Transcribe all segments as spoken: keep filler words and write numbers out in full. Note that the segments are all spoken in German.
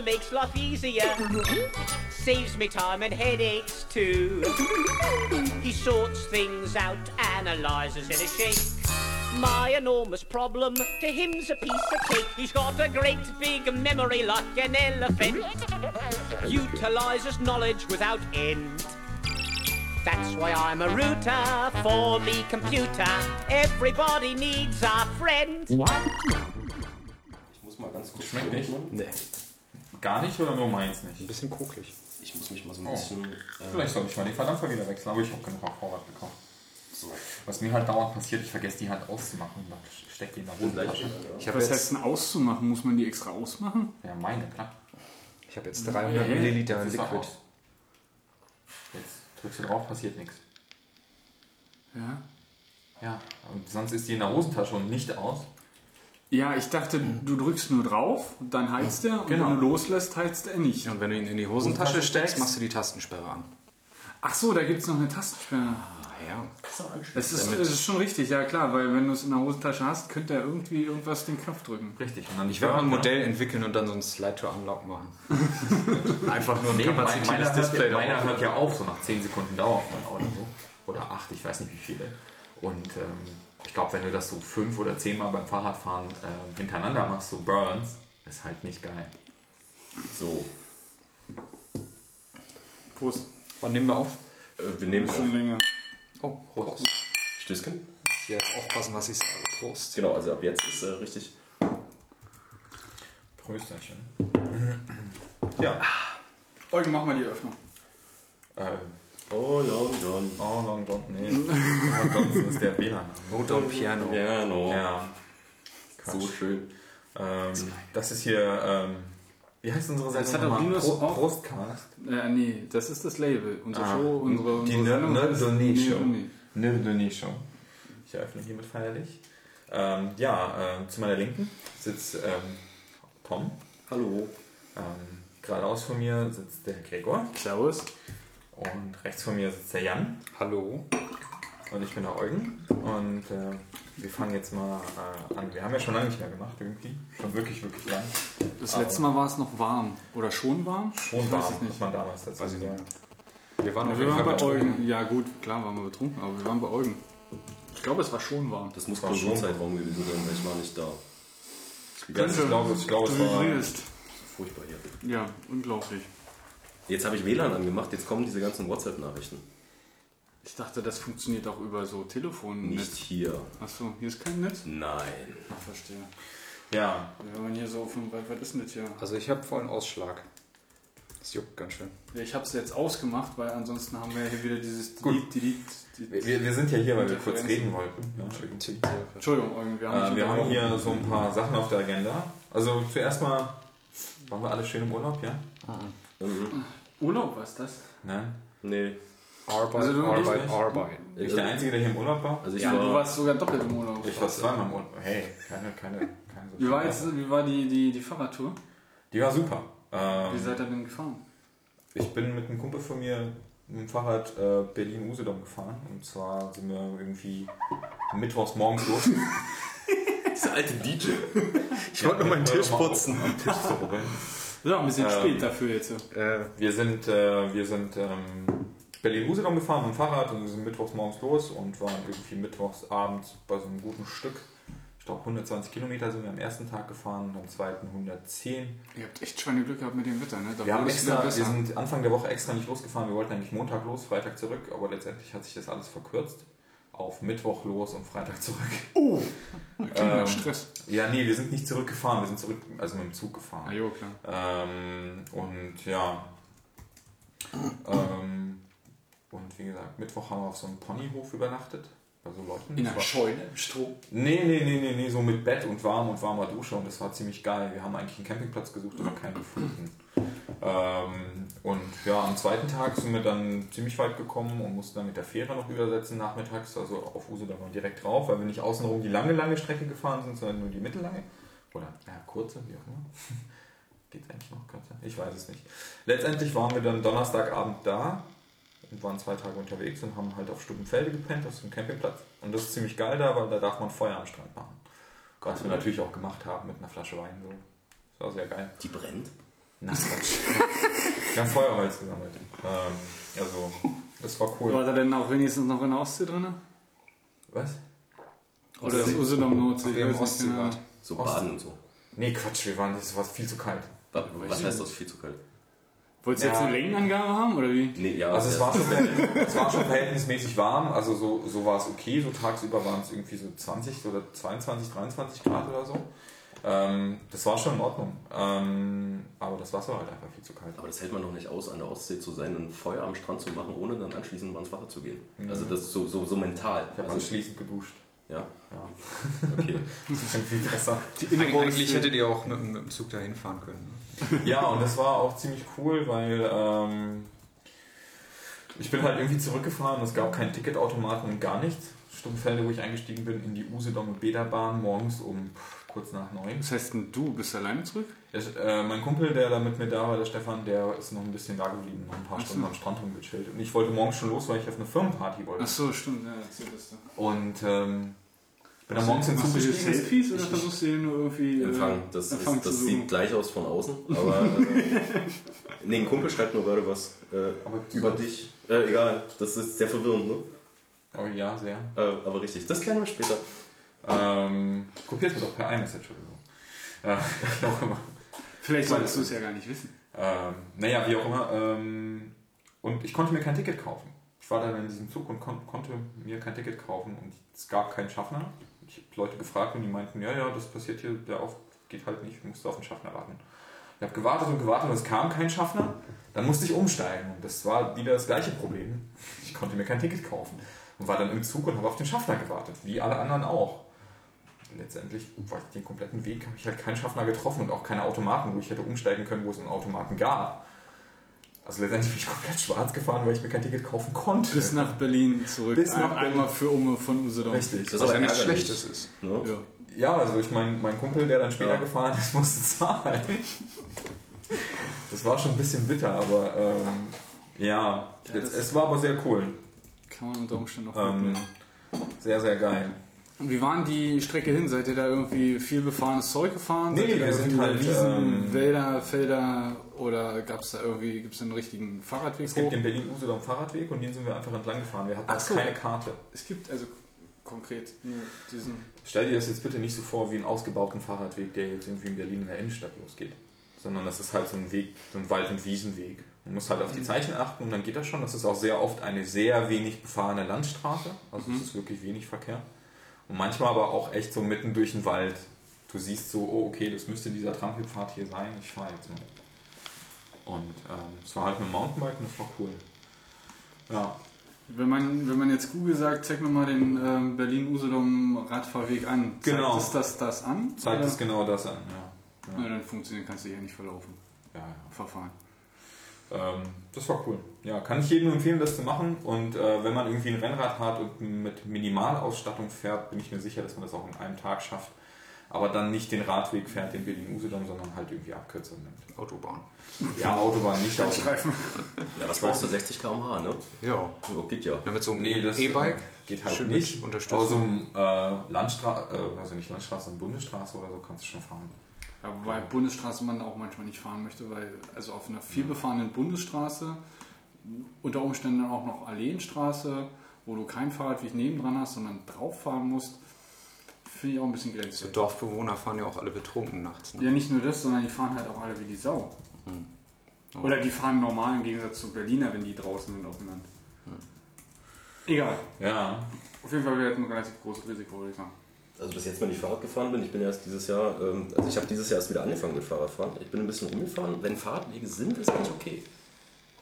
browser makes life easier. Saves me time and headaches too. He sorts things out, analyzes in a shake. My enormous problem, to him's a piece of cake. He's got a great big memory like an elephant. Utilizes knowledge without end. That's why I'm a router for me computer. Everybody needs a friend. Ich muss mal ganz kurz. Schmeckt nicht? Nee. Gar nicht oder nur meins nicht? Ein bisschen kokig. Ich muss mich mal so ein oh. bisschen... Äh Vielleicht sollte ich mal die Verdampfer wieder wechseln, aber ich habe genug Vorrat bekommen. So. Was mir halt dauernd passiert, ich vergesse die halt auszumachen und dann stecke die in der Hosentasche. Ich habe jetzt... Was heißt denn auszumachen? Muss man die extra ausmachen? Ja, meine, klar. Ich habe jetzt dreihundert nee. Milliliter Liquid. Jetzt drückst du drauf, passiert nichts. Ja. Ja, und sonst ist die in der Hosentasche und nicht aus. Ja, ich dachte, du drückst nur drauf, dann heizt er und genau. wenn du loslässt, heizt er nicht. Und wenn du ihn in die Hosentasche, Hosentasche steckst, machst du die Tastensperre an. Ach so, da gibt es noch eine Tastensperre. Ah ja. Das ist, das ist schon richtig, ja klar, weil wenn du es in der Hosentasche hast, könnte er irgendwie irgendwas den Knopf drücken. Richtig. Und dann ich werde mal ein Modell entwickeln und dann so ein Slide-to-Unlock machen. Einfach nur ein nee, kapazitives meiner Display. Meiner hört ja auf, so nach zehn Sekunden dauert man oder so. Oder acht, ich weiß nicht wie viele. Und... Ähm, ich glaube, wenn du das so fünf oder zehn Mal beim Fahrradfahren äh, hintereinander machst, so Burns, ist halt nicht geil. So. Prost. Wann nehmen wir auf? Äh, wir nehmen es länger. Oh, Prost. Stößchen. Ja, aufpassen, was ich sage. Prost. Genau, also ab jetzt ist äh, richtig. Prösterchen. Ja. Eugen, mach mal die Öffnung. Ähm. Oh, Long John. Oh, Long John, nee. Ansonsten ist der W L A N. Motor Piano. Piano. Ja. So schön. Ähm, das ist hier, ähm, wie heißt unsere Seite? Das hat auch Linus auch. Prostcast. Ja, nee, das ist das Label. Unsere ah, Show, unsere... Die Nerdonishow. Nerdonishow. Ich eröffne hiermit feierlich. Ähm, ja, äh, zu meiner Linken sitzt ähm, Tom. Hallo. Ähm, geradeaus von mir sitzt der Gregor. Servus. Und rechts von mir sitzt der Jan. Hallo. Und ich bin der Eugen. Und äh, wir fangen jetzt mal äh, an. Wir haben ja schon lange nicht mehr gemacht irgendwie. Schon wirklich, wirklich lang. Das Aber letzte Mal war es noch warm. Oder schon warm? Schon ich warm, weiß es nicht. Was man damals dazu weiß ich nicht. Wir waren, wir waren bei Eugen. Ja gut, klar waren wir betrunken, aber wir waren bei Eugen. Ich glaube, es war schon warm. Das muss Corona-Zeit warm gewesen sein, weil ich war nicht da. Ich Könnte, glaube, ich glaube, es war furchtbar hier. Ja, unglaublich. Jetzt habe ich W L A N angemacht, jetzt kommen diese ganzen WhatsApp-Nachrichten. Ich dachte, das funktioniert auch über so Telefonnetz. Nicht hier. Achso, hier ist kein Netz? Nein. Ich verstehe. Ja. Wenn man hier so von, was ist denn das hier? Also ich habe vollen Ausschlag. Das juckt ganz schön. Ja, ich habe es jetzt ausgemacht, weil ansonsten haben wir ja hier wieder dieses... Gut. Die, die, die, die, wir, wir sind ja hier, weil wir kurz reden wollten. Ja, Entschuldigung. Entschuldigung, Eugen, wir haben, äh, wir haben hier so ein paar Sachen auf der Agenda. Also zuerst mal, waren wir alle schön im Urlaub, ja? Ah. Mhm. Urlaub, was ist das? Nein. Nee. Arbeit, also du Arbeit, nicht? Arbeit. Ich bin der Einzige, der hier im Urlaub war. Also ich ja, war, du warst sogar doppelt im Urlaub. Ich war zweimal im Urlaub. Hey, keine, keine, keine so wie war, jetzt, wie war die, die, die Fahrradtour? Die war super. Ähm, wie seid ihr denn gefahren? Ich bin mit einem Kumpel von mir mit dem Fahrrad äh, Berlin-Usedom gefahren. Und zwar sind wir irgendwie mittwochs morgens los. Dieser alte D J. Ich ja, wollte nur meinen Tisch putzen. Am Tisch zu rubbeln. Ja, ein bisschen ähm, spät dafür jetzt. Äh, wir sind, äh, wir sind ähm, Berlin-Usedom gefahren mit dem Fahrrad und wir sind mittwochs morgens los und waren irgendwie mittwochs abends bei so einem guten Stück. Ich glaube hundertzwanzig Kilometer sind wir am ersten Tag gefahren und am zweiten hundertzehn. Ihr habt echt schon Glück gehabt mit dem Wetter, ne? Da wir, haben extra, wir sind Anfang der Woche extra nicht losgefahren. Wir wollten eigentlich Montag los, Freitag zurück, aber letztendlich hat sich das alles verkürzt. Auf Mittwoch los und Freitag zurück. Oh, ähm, Stress. Ja, nee, wir sind nicht zurückgefahren, wir sind zurück, also mit dem Zug gefahren. Ah, jo, klar. Ähm, und ja, ähm, und wie gesagt, Mittwoch haben wir auf so einem Ponyhof übernachtet. Bei so Leuten. In einer Scheune, im Stroh? Nee, nee, nee, nee, nee, so mit Bett und warm und warmer Dusche und das war ziemlich geil. Wir haben eigentlich einen Campingplatz gesucht, aber keinen gefunden. Ähm, und ja, am zweiten Tag sind wir dann ziemlich weit gekommen und mussten dann mit der Fähre noch übersetzen nachmittags, also auf Usedom direkt drauf, weil wir nicht außenrum die lange, lange Strecke gefahren sind, sondern nur die mittellange oder ja, kurze, wie auch immer. Geht's eigentlich noch kürzer? Ich weiß es nicht. Letztendlich waren wir dann Donnerstagabend da und waren zwei Tage unterwegs und haben halt auf Stubbenfelde gepennt, auf so einem Campingplatz. Und das ist ziemlich geil da, weil da darf man Feuer am Strand machen. Was wir natürlich auch gemacht haben mit einer Flasche Wein. So. Das war sehr geil. Die brennt? Nein. Wir haben Feuerholz gesammelt. Ähm, also, das war cool. War da denn auch wenigstens noch in der Ostsee drin? Was? Oder das Usedom-Nordsee? Wir haben Ostsee gerade. So baden und so. Nee, Quatsch, wir waren, es war viel zu kalt. Was, was heißt das, viel zu kalt? Wolltest du ja. jetzt eine Längenangabe haben, oder wie? Nee, ja. Also es war, schon, es war schon verhältnismäßig warm, also so, so war es okay, so tagsüber waren es irgendwie so zwanzig oder zweiundzwanzig, dreiundzwanzig Grad oder so. Ähm, das war schon in Ordnung, ähm, aber das Wasser war halt einfach viel zu kalt. Aber das hält man doch nicht aus, an der Ostsee zu sein und ein Feuer am Strand zu machen, ohne dann anschließend mal ins Wasser zu gehen. Mhm. Also das ist so, so, so mental. Ich habe also anschließend geduscht. Ja? Ja. Okay. Das ist schon viel besser. Eigentlich hättet ihr auch mit, mit dem Zug dahin fahren können. Ja, und das war auch ziemlich cool, weil ähm, ich bin halt irgendwie zurückgefahren, es gab keinen Ticketautomaten und gar nichts. Stummfelde, wo ich eingestiegen bin, in die Usedom- und Bäderbahn morgens um kurz nach neun. Das heißt, du bist alleine zurück? Ja, äh, mein Kumpel, der da mit mir da war, der Stefan, der ist noch ein bisschen da geblieben, noch ein paar Ach Stunden so. am Strand rumgechillt. Und ich wollte morgens schon los, weil ich auf eine Firmenparty wollte. Ach so, stimmt, ja, erzähl das da. Und ähm, bin dann morgens hinzu. Machst du Selfies oder versuchst du den nur irgendwie empfangen? Das, Empfang ist, das sieht gleich aus von außen, aber äh, nee, ein Kumpel schreibt nur gerade was äh, über dich. Äh, egal, das ist sehr verwirrend, ne? Aber ja, sehr. Äh, aber richtig, das klären wir später. Ähm, Kopiert es doch per iMessage oder so. Äh, auch immer. Vielleicht solltest du es ja gar nicht wissen. Ähm, naja, wie auch immer. Ähm, und ich konnte mir kein Ticket kaufen. Ich war dann in diesem Zug und kon- konnte mir kein Ticket kaufen und es gab keinen Schaffner. Ich habe Leute gefragt und die meinten, ja, ja, das passiert hier, der auf geht halt nicht, musst du auf den Schaffner warten. Ich habe gewartet und gewartet und es kam kein Schaffner. Dann musste ich umsteigen und das war wieder das gleiche Problem. Ich konnte mir kein Ticket kaufen und war dann im Zug und habe auf den Schaffner gewartet, wie alle anderen auch. Letztendlich, weil ich den kompletten Weg habe ich halt keinen Schaffner getroffen und auch keine Automaten, wo ich hätte umsteigen können, wo es einen Automaten gab. Also letztendlich bin ich komplett schwarz gefahren, weil ich mir kein Ticket kaufen konnte. Bis nach Berlin zurück. Bis nach Berlin. Einmal für Umme von Usedom. Richtig. Das ist ja nichts Schlechtes ist. Ne? Ja. ja, also ich meine, mein Kumpel, der dann später ja. gefahren ist, musste zahlen. Das war schon ein bisschen bitter, aber ähm, ja, ja jetzt, es war aber sehr cool. Kann man unter Umständen noch ähm, Sehr, sehr geil. Und wie waren die Strecke hin? Seid ihr da irgendwie viel befahrenes Zeug gefahren? Nee, wir sind halt Wiesen, ähm, Wälder, Felder oder gab es da irgendwie, gibt es einen richtigen Fahrradweg? Es gibt den Berlin-Usedom-Fahrradweg und den sind wir einfach entlang gefahren. Wir hatten so, keine Karte. Es gibt also konkret nur diesen... Stell dir das jetzt bitte nicht so vor wie einen ausgebauten Fahrradweg, der jetzt irgendwie in Berlin in der Innenstadt losgeht. Sondern das ist halt so ein Weg, so ein Wald- und Wiesenweg. Man muss halt auf die Zeichen achten und dann geht das schon. Das ist auch sehr oft eine sehr wenig befahrene Landstraße. Also mhm. es ist wirklich wenig Verkehr. Und manchmal aber auch echt so mitten durch den Wald. Du siehst so, oh okay, das müsste dieser Trampelpfad hier sein, ich fahre jetzt mal. Und es ähm, war halt mit dem Mountainbike und das war cool. Ja. Wenn man, wenn man jetzt Google sagt, zeig mir mal den ähm, Berlin-Usedom-Radfahrweg an, genau. zeigt es das, das an? Zeigt es genau das an, ja. ja. ja dann funktioniert, kannst du hier nicht verlaufen. Ja, ja. Verfahren. Ähm, das war cool. Ja, kann ich jedem empfehlen, das zu machen. Und äh, wenn man irgendwie ein Rennrad hat und mit Minimalausstattung fährt, bin ich mir sicher, dass man das auch in einem Tag schafft. Aber dann nicht den Radweg fährt, den Berlin-Usedom, sondern halt irgendwie Abkürzung nimmt. Autobahn. Ja, Autobahn, nicht Autostreifen. Ja, das brauchst du sechzig Kilometer pro Stunde, ne? Ja. So, geht ja. Wenn wir so ein nee, E-Bike geht halt nicht. Aus so einem äh, Landstraße, äh, also nicht Landstraße, sondern Bundesstraße oder so kannst du schon fahren. Ja, wobei Bundesstraße man auch manchmal nicht fahren möchte, weil also auf einer vielbefahrenen Bundesstraße, unter Umständen auch noch Alleenstraße, wo du kein Fahrradweg nebendran hast, sondern drauf fahren musst, finde ich auch ein bisschen grenzwertig. So Dorfbewohner fahren ja auch alle betrunken nachts. Ne? Ja, nicht nur das, sondern die fahren halt auch alle wie die Sau. Mhm. Oh. Oder die fahren normal im Gegensatz zu Berliner, wenn die draußen sind auf dem Land. Mhm. Egal. Ja. Auf jeden Fall wäre das ein relativ großes Risiko, würde ich sagen. Also bis jetzt, wenn ich Fahrrad gefahren bin, ich bin erst dieses Jahr, ähm, also ich habe dieses Jahr erst wieder angefangen mit Fahrradfahren. Ich bin ein bisschen rumgefahren. Wenn Fahrradwege sind, ist eigentlich okay.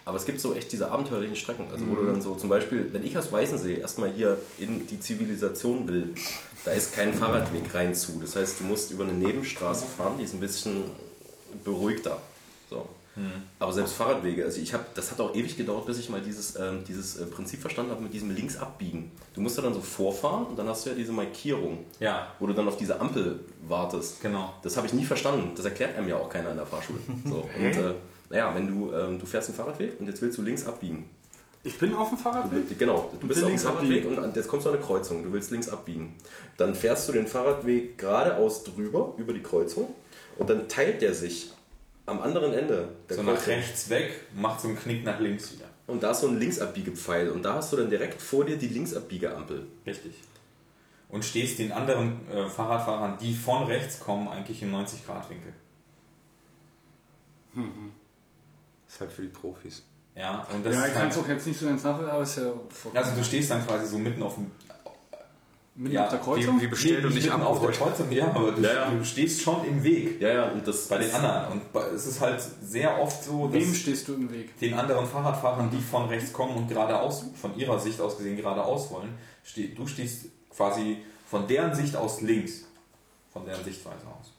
Aber es gibt so echt diese abenteuerlichen Strecken. Also wo mhm. du dann so zum Beispiel, wenn ich aus Weißensee erstmal hier in die Zivilisation will, da ist kein Fahrradweg rein zu. Das heißt, du musst über eine Nebenstraße fahren, die ist ein bisschen beruhigter. So. Mhm. Aber selbst Fahrradwege, also ich habe, das hat auch ewig gedauert, bis ich mal dieses, ähm, dieses äh, Prinzip verstanden habe mit diesem links abbiegen. Du musst ja dann so vorfahren und dann hast du ja diese Markierung, ja. wo du dann auf diese Ampel wartest. Genau. Das habe ich nie verstanden. Das erklärt einem ja auch keiner in der Fahrschule. So. Und äh, naja, wenn du, ähm, du fährst einen Fahrradweg und jetzt willst du links abbiegen. Ich bin auf dem Fahrradweg? Du, genau, du bist auf dem Fahrradweg abbiegen. Und jetzt kommst du an eine Kreuzung, du willst links abbiegen. Dann fährst du den Fahrradweg geradeaus drüber, über die Kreuzung und dann teilt der sich. am anderen Ende. So nach rechts weg, macht so einen Knick nach links wieder. Und da ist so ein LinksabbiegePfeil und da hast du dann direkt vor dir die Linksabbiegeampel. Richtig. Und stehst den anderen äh, Fahrradfahrern, die von rechts kommen, eigentlich im neunzig Grad Winkel. Mhm. Ist halt für die Profis. Ja, und das ja, ich kann es halt auch jetzt nicht so ganz nachvollziehen, aber es ist ja... Also du stehst dann quasi so mitten auf dem... Mitten ja, auf der Kreuzung? Wie bestellt nee, und nicht am auf der Kreuzung, ja, aber du, ja, ja. du stehst schon im Weg. Ja, ja, und das bei den anderen. Und bei, es ist halt sehr oft so, dass... Wem stehst du im Weg? Den anderen Fahrradfahrern, die von rechts kommen und geradeaus, von ihrer Sicht aus gesehen geradeaus wollen, steh, du stehst quasi von deren Sicht aus links. Von deren Sichtweise aus.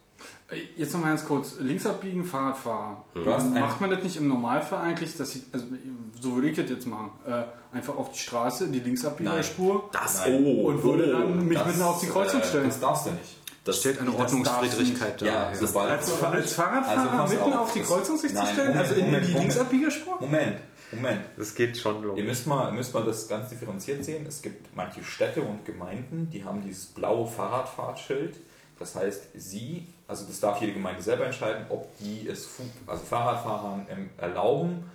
Jetzt nochmal ganz kurz, links abbiegen, Fahrradfahrer. Macht man das nicht im Normalfall eigentlich, dass ich, also so würde ich das jetzt machen, äh, einfach auf die Straße, die Linksabbiegerspur das, oh, und würde dann mich das, mitten auf die Kreuzung stellen? Das darfst du nicht. Das stellt eine Ordnungswidrigkeit dar. Ja, das als, als Fahrradfahrer also mitten auf, auf die Kreuzung sich nein, zu stellen, Moment, also in Moment, die Linksabbiegerspur? Moment, Moment. Das geht schon los. Ihr müsst mal, müsst mal das ganz differenziert sehen. Es gibt manche Städte und Gemeinden, die haben dieses blaue Fahrradfahrtschild. Das heißt, sie, also das darf jede Gemeinde selber entscheiden, ob die es also Fahrradfahrern erlauben,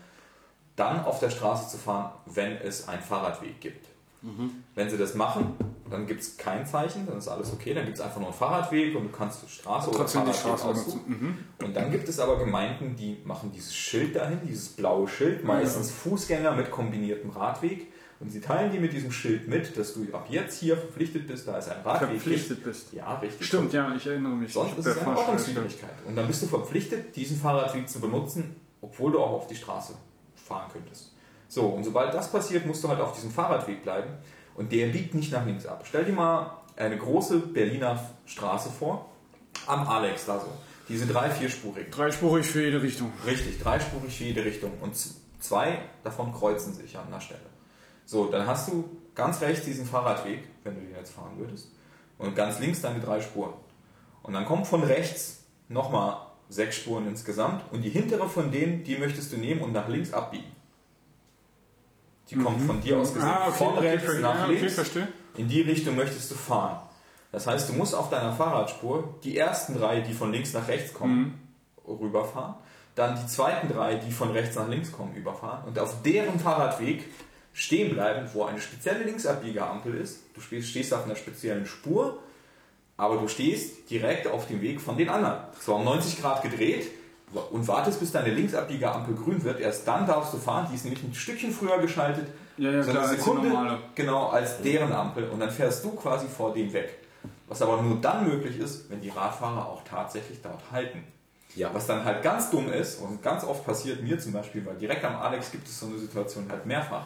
dann auf der Straße zu fahren, wenn es einen Fahrradweg gibt. Mhm. Wenn sie das machen, dann gibt es kein Zeichen, dann ist alles okay, dann gibt es einfach nur einen Fahrradweg und du kannst die Straße oder Fahrradweg Straße aussuchen. Mhm. Und dann gibt es aber Gemeinden, die machen dieses Schild dahin, dieses blaue Schild, meistens ja. Fußgänger mit kombiniertem Radweg. Und sie teilen die mit diesem Schild mit, dass du ab jetzt hier verpflichtet bist, da ist ein Radweg. Verpflichtet geht. Bist. Ja, richtig. Stimmt, ja, ich erinnere mich. Sonst ist es eine Ordnungswidrigkeit. Und dann bist du verpflichtet, diesen Fahrradweg zu benutzen, obwohl du auch auf die Straße fahren könntest. So, und sobald das passiert, musst du halt auf diesem Fahrradweg bleiben. Und der biegt nicht nach links ab. Stell dir mal eine große Berliner Straße vor, am Alex da so. Diese drei, vierspurig. Dreispurig für jede Richtung. Richtig, dreispurig für jede Richtung. Und zwei davon kreuzen sich an einer Stelle. So, dann hast du ganz rechts diesen Fahrradweg, wenn du den jetzt fahren würdest, und ganz links deine drei Spuren. Und dann kommen von rechts nochmal sechs Spuren insgesamt und die hintere von denen, die möchtest du nehmen und nach links abbiegen. Die mhm. kommt von dir aus gesehen ah, okay, von okay, rechts okay, nach okay, links, okay, in die Richtung möchtest du fahren. Das heißt, du musst auf deiner Fahrradspur die ersten drei, die von links nach rechts kommen, mhm. rüberfahren, dann die zweiten drei, die von rechts nach links kommen, überfahren und auf deren Fahrradweg stehen bleiben, wo eine spezielle Linksabbiegeampel ist. Du stehst auf einer speziellen Spur, aber du stehst direkt auf dem Weg von den anderen. Es war um neunzig Grad gedreht und wartest, bis deine Linksabbiegeampel grün wird. Erst dann darfst du fahren. Die ist nämlich ein Stückchen früher geschaltet, ja, ja, so eine klar, Sekunde als genau als deren Ampel. Und dann fährst du quasi vor dem weg. Was aber nur dann möglich ist, wenn die Radfahrer auch tatsächlich dort halten. Ja. Was dann halt ganz dumm ist und ganz oft passiert mir zum Beispiel, weil direkt am Alex gibt es so eine Situation halt mehrfach,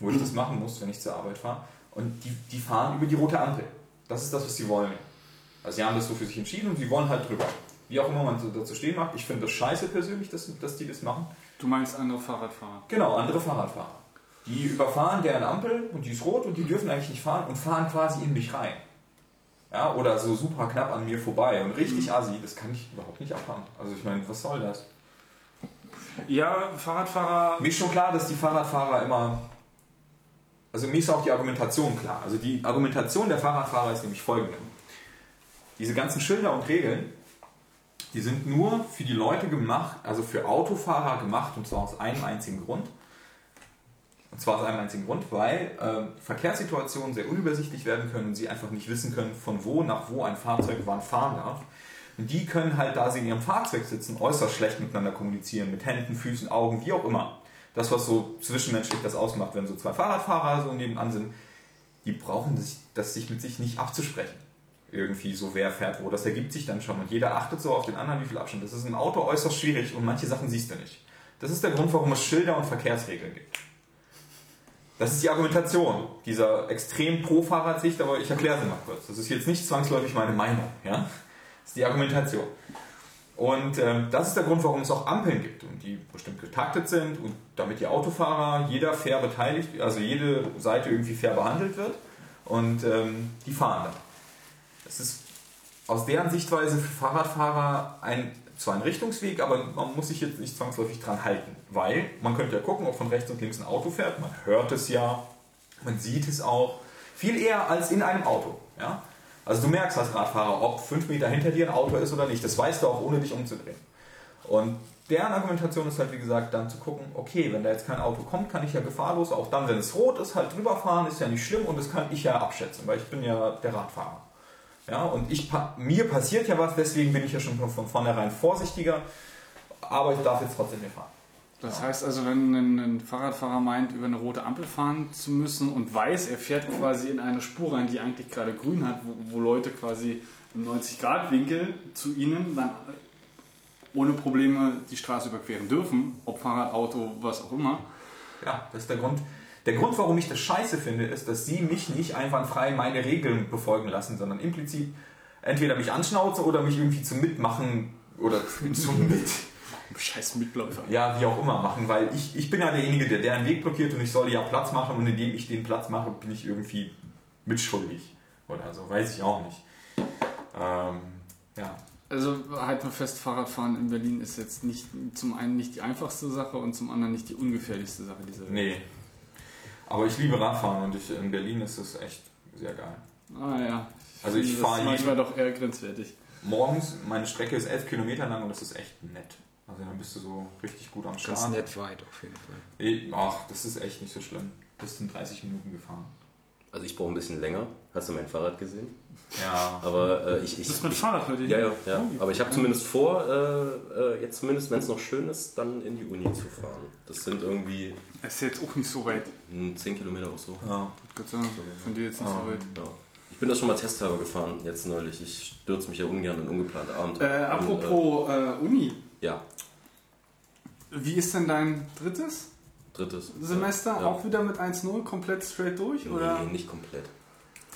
wo ich das machen muss, wenn ich zur Arbeit fahre. Und die, die fahren über die rote Ampel. Das ist das, was sie wollen. Also sie haben das so für sich entschieden und sie wollen halt drüber. Wie auch immer man so dazu stehen mag. Ich finde das scheiße persönlich, dass, dass die das machen. Du meinst andere Fahrradfahrer? Genau, andere Fahrradfahrer. Die überfahren deren Ampel und die ist rot und die dürfen eigentlich nicht fahren und fahren quasi in mich rein. Ja, oder so super knapp an mir vorbei. Und richtig mhm. assi, das kann ich überhaupt nicht abhaben. Also ich meine, was soll das? Ja, Fahrradfahrer... Mir ist schon klar, dass die Fahrradfahrer immer... Also mir ist auch die Argumentation klar. Also die Argumentation der Fahrradfahrer ist nämlich folgende. Diese ganzen Schilder und Regeln, die sind nur für die Leute gemacht, also für Autofahrer gemacht, und zwar aus einem einzigen Grund. Und zwar aus einem einzigen Grund, weil äh, Verkehrssituationen sehr unübersichtlich werden können und sie einfach nicht wissen können, von wo nach wo ein Fahrzeug wann fahren darf. Und die können halt, da sie in ihrem Fahrzeug sitzen, äußerst schlecht miteinander kommunizieren, mit Händen, Füßen, Augen, wie auch immer. Das, was so zwischenmenschlich das ausmacht, wenn so zwei Fahrradfahrer so nebenan sind, die brauchen sich, das sich mit sich nicht abzusprechen. Irgendwie so, wer fährt wo. Das ergibt sich dann schon. Und jeder achtet so auf den anderen, wie viel Abstand. Das ist im Auto äußerst schwierig und manche Sachen siehst du nicht. Das ist der Grund, warum es Schilder und Verkehrsregeln gibt. Das ist die Argumentation dieser extrem pro-Fahrradsicht, aber ich erkläre sie mal kurz. Das ist jetzt nicht zwangsläufig meine Meinung. Ja? Das ist die Argumentation. Und äh, das ist der Grund, warum es auch Ampeln gibt und die bestimmt getaktet sind und damit die Autofahrer, jeder fair beteiligt, also jede Seite irgendwie fair behandelt wird und ähm, die fahren dann. Das ist aus deren Sichtweise für Fahrradfahrer ein, zwar ein Richtungsweg, aber man muss sich jetzt nicht zwangsläufig dran halten, weil man könnte ja gucken, ob von rechts und links ein Auto fährt, man hört es ja, man sieht es auch, viel eher als in einem Auto, ja. Also du merkst als Radfahrer, ob fünf Meter hinter dir ein Auto ist oder nicht. Das weißt du auch, ohne dich umzudrehen. Und deren Argumentation ist halt, wie gesagt, dann zu gucken, okay, wenn da jetzt kein Auto kommt, kann ich ja gefahrlos, auch dann, wenn es rot ist, halt drüber fahren, ist ja nicht schlimm und das kann ich ja abschätzen, weil ich bin ja der Radfahrer. Ja, und ich, mir passiert ja was, deswegen bin ich ja schon von vornherein vorsichtiger, aber ich darf jetzt trotzdem nicht fahren. Das heißt also, wenn ein Fahrradfahrer meint, über eine rote Ampel fahren zu müssen und weiß, er fährt quasi in eine Spur rein, die eigentlich gerade grün hat, wo, wo Leute quasi im neunzig Grad Winkel zu ihnen dann ohne Probleme die Straße überqueren dürfen, ob Fahrrad, Auto, was auch immer. Ja, das ist der Grund. Der Grund, warum ich das scheiße finde, ist, dass sie mich nicht einwandfrei meine Regeln befolgen lassen, sondern implizit entweder mich anschnauze oder mich irgendwie zum Mitmachen oder zum Mit... Scheiß Mitläufer. Ja, wie auch immer machen, weil ich, ich bin ja derjenige, der deren Weg blockiert und ich soll ja Platz machen und indem ich den Platz mache, bin ich irgendwie mitschuldig oder so, weiß ich auch nicht. Ähm, ja. Also halt mal fest, Fahrradfahren in Berlin ist jetzt nicht zum einen nicht die einfachste Sache und zum anderen nicht die ungefährlichste Sache dieser Welt. Nee, aber ich liebe Radfahren und ich, in Berlin ist das echt sehr geil. Ah ja, ich also ich fahre manchmal doch eher grenzwertig. Morgens, meine Strecke ist elf Kilometer lang und das ist echt nett. Also dann bist du so richtig gut am Start. Das ist nett weit auf jeden Fall. Ach, das ist echt nicht so schlimm. Bist in dreißig Minuten gefahren. Also ich brauche ein bisschen länger. Hast du mein Fahrrad gesehen? Ja. Aber äh, ich, ich, das ist mein ich, Fahrrad heute. Ja, ja, ja. Aber ich habe zumindest vor, äh, jetzt zumindest, wenn es noch schön ist, dann in die Uni zu fahren. Das sind irgendwie... Es ist jetzt auch nicht so weit. zehn Kilometer auch so. Ja. Gott sei Dank, von dir jetzt nicht ah. so weit. Ja. Ich bin da schon mal testhalber gefahren, jetzt neulich. Ich stürze mich ja ungern in ungeplante Abenteuer. Äh, apropos und, äh, Uni. Ja. Wie ist denn dein drittes? Drittes. Semester? Ja. Auch wieder mit eins Komma null? Komplett straight durch? Nee, oder? Nee, nicht komplett.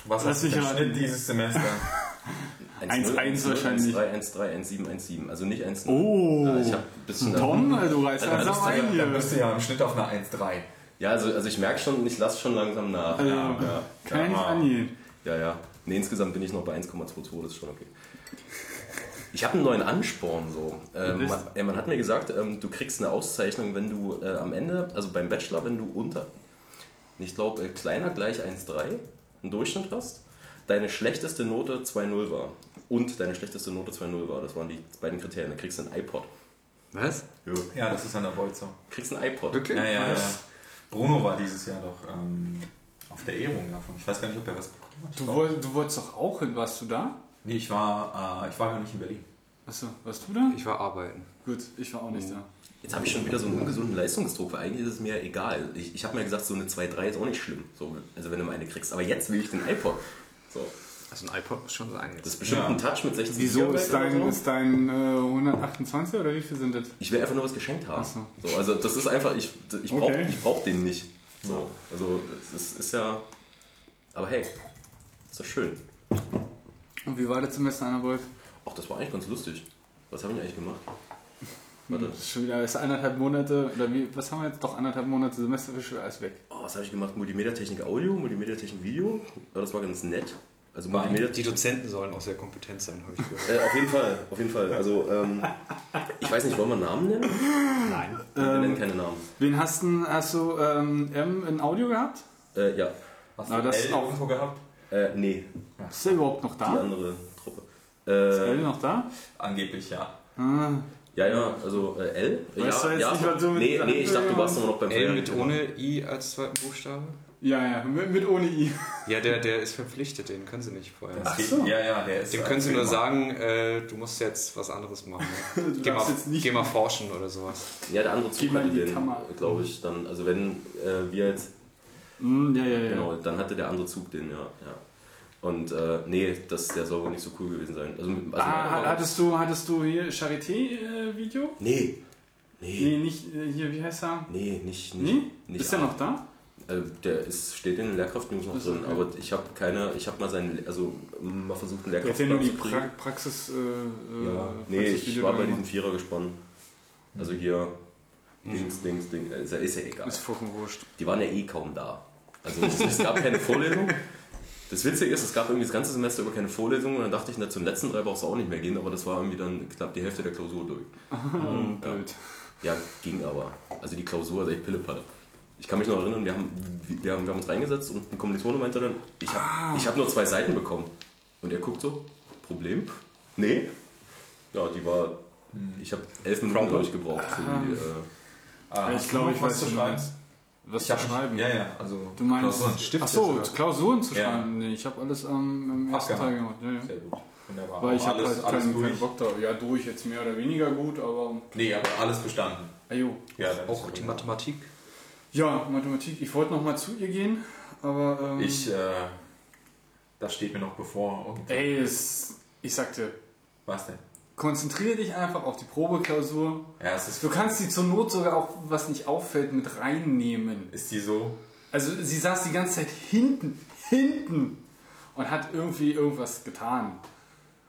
Was hast du denn dieses Semester? eins Komma eins wahrscheinlich. eins Komma drei, eins Komma drei, eins Komma sieben, eins Komma sieben. Also nicht eins Komma null. Oh, ich hab ein bisschen Tom, da, du reißt also langsam ein hier. Dann bist du ja im Schnitt auf einer eins Komma drei. Ja, also, also ich merke schon, ich lasse schon langsam nach. Also, ja, ja, kein Angehen. Ja, ja. Nee, insgesamt bin ich noch bei eins Komma zweiundzwanzig, das ist schon okay. Ich habe einen neuen Ansporn. So. Ähm, man, man hat mir gesagt, ähm, du kriegst eine Auszeichnung, wenn du äh, am Ende, also beim Bachelor, wenn du unter, ich glaube, äh, kleiner gleich eins Komma drei einen Durchschnitt hast, deine schlechteste Note zwei Komma null war. Und deine schlechteste Note zwei Komma null war. Das waren die beiden Kriterien. Dann kriegst du einen iPod. Was? Ja, ja, das ist an der Bolzer. Kriegst einen iPod. Wirklich? Ja, ja, ja. Bruno war dieses Jahr doch ähm, auf der Ehrung davon. Ich weiß gar nicht, ob er was bekommen hat. Du, woll, du wolltest doch auch hin, warst du da? Nee, ich war, äh, ich war gar nicht in Berlin. Achso, warst du da? Ich war arbeiten. Gut, ich war auch nicht da. Jetzt habe ich schon wieder so einen ungesunden Leistungsdruck, weil eigentlich ist es mir egal. Ich, ich habe mir gesagt, so eine zwei Komma drei ist auch nicht schlimm, so, also wenn du mal eine kriegst. Aber jetzt will ich den iPod. So. Also ein iPod muss schon sein. Jetzt. Das ist bestimmt ja. ein Touch mit sechzehn. Wieso ist dein, so. ist dein äh, hundertachtundzwanzig oder wie viel sind das? Ich will einfach nur was geschenkt haben. So. So, also das ist einfach, ich, ich brauche okay. brauch den nicht. So. Also es ist, ist ja, aber hey, ist doch schön. Und wie war das Semester, Anna Wolf? Ach, das war eigentlich ganz lustig. Was habe ich eigentlich gemacht? Warte. Das ist schon wieder das ist anderthalb Monate, oder wie, was haben wir jetzt? Doch anderthalb Monate Semester für schon alles weg. Oh, was habe ich gemacht? Multimediatechnik Audio, Multimediatechnik Video. Ja, das war ganz nett. Also die Dozenten sollen auch sehr kompetent sein, habe ich gehört. Äh, auf jeden Fall, auf jeden Fall. Also, ähm, ich weiß nicht, wollen wir Namen nennen? Nein. Ähm, wir nennen keine Namen. Wen hast, hast du ähm, M in Audio gehabt? Äh, ja. Hast du das L auch irgendwo gehabt? Äh, nee. Ist er überhaupt noch da? Die andere Truppe. Äh, ist L noch da? Angeblich, ja. Ah. Ja, ja, also äh, L? Weißt ja, du jetzt ja, nicht, was du mit nee, nee, ich dachte, du warst immer noch beim L mit ohne I als zweiten Buchstabe? Ja, ja, mit, mit ohne I. Ja, der, der ist verpflichtet, den können sie nicht vorher. Ach so. Ja, ja, der ist dem können sie nur sagen, äh, du musst jetzt was anderes machen. du geh, mal, jetzt nicht geh mal forschen oder sowas. Ja, der andere Zug hatte den, glaube ich, dann. Also wenn äh, wir jetzt... Mm, ja, ja, ja. Genau, dann hatte der andere Zug den, ja, ja. Und äh, nee, das, der soll wohl nicht so cool gewesen sein. Also, also ah, hattest du, hattest du hier Charité-Video? Äh, nee. nee. Nee, nicht äh, hier, wie heißt er? Nee, nicht. nicht, nee? nicht ist der noch da? Äh, der ist, steht in den Lehrkraft-News noch drin, okay. aber ich habe keine, ich habe mal seinen, also mal versucht, einen Lehrkraft zu die pra Praxis, äh, ja. Praxis Nee, ich war bei diesem Vierer gespannt. Also hier, mhm. Dings, Dings, Dings, ist ja, ist ja egal. Ist vollkommen wurscht. Die waren ja eh kaum da. Also es, es gab keine Vorlesung. Das Witzige ist, es gab irgendwie das ganze Semester über keine Vorlesungen und dann dachte ich, na, zum letzten drei brauchst du auch nicht mehr gehen, aber das war irgendwie dann knapp die Hälfte der Klausur durch. Mhm, ja. ja, ging aber. Also die Klausur, also ich pillepalle. Ich kann mich noch erinnern, wir haben, wir haben, wir haben uns reingesetzt und ein Kommilitone meinte dann, ich habe ich hab nur zwei Seiten bekommen. Und er guckt so, Problem? Nee. Ja, die war Ich habe elf Minuten durchgebraucht. Ähm, äh, ah, ich glaube, ich weiß, was du meinst. Was ich zu schreiben? Ja, ja. Also du meinst Klausuren, ach so, Klausuren zu schreiben? Ja. Nee, ich habe alles am ähm, ersten Ach, genau. Teil gemacht. Ja, ja. Sehr gut. Wunderbar. Weil ich habe halt keinen, keinen Bock da. Ja, durch jetzt mehr oder weniger gut, aber... Nee, aber alles bestanden. Ah, jo. Ja, auch die Mathematik? Ja, Mathematik. Ich wollte noch mal zu ihr gehen, aber... Ähm, ich, äh, das steht mir noch bevor. Okay. Ey, es, ich sagte... Was denn? Konzentriere dich einfach auf die Probeklausur. Ja, es ist. Du kannst die zur Not sogar auch, was nicht auffällt, mit reinnehmen. Ist die so? Also sie saß die ganze Zeit hinten, hinten und hat irgendwie irgendwas getan.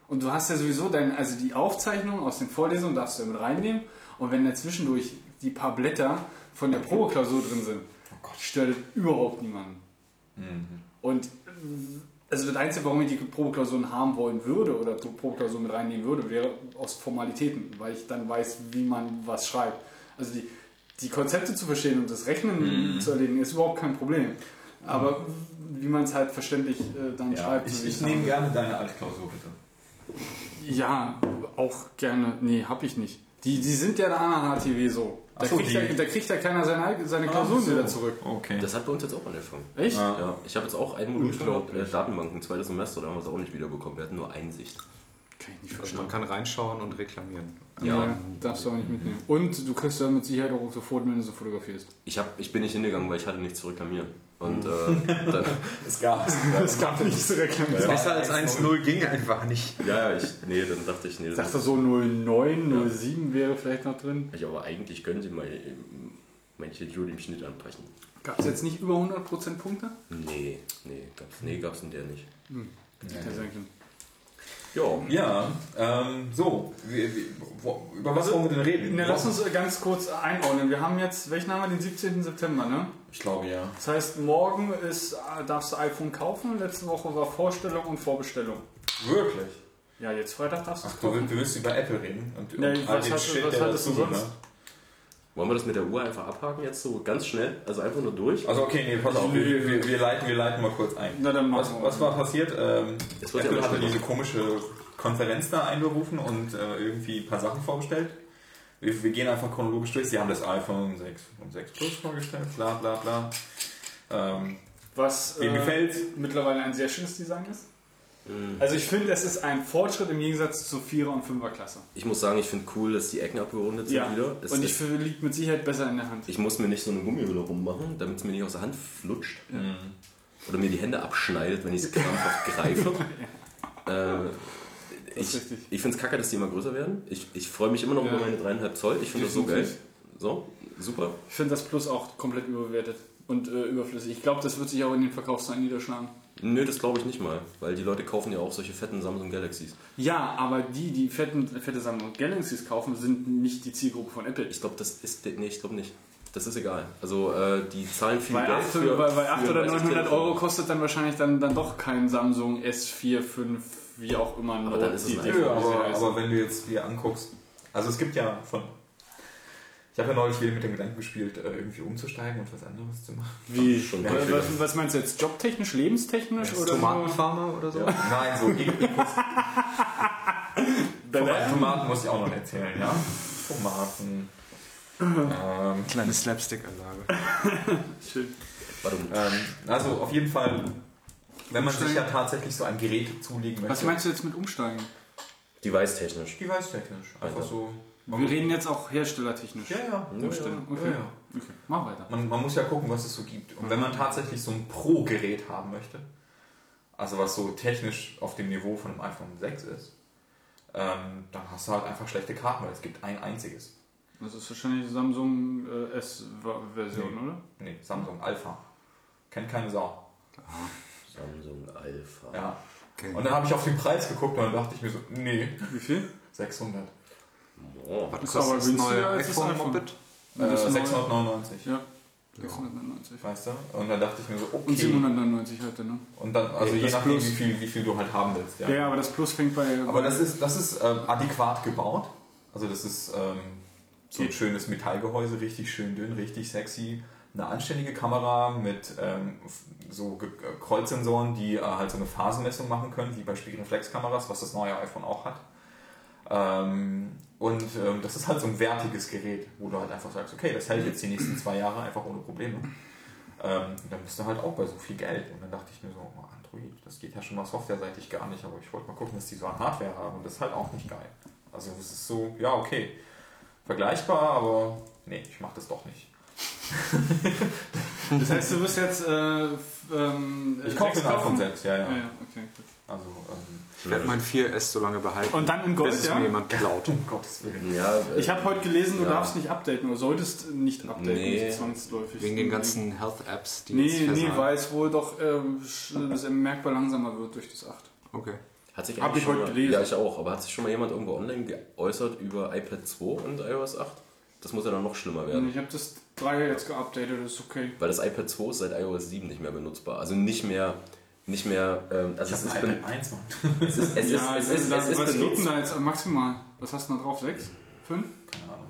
Und du hast ja sowieso deine, also die Aufzeichnungen aus den Vorlesungen darfst du ja mit reinnehmen. Und wenn da zwischendurch die paar Blätter von der Probeklausur drin sind, oh Gott, stört überhaupt niemanden. Mhm. Und also das Einzige, warum ich die Probeklausuren haben wollen würde oder Probeklausuren mit reinnehmen würde, wäre aus Formalitäten, weil ich dann weiß, wie man was schreibt. Also die, die Konzepte zu verstehen und das Rechnen mhm. zu erledigen, ist überhaupt kein Problem. Aber wie man es halt verständlich äh, dann ja, schreibt. Ich, ich nehme gerne deine Altklausur, bitte. Ja, auch gerne. Nee, hab ich nicht. Die, die sind ja da an der H T W so. Da, so, kriegt der, da kriegt ja keiner seine, seine Klausuren so. Wieder zurück. Okay. Das hat bei uns jetzt auch angefangen. Echt? Ja. Ja. Ich habe jetzt auch ein Modul, ich glaube, Datenbanken, zweites Semester, da haben wir es auch nicht wiederbekommen. Wir hatten nur Einsicht. Kann ich nicht verstehen. Man kann reinschauen und reklamieren. Ja, ja, darfst du auch nicht mitnehmen. Und du kriegst dann mit Sicherheit auch sofort, wenn du so fotografierst. Ich, hab, ich bin nicht hingegangen, weil ich hatte nichts zu reklamieren. Und äh, dann es gab es gab nichts zu reklamieren. Ja, besser als eins null ging einfach nicht. Ja, ich, nee, dann dachte ich, nee. Ich dachte so null neun, null sieben ja. wäre vielleicht noch drin. Ich, aber eigentlich können sie mal manche Juli im Schnitt anpassen. Gab es jetzt nicht über hundert Prozent Punkte? Nee, nee, gab's, nee, gab's in der nicht. Hm. Ja, ja. Jo, ja, ähm, so, wir, wir, wo, über was wollen wir denn reden? Ne, lass uns ganz kurz einordnen. Wir haben jetzt, welchen haben wir? Den siebzehnten September, ne? Ich glaube, ja. Das heißt, morgen ist, darfst du iPhone kaufen, letzte Woche war Vorstellung und Vorbestellung. Wirklich? Ja, jetzt Freitag darfst du es kaufen. Ach, du willst über Apple reden und über ne, all den Shit, der dazu gehört, ne? Wollen wir das mit der Uhr einfach abhaken jetzt so ganz schnell? Also einfach nur durch? Also okay, nee, pass auf, wir, wir, wir, leiten, wir leiten mal kurz ein. Na, dann was, was war passiert? Ähm, Apple hatte diese komische Konferenz da einberufen und äh, irgendwie ein paar Sachen vorgestellt. Wir, wir gehen einfach chronologisch durch. Sie haben das iPhone sechs und sechs Plus vorgestellt, bla bla bla. Ähm, was mir äh, gefällt, mittlerweile ein sehr schönes Design ist. Also ich finde, es ist ein Fortschritt im Gegensatz zur Vierer- und Fünfer Klasse. Ich muss sagen, ich finde cool, dass die Ecken abgerundet sind ja. wieder. Es und ich liegt mit Sicherheit besser in der Hand. Ich muss mir nicht so eine Gummihülle rummachen, damit es mir nicht aus der Hand flutscht. Ja. Oder mir die Hände abschneidet, wenn ich es krampfhaft greife. Ja. Äh, ich ich finde es kacke, dass die immer größer werden. Ich, ich freue mich immer noch ja. über meine dreieinhalb Zoll. Ich finde das so geil. So, super. Ich finde das Plus auch komplett überbewertet und äh, überflüssig. Ich glaube, das wird sich auch in den Verkaufszahlen niederschlagen. Nö, das glaube ich nicht mal, weil die Leute kaufen ja auch solche fetten Samsung Galaxies. Ja, aber die, die fetten, fette Samsung Galaxies kaufen, sind nicht die Zielgruppe von Apple. Ich glaube, das ist, nee, ich glaube nicht. Das ist egal. Also äh, die zahlen viel Geld für... Bei achthundert oder neunhundert Euro kostet dann wahrscheinlich dann, dann doch kein Samsung S vier, fünf, wie auch immer. Aber dann ist es einfach. Ja, aber, aber wenn du jetzt hier anguckst, also es gibt ja von... Ich habe ja neulich wieder mit dem Gedanken gespielt, irgendwie umzusteigen und was anderes zu machen. Wie? Schon ja, was, was meinst du jetzt? Jobtechnisch, lebenstechnisch? Oder Tomatenfarmer so? Oder so? Ja. Nein, so Tomaten, Tomaten muss ich auch noch erzählen, ja? Tomaten. ähm, Kleine Slapstick-Anlage. Schön. Ähm, also auf jeden Fall, wenn man umsteigen? Sich ja tatsächlich so ein Gerät zulegen möchte. Was meinst du jetzt mit umsteigen? Device-technisch. Device-technisch, einfach also. So... Wir okay. reden jetzt auch herstellertechnisch. Ja, ja. Ja, okay. Ja, ja. Okay. Mach weiter. Man, man muss ja gucken, was es so gibt. Und wenn man tatsächlich so ein Pro-Gerät haben möchte, also was so technisch auf dem Niveau von einem iPhone sechs ist, ähm, dann hast du halt einfach schlechte Karten, weil es gibt ein einziges. Das ist wahrscheinlich Samsung äh, S-Version, nee. Oder? Nee, Samsung Alpha. Kennt keine Sau. Samsung Alpha. Ja. Okay. Und dann habe ich auf den Preis geguckt und dann dachte ich mir so, nee. Wie viel? sechshundert. Oh, was kostet das neue iPhone-Moped? sechshundertneunundneunzig. Ja, sechshundertneunundneunzig. Weißt du? Und dann dachte ich mir so, okay. Und siebenhundertneunundneunzig heute, ne? Und dann, also ja, je nachdem, wie viel, wie viel du halt haben willst. Ja, ja, aber das Plus fängt bei... Aber das ist, das ist ähm, adäquat gebaut. Also das ist ähm, so ein schönes Metallgehäuse, richtig schön dünn, richtig sexy. Eine anständige Kamera mit ähm, so Kreuzsensoren, die äh, halt so eine Phasenmessung machen können, wie bei Spiegelreflexkameras, was das neue iPhone auch hat. Ähm... Und ähm, das ist halt so ein wertiges Gerät, wo du halt einfach sagst, okay, das hält jetzt die nächsten zwei Jahre einfach ohne Probleme. Ähm, dann bist du halt auch bei so viel Geld. Und dann dachte ich mir so, oh, Android, das geht ja schon mal softwareseitig gar nicht, aber ich wollte mal gucken, dass die so an Hardware haben. Und das ist halt auch nicht geil. Also es ist so, ja, okay, vergleichbar, aber nee, ich mach das doch nicht. Das heißt, du wirst jetzt äh, ähm, ich kaufe den iPhone selbst, ja, ja. ja, ja okay, gut. Also, ähm, ich werde mein vier S so lange behalten. Und dann in Gold, bis es ja? mir jemand klaut. Um Gottes Willen. Ja, äh, ich habe heute gelesen, du ja. darfst nicht updaten oder solltest nicht updaten, nee, nicht zwangsläufig. Wegen den ganzen Health-Apps, die nee, jetzt Nee, nee, weil es wohl doch ähm, merkbar langsamer wird durch das acht. Okay. Hat sich hab ich schon heute mal, gelesen. Ja, ich auch. Aber hat sich schon mal jemand irgendwo online geäußert über iPad zwei und iOS acht? Das muss ja dann noch schlimmer werden. Ich habe das drei jetzt geupdatet, das ist okay. Weil das iPad zwei ist seit iOS sieben nicht mehr benutzbar. Also nicht mehr... Nicht mehr, ähm, also ich es ist ben- eins, es ist, es ja, ist, es ist, es ist was benutzt- da jetzt maximal? Was hast du da drauf? sechs? fünf? Keine Ahnung.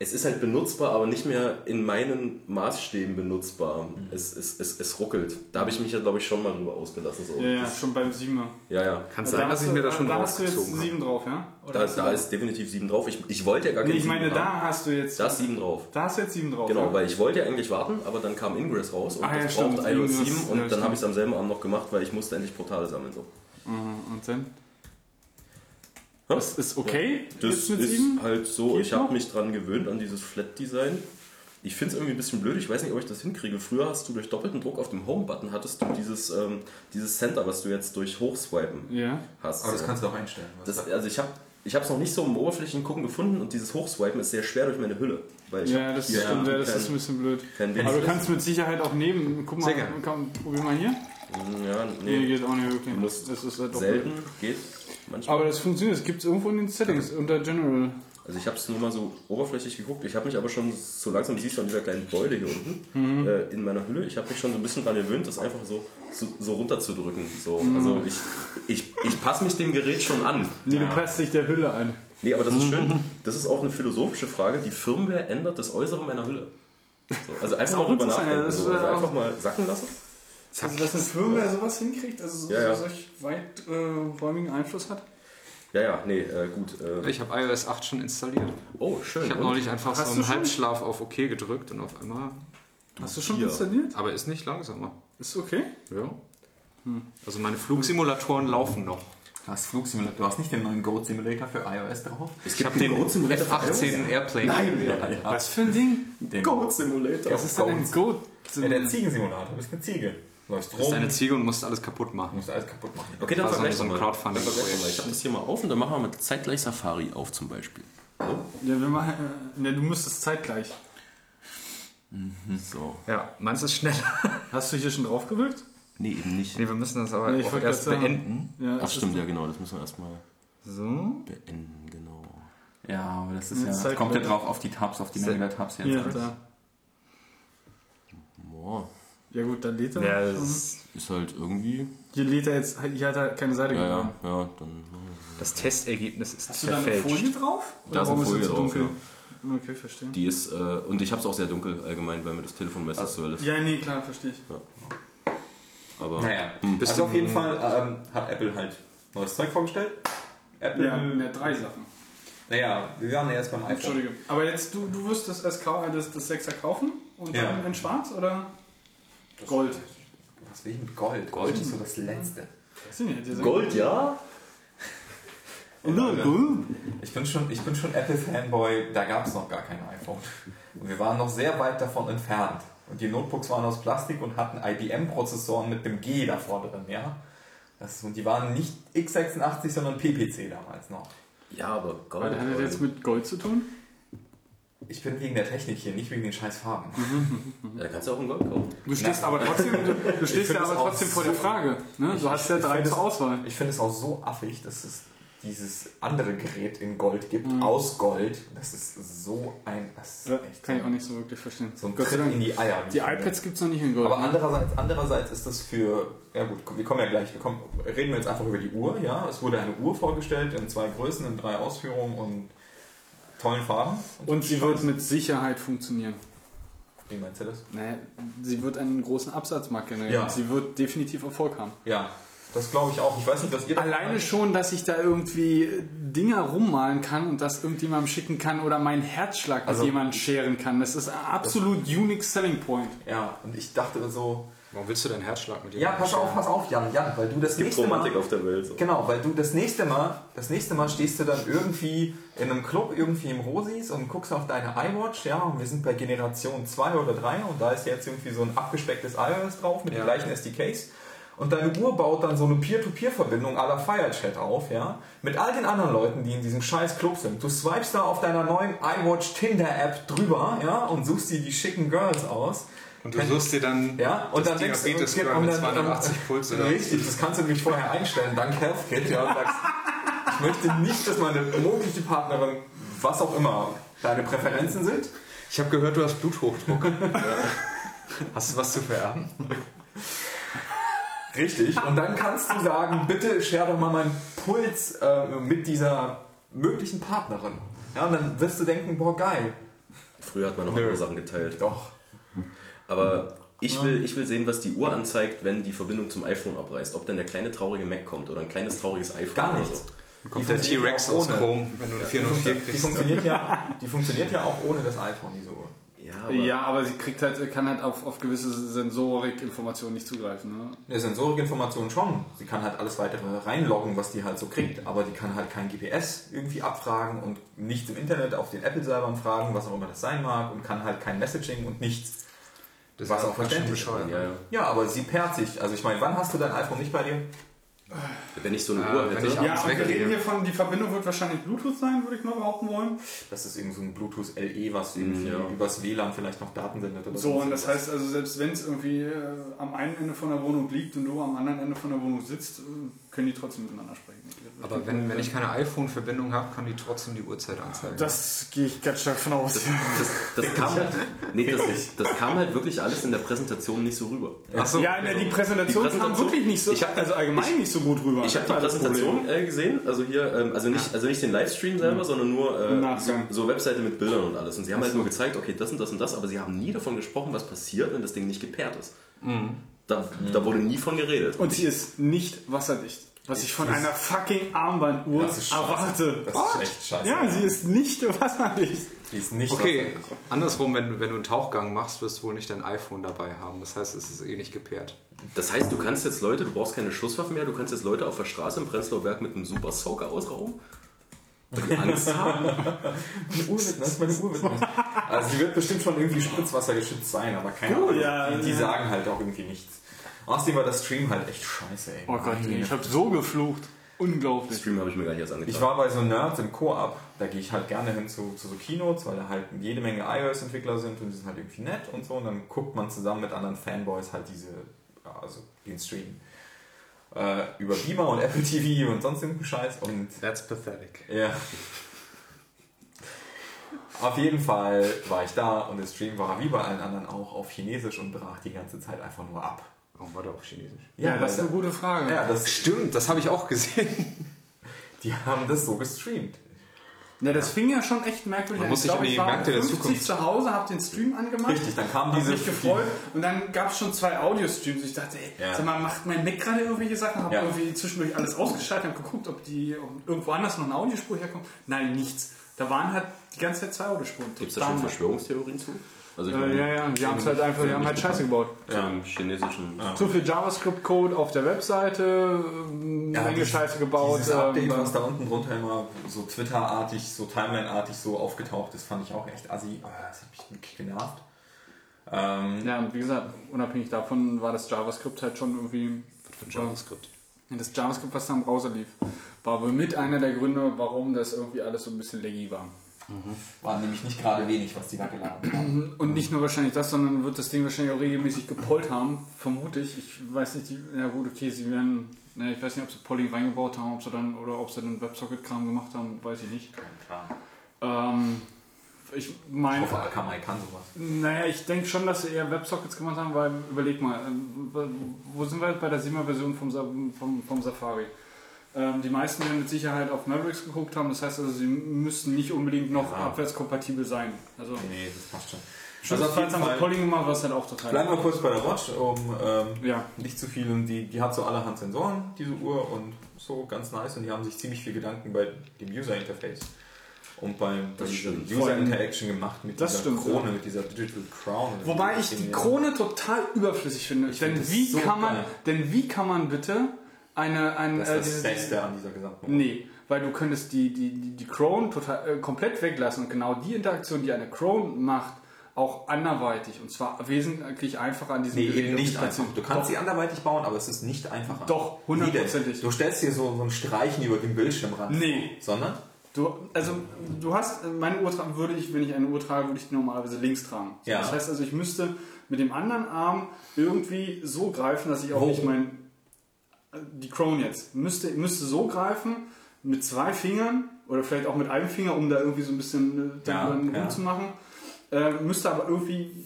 Es ist halt benutzbar, aber nicht mehr in meinen Maßstäben benutzbar. Mhm. Es, es, es, es ruckelt. Da habe ich mich ja, glaube ich, schon mal drüber ausgelassen. So. Ja, ja, das schon beim siebener. Ja, ja. Kannst also sein, dass ich mir da schon drauf hast du jetzt sieben drauf, ja? Oder da da ist definitiv sieben drauf. Ich, ich wollte ja gar nicht. Nee, ich meine, da haben. hast du jetzt. Da ist sieben drauf. Da hast du jetzt sieben drauf. Genau, ja? Weil ich wollte ja eigentlich warten, aber dann kam Ingress raus und ah, das ja, braucht iOS sieben und ja, dann habe ich es am selben Abend noch gemacht, weil ich musste endlich Portale sammeln. So. Und dann? Das ist okay. Ja, das mit ist sieben? Halt so. Geht ich habe mich dran gewöhnt an dieses Flat-Design. Ich finde es irgendwie ein bisschen blöd. Ich weiß nicht, ob ich das hinkriege. Früher hast du durch doppelten Druck auf dem Home-Button hattest du dieses, ähm, dieses Center, was du jetzt durch Hochswipen ja. hast. Aber das kannst du auch einstellen. Das, also ich habe ich habe es noch nicht so im oberflächlichen Gucken gefunden und dieses Hochswipen ist sehr schwer durch meine Hülle. Weil ich ja, das stimmt. Ja, das kein, ist ein bisschen blöd. Aber du kannst mit Sicherheit auch neben. Guck mal, komm, probier mal hier. Ja, nee. Nee, geht auch nicht wirklich. Das ist halt selten geht. Manchmal. Aber das funktioniert, das gibt es irgendwo in den Settings, unter General. Also ich habe es nur mal so oberflächlich geguckt, ich habe mich aber schon so langsam, siehst du an dieser kleinen Beule hier unten, mhm. äh, in meiner Hülle, ich habe mich schon so ein bisschen daran gewöhnt, das einfach so, so, so runterzudrücken. So. Mhm. Also ich, ich, ich passe mich dem Gerät schon an. Nee, ja. Du passt dich der Hülle an. Nee, aber das ist schön, das ist auch eine philosophische Frage, die Firmware ändert das Äußere meiner Hülle. So. Also einfach mal drüber nachdenken, so. Also einfach mal sacken lassen. Also, dass eine Firmware sowas hinkriegt, also so, ja, ja. so solch weiträumigen äh, Einfluss hat? Ja, ja, nee, äh, gut. Äh. Ich habe iOS acht schon installiert. Oh, schön. Ich habe neulich einfach so einen Halbschlaf auf OK gedrückt und auf einmal... Hast du schon hier. installiert? Aber ist nicht langsamer. Ist okay? Ja. Hm. Also meine Flugsimulatoren laufen noch. Das Flugsimulator. Du hast nicht den neuen Goat Simulator für iOS drauf? Es ich habe den F achtzehn Airplane. Nein, ja, ja. Was für ein Ding? Goat Simulator. Das ist dann ein Goat Simulator. Ja, der Ziegensimulator. Du bist eine Ziege. Läufst du bist eine Ziege und musst alles kaputt machen. Du musst alles kaputt machen. Okay, dann vergleichen so wir mal. Dann ich hab das hier mal auf und dann machen wir mal zeitgleich Safari auf zum Beispiel. So. Ja, wir machen, ja, du müsstest zeitgleich. Mhm. So. Ja, meins ist schneller. Hast du hier schon drauf gewirkt? Nee, eben nicht. Nee, wir müssen das aber nee, auch erst beenden. Ja, ach stimmt, ja genau, das müssen wir erstmal so beenden, genau. Ja, aber das ist ja, ja das kommt ja drauf auf die Tabs, auf die Navigator-Tabs jetzt. Ja, da. Boah. Ja gut, dann lädt er. Ja, das ist halt irgendwie... Hier lädt er jetzt, hier hat er keine Seite ja, genommen. Ja, ja, dann... Das Testergebnis ist hast verfälscht. Hast du da eine Folie drauf? Oder da ist eine Folie drauf, ja. Okay, verstehe. Die ist, äh, und ich hab's auch sehr dunkel allgemein, weil mir das Telefon besser zu hell ist. Ja, nee, klar, verstehe ich. Ja. Aber... Naja, bist also du auf jeden Fall ähm, hat Apple halt neues Zeug vorgestellt. Apple... Ja, ja drei Sachen. Naja, wir waren ja erst beim iPhone. Entschuldige. Aber jetzt, du, du wirst das, das, das sechser kaufen und ja. dann in schwarz, oder... Gold. Was will ich mit Gold? Gold ist so das Letzte. Gold, ja? Ich bin schon, ich bin schon Apple-Fanboy, da gab es noch gar kein iPhone. Und wir waren noch sehr weit davon entfernt. Und die Notebooks waren aus Plastik und hatten I B M-Prozessoren mit dem G da vorne drin, ja? Das, und die waren nicht x sechsundachtzig, sondern P P C damals noch. Ja, aber Gold. Was hat das jetzt mit Gold zu tun? Ich bin wegen der Technik hier, nicht wegen den scheiß Farben. Da ja, kannst du auch einen Gold kaufen. Du stehst ja. aber trotzdem, du stehst ja aber trotzdem vor so der Frage. Ne? Ich, du hast ja drei zur Auswahl. Ich finde es auch so affig, dass es dieses andere Gerät in Gold gibt, mhm. aus Gold. Das ist so ein... Das ja, echt kann so ich auch nicht so wirklich verstehen. So ein Tritt in die Eier. Die iPads gibt es noch nicht in Gold. Aber ne? andererseits, andererseits ist das für... Ja gut, wir kommen ja gleich. Wir kommen, reden wir jetzt einfach über die Uhr. Ja, es wurde eine Uhr vorgestellt in zwei Größen, in drei Ausführungen und... tollen Farben. Und, und sie wird mit Sicherheit funktionieren. Wie meinst du das? Naja, sie wird einen großen Absatzmarkt generieren. Ja. Sie wird definitiv Erfolg haben. Ja, Das glaube ich auch. Ich weiß nicht, dass ihr alleine schon, dass ich da irgendwie Dinger rummalen kann und das irgendjemandem schicken kann oder meinen Herzschlag mit also, jemandem scheren kann. Das ist absolut das unique selling point. Ja, und ich dachte so... Warum willst du deinen Herzschlag mit jemandem? Ja, pass auf, pass auf, Jan, Jan, weil du das nächste Mal... Es gibt Romantik auf der Welt. So. Genau, weil du das nächste Mal, das nächste Mal stehst du dann irgendwie in einem Club, irgendwie im Rosis und guckst auf deine iWatch, ja, und wir sind bei Generation zwei oder drei und da ist jetzt irgendwie so ein abgespecktes iOS drauf mit ja. den gleichen S D Ks. Und deine Uhr baut dann so eine Peer-to-Peer-Verbindung à la Firechat auf, ja, mit all den anderen Leuten, die in diesem scheiß Club sind. Du swipest da auf deiner neuen iWatch-Tinder-App drüber, ja, und suchst dir die schicken Girls aus. Und du Kann suchst dir dann ja, und das dann Diabetes Girl mit zweihundertachtzig Puls oder? Richtig, das kannst du nämlich vorher einstellen, dank HealthKit, ja, und sagst, ich möchte nicht, dass meine mögliche Partnerin, was auch immer, deine Präferenzen sind. Ich habe gehört, du hast Bluthochdruck. Hast du was zu vererben? Richtig, und dann kannst du sagen, bitte share doch mal meinen Puls äh, mit dieser möglichen Partnerin. Ja, und dann wirst du denken, boah, geil. Früher hat man noch andere Sachen geteilt. Doch. Aber ich will, ich will sehen, was die Uhr anzeigt, wenn die Verbindung zum iPhone abreißt. Ob dann der kleine traurige Mac kommt oder ein kleines trauriges iPhone. Gar nichts. So. Dann kommt der T-Rex aus Chrome, wenn du eine vierhundertvier kriegst. Die funktioniert, ja, die funktioniert ja auch ohne das iPhone, diese Uhr. Ja aber, ja, aber sie kriegt halt, kann halt auf, auf gewisse Sensorik-Informationen nicht zugreifen. Ne? Ja, Sensorik-Informationen schon. Sie kann halt alles weitere reinloggen, was die halt so kriegt, aber die kann halt kein G P S irgendwie abfragen und nichts im Internet auf den Apple-Servern fragen, was auch immer das sein mag, und kann halt kein Messaging und nichts. Das was auch verständlich ist. Ja, ja. ja, aber sie perrt sich. Also ich meine, wann hast du dein iPhone nicht bei dir? Wenn ich so eine ah, Uhr hätte. Ich ja, und wir reden hier von, die Verbindung wird wahrscheinlich Bluetooth sein, würde ich mal behaupten wollen. Das ist irgendwie so ein Bluetooth L E, was mm, ja. übers W L A N vielleicht noch Daten sendet. Oder so, und das heißt also, selbst wenn es irgendwie äh, am einen Ende von der Wohnung liegt und du am anderen Ende von der Wohnung sitzt, äh, können die trotzdem miteinander sprechen. Das Aber wenn, wenn ich keine iPhone-Verbindung habe, kann die trotzdem die Uhrzeit anzeigen. Das gehe ich ganz stark von aus. Das, das, das, kam, halt, nee, das, das kam halt wirklich alles in der Präsentation nicht so rüber. Ach so, ja, also, die Präsentation kam wirklich nicht so, ich hab, also allgemein ich, nicht so gut rüber. Ich habe die Präsentation äh, gesehen, also hier, ähm, also, nicht, also nicht den Livestream selber, mhm. sondern nur äh, so, so Webseite mit Bildern und alles. Und sie haben Ach halt so. nur gezeigt, okay, das und das und das, aber sie haben nie davon gesprochen, was passiert, wenn das Ding nicht gepaart ist. Mhm. Da, mhm. da wurde nie von geredet. Und sie ist nicht wasserdicht. Was ich von einer fucking Armbanduhr erwarte. Das ist echt scheiße. Ja, sie ist nicht wasserdicht. Die ist nicht okay, wasserdicht. Andersrum, wenn, wenn du einen Tauchgang machst, wirst du wohl nicht dein iPhone dabei haben. Das heißt, es ist eh nicht gepaart. Das heißt, du kannst jetzt Leute, du brauchst keine Schusswaffen mehr, du kannst jetzt Leute auf der Straße im Prenzlauer Berg mit einem Super Soaker ausrauben? Angst haben. Eine Uhr mit, was? Meine Uhr mit. Also sie wird bestimmt schon irgendwie spritzwassergeschützt sein, aber keine Ahnung. Cool, ja, die, die ja. sagen halt auch irgendwie nichts. Außerdem war das Stream halt echt scheiße, ey. Oh Gott, nee, ich hab so geflucht. Unglaublich. Das Stream habe ich mir gar nicht erst angetan. Ich war bei so Nerds im Co-op, da gehe ich halt gerne hin zu, zu so Keynotes, weil da halt jede Menge iOS-Entwickler sind und die sind halt irgendwie nett und so. Und dann guckt man zusammen mit anderen Fanboys halt diese, ja, also den Stream. Äh, über Beamer und Apple T V und sonst irgendeinen Scheiß. Und that's pathetic. Ja. Yeah. Auf jeden Fall war ich da und der Stream war wie bei allen anderen auch auf Chinesisch und brach die ganze Zeit einfach nur ab. Warum war der auf Chinesisch? Ja, ja, das ist eine gute Frage. Ja, das stimmt, das habe ich auch gesehen. Die haben das so gestreamt. Na, das fing ja schon echt merkwürdig an. Man muss sich an die Märkte der Zukunft. Ich war fünfzig zu Hause, hab den Stream angemacht. Richtig, dann kam diese... Hab mich gefreut und dann gab's schon zwei Audio-Streams. Ich dachte, ey, ja. sag mal, macht mein Mac gerade irgendwelche Sachen? Hab ja. irgendwie zwischendurch alles ausgeschaltet, hab geguckt, ob die ob irgendwo anders noch eine Audiospur herkommt. Nein, nichts. Da waren halt die ganze Zeit zwei Audiospuren. Gibt's da schon Verschwörungstheorien zu? Also ich meine, äh, ja, ja, wir haben es halt einfach, wir haben halt Scheiße gebaut. Ja, im chinesischen. Ja. Zu viel JavaScript-Code auf der Webseite, ja, eine Menge Scheiße gebaut. Dieses Update, ähm, was da unten drunter immer so Twitter-artig, so Timeline-artig so aufgetaucht ist, fand ich auch echt assi. Das hat mich wirklich genervt. Ähm, ja, und wie gesagt, unabhängig davon war das JavaScript halt schon irgendwie... Was für ein JavaScript? Das JavaScript, was da im Browser lief, war wohl mit einer der Gründe, warum das irgendwie alles so ein bisschen laggy war. Mhm. War nämlich nicht gerade wenig, was die da geladen haben. Und nicht nur wahrscheinlich das, sondern wird das Ding wahrscheinlich auch regelmäßig gepollt haben, vermute ich. Ich weiß nicht, die, ja gut, okay, sie werden, ne, ich weiß nicht, ob sie Polling reingebaut haben, ob sie dann, oder ob sie dann Websocket-Kram gemacht haben, weiß ich nicht. Kein Plan. Ähm, ich meine. Ich hoffe, kann man kann sowas. Naja, ich denke schon, dass sie eher Websockets gemacht haben, weil, überleg mal, wo sind wir bei der sieben-Version vom, vom, vom Safari? Die meisten werden mit Sicherheit auf Mavericks geguckt haben, das heißt also, sie müssen nicht unbedingt noch ja. abwärtskompatibel sein. Also nee, das passt schon. Also auf jeden Fall haben wir Polling gemacht, was halt auch total. Bleiben wir kurz bei der Watch, um ähm, ja. nicht zu viel. Und die, die hat so allerhand Sensoren, diese Uhr, und so ganz nice. Und die haben sich ziemlich viel Gedanken bei dem User Interface und beim User Interaction gemacht mit das dieser stimmt, Krone, ja. mit dieser Digital Crown. Wobei ich die Krone total überflüssig finde. Ich denn, find wie so kann man, denn wie kann man bitte eine... Ein, das ist äh, das diese, Beste an dieser gesamten... Nee, weil du könntest die, die, die, die Krone total, äh, komplett weglassen und genau die Interaktion, die eine Krone macht, auch anderweitig, und zwar wesentlich einfacher an diesem Nee, Gerät eben nicht einfach. Du kannst Doch. sie anderweitig bauen, aber es ist nicht einfacher. Doch, hundertprozentig. Du stellst dir so, so ein Streichen über den Bildschirm ran. Nee. Sondern? Du, also, du hast, meine Uhr würde ich, wenn ich eine Uhr trage, würde ich die normalerweise links tragen. Ja. Das heißt also, ich müsste mit dem anderen Arm irgendwie so greifen, dass ich auch oh. nicht mein, die Krone jetzt, müsste, müsste so greifen, mit zwei Fingern, oder vielleicht auch mit einem Finger, um da irgendwie so ein bisschen ja, dann rumzumachen. Ja. Äh, müsste aber irgendwie...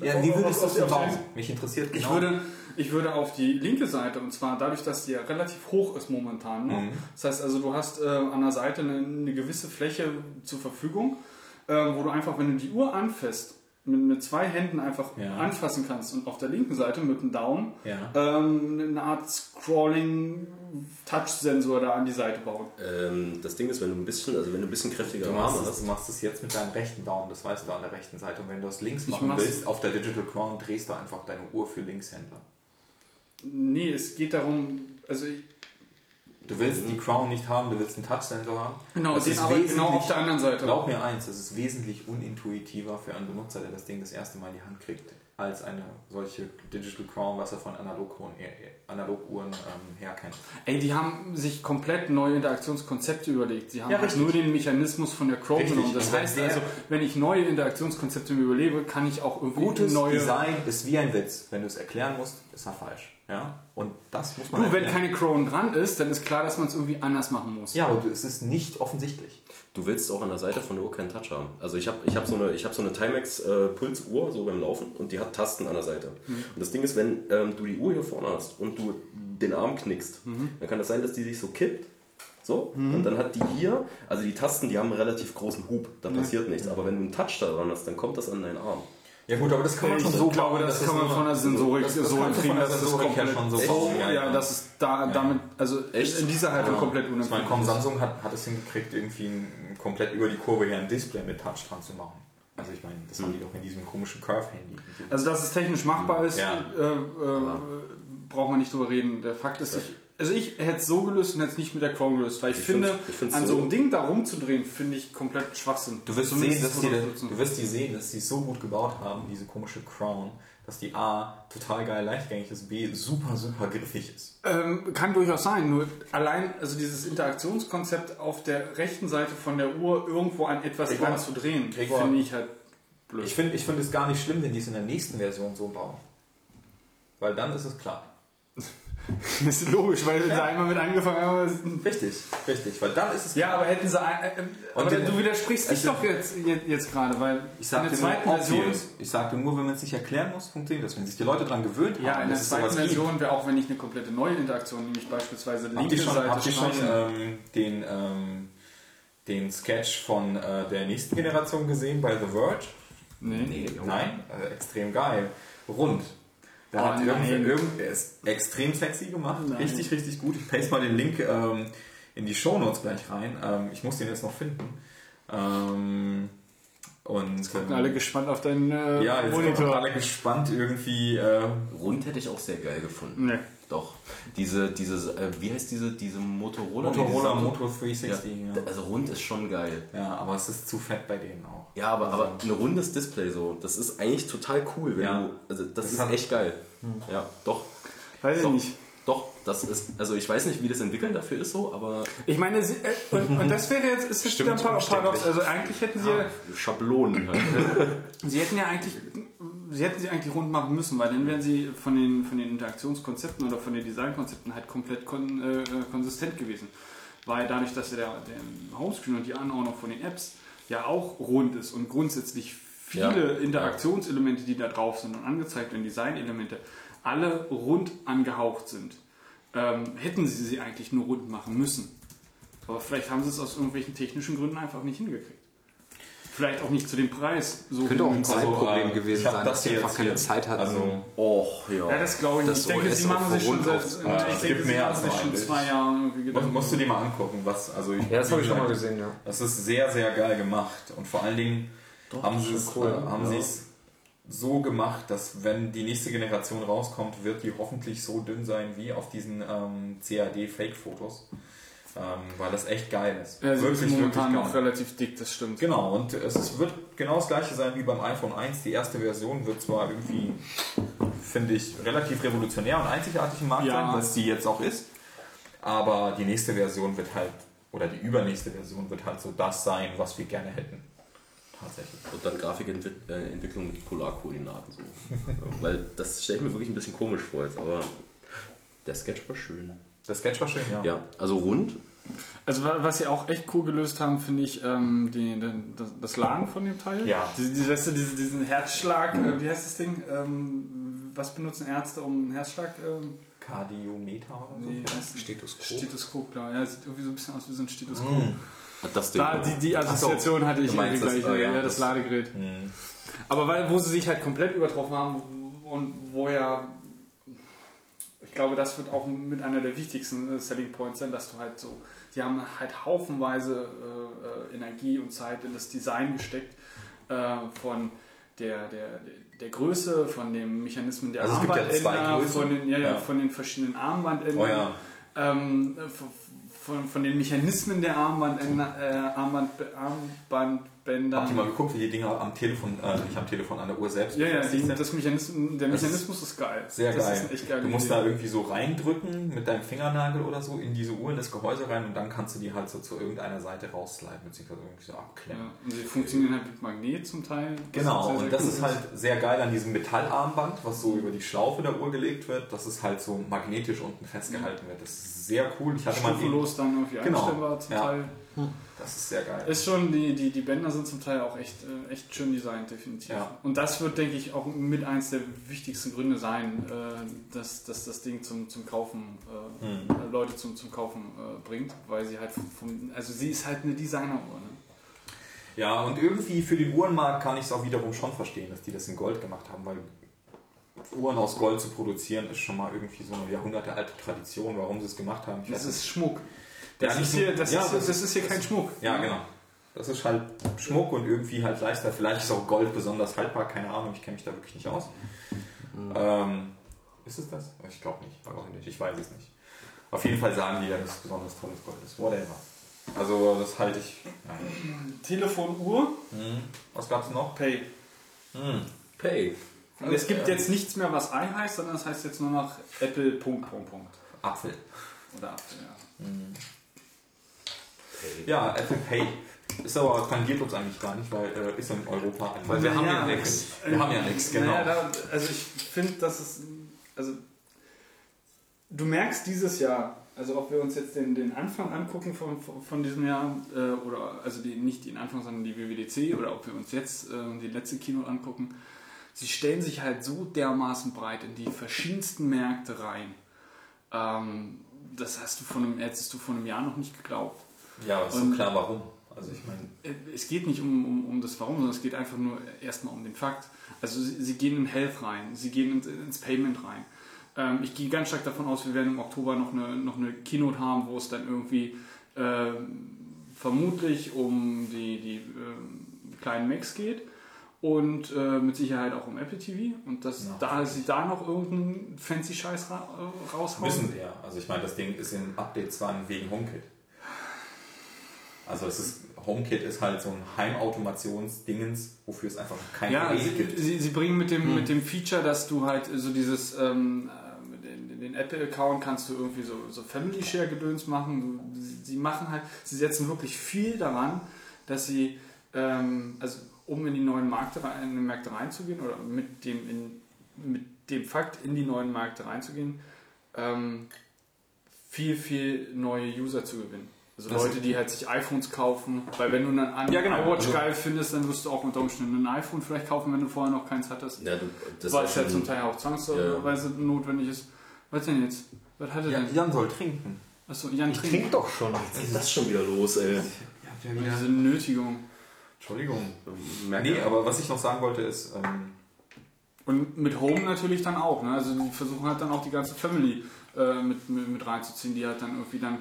Ja, wie würdest du das überbauen? Mich interessiert genau. Ich würde, ich würde auf die linke Seite, und zwar dadurch, dass die ja relativ hoch ist momentan. Ne? Mhm. Das heißt also, du hast äh, an der Seite eine, eine gewisse Fläche zur Verfügung, äh, wo du einfach, wenn du die Uhr anfasst, mit, mit zwei Händen einfach ja. anfassen kannst, und auf der linken Seite mit dem Daumen ja. ähm, eine Art Scrolling Touch-Sensor da an die Seite bauen. Ähm, das Ding ist, wenn du ein bisschen, also wenn du ein bisschen kräftiger Arme hast. Du machst es jetzt mit deinem rechten Daumen, das weißt du an der rechten Seite. Und wenn du das links machen willst, auf der Digital Crown drehst du einfach deine Uhr für Linkshänder. Nee, es geht darum, also ich, du willst mhm. die Crown nicht haben, du willst einen Touch-Sensor haben. Genau, das ist aber genau auf der anderen Seite. Glaub mir eins, es ist wesentlich unintuitiver für einen Benutzer, der das Ding das erste Mal in die Hand kriegt, als eine solche Digital Crown, was er von Analoguhren, Analoguhren ähm, her kennt. Ey, die haben sich komplett neue Interaktionskonzepte überlegt. Sie haben ja, halt nur den Mechanismus von der Crown genommen. Das also heißt also, wenn ich neue Interaktionskonzepte mir überlege, kann ich auch irgendwie gutes neue... Gutes Design ist wie ein Witz. Wenn du es erklären musst, ist er falsch. Ja? Und das muss man Nur erklären. Wenn keine Crown dran ist, dann ist klar, dass man es irgendwie anders machen muss. Ja, aber es ist nicht offensichtlich. Du willst auch an der Seite von der Uhr keinen Touch haben. Also ich habe ich hab so eine, hab so eine Timex-Pulsuhr äh, so beim Laufen, und die hat Tasten an der Seite. Mhm. Und das Ding ist, wenn ähm, du die Uhr hier vorne hast und du den Arm knickst, mhm. dann kann das sein, dass die sich so kippt. So, mhm. und dann hat die hier, also die Tasten, die haben einen relativ großen Hub, da passiert mhm. nichts. Aber wenn du einen Touch da dran hast, dann kommt das an deinen Arm. Ja gut, aber das kann man schon so glaube, das, das kann man von der Sensorik so hinkriegen, dass das komplett schon so oh, ja, ja, das ist da, ja. damit, also echt in dieser Haltung ja. komplett unabhängig. Ich meine, komm, Samsung hat, hat es hingekriegt, irgendwie ein, komplett über die Kurve hier ein Display mit Touch dran zu machen. Also ich meine, das mhm. haben die doch in diesem komischen Curve-Handy. Also dass es technisch machbar ist, ja. äh, äh, ja. braucht man nicht drüber reden. Der Fakt ist, ja. ich, also ich hätte es so gelöst und hätte es nicht mit der Chrome gelöst, weil ich, ich finde, find, ich an so einem Ding da rumzudrehen, finde ich komplett Schwachsinn. Du wirst, sehen, dass die, du wirst die sehen, dass die so gut gebaut haben, diese komische Crown, dass die A total geil leichtgängig ist, B super, super griffig ist. Ähm, kann durchaus sein, nur allein also dieses Interaktionskonzept auf der rechten Seite von der Uhr irgendwo an etwas Gregor, dran zu drehen, finde ich halt blöd. Ich finde ich find es gar nicht schlimm, wenn die es in der nächsten Version so bauen. Weil dann ist es klar. Das ist logisch, weil sie ja. da einmal mit angefangen haben. Richtig, richtig, weil dann ist es. Ja, klar. aber hätten sie. Ein, äh, aber den, du widersprichst dich doch jetzt, jetzt, jetzt gerade, weil. Ich sagte, in der zweiten Version, ich sagte nur, wenn man es nicht erklären muss, funktioniert das. Wenn sich die Leute daran gewöhnt ja, haben. Ja, in der zweiten Version wäre auch, wenn ich eine komplette neue Interaktion, nämlich beispielsweise die linke Seite. Habt ihr schon ähm, den, ähm, den Sketch von äh, der nächsten Generation gesehen bei The Verge? Nee. nee nein, äh, extrem geil. Rund. Da oh, hat irgendwer es extrem sexy gemacht. Nein. Richtig, richtig gut. Ich paste mal den Link ähm, in die Shownotes gleich rein. Ähm, ich muss den jetzt noch finden. Ähm, und jetzt gucken ähm, alle gespannt auf deinen äh, ja, jetzt Monitor. Alle gespannt irgendwie. Äh, Rund hätte ich auch sehr geil gefunden. Nee. Doch. Diese, diese, äh, wie heißt diese, diese Motorola? Motorola Moto dreihundertsechzig. Ja, also Rund ist schon geil. Ja, aber es ist zu fett bei denen auch. Ja, aber, also. aber ein rundes Display so, das ist eigentlich total cool. Wenn ja. du, also das, das ist echt geil. Hm. Ja, doch. Weiß doch, ich nicht. Doch, das ist, also ich weiß nicht, wie das Entwickeln dafür ist so, aber... Ich meine, sie, äh, und, und das wäre jetzt, ist jetzt stimmt, wieder ein paar Paradox. Also eigentlich hätten sie ja... ja Schablonen halt. Sie hätten ja eigentlich... Sie hätten sie eigentlich rund machen müssen, weil dann wären sie von den, von den Interaktionskonzepten oder von den Designkonzepten halt komplett kon, äh, konsistent gewesen. Weil dadurch, dass ja der, der Homescreen und die Anordnung von den Apps ja auch rund ist und grundsätzlich viele ja. Interaktionselemente, die da drauf sind und angezeigt werden, Designelemente, alle rund angehaucht sind, ähm, hätten sie sie eigentlich nur rund machen müssen. Aber vielleicht haben sie es aus irgendwelchen technischen Gründen einfach nicht hingekriegt. Vielleicht auch nicht zu dem Preis. So könnte auch ein Zeitproblem also, gewesen sein, das dass sie einfach keine hier. Zeit hatten. Also, oh, ja. ja, das glaube ich nicht. Ich denke, sie machen sich schon seit zwei Jahren. Das musst du dir mal angucken. Was, also ich, ja, das habe ich schon mal gesehen. Ja. Das ist sehr, sehr geil gemacht. Und vor allen Dingen Doch, haben sie es cool, äh, haben ja. so gemacht, dass wenn die nächste Generation rauskommt, wird die hoffentlich so dünn sein wie auf diesen ähm, C A D-Fake-Fotos. Ähm, weil das echt geil ist. Ja, wirklich, ist momentan wirklich noch relativ dick, das stimmt. Genau, und es wird genau das gleiche sein wie beim iPhone eins. Die erste Version wird zwar irgendwie, finde ich, relativ revolutionär und einzigartig im Markt ja. sein, was die jetzt auch ist, aber die nächste Version wird halt, oder die übernächste Version wird halt so das sein, was wir gerne hätten. Tatsächlich. Und dann Grafikentwicklung mit Polarkoordinaten. So. Weil das stelle ich mir wirklich ein bisschen komisch vor jetzt, aber der Sketch war schön. Der Sketch war schön, ja. Ja, also rund. Also was sie auch echt cool gelöst haben, finde ich, ähm, die, die, das Lagen von dem Teil. Ja. Die, die, weißt du, diesen, diesen Herzschlag, äh, wie heißt das Ding? Ähm, was benutzen Ärzte, um einen Herzschlag... Ähm, Kardiometer oder so? Nee, Stethoskop. Stethoskop, klar. Ja, sieht irgendwie so ein bisschen aus wie so ein Stethoskop. Mhm. Das Ding da, die, die Assoziation so, hatte ich eigentlich gleich. Das, äh, ja, das, das Ladegerät. Mhm. Aber weil, wo sie sich halt komplett übertroffen haben und wo ja... Ich glaube, das wird auch mit einer der wichtigsten Selling Points sein, dass du halt so, die haben halt haufenweise äh, Energie und Zeit in das Design gesteckt, äh, von der, der, der Größe, von den Mechanismen der also Armbandänder, ja von, den, ja, ja. von den verschiedenen Armbandändern, oh ja. ähm, von, von den Mechanismen der Armbandänder, äh, Armband, Armband, Bänder. Habt ihr mal geguckt, wie die Dinger am Telefon, äh, nicht am Telefon, an der Uhr selbst? Ja, ja, die, das Mechanismus, der Mechanismus ist, ist geil. Sehr das geil. Ist echt geil. Du musst Idee. Da irgendwie so reindrücken mit deinem Fingernagel oder so in diese Uhr, in das Gehäuse rein und dann kannst du die halt so zu irgendeiner Seite raussliden, beziehungsweise irgendwie so abklemmen. Ja, und die funktionieren halt mit Magnet zum Teil. Genau, und das ist halt sehr geil an diesem Metallarmband, was so über die Schlaufe der Uhr gelegt wird, dass es halt so magnetisch unten festgehalten wird. Das ist sehr cool. Ich hatte mal Stufelos dann irgendwie einstellbar zum Teil. Das ist sehr geil. Ist schon, die, die, die Bänder sind zum Teil auch echt, äh, echt schön designt, definitiv. Ja. Und das wird, denke ich, auch mit eins der wichtigsten Gründe sein, äh, dass, dass das Ding zum, zum Kaufen, äh, hm. Leute zum, zum Kaufen äh, bringt, weil sie halt, vom, also sie ist halt eine Designeruhr. Ne? Ja, und irgendwie für den Uhrenmarkt kann ich es auch wiederum schon verstehen, dass die das in Gold gemacht haben, weil Uhren aus Gold zu produzieren ist schon mal irgendwie so eine jahrhundertealte Tradition, warum sie es gemacht haben. Ich das ist Schmuck. Das, ja, ist hier, das, ja, ist, das, das ist hier das kein ist, Schmuck. Ja, genau. Das ist halt Schmuck und irgendwie halt leichter. Vielleicht ist auch Gold besonders haltbar, keine Ahnung, ich kenne mich da wirklich nicht aus. Mhm. Ähm, ist es das? Ich glaube nicht. nicht. Ich weiß es nicht. Auf jeden Fall sagen die ja, dass es besonders tolles Gold ist. Whatever. Also das halte ich. Nein. Telefon, Uhr. Mhm. Was gab es noch? Pay. Mhm. Pay. Also es gibt ähm, jetzt nichts mehr, was I heißt, sondern es das heißt jetzt nur noch Apple. Punkt, Punkt, Punkt. Apfel. Oder Apfel, ja. Mhm. Ja, Apple Pay ist aber tangiert uns eigentlich gar nicht, weil äh, ist in Europa. Weil wir, ja, haben ja nichts. Wir haben ja nichts, genau. Ja, da, also ich finde, dass es, also du merkst dieses Jahr, also ob wir uns jetzt den, den Anfang angucken von, von diesem Jahr, äh, oder also die, nicht den Anfang, sondern die W W D C, oder ob wir uns jetzt äh, die letzte Keynote angucken, sie stellen sich halt so dermaßen breit in die verschiedensten Märkte rein. Ähm, das hast du von einem, hättest du vor einem Jahr noch nicht geglaubt. Ja, aber es ist so klar, warum. Also ich meine, es geht nicht um, um, um das Warum, sondern es geht einfach nur erstmal um den Fakt. Also sie, sie gehen in Health rein, sie gehen ins, ins Payment rein. Ähm, ich gehe ganz stark davon aus, wir werden im Oktober noch eine, noch eine Keynote haben, wo es dann irgendwie äh, vermutlich um die, die äh, kleinen Macs geht und äh, mit Sicherheit auch um Apple T V. Und dass ja, da sie da noch irgendeinen fancy Scheiß ra raushauen. Müssen sie ja. Also ich meine, das Ding ist in Update dran wegen HomeKit. Also es ist, HomeKit ist halt so ein Heimautomationsdingens, wofür es einfach kein ja, Gerät sie, gibt. Sie, sie bringen mit dem, hm. mit dem Feature, dass du halt so dieses, ähm, den, den Apple-Account kannst du irgendwie so, so Family-Share-Gedöns machen. Sie, sie machen halt, sie setzen wirklich viel daran, dass sie, ähm, also um in die neuen Märkte, rein, in die Märkte reinzugehen oder mit dem, in, mit dem Fakt in die neuen Märkte reinzugehen, ähm, viel, viel neue User zu gewinnen. Also das Leute, die halt sich iPhones kaufen, weil wenn du dann ja, genau. iWatch geil findest, dann wirst du auch unter Umständen ein iPhone vielleicht kaufen, wenn du vorher noch keins hattest. Ja, du, das weil es ja zum Teil auch zwangsweise ja. notwendig ist. Was denn jetzt? Was hat er Jan, denn? Jan soll trinken. Achso, Jan trinkt. Trink doch schon. Was ist das schon wieder los, ey? Ja, wir haben ja. Diese Nötigung. Entschuldigung. Nee, aber was ich noch sagen wollte ist... Ähm und mit Home natürlich dann auch. Ne? Also die versuchen halt dann auch die ganze Family äh, mit, mit, mit reinzuziehen, die halt dann irgendwie dann,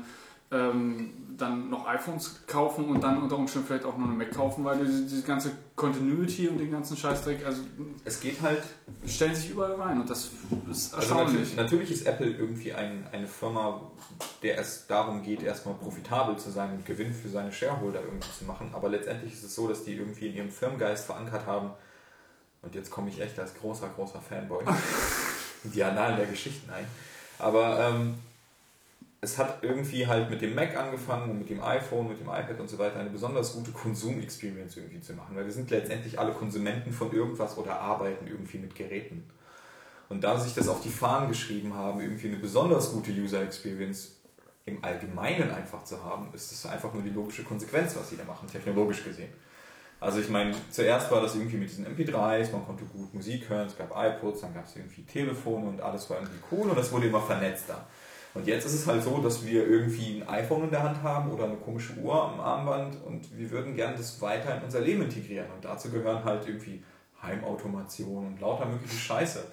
ähm, dann noch iPhones kaufen und dann unter Umständen vielleicht auch noch eine Mac kaufen, weil diese, diese ganze Continuity und den ganzen Scheißdreck, also... Es geht halt... Stellen sich überall rein und das ist erstaunlich. Also natürlich, natürlich ist Apple irgendwie ein, eine Firma, der es darum geht, erstmal profitabel zu sein und Gewinn für seine Shareholder irgendwie zu machen, aber letztendlich ist es so, dass die irgendwie in ihrem Firmengeist verankert haben, und jetzt komme ich echt als großer, großer Fanboy in die Annalen der Geschichten ein. Aber ähm, es hat irgendwie halt mit dem Mac angefangen und mit dem iPhone, mit dem iPad und so weiter eine besonders gute Konsum-Experience irgendwie zu machen. Weil wir sind letztendlich alle Konsumenten von irgendwas oder arbeiten irgendwie mit Geräten. Und da sich das auf die Fahnen geschrieben haben, irgendwie eine besonders gute User-Experience im Allgemeinen einfach zu haben, ist das einfach nur die logische Konsequenz, was sie da machen, technologisch gesehen. Also ich meine, zuerst war das irgendwie mit diesen M P dreis, man konnte gut Musik hören, es gab iPods, dann gab es irgendwie Telefone und alles war irgendwie cool und das wurde immer vernetzter. Und jetzt ist es halt so, dass wir irgendwie ein iPhone in der Hand haben oder eine komische Uhr am Armband und wir würden gerne das weiter in unser Leben integrieren. Und dazu gehören halt irgendwie Heimautomation und lauter mögliche Scheiße.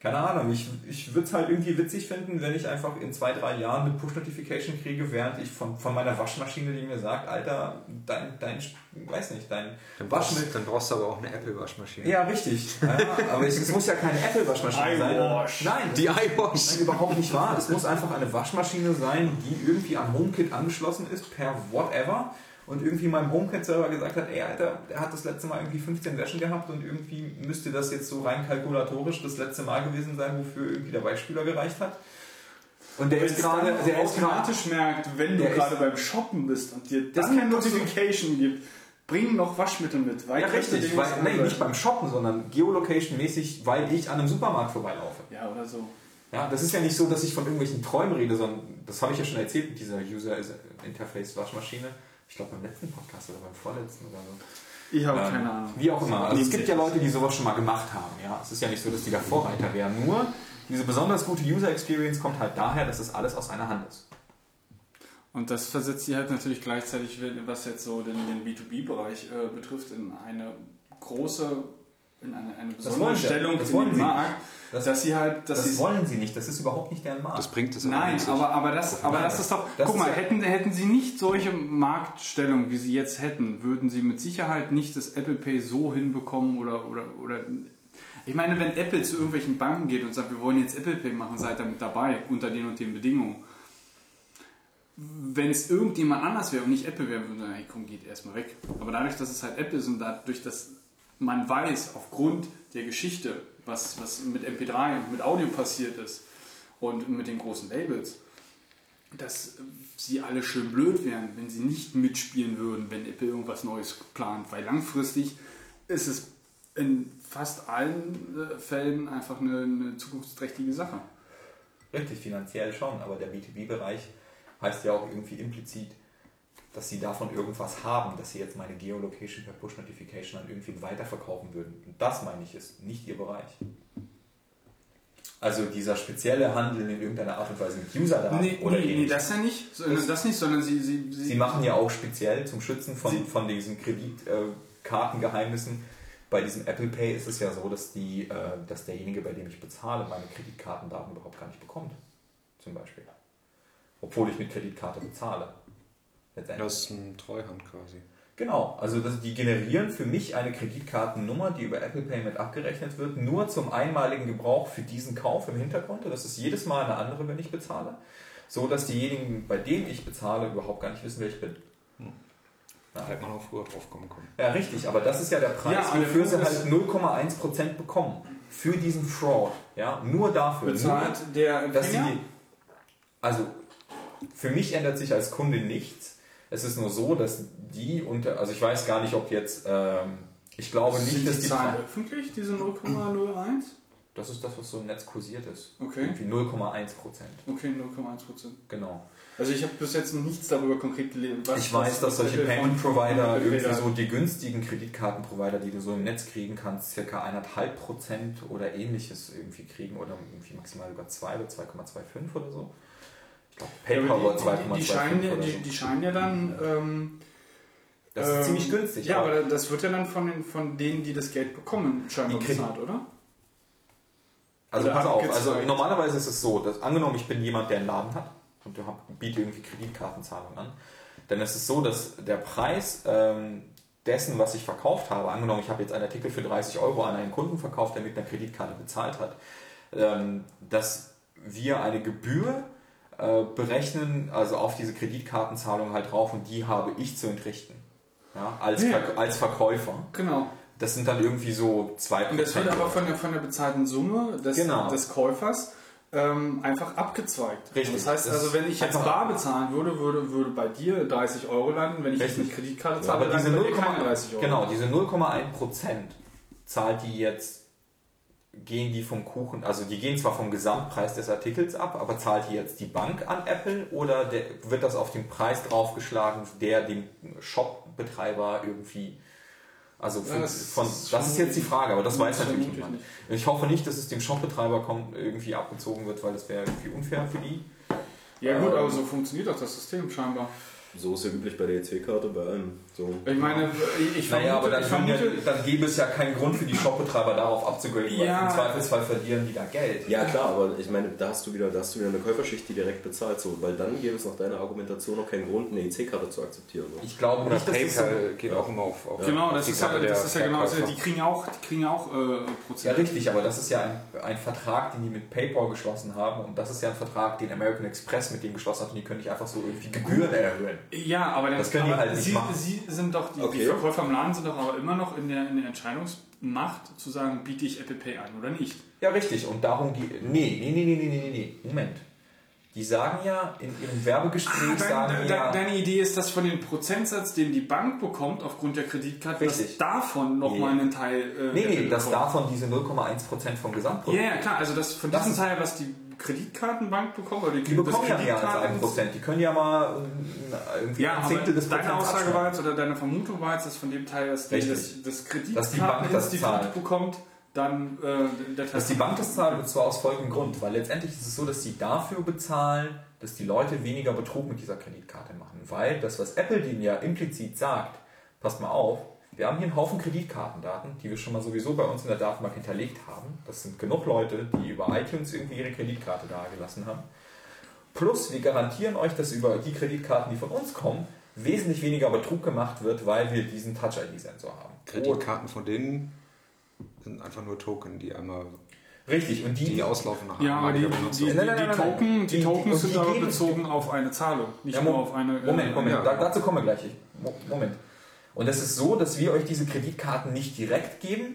Keine Ahnung, ich, ich würde es halt irgendwie witzig finden, wenn ich einfach in zwei, drei Jahren eine Push-Notification kriege, während ich von, von meiner Waschmaschine, die mir sagt, Alter, dein, dein, weiß nicht, dein Waschmittel. Dann brauchst du aber auch eine Apple-Waschmaschine. Ja, richtig. Ja, aber es muss ja keine Apple-Waschmaschine sein. Nein, die iWash. Nein, überhaupt nicht wahr. Es muss einfach eine Waschmaschine sein, die irgendwie an HomeKit angeschlossen ist, per whatever. Und irgendwie meinem HomeKit-Server gesagt hat, ey Alter, der hat das letzte Mal irgendwie fünfzehn Wäschen gehabt und irgendwie müsste das jetzt so rein kalkulatorisch das letzte Mal gewesen sein, wofür irgendwie der Weichspüler gereicht hat. Und der ist gerade, der automatisch merkt, wenn du gerade beim Shoppen bist und dir dann eine Notification gibt, bring noch Waschmittel mit. Weil ja richtig, weil, nein, nicht beim Shoppen, sondern geolocation-mäßig, weil ich an einem Supermarkt vorbeilaufe. Ja, oder so. Ja, das ist ja nicht so, dass ich von irgendwelchen Träumen rede, sondern das habe ich ja schon erzählt mit dieser User-Interface-Waschmaschine. Ich glaube beim letzten Podcast oder beim vorletzten oder so. Ich habe ähm, keine Ahnung. Wie auch immer. Also es gibt ja Leute, die sowas schon mal gemacht haben. Ja? Es ist ja nicht so, dass die da Vorreiter wären. Nur diese besonders gute User Experience kommt halt daher, dass das alles aus einer Hand ist. Und das versetzt sie halt natürlich gleichzeitig, was jetzt so den, den B zwei B-Bereich äh, betrifft, in eine große, in eine, eine besondere Stellung in den Markt. Das, dass sie halt, dass das wollen sie nicht, das ist überhaupt nicht deren Markt. Das bringt es aber Nein, nicht. Aber, aber, das, aber das ist doch, das guck ist mal, ja hätten, hätten sie nicht solche Marktstellung, wie sie jetzt hätten, würden sie mit Sicherheit nicht das Apple Pay so hinbekommen oder, oder, oder ich meine, wenn Apple zu irgendwelchen Banken geht und sagt, wir wollen jetzt Apple Pay machen, seid damit dabei, unter den und den Bedingungen. Wenn es irgendjemand anders wäre und nicht Apple wäre, würde man sagen, hey, komm, geht erstmal weg. Aber dadurch, dass es halt Apple ist und dadurch, dass man weiß, aufgrund der Geschichte, Was, was mit M P drei und mit Audio passiert ist und mit den großen Labels, dass sie alle schön blöd wären, wenn sie nicht mitspielen würden, wenn Apple irgendwas Neues plant, weil langfristig ist es in fast allen Fällen einfach eine, eine zukunftsträchtige Sache. Richtig, finanziell schon, aber der B zwei B-Bereich heißt ja auch irgendwie implizit, dass sie davon irgendwas haben, dass sie jetzt meine Geolocation per Push-Notification an irgendwen weiterverkaufen würden. Und das, meine ich, ist nicht ihr Bereich. Also dieser spezielle Handel in irgendeiner Art und Weise mit User-Daten nee, oder nee, nee, das ja nicht, sondern, das nicht, sondern sie, sie, sie... Sie machen ja auch speziell zum Schützen von, von diesen Kreditkartengeheimnissen. Bei diesem Apple Pay ist es ja so, dass, die, dass derjenige, bei dem ich bezahle, meine Kreditkartendaten überhaupt gar nicht bekommt. Zum Beispiel. Obwohl ich mit Kreditkarte bezahle. Das ist ein Treuhand quasi. Genau, also das, die generieren für mich eine Kreditkartennummer, die über Apple Pay mit abgerechnet wird, nur zum einmaligen Gebrauch für diesen Kauf im Hintergrund. Und das ist jedes Mal eine andere, wenn ich bezahle. So, dass diejenigen, bei denen ich bezahle, überhaupt gar nicht wissen, wer ich bin. Hm. Da hätte man auch früher drauf kommen können. Ja, richtig, aber das ist ja der Preis, ja, wofür sie halt null Komma eins Prozent bekommen. Für diesen Fraud. Ja, nur dafür. Bezahlt nur, der Empfänger? Dass sie, also, für mich ändert sich als Kunde nichts. Es ist nur so, dass die unter, also ich weiß gar nicht, ob jetzt, ähm, ich glaube nicht, dass die... Sind die Zahlen öffentlich, diese null Komma null eins? Das ist das, was so im Netz kursiert ist. Okay. Irgendwie null Komma eins Prozent. Okay, null Komma eins Prozent. Genau. Also ich habe bis jetzt noch nichts darüber konkret gelesen. Was ich weiß, dass solche Payment-Provider, irgendwie so die günstigen Kreditkartenprovider, die du so im Netz kriegen kannst, circa eineinhalb Prozent oder ähnliches irgendwie kriegen oder irgendwie maximal sogar zwei oder zwei Komma fünfundzwanzig oder so. PayPal ja, die, die, die, die, scheinen, die, die scheinen ja dann ähm, Das ähm, ist ziemlich günstig. Ja, aber das wird ja dann von, den, von denen, die das Geld bekommen, scheinbar bezahlt, oder? Also pass auf, also normalerweise ist es so, dass angenommen ich bin jemand, der einen Laden hat und der bietet irgendwie Kreditkartenzahlung an, dann ist es so, dass der Preis ähm, dessen, was ich verkauft habe, angenommen ich habe jetzt einen Artikel für dreißig Euro an einen Kunden verkauft, der mit einer Kreditkarte bezahlt hat, ähm, dass wir eine Gebühr äh, berechnen, also auf diese Kreditkartenzahlung halt drauf, und die habe ich zu entrichten, ja, als, ja. Ver- als Verkäufer. Genau. Das sind dann irgendwie so zwei Prozent. Und das wird aber von der, von der bezahlten Summe des, genau. des Käufers ähm, einfach abgezweigt. Richtig. Das heißt, das also, wenn ich jetzt bar bezahlen würde, würde, würde bei dir dreißig Euro landen. Wenn ich Richtig. jetzt mit Kreditkarte zahle, ja, aber diese null Komma eins keine dreißig Euro. Genau, diese null Komma eins Prozent zahlt die jetzt, gehen die vom Kuchen, also die gehen zwar vom Gesamtpreis des Artikels ab, aber zahlt die jetzt die Bank an Apple, oder der, wird das auf den Preis draufgeschlagen, der dem Shop-Betreiber irgendwie... Also von, ja, das, von, ist das ist jetzt die Frage, aber das weiß natürlich niemand. Ich hoffe nicht, dass es dem Shopbetreiber kommt, irgendwie abgezogen wird, weil das wäre irgendwie unfair für die. Ja gut, ähm, aber so funktioniert doch das System scheinbar. So ist ja üblich bei der E C-Karte, bei allem. So. Ich meine, ich vermute... Naja, aber dann, vermute, ja, dann gäbe es ja keinen Grund für die Shopbetreiber darauf abzugraden, weil ja. im Zweifelsfall verlieren die da Geld. Ja klar, aber ich meine, da hast du wieder, da hast du wieder eine Käuferschicht, die direkt bezahlt, so, weil dann gäbe es nach deiner Argumentation noch keinen Grund, eine E C-Karte zu akzeptieren. So. Ich glaube oder nicht, dass das so geht ja. auch immer auf, auf Genau, das, auf ist, ja, das ist ja genau, die kriegen auch, die kriegen auch äh, Prozent. Ja richtig, aber das ist ja ein, ein Vertrag, den die mit PayPal geschlossen haben, und das ist ja ein Vertrag, den American Express mit denen geschlossen hat, und die können nicht einfach so irgendwie Gebühren erhöhen. Ja, aber, dann, das können die aber halt nicht sie, machen. sie sind doch, die, okay. die Verkäufer im Laden sind doch aber immer noch in der, in der Entscheidungsmacht zu sagen, biete ich Apple Pay an oder nicht. Ja, richtig. Und darum geht... Nee, nee, nee, nee, nee, nee, Moment. Die sagen ja, in ihrem Werbegespräch Ach, dein, sagen dein, ja... Deine Idee ist, dass von dem Prozentsatz, den die Bank bekommt aufgrund der Kreditkarte, richtig. dass davon nochmal nee. einen Teil... Äh, nee, nee, dass davon diese null Komma eins Prozent vom Gesamtprodukt... Ja, ja, klar. Also das, von das diesem Teil, was die... Kreditkartenbank bekommen? Oder die, die bekommen ja mehr als ein Prozent. Die können ja mal irgendwie ja, ein Zehntel des Prozents. Deine Aussage war jetzt, oder deine Vermutung war jetzt, dass von dem Teil, das Kreditkarteninstitut bekommt, dann äh, der Teil... Dass die Bank das zahlt, und zwar aus folgendem Grund, weil letztendlich ist es so, dass sie dafür bezahlen, dass die Leute weniger Betrug mit dieser Kreditkarte machen. Weil das, was Apple denen ja implizit sagt, passt mal auf, wir haben hier einen Haufen Kreditkartendaten, die wir schon mal sowieso bei uns in der Datenbank hinterlegt haben. Das sind genug Leute, die über iTunes irgendwie ihre Kreditkarte dagelassen haben. Plus, wir garantieren euch, dass über die Kreditkarten, die von uns kommen, wesentlich weniger Betrug gemacht wird, weil wir diesen Touch-I D-Sensor haben. Kreditkarten von denen sind einfach nur Token, die einmal... Richtig, und die, die auslaufen nachher. Ja, aber die, die, die, die Token, die Token sind aber bezogen auf eine Zahlung, nicht ja, nur auf eine... Moment, Moment, ja. da, dazu kommen wir gleich. Moment. Und es ist so, dass wir euch diese Kreditkarten nicht direkt geben,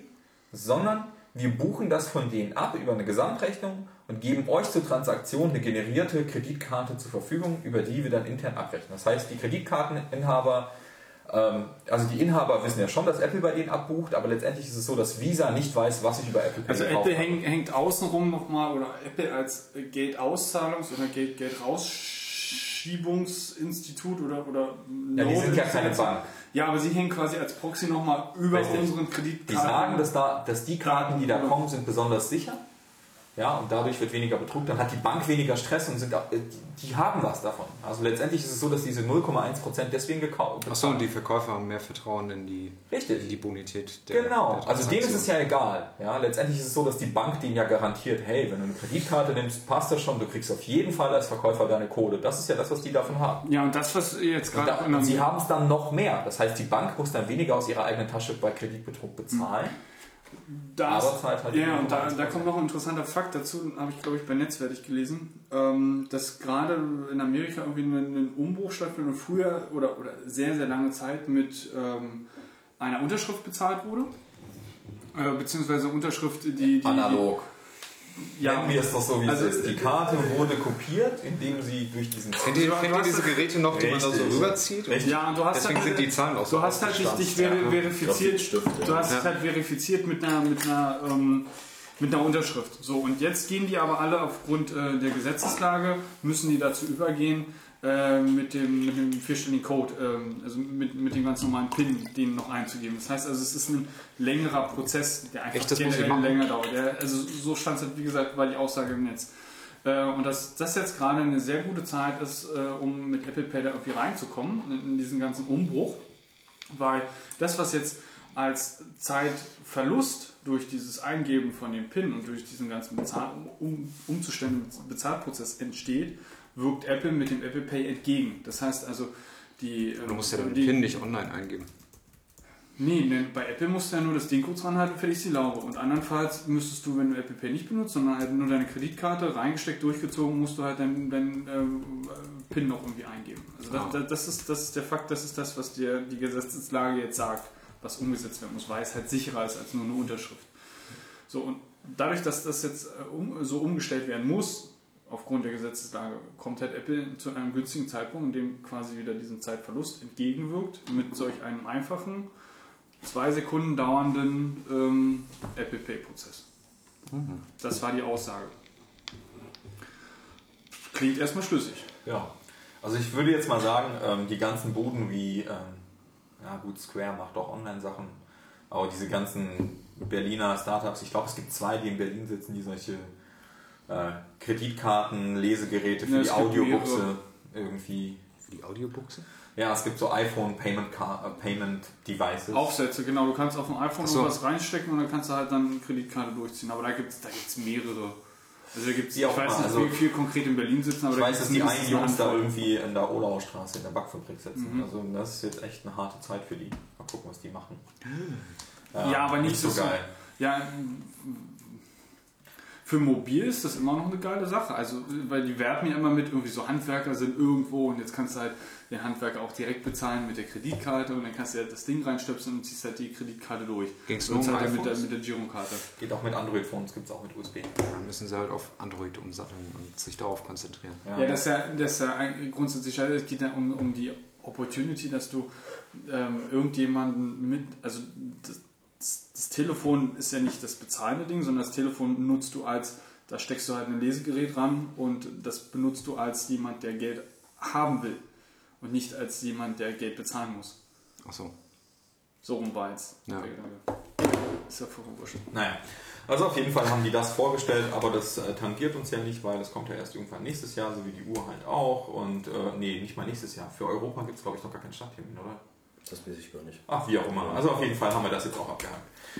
sondern wir buchen das von denen ab über eine Gesamtrechnung und geben euch zur Transaktion eine generierte Kreditkarte zur Verfügung, über die wir dann intern abrechnen. Das heißt, die Kreditkarteninhaber, ähm, also die Inhaber wissen ja schon, dass Apple bei denen abbucht, aber letztendlich ist es so, dass Visa nicht weiß, was ich über Apple gekauft habe. Also Apple hängt, hängt außenrum nochmal, oder Apple als Geldauszahlungs- oder Geld, Geldrausschiebungsinstitut oder... oder ja, die sind ja keine Bank. Ja, aber sie hängen quasi als Proxy nochmal über Richtig. unseren Kreditkarten. Die sagen, dass, da, dass die Karten, die da kommen, sind besonders sicher. Ja, und dadurch wird weniger Betrug. Dann hat die Bank weniger Stress und sind, die haben was davon. Also letztendlich ist es so, dass diese null Komma eins Prozent deswegen gekauft werden. Achso, und die Verkäufer haben mehr Vertrauen in die, in die Bonität der Genau, der also denen ist es ja egal. Ja, letztendlich ist es so, dass die Bank denen ja garantiert, hey, wenn du eine Kreditkarte nimmst, passt das schon, du kriegst auf jeden Fall als Verkäufer deine Kohle. Das ist ja das, was die davon haben. Ja, und das, was jetzt gerade... Und, da, und sie haben es dann noch mehr. Das heißt, die Bank muss dann weniger aus ihrer eigenen Tasche bei Kreditbetrug bezahlen. Mhm. Das, Aber halt halt ja, und da, da kommt noch ein interessanter Fakt dazu, habe ich glaube ich bei Netzwertig gelesen, ähm, dass gerade in Amerika irgendwie ein, ein Umbruch stattfindet und früher oder, oder sehr, sehr lange Zeit mit ähm, einer Unterschrift bezahlt wurde, äh, beziehungsweise Unterschrift, die... die Analog. Die, ja, mir ist das so, wie also es ist. Die Karte wurde kopiert, indem sie durch diesen... Kennt ihr diese Geräte noch, die man da so rüberzieht? Ja, und du hast Deswegen halt, sind die Zahlen auch so. Du hast halt dich ver- ja. verifiziert. Stimmt, ja. Du hast ja. es halt verifiziert mit einer, mit einer, ähm, mit einer Unterschrift. So, und jetzt gehen die aber alle aufgrund äh, der Gesetzeslage, müssen die dazu übergehen, äh, mit dem, mit dem vierstelligen Code, äh, also mit, mit dem ganz normalen PIN, den noch einzugeben. Das heißt also, es ist ein längerer Prozess, der einfach Echt, generell länger dauert. Der, also so stand es, wie gesagt, war die Aussage im Netz. Äh, und dass das jetzt gerade eine sehr gute Zeit ist, äh, um mit Apple Pay da irgendwie reinzukommen, in, in diesen ganzen Umbruch. Weil das, was jetzt als Zeitverlust durch dieses Eingeben von dem PIN und durch diesen ganzen Bezahl um, umzuständigen Bezahlprozess entsteht, wirkt Apple mit dem Apple Pay entgegen. Das heißt also, die... Du musst ja den PIN nicht online eingeben. Nee, denn bei Apple musst du ja nur das Ding kurz ranhalten, fertig ist die Laube. Und andernfalls müsstest du, wenn du Apple Pay nicht benutzt, sondern halt nur deine Kreditkarte reingesteckt, durchgezogen, musst du halt deinen dein, äh, PIN noch irgendwie eingeben. Also das, ah. das, ist, das ist der Fakt, das ist das, was dir die Gesetzeslage jetzt sagt, was umgesetzt werden muss, weil es halt sicherer ist als nur eine Unterschrift. So, und dadurch, dass das jetzt um, so umgestellt werden muss, aufgrund der Gesetzeslage, kommt halt Apple zu einem günstigen Zeitpunkt, in dem quasi wieder diesem Zeitverlust entgegenwirkt, mit solch einem einfachen, zwei Sekunden dauernden ähm, Apple Pay-Prozess. Mhm. Das war die Aussage. Klingt erstmal schlüssig. Ja, also ich würde jetzt mal sagen, ähm, die ganzen Boden wie, ähm, ja gut, Square macht auch Online-Sachen, aber diese ganzen Berliner Startups, ich glaube es gibt zwei, die in Berlin sitzen, die solche äh, Kreditkarten, Lesegeräte für ja, die Audiobuchse irgendwie... Für die Audiobuchse? Ja, es gibt so iPhone-Payment-Devices. Payment Aufsätze, genau. Du kannst auf dem iPhone so was reinstecken und dann kannst du halt dann Kreditkarte durchziehen. Aber da gibt es da gibt's mehrere. Also da gibt's, ich weiß mal. nicht, also, wie viel konkret in Berlin sitzen. Aber ich da weiß, dass die einen Jungs da irgendwie in der Olaustraße in der Backfabrik sitzen. Mhm. Also das ist jetzt echt eine harte Zeit für die. Mal gucken, was die machen. Ja, ja aber nicht, nicht so, so geil. Ja, für mobil ist das immer noch eine geile Sache. Also, weil die werben ja immer mit, irgendwie so Handwerker sind irgendwo und jetzt kannst du halt den Handwerker auch direkt bezahlen mit der Kreditkarte und dann kannst du halt das Ding reinstöpseln und ziehst halt die Kreditkarte durch. Ging's nur halt mit der, mit der Girokarte. Geht auch mit Android-Phones, gibt es auch mit U S B. Da müssen sie halt auf Android umsatteln und sich darauf konzentrieren. Ja, ja das ist ja, das ist ja grundsätzlich, es geht ja um, um die Opportunity, dass du ähm, irgendjemanden mit, also das, das Telefon ist ja nicht das bezahlende Ding, sondern das Telefon nutzt du als, da steckst du halt ein Lesegerät ran und das benutzt du als jemand, der Geld haben will. Und nicht als jemand, der Geld bezahlen muss. Ach so. So rum war jetzt. Ja. Ist ja voll wurscht. Naja, also auf jeden Fall haben die das vorgestellt, aber das äh, tangiert uns ja nicht, weil das kommt ja erst irgendwann nächstes Jahr, so wie die Uhr halt auch. Und äh, nee, nicht mal nächstes Jahr. Für Europa gibt es, glaube ich, noch gar keinen Starttermin, oder? Das weiß ich gar nicht. Ach, wie auch immer. Also auf jeden Fall haben wir das jetzt auch abgehakt.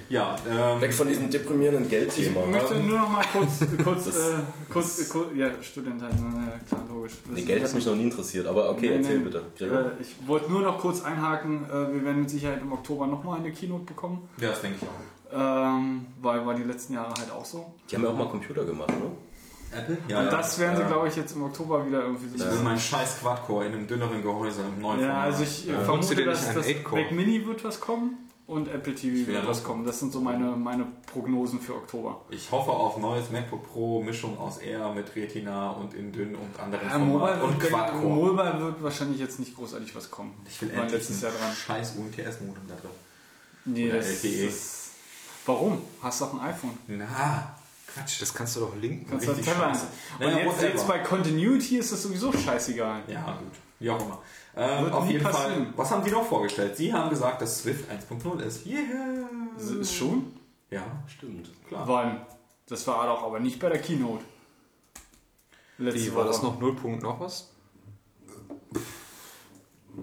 Ja, ähm, weg von diesem deprimierenden Geldthema. Ich möchte nur noch mal kurz, kurz, äh, kurz, kurz ja, Student halt, ja, klar, logisch. Das nee, Geld hat mich noch nie interessiert, aber okay, nee, erzähl nee. bitte. Äh, ich wollte nur noch kurz einhaken, äh, wir werden mit Sicherheit im Oktober nochmal eine Keynote bekommen. Ja, das denke ich auch. Ähm, weil war die letzten Jahre halt auch so. Die haben ja auch mal Computer gemacht, oder? Apple? Ja, und das werden sie, ja. glaube ich, jetzt im Oktober wieder irgendwie so. Ich will meinen scheiß Quad-Core in einem dünneren Gehäuse, im neuen Ja, Format. Also ich äh, vermute, dass das Mac Mini wird was kommen und Apple T V wird was kommen. Das sind so meine, meine Prognosen für Oktober. Ich hoffe auf neues MacBook Pro, Mischung aus Air mit Retina und in dünn und anderen ja, Formaten und Quad-Core. Mobile wird wahrscheinlich jetzt nicht großartig was kommen. Ich will endlich letztes Jahr dran. Scheiß U M T S-Modem da drin. Nee, oder das L T E. Ist... Warum? Hast du doch ein iPhone? Na... Quatsch, das kannst du doch linken. Kannst richtig scheiße. Und ja, jetzt, jetzt bei Continuity ist das sowieso scheißegal. Ja, gut. Wie auch immer. Ähm, auf jeden passieren. Fall. Was haben die noch vorgestellt? Sie haben gesagt, dass Swift eins Punkt null ist. Yeah. Das ist schon? Ja, stimmt. Klar. Wann? Das war doch aber nicht bei der Keynote. Letzte Woche. War das noch null. noch was?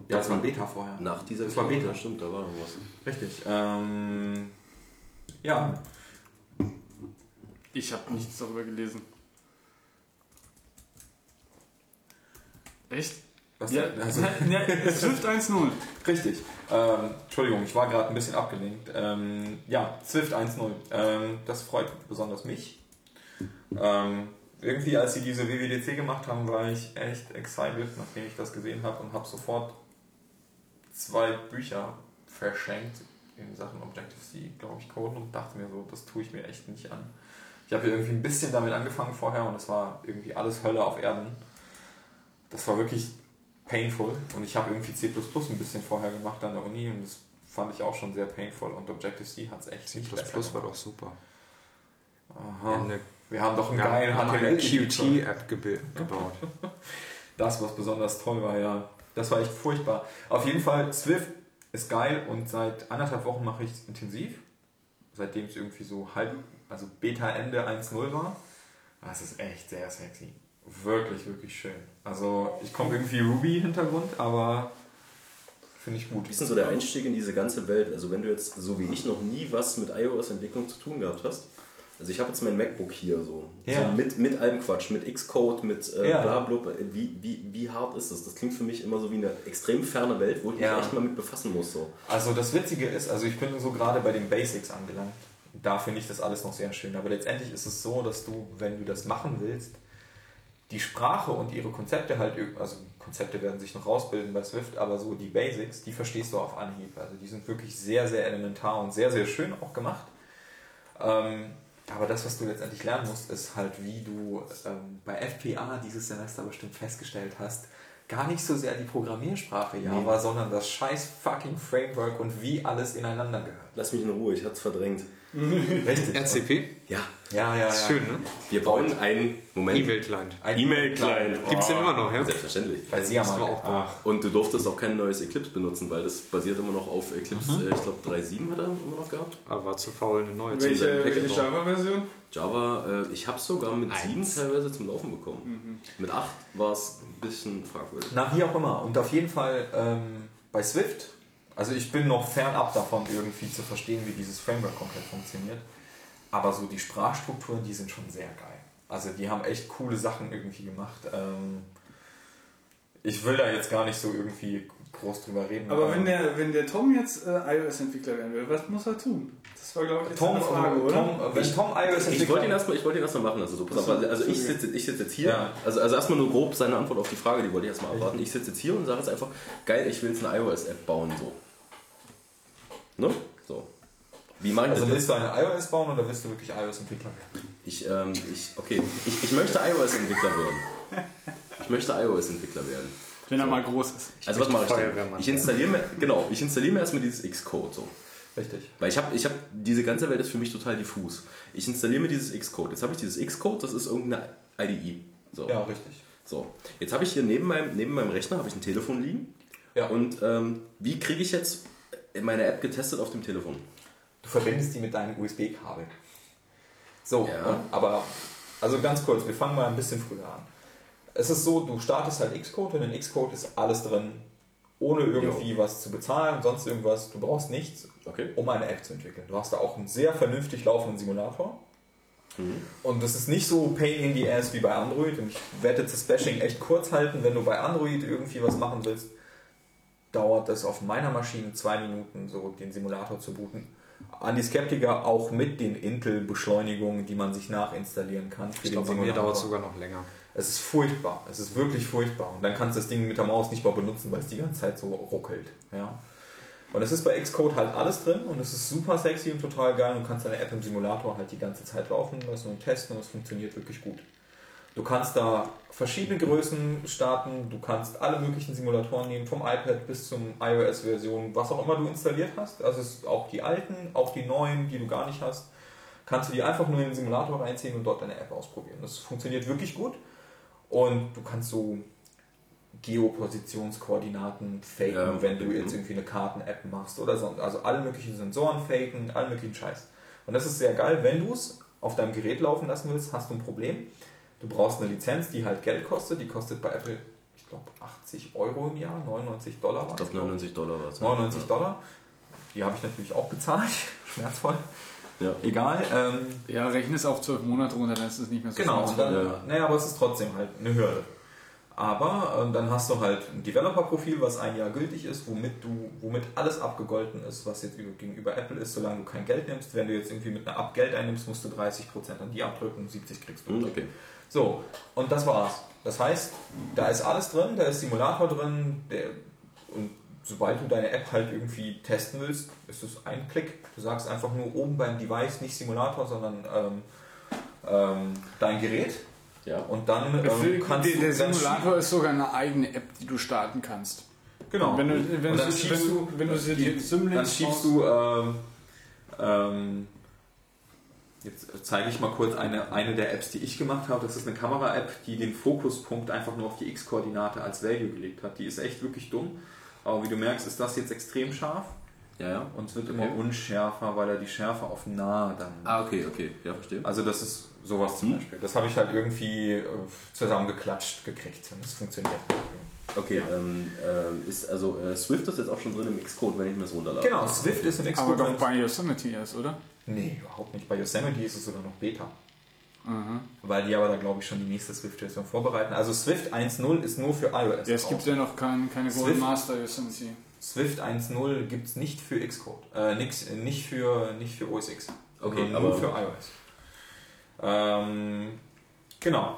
Ja, das war Beta vorher. Nach dieser Das war Beta, Beta. Stimmt, da war noch was. Richtig. Ähm, ja. Ich habe nichts darüber gelesen. Echt? Was ja, also ja, es Swift eins Punkt null. Richtig. Ähm, Entschuldigung, ich war gerade ein bisschen abgelenkt. Ähm, ja, Swift eins Punkt null. Ähm, das freut besonders mich. Ähm, irgendwie, als sie diese W W D C gemacht haben, war ich echt excited, nachdem ich das gesehen habe und habe sofort zwei Bücher verschenkt in Sachen Objective-C, glaube ich, Coden und dachte mir so, das tue ich mir echt nicht an. Ich habe irgendwie ein bisschen damit angefangen vorher und es war irgendwie alles Hölle auf Erden. Das war wirklich painful und ich habe irgendwie C plus plus ein bisschen vorher gemacht an der Uni und das fand ich auch schon sehr painful und Objective-C hat es echt C plus plus nicht besser gemacht. War doch super. Aha. Ja, ne, wir haben doch einen geilen H T M L Q T-App gebaut. Das, was besonders toll war, ja. Das war echt furchtbar. Auf jeden Fall, Swift ist geil und seit anderthalb Wochen mache ich es intensiv. Seitdem es irgendwie so halb, also Beta-Ende eins Punkt null war. Das ist echt sehr sexy. Wirklich, wirklich schön. Also ich komme irgendwie Ruby-Hintergrund, aber Finde ich gut. Wie ist denn so der Einstieg in diese ganze Welt? Also wenn du jetzt, so wie ich, noch nie was mit iOS-Entwicklung zu tun gehabt hast. Also ich habe jetzt mein MacBook hier so, ja. so mit, mit allem Quatsch, mit Xcode, mit äh, ja. blablabla. Wie, wie, wie hart ist das? Das klingt für mich immer so wie eine extrem ferne Welt, wo ich ja. mich echt mal mit befassen muss. So. Also das Witzige ist, also ich bin so gerade bei den Basics angelangt. Da finde ich das alles noch sehr schön. Aber letztendlich ist es so, dass du, wenn du das machen willst, die Sprache und ihre Konzepte halt, also Konzepte werden sich noch rausbilden bei Swift, aber so die Basics, die verstehst du auf Anhieb. Also die sind wirklich sehr, sehr elementar und sehr, sehr schön auch gemacht. Aber das, was du letztendlich lernen musst, ist halt, wie du bei F P A dieses Semester bestimmt festgestellt hast, gar nicht so sehr die Programmiersprache Java, nee. sondern das scheiß fucking Framework und wie alles ineinander gehört. Lass mich in Ruhe, ich hab's verdrängt. Richtig. R C P? Ja. Ja, ja, ist ja. schön, ne? Wir bauen einen Moment. E-Mail-Client. Ein E-Mail-Client. Oh. Gibt's den immer noch, ja? Selbstverständlich. Weil sie ja mal auch bauen. Und du durftest auch kein neues Eclipse benutzen, weil das basiert immer noch auf Eclipse, mhm. ich glaube drei Punkt sieben hat er immer noch gehabt. Aber war zu faul, eine neue zu Welche, welche Java-Version? Java, äh, ich habe sogar mit sieben teilweise zum Laufen bekommen. Mhm. Mit acht war es ein bisschen fragwürdig. Na, wie auch immer. Und auf jeden Fall ähm, bei Swift, also ich bin noch fernab davon, irgendwie zu verstehen, wie dieses Framework komplett funktioniert. Aber so die Sprachstrukturen, die sind schon sehr geil. Also die haben echt coole Sachen irgendwie gemacht. Ähm, ich will da jetzt gar nicht so irgendwie groß drüber reden. Aber wenn der, wenn der Tom jetzt äh, iOS-Entwickler werden will, was muss er tun? Das war, glaube ich, jetzt Tom, eine Frage, Tom, oder? Tom, wenn ich, Tom iOS-Entwickler... Ich wollte ihn erstmal wollt erst machen. Also, so, also ich sitze ich sitz jetzt hier. Ja. Also, also erstmal nur grob seine Antwort auf die Frage, die wollte ich erstmal erwarten. Ich sitze jetzt hier und sage jetzt einfach, geil, ich will jetzt eine iOS-App bauen. So. Ne? So. Wie mache ich das? Also willst du eine iOS bauen oder willst du wirklich iOS-Entwickler werden? Ich, ähm, ich, okay. Ich, ich möchte iOS-Entwickler werden. Ich möchte iOS-Entwickler werden. Wenn so. er mal groß ist. Ich also was mache ich denn? Ich installiere mir, genau, ich installiere mir erstmal dieses Xcode. So. Richtig. Weil ich habe, ich hab, diese ganze Welt ist für mich total diffus. Ich installiere mir dieses Xcode. Jetzt habe ich dieses Xcode, das ist irgendeine I D E. So. Ja, richtig. So. Jetzt habe ich hier neben meinem, neben meinem Rechner habe ich ein Telefon liegen. Ja. Und ähm, wie kriege ich jetzt meine App getestet auf dem Telefon? Du verbindest die mit deinem U S B-Kabel. So, ja. Und, aber, also ganz kurz, wir fangen mal ein bisschen früher an. Es ist so, du startest halt Xcode und in Xcode ist alles drin, ohne irgendwie jo. was zu bezahlen, sonst irgendwas. Du brauchst nichts, okay. um eine App zu entwickeln. Du hast da auch einen sehr vernünftig laufenden Simulator. Mhm. Und das ist nicht so pain in the ass wie bei Android. Und ich werde das Bashing echt kurz halten. Wenn du bei Android irgendwie was machen willst, dauert es auf meiner Maschine zwei Minuten, so den Simulator zu booten. An die Skeptiker auch mit den Intel-Beschleunigungen, die man sich nachinstallieren kann. Für ich glaube, bei mir dauert es sogar noch länger. Es ist furchtbar. Es ist wirklich furchtbar. Und dann kannst du das Ding mit der Maus nicht mal benutzen, weil es die ganze Zeit so ruckelt. Ja? Und es ist bei Xcode halt alles drin und es ist super sexy und total geil. Du kannst deine App im Simulator halt die ganze Zeit laufen lassen und testen und es funktioniert wirklich gut. Du kannst da verschiedene Größen starten. Du kannst alle möglichen Simulatoren nehmen, vom iPad bis zum iOS-Version, was auch immer du installiert hast. Also es auch die alten, auch die neuen, die du gar nicht hast. Kannst du die einfach nur in den Simulator reinziehen und dort deine App ausprobieren. Das funktioniert wirklich gut. Und du kannst so Geopositionskoordinaten faken, ja. wenn du jetzt irgendwie eine Karten-App machst oder so. Also alle möglichen Sensoren faken, allen möglichen Scheiß. Und das ist sehr geil. Wenn du es auf deinem Gerät laufen lassen willst, hast du ein Problem. Du brauchst eine Lizenz, die halt Geld kostet. Die kostet bei Apple, ich glaube, achtzig Euro im Jahr, neunundneunzig Dollar war es. Ich glaube, neunundneunzig Dollar war es. neunundneunzig Dollar. Die habe ich natürlich auch bezahlt. Schmerzvoll. Ja. Egal. Ähm, ja, rechne es auf zwölf Monate runter, dann ist es nicht mehr so genau, dann, ja. Naja, aber es ist trotzdem halt eine Hürde. Aber ähm, dann hast du halt ein Developer-Profil, was ein Jahr gültig ist, womit du, womit alles abgegolten ist, was jetzt gegenüber Apple ist, solange du kein Geld nimmst. Wenn du jetzt irgendwie mit einer App Geld einnimmst, musst du dreißig Prozent an die abdrücken, siebzig Prozent kriegst du. Okay. So, und das war's. Das heißt, da ist alles drin, da ist Simulator drin, der, und sobald du deine App halt irgendwie testen willst, ist es ein Klick. Du sagst einfach nur oben beim Device, nicht Simulator, sondern ähm, ähm, dein Gerät. Ja. Und dann ähm, kannst der, du... Der Simulator ist sogar eine eigene App, die du starten kannst. Genau. Wenn du, wenn und dann schiebst du... Wenn du, wenn du die, dann schiebst du... Ähm, ähm, Jetzt zeige ich mal kurz eine, eine der Apps, die ich gemacht habe. Das ist eine Kamera-App, die den Fokuspunkt einfach nur auf die X-Koordinate als Value gelegt hat. Die ist echt wirklich dumm. Aber wie du merkst, ist das jetzt extrem scharf. Ja, ja. Und es wird okay. immer unschärfer, weil er die Schärfe auf nah dann... Ah, okay, okay. Ja, verstehe. Also das ist sowas zum hm. Beispiel. Das habe ich halt irgendwie zusammengeklatscht gekriegt. Und das funktioniert. Okay, ja. ähm, ähm, ist also äh, Swift ist jetzt auch schon drin im Xcode, wenn ich mir das runterlade. Genau, Swift ist im Xcode. Aber doch bei Yosemite erst, oder? Nee, überhaupt nicht. Bei Yosemite ist es sogar noch Beta. Mhm. Weil die aber da, glaube ich, schon die nächste Swift-Version vorbereiten. Also Swift eins Punkt null ist nur für iOS. Ja, es gibt ja noch kein, keine Golden Master Yosemite. Swift eins Punkt null gibt es nicht für Xcode. Äh, nix, nicht für, nicht für O S X. Okay, okay, aber nur für iOS. Ähm, genau.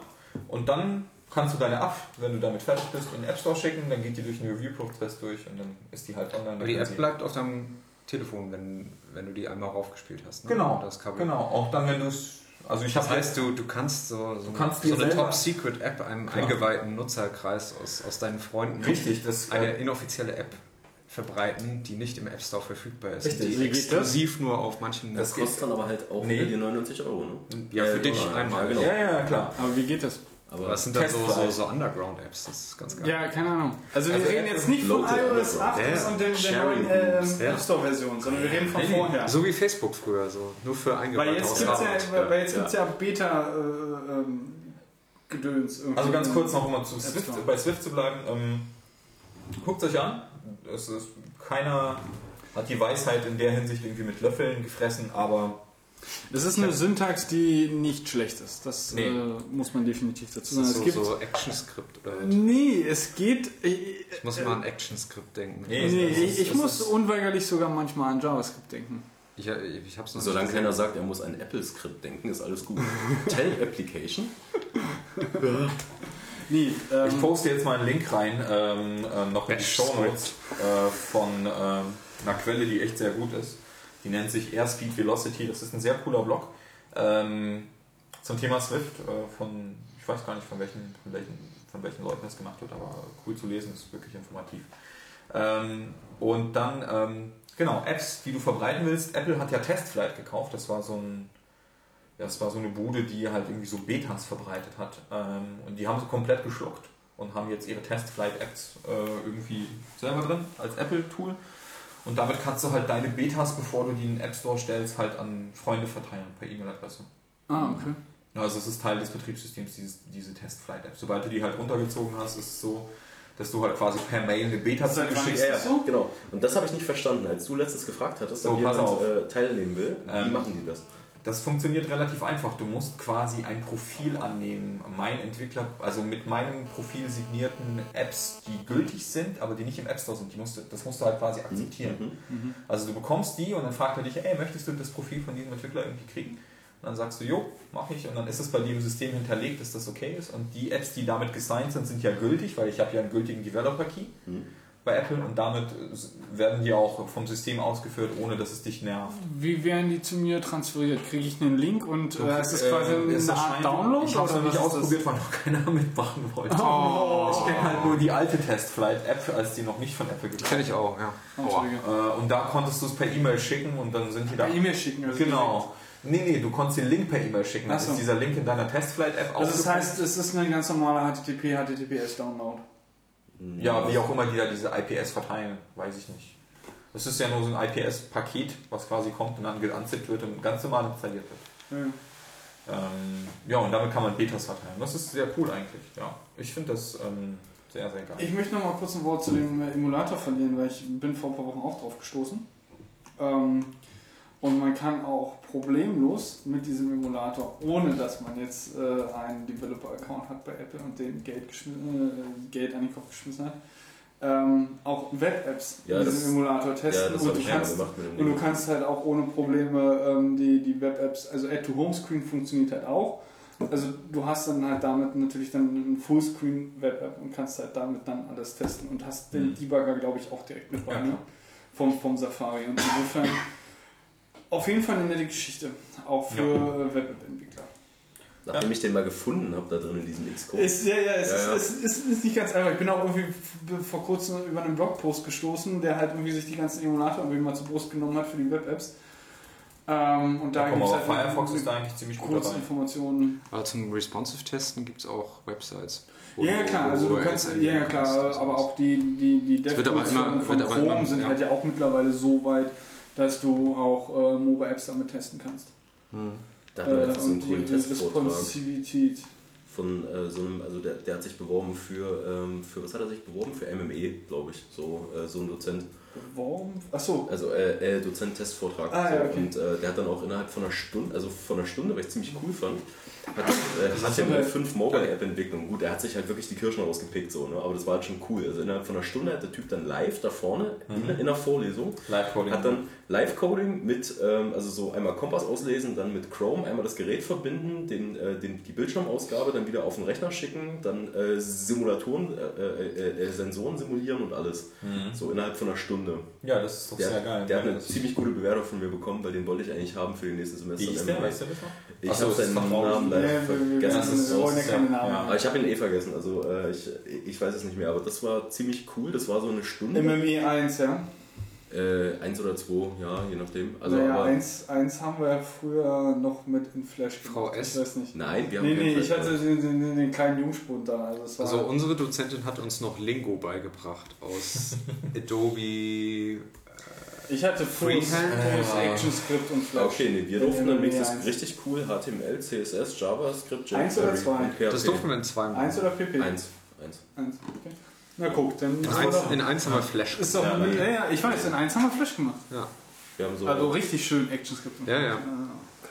Und dann kannst du deine App, wenn du damit fertig bist, in den App Store schicken, dann geht die durch einen Review-Prozess durch und dann ist die halt online. Aber die App bleibt auf deinem Telefon, wenn, wenn du die einmal raufgespielt hast. Ne? Genau, das genau. Auch dann, wenn du es... Also ich das heißt, du, du kannst so, so, du kannst so eine Top-Secret-App einem genau. eingeweihten Nutzerkreis aus, aus deinen Freunden Richtig, das, eine äh, inoffizielle App verbreiten, die nicht im App Store verfügbar ist. Richtig, die exklusiv das? nur auf manchen... Das kostet dann aber halt auch nee. neunundneunzig Euro, ne? Ja, für äh, dich oder? einmal. Ja, genau. ja, ja, klar. Aber wie geht das? Aber was sind da so, so, so Underground-Apps? Das ist ganz geil. Ja, keine Ahnung. Also wir also reden jetzt nicht von iOS acht ja, und der, der neuen ähm, ja. App-Store-Version, sondern wir reden von vorher. So wie Facebook früher, so nur für eingeweihte Ausgaben. Weil jetzt gibt es ja, ja. ja Beta-Gedöns. Äh, ähm, also ganz kurz noch, um zu Swift, bei Swift zu bleiben. Ähm, Guckt es euch an. Es ist, keiner hat die Weisheit in der Hinsicht irgendwie mit Löffeln gefressen, aber... Das ist eine Syntax, die nicht schlecht ist. Das nee. äh, muss man definitiv dazu sagen. Das ist so, so Action-Skript oder was? Nee, es geht... Ich, ich muss äh, mal an Action-Skript denken. Nee, nee ist, ich, ich muss unweigerlich sogar manchmal an JavaScript denken. Ich, ich hab's noch Solange keiner sagt, er muss an Apple-Skript denken, ist alles gut. Tell-Application? nee, ähm, ich poste jetzt mal einen Link rein, ähm, äh, noch in die Shownotes äh, von äh, einer Quelle, die echt sehr gut ist. Die nennt sich Airspeed Velocity. Das ist ein sehr cooler Blog ähm, zum Thema Swift. Äh, von ich weiß gar nicht von welchen, von welchen von welchen Leuten das gemacht wird, aber cool zu lesen, ist wirklich informativ. Ähm, und dann ähm, genau Apps, die du verbreiten willst. Apple hat ja Testflight gekauft. Das war so ein, ja, das war so eine Bude, die halt irgendwie so Betas verbreitet hat. Ähm, und die haben sie komplett geschluckt und haben jetzt ihre Testflight-Apps äh, irgendwie selber drin als Apple-Tool. Und damit kannst du halt deine Betas, bevor du die in den App Store stellst, halt an Freunde verteilen, per E-Mail-Adresse. Ah, okay. Also es ist Teil des Betriebssystems, dieses, diese Test-Flight-App. Sobald du die halt runtergezogen hast, ist es so, dass du halt quasi per Mail eine Beta zuschickst. Ja, so? Genau. Und das habe ich nicht verstanden. Als du letztens gefragt hattest, ob so, jemand äh, teilnehmen will, wie ähm, machen die das? Das funktioniert relativ einfach. Du musst quasi ein Profil annehmen. Mein Entwickler, also mit meinem Profil signierten Apps, die gültig sind, aber die nicht im App Store sind. Die musst du, das musst du halt quasi akzeptieren. Mhm. Mhm. Also du bekommst die und dann fragt er dich, ey, möchtest du das Profil von diesem Entwickler irgendwie kriegen? Und dann sagst du, jo, mache ich. Und dann ist es bei dir im System hinterlegt, dass das okay ist. Und die Apps, die damit gesigned sind, sind ja gültig, weil ich habe ja einen gültigen Developer-Key mhm. bei Apple und damit werden die auch vom System ausgeführt, ohne dass es dich nervt. Wie werden die zu mir transferiert? Kriege ich einen Link und äh, ist es quasi äh, ist eine Art Download? Ich habe es noch nicht ausprobiert, weil noch keiner mitmachen wollte. Oh. Ich kenne halt nur die alte Testflight-App, als die noch nicht von Apple gibt. Kenne ich auch, ja. Oh. Und da konntest du es per E-Mail schicken und dann sind die da... Per E-Mail schicken? Also genau. Nee, nee, du konntest den Link per E-Mail schicken. Das so. Ist dieser Link in deiner Testflight-App also das heißt, es ist ein ganz normaler H T T P H T T P S Download. Ja, wie auch immer die da diese I P S verteilen, weiß ich nicht. Das ist ja nur so ein I P S-Paket, was quasi kommt und dann geanzippt wird und ganz normal installiert wird. Mhm. Ähm, ja, und damit kann man Betas verteilen. Das ist sehr cool eigentlich, ja. Ich finde das ähm, sehr, sehr geil. Ich möchte noch mal kurz ein Wort zu dem Emulator verlieren, weil ich bin vor ein paar Wochen auch drauf gestoßen. Ähm, und man kann auch problemlos mit diesem Emulator, ohne dass man jetzt äh, einen Developer-Account hat bei Apple und dem Geld, äh, Geld an den Kopf geschmissen hat, ähm, auch Web-Apps ja, mit diesem Emulator testen. Ja, und, du kannst, und du kannst halt auch ohne Probleme ähm, die, die Web-Apps, also Add-to-Home-Screen funktioniert halt auch. Also du hast dann halt damit natürlich dann einen Fullscreen-Web-App und kannst halt damit dann alles testen und hast den mhm. Debugger, glaube ich, auch direkt mit bei, ja, ne? vom, vom Safari. Und insofern auf jeden Fall eine nette Geschichte, auch für ja. Web-Entwickler. Nachdem ja. ich den mal gefunden habe, da drin in diesem Xcode. Ist, ja, ja, es ja, ist, ja. Ist, ist, ist nicht ganz einfach. Ich bin auch irgendwie vor kurzem über einen Blogpost gestoßen, der halt irgendwie sich die ganzen Emulator irgendwie mal zur Brust genommen hat für die Web-Apps. Ähm, und da gibt es halt Firefox ist da eigentlich ziemlich gut dabei. Informationen. Aber zum Responsive-Testen gibt es auch Websites. Ja, klar, also du kannst, ja, ja, klar, aber auch die, die, die Dev-Tools von, von Chrome immer, sind ja. halt ja auch mittlerweile so weit, dass du auch äh, Mobile Apps damit testen kannst. Hm. Da äh, und die Responsivität von äh, so einem, also der, der hat sich beworben für, ähm, für, was hat er sich beworben? Für M M E, glaube ich, so, äh, so ein Dozent. Beworben? Achso. Also äh, äh, Dozent-Testvortrag. Ah, so. Ja, okay. Und äh, der hat dann auch innerhalb von einer Stunde, also von einer Stunde, was ich ziemlich cool fand, hat, äh, hat ja nur fünf Mobile-App-Entwicklungen. Gut, er hat sich halt wirklich die Kirschen rausgepickt, so, ne? Aber das war halt schon cool. Also innerhalb von einer Stunde hat der Typ dann live da vorne, mhm. in, in einer Vorlesung, Live-Coding. Hat dann Live-Coding mit, ähm, also so einmal Kompass auslesen, dann mit Chrome einmal das Gerät verbinden, den, äh, den, die Bildschirmausgabe dann wieder auf den Rechner schicken, dann äh, Simulatoren, äh, äh, äh, Sensoren simulieren und alles. Mhm. So innerhalb von einer Stunde. Ja, das ist doch der, sehr geil. Der hat eine ziemlich gute Bewertung von mir bekommen, weil den wollte ich eigentlich haben für den nächsten Semester. Wie ist der? Weißt du das noch? Ich also, habe seinen Namen leider ja, vergessen. Ja, ja. Aber ich habe ihn eh vergessen, also äh, ich, ich weiß es nicht mehr, aber das war ziemlich cool, das war so eine Stunde. M M E eins, ja? Äh, eins oder zwei, ja, je nachdem. Also, naja, aber eins, eins haben wir ja früher noch mit in Flash gemacht. Frau S? Ich weiß nicht. Nein, wir haben nee, nee, ich hatte den, den, den kleinen Jungspund da. Also, das war also unsere Dozentin hat uns noch Lingo beigebracht aus Adobe. Ich hatte Freehand, ja. ActionScript und Flash. Okay, nee, wir durften dann wenigstens richtig cool H T M L, C S S, JavaScript, jQuery. Eins oder zwei? Das durften wir in zwei machen. Eins oder P P? Eins. Eins. Eins, okay. Na guck, dann... In eins haben wir Flash gemacht. Ist doch, ja, ja, ja, ich weiß, in eins haben wir Flash gemacht. Ja. Wir haben so also richtig schön ActionScript gemacht. Ja, ja.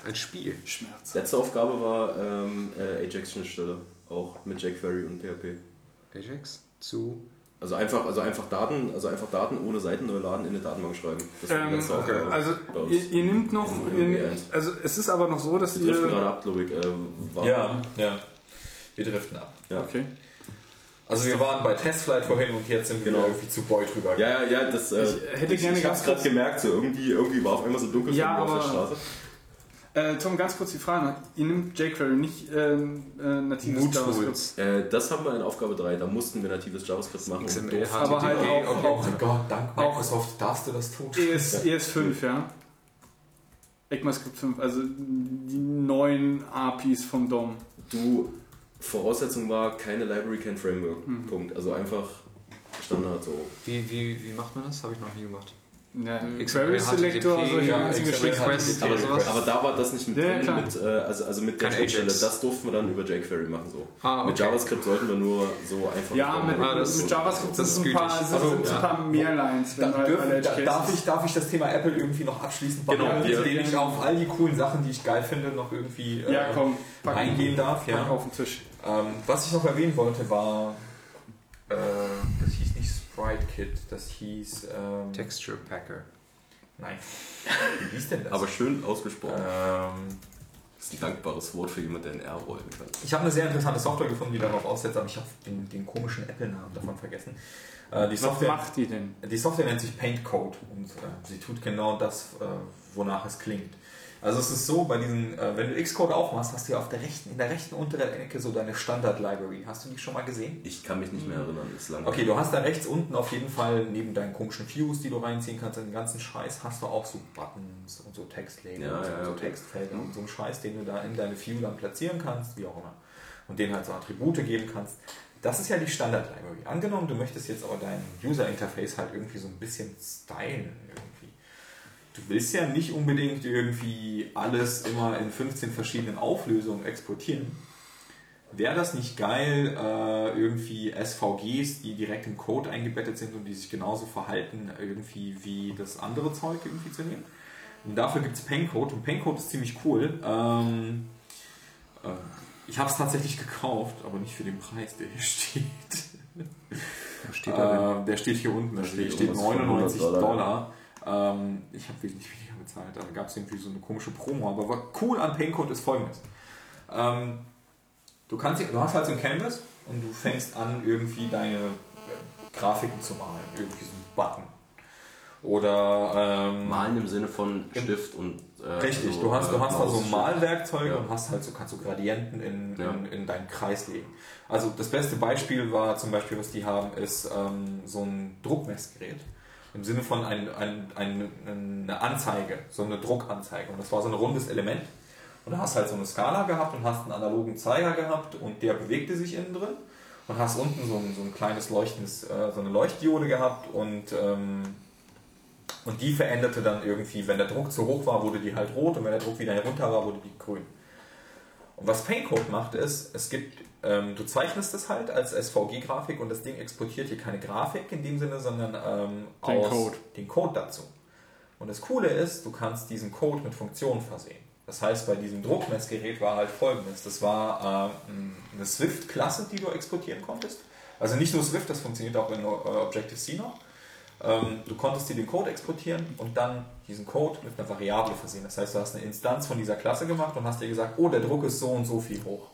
Ein Spiel. Schmerz. Letzte Aufgabe war ähm, Ajax-Schnittstelle. Auch mit jQuery und P H P. Ajax zu... Also einfach, also einfach Daten, also einfach Daten ohne Seiten neu laden in eine Datenbank schreiben. Das ähm, ist okay. Also ihr, ihr nehmt noch, ihr, also es ist aber noch so, dass wir ihr... Wir driften gerade ab, glaube ich. Äh, ja, ja. Wir driften ab. Ja. Okay. Also wir waren bei Testflight vorhin und jetzt sind wir genau. irgendwie zu Boy drüber. Ja, ja, ja. Das, äh, ich hätte ich, gerne ich hab's gerade gemerkt, so irgendwie, irgendwie war auf einmal so dunkel ja, auf der Straße. Äh, Tom, ganz kurz die Frage. Ihr nehmt jQuery, nicht ähm, äh, natives Mood JavaScript. Äh, das haben wir in Aufgabe drei, da mussten wir natives JavaScript machen. X M L, H T M L, aber halt auch, auch, oh Gott, dank Microsoft darfst du das tun. E S, E S fünf, ja. ECMAScript fünf, also die neuen A P Is vom D O M. Du, Voraussetzung war, keine Library, kein Framework. Mhm. Punkt. Also einfach Standard so. Wie, wie, wie macht man das? Habe ich noch nie gemacht. Ja, Query Selector, solche ja, Requests aber, sowas. Aber da war das nicht mit ja, drin, mit, äh, also, also mit der Schnittstelle, das durften wir dann über jQuery machen. So. Ah, okay. Mit JavaScript sollten wir nur so einfach... Ja, mit, ah, das mit so JavaScript das sind ein paar, also, sind ja. ein paar mehr Lines. Dann halt dürfen, da, darf, ich, darf ich das Thema Apple irgendwie noch abschließen, weil genau, ja, ja. ich auf all die coolen Sachen, die ich geil finde, noch irgendwie äh, ja, komm, pack eingehen pack darf. Ja. Auf den Tisch. Ähm, was ich noch erwähnen wollte, war... Äh, Kit, das hieß ähm, Texture Packer. Nein. Wie hieß denn das? Aber schön ausgesprochen. Ähm, das ist ein dankbares Wort für jemanden, der ein R rollen kann. Ich habe eine sehr interessante Software gefunden, die darauf aufsetzt, aber ich habe den, den komischen Apple-Namen davon vergessen. Äh, die Software, was macht die denn? Die Software nennt sich PaintCode und äh, sie tut genau das, äh, wonach es klingt. Also es ist so, bei diesen, äh, wenn du Xcode aufmachst, hast du ja auf der rechten, in der rechten unteren Ecke so deine Standard-Library. Hast du die schon mal gesehen? Ich kann mich nicht mehr erinnern, ist lange. Okay, du hast da rechts unten auf jeden Fall neben deinen komischen Views, die du reinziehen kannst, den ganzen Scheiß, hast du auch so Buttons und so Textlabel ja, und so, ja, so okay. Textfelder und so einen Scheiß, den du da in deine View dann platzieren kannst, wie auch immer. Und denen halt so Attribute geben kannst. Das ist ja die Standard-Library. Angenommen, du möchtest jetzt aber dein User-Interface halt irgendwie so ein bisschen stylen irgendwie. Du willst ja nicht unbedingt irgendwie alles immer in fünfzehn verschiedenen Auflösungen exportieren. Wäre das nicht geil, irgendwie S V Gs, die direkt im Code eingebettet sind und die sich genauso verhalten irgendwie wie das andere Zeug irgendwie zu nehmen? Und dafür gibt es PaintCode und PaintCode ist ziemlich cool. Ich habe es tatsächlich gekauft, aber nicht für den Preis, der hier steht. Was steht da denn? Der steht hier unten, da steht, steht neunundneunzig Dollar. Ähm, ich habe wesentlich weniger bezahlt, da gab es irgendwie so eine komische Promo, aber was cool an PaintCode ist folgendes. Ähm, du, kannst, du hast halt so ein Canvas und du fängst an irgendwie deine äh, Grafiken zu malen, irgendwie so einen Button. Oder ähm, malen im Sinne von Stift und äh, richtig, so, du hast, du hast da so Malwerkzeuge ja. und hast halt so, kannst so Gradienten in, ja. in, in deinen Kreis legen. Also das beste Beispiel war zum Beispiel, was die haben, ist ähm, so ein Druckmessgerät. Im Sinne von ein, ein, ein, eine Anzeige, so eine Druckanzeige. Und das war so ein rundes Element. Und da hast halt so eine Skala gehabt und hast einen analogen Zeiger gehabt und der bewegte sich innen drin. Und hast unten so ein, so ein kleines leuchtendes, äh, so eine Leuchtdiode gehabt und, ähm, und die veränderte dann irgendwie, wenn der Druck zu hoch war, wurde die halt rot und wenn der Druck wieder herunter war, wurde die grün. Und was PaintCode macht ist, es gibt, ähm, du zeichnest es halt als S V G-Grafik und das Ding exportiert hier keine Grafik in dem Sinne, sondern ähm, den, aus Code. den Code dazu. Und das Coole ist, du kannst diesen Code mit Funktionen versehen. Das heißt, bei diesem Druckmessgerät war halt Folgendes. Das war ähm, eine Swift-Klasse, die du exportieren konntest. Also nicht nur Swift, das funktioniert auch in äh, Objective-C noch. Ähm, du konntest dir den Code exportieren und dann diesen Code mit einer Variable versehen. Das heißt, du hast eine Instanz von dieser Klasse gemacht und hast dir gesagt, oh, der Druck ist so und so viel hoch.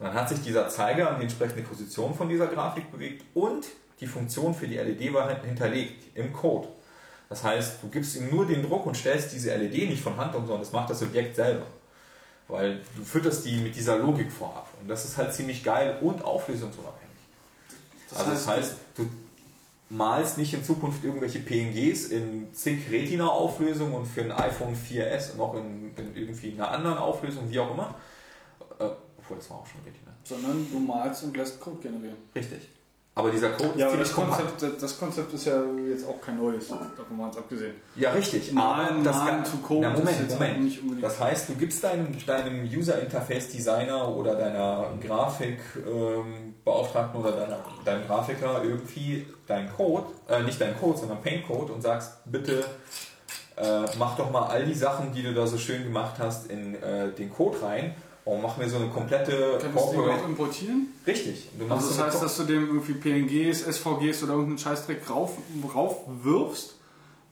Und dann hat sich dieser Zeiger an die entsprechende Position von dieser Grafik bewegt und die Funktion für die L E D war hinterlegt im Code. Das heißt, du gibst ihm nur den Druck und stellst diese L E D nicht von Hand um, sondern das macht das Objekt selber. Weil du fütterst die mit dieser Logik vorab. Und das ist halt ziemlich geil und auflösungsunabhängig. Das also das heißt, heißt, du malst nicht in Zukunft irgendwelche P N Gs in zig Retina-Auflösung und für ein iPhone vier S und auch in, in irgendwie einer anderen Auflösung, wie auch immer. Äh, obwohl, das war auch schon Retina. Sondern du malst und lässt Code generieren. Richtig. Aber dieser Code ja, ist aber das, Konzept, das Konzept ist ja jetzt auch kein neues, davon mal abgesehen. Ja, richtig. Malen, das malen zu Code. Na, Moment, Moment. Nicht unbedingt. Das heißt, du gibst deinem, deinem User-Interface-Designer oder deiner Grafikbeauftragten ähm, oder deiner, deinem Grafiker irgendwie deinen Code, äh, nicht deinen Code, sondern Paint-Code und sagst, bitte äh, mach doch mal all die Sachen, die du da so schön gemacht hast, in äh, den Code rein. Oh, machen wir so eine komplette... Kannst du den auch importieren? Richtig. Du also das heißt, dass du dem irgendwie P N Gs, S V Gs oder irgendeinen Scheißdreck rauf, raufwirfst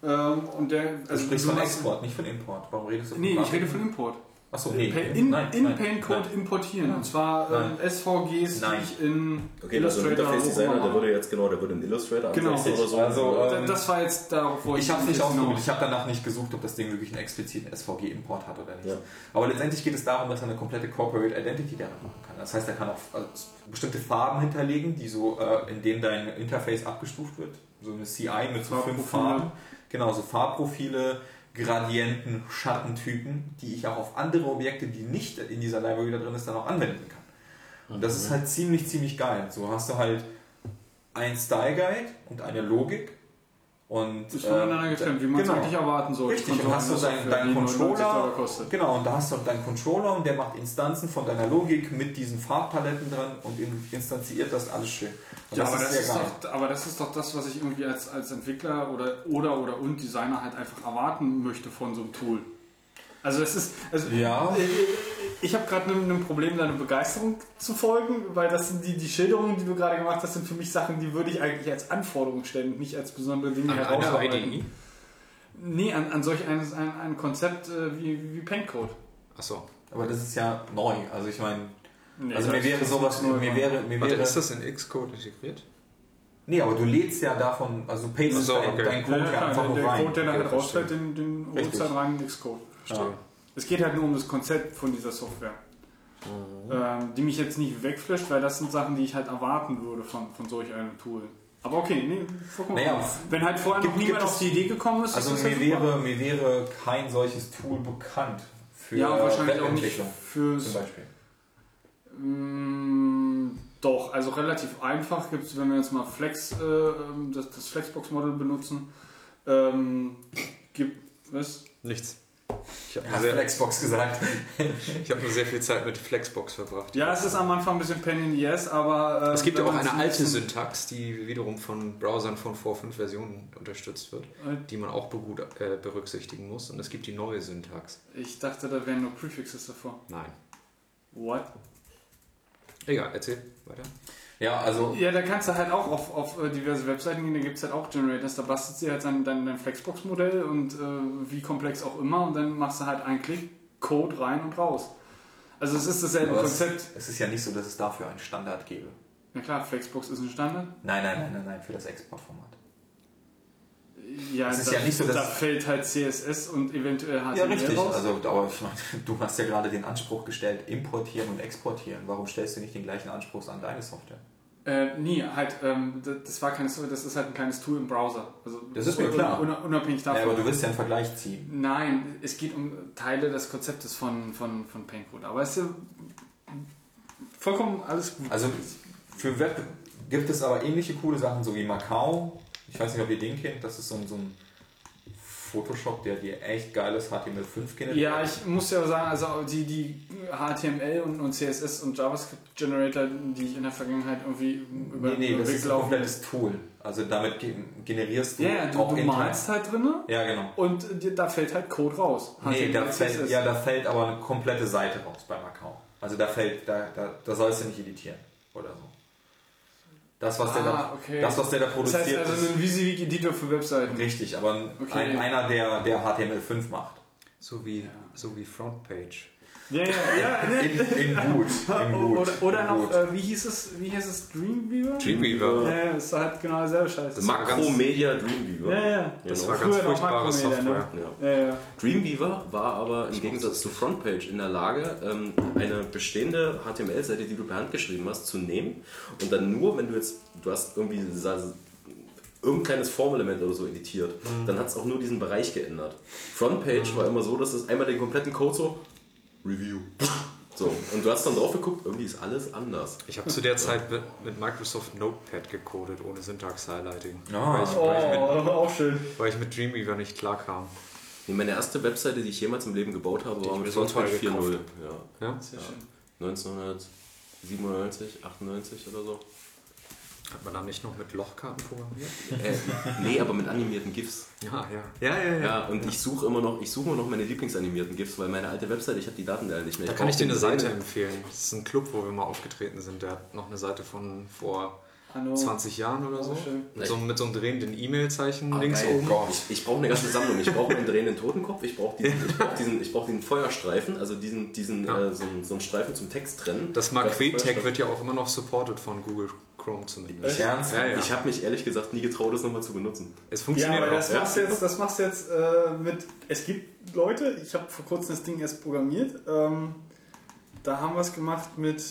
ähm, und der... Also du sprichst du von Export, nicht von Import. Warum redest du von Nee, Grafik? Ich rede von Import. Achso, nee. In, nein, in nein, PaintCode nein. importieren. Nein. Und zwar ähm, S V Gs, nein. die ich in okay, Illustrator... Okay, also Interface Designer, der würde jetzt genau, der würde in Illustrator genau. ansetzen oder so. Also, ähm, das war jetzt darauf, wo ich... Ich habe nicht ausgesucht. Ich habe danach nicht gesucht, ob das Ding wirklich einen expliziten S V G-Import hat oder nicht. Ja. Aber letztendlich geht es darum, dass er eine komplette Corporate Identity daran machen kann. Das heißt, er kann auch also, bestimmte Farben hinterlegen, die so, äh, in denen dein Interface abgestuft wird. So eine C I mit so fünf Farben. Genau, so Farbprofile... Gradienten, Schattentypen, die ich auch auf andere Objekte, die nicht in dieser Library da drin ist, dann auch anwenden kann. Und das ist halt ziemlich, ziemlich geil. So hast du halt ein Style Guide und eine Logik und ist voneinander getrennt, wie man es eigentlich erwarten sollte. Richtig, und hast du deinen, deinen Controller, genau, und da hast du deinen Controller und der macht Instanzen von deiner Logik mit diesen Farbpaletten dran und instanziert das alles schön. Und ja, das aber, ist das ist doch, aber das ist doch das, was ich irgendwie als, als Entwickler oder, oder oder und Designer halt einfach erwarten möchte von so einem Tool. Also das ist, also ja. ich, ich habe gerade ein Problem, deiner Begeisterung zu folgen, weil das sind die, die Schilderungen, die du gerade gemacht hast, sind für mich Sachen, die würde ich eigentlich als Anforderung stellen, nicht als besondere Dinge herausarbeiten. Nee, an, an solch ein, ein, ein Konzept äh, wie, wie PaintCode. Achso, aber das ist ja neu. Also ich meine, nee, also mir wäre sowas, mir neu wäre, mir Warte, wäre, ist das in Xcode integriert? Nee, aber du lädst ja davon, also pastest so, okay. deinen Code ja, ja, einfach nur rein. Der Code, der nachher rausfällt, den, den holst du dann rein in Xcode. Ja. Es geht halt nur um das Konzept von dieser Software, mhm. ähm, die mich jetzt nicht wegflasht, weil das sind Sachen, die ich halt erwarten würde von, von solch einem Tool. Aber okay, nee, vollkommen. Naja, wenn halt vorher noch niemand auf die Idee gekommen ist, also ist mir, wäre, mir wäre kein solches Tool bekannt für ja, wahrscheinlich auch nicht fürs, zum Beispiel. Ähm, doch, also relativ einfach gibt es, wenn wir jetzt mal Flex, äh, das, das Flexbox-Model benutzen, ähm, gibt es nichts. Ich habe ja, Flexbox gesagt. Ich habe nur sehr viel Zeit mit Flexbox verbracht. Ja, es ist am Anfang ein bisschen Pain in the Ass, aber... Äh, es gibt ja auch eine alte Syntax, die wiederum von Browsern von vor fünf Versionen unterstützt wird, die man auch begut, äh, berücksichtigen muss. Und es gibt die neue Syntax. Ich dachte, da wären nur Prefixes davor. Nein. What? Egal, erzähl weiter. Ja, also... Ja, da kannst du halt auch auf, auf diverse Webseiten gehen, da gibt es halt auch Generators, da bastelt sie halt dein, dein, dein Flexbox-Modell und äh, wie komplex auch immer und dann machst du halt einen Klick, Code rein und raus. Also es ist dasselbe aber Konzept. Es, es ist ja nicht so, dass es dafür einen Standard gäbe. Na klar, Flexbox ist ein Standard. Nein, nein, nein, nein, nein, für das Exportformat. Ja, das ist da, ja nicht so, dass da fällt halt C S S und eventuell H T M L ja, richtig. Raus. Also, aber ich meine, du hast ja gerade den Anspruch gestellt, importieren und exportieren. Warum stellst du nicht den gleichen Anspruch an deine Software? Äh, nee, halt, ähm, das war keine Software, das ist halt ein kleines Tool im Browser. Also, das ist mir klar. Unabhängig davon. Ja, aber du willst ja einen Vergleich ziehen. Nein, es geht um Teile des Konzeptes von, von, von PaintCode. Aber es ist ja vollkommen alles gut. Also für Web gibt es aber ähnliche coole Sachen, so wie Macau. Ich weiß nicht, ob ihr den kennt, das ist so ein, so ein Photoshop, der dir echt geiles H T M L fünf generiert. Ja, ich muss ja sagen, also die, die H T M L und, und C S S und JavaScript Generator, die ich in der Vergangenheit irgendwie über Nee, nee, das ist ein komplettes Tool. Also damit generierst du yeah, auch du, du malst halt drin. Ja, genau. Und da fällt halt Code raus. Nee, da fällt, ja, da fällt aber eine komplette Seite raus beim Account. Also da fällt, da, da, da sollst du nicht editieren oder so. Das, was, ah, der da, okay. das, was der da produziert ist. Das heißt also ein Visivik-Editor für Webseiten. Richtig, aber okay. ein, einer, der, der H T M L fünf macht. So wie, ja. so wie Frontpage. Ja, ja, ja. In, in gut. In gut. Oder, oder in noch, gut. Wie hieß es, wie hieß es, Dreamweaver? Dreamweaver. Ja, ja, das war halt genau derselbe Scheiß. Das Makromedia Dreamweaver. Ja, ja. Das genau. war ganz Früher furchtbare Software. Ne? Ja. Ja, ja. Dreamweaver war aber im Gegensatz zu Frontpage in der Lage, ähm, eine bestehende H T M L-Seite, die du per Hand geschrieben hast, zu nehmen und dann nur, wenn du jetzt, du hast irgendwie irgendein kleines Formelement oder so editiert, mhm. dann hat es auch nur diesen Bereich geändert. Frontpage mhm. war immer so, dass es einmal den kompletten Code so Review. So, und du hast dann drauf geguckt, irgendwie ist alles anders. Ich habe zu der Zeit mit, mit Microsoft Notepad gecodet, ohne Syntax-Highlighting. Oh, weil ich, oh, weil ich mit, auch schön. Weil ich mit Dreamweaver nicht klarkam. Nee, meine erste Webseite, die ich jemals im Leben gebaut habe, die war mit Frontpage vier null. Ja. Ja? Sehr ja. schön. neunzehnhundertsiebenundneunzig, achtundneunzig oder so. Hat man dann nicht noch mit Lochkarten programmiert? Äh, nee, aber mit animierten GIFs. Ja, ja. Ja, ja, ja. ja und ja. ich suche immer noch, ich suche immer noch meine lieblingsanimierten GIFs, weil meine alte Webseite, ich habe die Daten da nicht mehr. Da ich kann ich dir eine Seite eine. empfehlen. Das ist ein Club, wo wir mal aufgetreten sind. Der hat noch eine Seite von vor Hallo. zwanzig Jahren oder so. Mit so, mit so einem drehenden E-Mail-Zeichen ah, links geil. oben. Ich, ich brauche eine ganze Sammlung. Ich brauche einen drehenden Totenkopf. Ich brauche diesen, brauch diesen, brauch diesen Feuerstreifen, also diesen, diesen ja. äh, so, so einen Streifen zum Text trennen. Das Marquet-Tag wird ja auch immer noch supported von Google Chrome zumindest. Ja, ja, ja. Ich habe mich ehrlich gesagt nie getraut, das nochmal zu benutzen. Es funktioniert ja, aber das auch. Machst ja. jetzt, das machst du jetzt äh, mit... Es gibt Leute, ich habe vor kurzem das Ding erst programmiert, ähm, da haben wir es gemacht mit... Äh,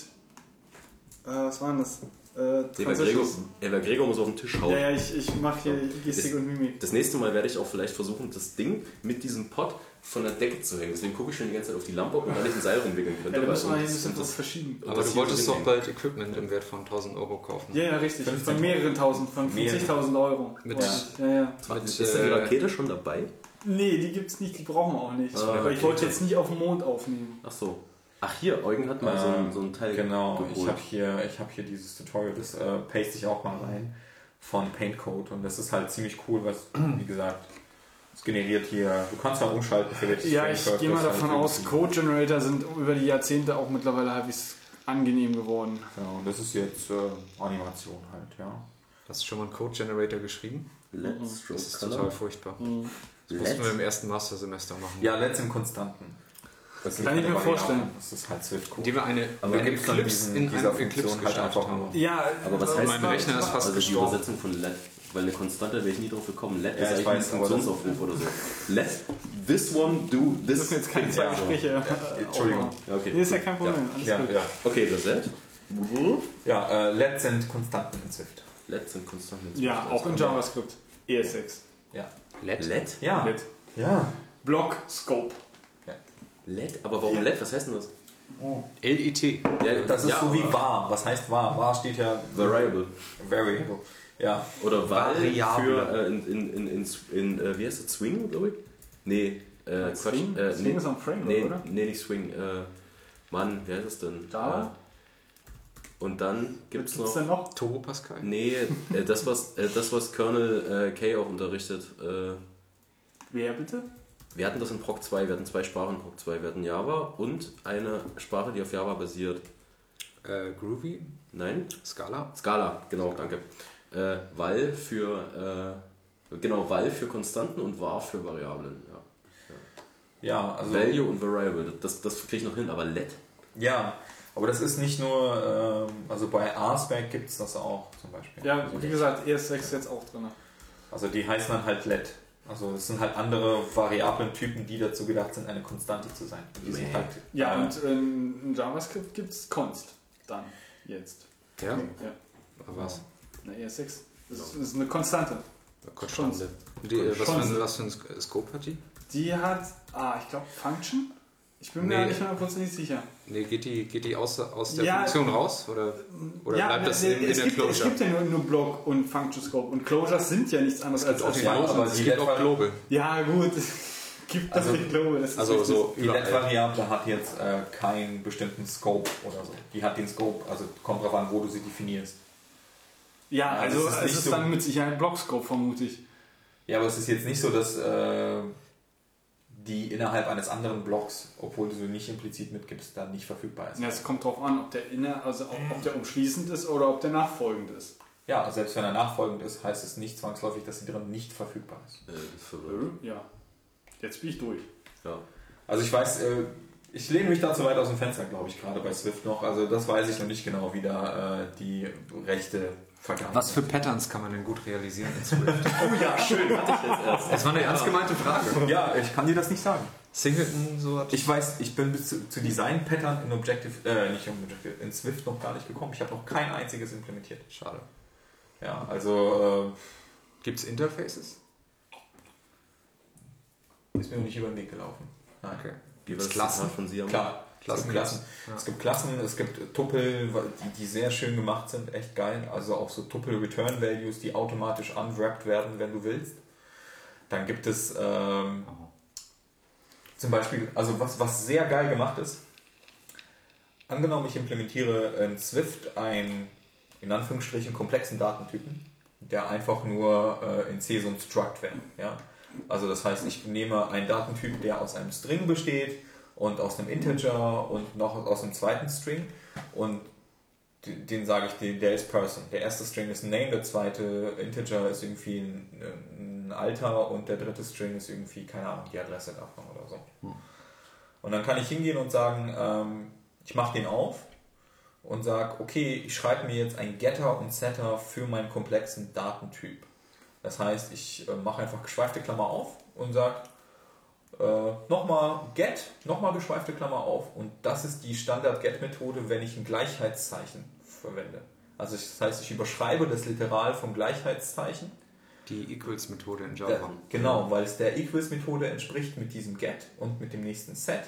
was war denn das? Äh, Gregor, der Gregor muss auf den Tisch hauen. Ja, ja, ich, ich mache hier Gestik das, und Mimik. Das nächste Mal werde ich auch vielleicht versuchen, das Ding mit diesem Pot von der Decke zu hängen. Deswegen gucke ich schon die ganze Zeit auf die Lampe, ob man da nicht ein Seil rumwickeln könnte. Ja, da muss man hier ein bisschen was verschieben. Aber du wolltest doch bald Equipment im Wert von tausend Euro kaufen. Ja, ja, richtig. Von mehreren tausend, von fünfzigtausend Euro. Mit, ja, ja. Mit, ist denn die Rakete schon dabei? Nee, die gibt's nicht, die brauchen wir auch nicht. Ah, aber ich wollte jetzt nicht auf den Mond aufnehmen. Ach so. Ach hier, Eugen hat mal äh, so, einen, so einen Teil Genau, geholt. ich habe hier, ich hab hier dieses Tutorial, das äh, paste ich auch mal rein, von PaintCode. Und das ist halt ziemlich cool, weil, wie gesagt, es generiert hier, du kannst mal umschalten für welches Ja, ich gehe mal davon halt aus, Code-Generator sind über die Jahrzehnte auch mittlerweile halbwegs angenehm geworden. Genau, das ist jetzt äh, Animation halt, ja. Hast du schon mal einen Code-Generator geschrieben? Let's Das ist total furchtbar. Mm. Das mussten wir im ersten Mastersemester machen. Ja, Let's im Konstanten. Das kann ich mir vorstellen. Das ist halt Swift cool. Die wir eine Eclipse in dieser Funktion halt einfach haben. Ja, aber was heißt mein Rechner ist fast die Übersetzung von Let, weil eine Konstante wäre ich nie drauf gekommen. Let ist eigentlich ein Funktionsaufruf oder so. Let this one do this. Das sind jetzt keine zwei Gespräche. Entschuldigung. Nee, ist ja kein Problem. Alles gut. Okay, das Let. Ja, Let sind Konstanten in Swift. Let sind Konstanten in Swift. Ja, auch in JavaScript. E S sechs. Ja. Let? Let? Ja. Ja. Block Scope. Let? Aber warum Let? Was heißt denn das? Oh. L E T. Ja, das ist ja, so wie var. Was heißt var? Var steht ja... Variable. Variable. Ja. Oder var für... Äh, in, in, in, in, in, äh, wie heißt das? Swing, glaube ich? Nee. Äh, Quatsch. Swing, äh, Swing nee, ist am Frame, nee, oder? Nee, nicht Swing. Äh, Mann, wer ist das denn? Da. Äh, und dann gibt es noch... noch? Turbo Pascal? Nee, äh, das, was, äh, das, was Colonel äh, K auch unterrichtet. Äh, wer bitte? Wir hatten das in Proc zwei, wir hatten zwei Sprachen in Proc zwei, wir hatten Java und eine Sprache, die auf Java basiert. Äh, Groovy? Nein. Scala? Scala, genau, Scala. danke. Äh, weil für äh, genau, weil für Konstanten und var für Variablen. Ja, ja. ja also Value und Variable, das, das kriege ich noch hin, aber Let? Ja, aber das ist nicht nur, ähm, also bei RSpec gibt es das auch zum Beispiel. Ja, wie gesagt, E S sechs ist jetzt auch drin. Also die heißen dann halt Let. Also es sind halt andere Variablentypen, die dazu gedacht sind, eine Konstante zu sein. Die sind halt, ja, äh, und in JavaScript gibt es const dann jetzt. Ja? Okay. ja. Aber was? Na, E S sechs. Das ist, ist eine Konstante. Konstante. Die, Konstante. Was, was für eine Scope hat die? Die hat, ah, ich glaube, Function. Ich bin nee. mir nicht hundertprozentig sicher. Nee, geht die, geht die aus, aus der ja, Funktion raus? Oder, oder ja, bleibt das es, in, in es der gibt, Closure? Es gibt ja nur, nur Block und Function-Scope. Und Closures sind ja nichts anderes als Option. Ja, aber es gibt auch Global. Ja, gut. Gibt das also, nicht Global. Das ist also so die Let-Variable hat jetzt äh, keinen bestimmten Scope oder so. Die hat den Scope, also kommt drauf an, wo du sie definierst. Ja, ja also es ist, es ist so dann mit Sicherheit ein Block-Scope, vermute ich. Ja, aber es ist jetzt nicht so, dass... Äh, die innerhalb eines anderen Blocks, obwohl du sie nicht implizit mitgibst, dann nicht verfügbar ist. Ja, es kommt darauf an, ob der inner, also ob, ob der umschließend ist oder ob der nachfolgend ist. Ja, selbst wenn er nachfolgend ist, heißt es nicht zwangsläufig, dass sie drin nicht verfügbar ist. Äh, ist verwirrend. Ja. Jetzt bin ich durch. Ja. Also ich weiß, äh, ich lehne mich da zu weit aus dem Fenster, glaube ich, gerade bei Swift noch. Also das weiß ich noch nicht genau, wie da äh, die Rechte... Vergangen. Was für Patterns kann man denn gut realisieren in Swift? Oh ja, schön, hatte ich jetzt erst. Das war eine ja. ernst gemeinte Frage. Ja, ich kann dir das nicht sagen. Singleton, so hat Ich weiß, ich bin bis zu, zu Design-Pattern in Objective, äh, nicht in Objective, in Swift noch gar nicht gekommen. Ich habe noch kein einziges implementiert. Schade. Ja, also, äh, gibt's Interfaces? Ist mir noch nicht über den Weg gelaufen. Nein. Okay. Wie war das von Sie? Klar. Klassen, Klassen. Ja. Es gibt Klassen, es gibt Tuppel, die, die sehr schön gemacht sind, echt geil. Also auch so Tuppel-Return-Values, die automatisch unwrapped werden, wenn du willst. Dann gibt es ähm, zum Beispiel, also was, was sehr geil gemacht ist. Angenommen, ich implementiere in Swift einen, in Anführungsstrichen, komplexen Datentypen, der einfach nur äh, in C so ein Struct wäre. Ja? Also das heißt, ich nehme einen Datentyp, der aus einem String besteht, und aus einem Integer und noch aus einem zweiten String und den sage ich, der ist Person. Der erste String ist ein Name, der zweite Integer ist irgendwie ein Alter und der dritte String ist irgendwie, keine Ahnung, die Adresse davon oder so. Hm. Und dann kann ich hingehen und sagen, ähm, ich mache den auf und sage, okay, ich schreibe mir jetzt ein Getter und Setter für meinen komplexen Datentyp. Das heißt, ich äh, mache einfach geschweifte Klammer auf und sage, Äh, nochmal get, nochmal geschweifte Klammer auf und das ist die Standard-Get-Methode, wenn ich ein Gleichheitszeichen verwende. Also ich, das heißt, ich überschreibe das Literal vom Gleichheitszeichen. Die Equals-Methode in Java. Der, genau, weil es der Equals-Methode entspricht mit diesem get und mit dem nächsten set.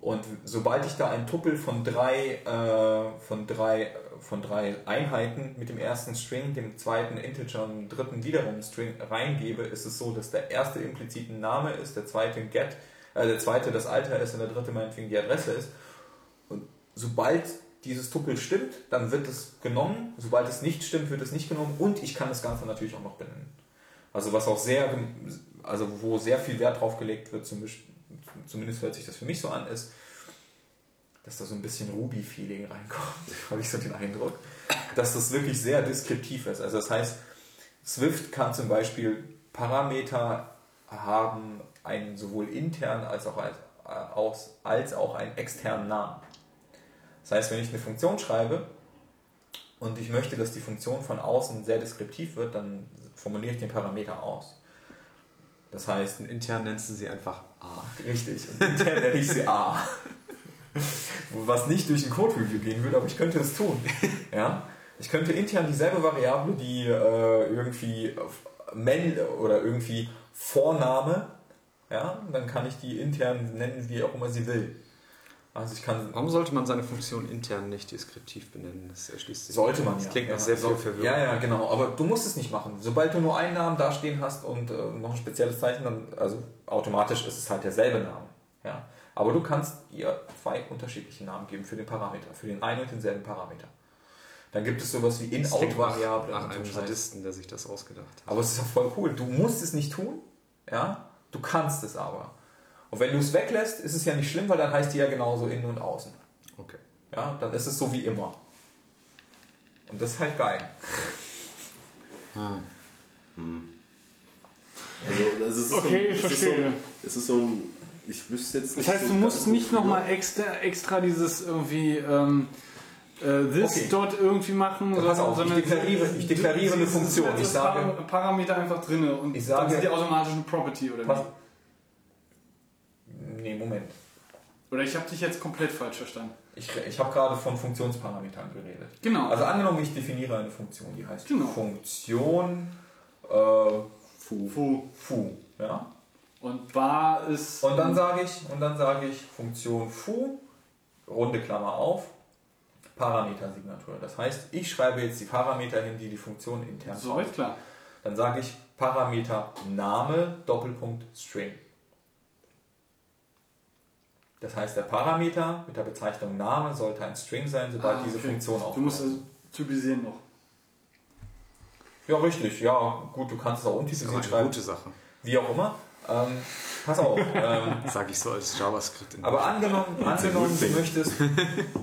Und sobald ich da ein Tuppel von drei, äh, von drei, von drei Einheiten mit dem ersten String, dem zweiten Integer und dem dritten wiederum String reingebe, ist es so, dass der erste implizit ein Name ist, der zweite ein Get, äh, der zweite das Alter ist und der dritte meinetwegen die Adresse ist. Und sobald dieses Tuppel stimmt, dann wird es genommen. Sobald es nicht stimmt, wird es nicht genommen. Und ich kann das Ganze natürlich auch noch benennen. Also was auch sehr, also wo sehr viel Wert drauf gelegt wird, zum Beispiel, zumindest hört sich das für mich so an, ist, dass da so ein bisschen Ruby-Feeling reinkommt, habe ich so den Eindruck, dass das wirklich sehr deskriptiv ist. Also das heißt, Swift kann zum Beispiel Parameter haben, einen sowohl internen als auch, als, als auch einen externen Namen. Das heißt, wenn ich eine Funktion schreibe und ich möchte, dass die Funktion von außen sehr deskriptiv wird, dann formuliere ich den Parameter aus. Das heißt, intern nennst du sie einfach A. Richtig, und intern nenne ich sie A. Was nicht durch ein Code-Review gehen würde, aber ich könnte es tun. Ja? Ich könnte intern dieselbe Variable, die äh, irgendwie Men oder irgendwie Vorname, ja, dann kann ich die intern nennen, wie auch immer sie will. Also ich kann. Warum sollte man seine Funktion intern nicht deskriptiv benennen? Das erschließt sich. Sollte man. Das klingt nach sehr viel Verwirrung. Ja, ja, genau. Aber du musst es nicht machen. Sobald du nur einen Namen dastehen hast und äh, noch ein spezielles Zeichen, dann also automatisch ist es halt derselbe Name. Ja. Aber du kannst ihr zwei unterschiedliche Namen geben für den Parameter, für den einen und denselben Parameter. Dann gibt es sowas wie In-Out-Variable. Nach einem Sadisten, der sich das ausgedacht hat. Aber es ist ja voll cool. Du musst es nicht tun. Ja. Du kannst es aber. Und wenn du es weglässt, ist es ja nicht schlimm, weil dann heißt die ja genauso innen und außen. Okay. Ja, dann ist es so wie immer. Und das ist halt geil. Hm. Hm. Also, das ist okay, so, ich verstehe. Es ist so ein. So, ich wüsste jetzt nicht. Das heißt, so du musst nicht nochmal extra, extra dieses irgendwie. Ähm, Äh, this okay. dort irgendwie machen, pass auf, sondern ich deklariere, ich deklariere eine Funktion. Ich sage Parameter einfach drin und ich sage, dann ist die automatisch eine Property oder was? Nee, Moment. Oder ich habe dich jetzt komplett falsch verstanden. Ich, ich habe gerade von Funktionsparametern geredet. Genau. Also angenommen, ich definiere eine Funktion, die heißt genau. Funktion äh, Fu. Fu. Fu. Ja? Und bar ist... Und dann sage ich, und dann sage ich Funktion foo, runde Klammer auf, Parametersignatur. Das heißt, ich schreibe jetzt die Parameter hin, die die Funktion intern so ist klar. Dann sage ich Parameter Name Doppelpunkt String. Das heißt, der Parameter mit der Bezeichnung Name sollte ein String sein, sobald ah, okay. diese Funktion aufkommt. Du musst also typisieren noch. Ja, richtig. Ja, gut, du kannst es auch umtypisieren schreiben. Gute Sache. Wie auch immer. Ähm, pass auf. Ähm, Sag ich so als JavaScript. In aber angenommen, angenommen du möchtest,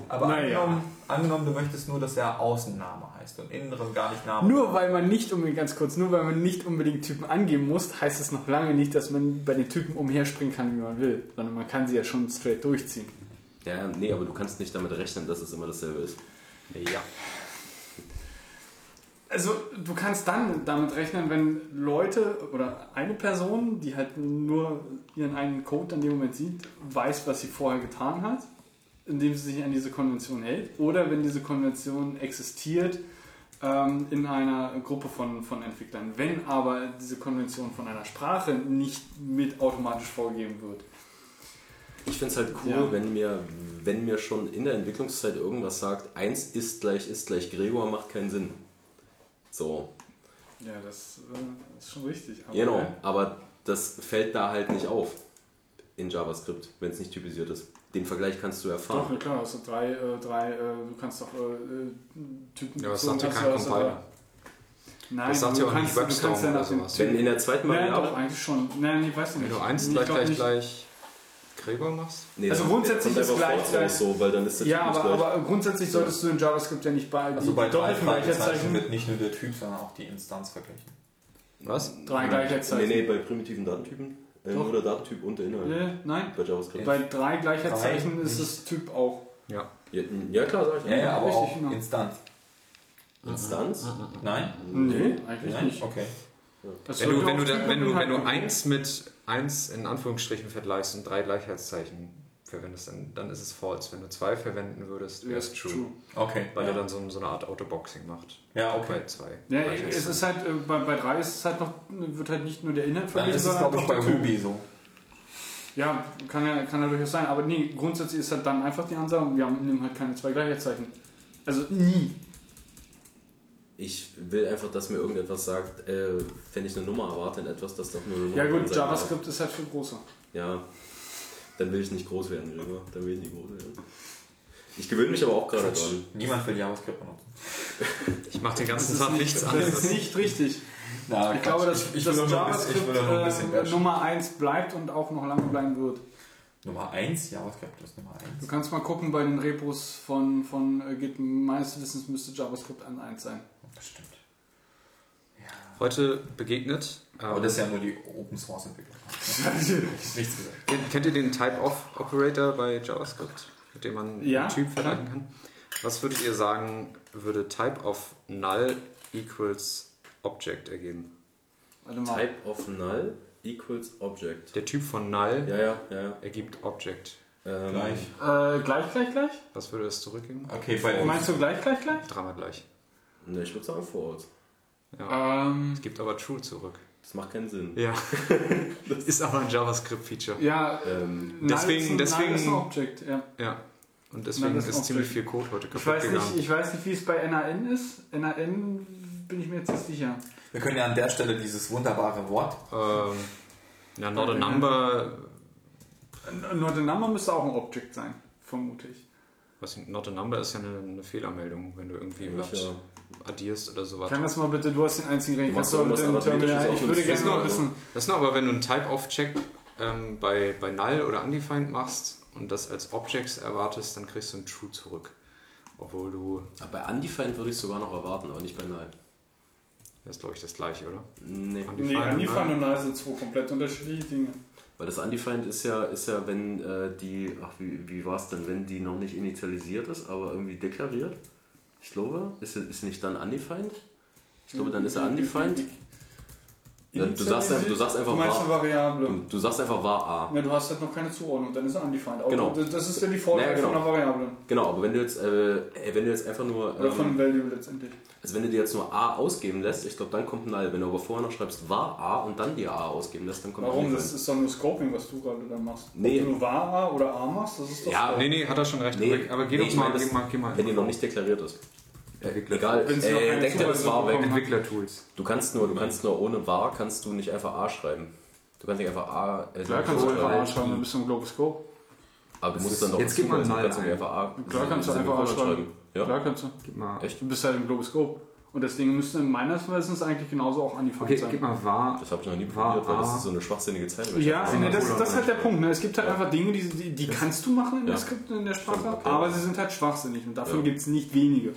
aber naja. angenommen, angenommen, du möchtest nur, dass er Außenname heißt und innen drin gar nicht Name. Nur weil man nicht unbedingt, ganz kurz, nur weil man nicht unbedingt Typen angeben muss, heißt es noch lange nicht, dass man bei den Typen umherspringen kann, wie man will, sondern man kann sie ja schon straight durchziehen. Ja, nee, aber du kannst nicht damit rechnen, dass es immer dasselbe ist. Ja. Also du kannst dann damit rechnen, wenn Leute oder eine Person, die halt nur ihren eigenen Code in dem Moment sieht, weiß, was sie vorher getan hat, indem sie sich an diese Konvention hält. Oder wenn diese Konvention existiert ähm, in einer Gruppe von, von Entwicklern. Wenn aber diese Konvention von einer Sprache nicht mit automatisch vorgegeben wird. Ich finde es halt cool, ja. wenn, mir, wenn mir schon in der Entwicklungszeit irgendwas sagt, eins ist gleich ist gleich Gregor, macht keinen Sinn. So. Ja, das äh, ist schon richtig. Aber genau, aber das fällt da halt nicht auf in JavaScript, wenn es nicht typisiert ist. Den Vergleich kannst du erfahren. Doch, ja klar, also drei, äh, drei äh, du kannst doch äh, Typen... Ja, was sagt dir kein Compiler? Nein, das sagt ja auch nicht Webstorm oder sowas. Wenn in der zweiten Mal... Nein, doch, eigentlich schon. Nein, ich weiß nicht. Wenn du eins gleich, gleich, gleich... Gregor machst? Nee, also grundsätzlich ist gleich, gleich so, weil dann ist der ja, Typ aber, gleich. Aber grundsätzlich solltest du in JavaScript ja nicht bei also die, bei die drei Gleichheitszeichen wird nicht nur der Typ, sondern auch die Instanz verglichen. Was? Drei Gleichheitszeichen? Nee, nee, bei primitiven Datentypen äh, nur der Datentyp und der Inhalt. Nee, nein. Bei JavaScript. Bei drei Gleichheitszeichen drei ist nicht. Das Typ auch. Ja. Ja, ja klar, sag ich. Ja, ja, aber richtig, auch genau. Instanz. Instanz? Nein? Nee, eigentlich nein? nicht. Okay. Ja. Wenn, du, wenn, du, wenn, du, wenn du eins mit eins in Anführungsstrichen vergleichst und drei Gleichheitszeichen verwendest, dann, dann ist es false. Wenn du zwei verwenden würdest, wäre es true. true. Okay. Weil ja. er dann so, so eine Art Autoboxing macht. Ja, okay. Auch bei zwei. Ja, es ist halt, äh, bei, bei drei ist es halt noch, wird halt nicht nur der Inhalt verglichen, sondern auch bei Ruby so. Ja, kann ja, kann ja durchaus sein. Aber nee, grundsätzlich ist halt dann einfach die Ansage, wir haben, nehmen halt keine zwei Gleichheitszeichen. Also nie. Ich will einfach, dass mir irgendetwas sagt, äh, wenn ich eine Nummer erwarte in etwas, dass doch nur eine Nummer. Ja gut, JavaScript ist halt viel größer. Ja, dann will ich nicht groß werden, Gregor. Dann will ich nicht groß werden. Ich gewöhne mich aber auch gerade dran. Niemand will JavaScript benutzen. Ich mache den ganzen Tag nichts anderes. Das ist nicht richtig. Na, ich glaube, dass, ich, ich dass JavaScript bisschen, äh, Nummer eins bleibt und auch noch lange bleiben wird. Nummer eins? JavaScript ist Nummer eins. Du kannst mal gucken, bei den Repos von, von äh, Git, meines Wissens müsste JavaScript an eins sein. Das stimmt. Ja. Heute begegnet. Aber ähm, das ist ja nur die Open Source Entwicklung. Nichts gesagt. Kennt ihr den Type-of-Operator bei JavaScript, mit dem man ja? einen Typ vergleichen kann? Was würdet ihr sagen, würde Type-of-Null equals Object ergeben? Type-of-Null equals Object. Der Typ von Null ja, ja, ja, ja. ergibt Object. Ähm, gleich. Äh, gleich, gleich, gleich? Was würde das zurückgeben? Okay, bei meinst du gleich, gleich, gleich? Dreimal gleich. Ne, ich würde sagen False. Ja. Ähm, es gibt aber True zurück. Das macht keinen Sinn. Ja. Das ist aber ein JavaScript-Feature. Ja, ähm, deswegen, deswegen ist ein Object, ja. ja. Und deswegen ist, ist ziemlich viel Code heute kaputt ich gegangen. Nicht, ich weiß nicht, wie es bei N A N ist. N A N bin ich mir jetzt nicht sicher. Wir können ja an der Stelle dieses wunderbare Wort. Ähm, ja, not a number. Not a number müsste auch ein Object sein, vermute ich. Was, not a number ist ja eine, eine Fehlermeldung, wenn du irgendwie ja, was ja. addierst oder sowas. Kann das mal bitte, du hast den einzigen Regeln. Ich würde gerne mal wissen. Das ist noch, aber wenn du einen Type-of-Check ähm, bei, bei Null oder Undefined machst und das als Objects erwartest, dann kriegst du ein True zurück. Obwohl du... Aber bei Undefined würde ich es sogar noch erwarten, aber nicht bei Null. Das ist, glaube ich, das gleiche, oder? Nee, Undefined, nee, Undefined und Null sind zwei komplett unterschiedliche Dinge. Weil das Undefined ist ja, ist ja wenn äh, die, ach wie, wie war es denn, wenn die noch nicht initialisiert ist, aber irgendwie deklariert? Ich glaube, ist, ist nicht dann Undefined? Ich glaube, dann ist er Undefined. Ja, du, sagst, du sagst einfach du meinst war. Eine Variable. Du, du sagst einfach var a. Ja, du hast halt noch keine Zuordnung, dann ist er undefined. Genau. Das, das ist ja die Vorlage naja, genau. von einer Variable. Genau, aber wenn du jetzt, äh, wenn du jetzt einfach nur. Oder ähm, von einem Value letztendlich. Also wenn du dir jetzt nur a ausgeben lässt, ich glaube, dann kommt ein null. Wenn du aber vorher noch schreibst var a und dann die a ausgeben lässt, dann kommt Warum? Ein das ist doch nur Scoping, was du gerade dann machst. Nee. Ob du nur var a oder a machst, das ist doch. Ja, nee, nee, hat er schon recht. Nee. Aber geh nee, doch mal, das, mal, geh mal. Wenn die noch nicht deklariert ist. Entwickler. Egal, äh, denkt ja das war weg. Entwicklertools. Du kannst nur, du kannst nur ohne var kannst du nicht einfach a schreiben. Du kannst nicht einfach a. Äh, Klar kannst du einfach a schreiben, dann bist du im Globoscope. Aber du musst dann doch. Jetzt gib mal nein. Klar kannst du einfach a schreiben. Klar kannst du. Gib mal. Echt? Du bist halt im Globoscope. Und deswegen müssten meines Wissens eigentlich genauso auch angefangen okay, sein. Okay, gib mal var. Das habe ich noch nie probiert, weil das ist so eine schwachsinnige Zeit. Ja, nee, das, das ist halt der Punkt. Ne? Es gibt halt ja. einfach Dinge, die, die, die kannst du machen in ja. der Skript, in der Sprache, okay. aber sie sind halt schwachsinnig und davon ja. gibt es nicht wenige. Hm.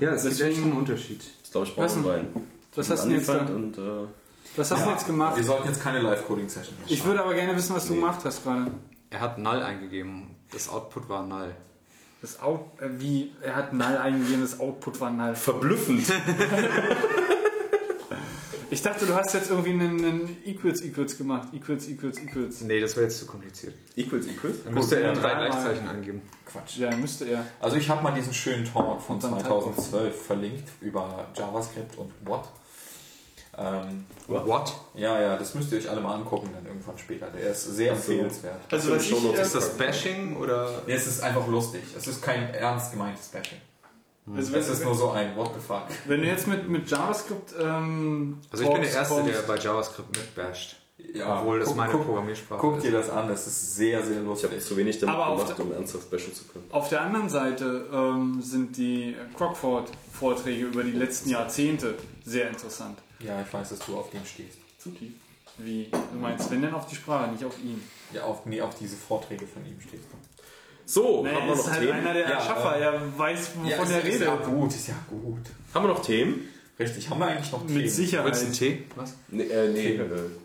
Ja, es deswegen, gibt echt einen Unterschied. Das glaube ich brauchen wir beiden. Was hast du denn jetzt, und, äh, was hast ja. jetzt gemacht? Wir sollten jetzt keine Live-Coding-Session machen. Ich würde aber gerne wissen, was nee. du gemacht hast gerade. Er hat null eingegeben. Das Output war null. Das Out, äh, wie, er hat null eingegeben, das Output war null. Verblüffend. Ich dachte, du hast jetzt irgendwie einen, einen Equals, Equals gemacht. Equals, Equals, Equals. Nee, das war jetzt zu kompliziert. Equals, Equals? Dann müsste er drei Gleichzeichen angeben. Quatsch. Ja, müsste er. Also ich habe mal diesen schönen Talk von zweitausendzwölf verlinkt über JavaScript und What. Ähm, What? Ja, ja, das müsst ihr euch alle mal angucken dann irgendwann später. Der ist sehr also, empfehlenswert. Also was ich, ist das Bashing oder? Nee, es ist einfach lustig. Es ist kein ernst gemeintes Bashing. Also es ist nur so ein What the fuck. Wenn du jetzt mit, mit JavaScript ähm, also ich bin der Erste, der bei JavaScript mitbasht. Ja, obwohl das guck, meine guck, Programmiersprache guck ist. Guck dir das an, das ist sehr, sehr lustig. Ich habe zu wenig damit aber gemacht, der, um ernsthaft bashen zu können. Auf der anderen Seite ähm, sind die Crockford-Vorträge über die letzten Jahrzehnte sehr interessant. Ja, ich weiß, dass du auf dem stehst. Zu tief. Wie? Du meinst, wenn denn auf die Sprache, nicht auf ihn? Ja, auf, nee, auf diese Vorträge von ihm stehst du. So, naja, haben wir noch halt Themen? Er ist einer der ja, Schaffer, äh, er weiß, wovon ja, er redet. Ist ja gut, ist ja gut. Haben wir noch Themen? Richtig, haben wir eigentlich noch Themen? Mit Sicherheit. Willst du einen Tee? Was? Nee, äh, nee.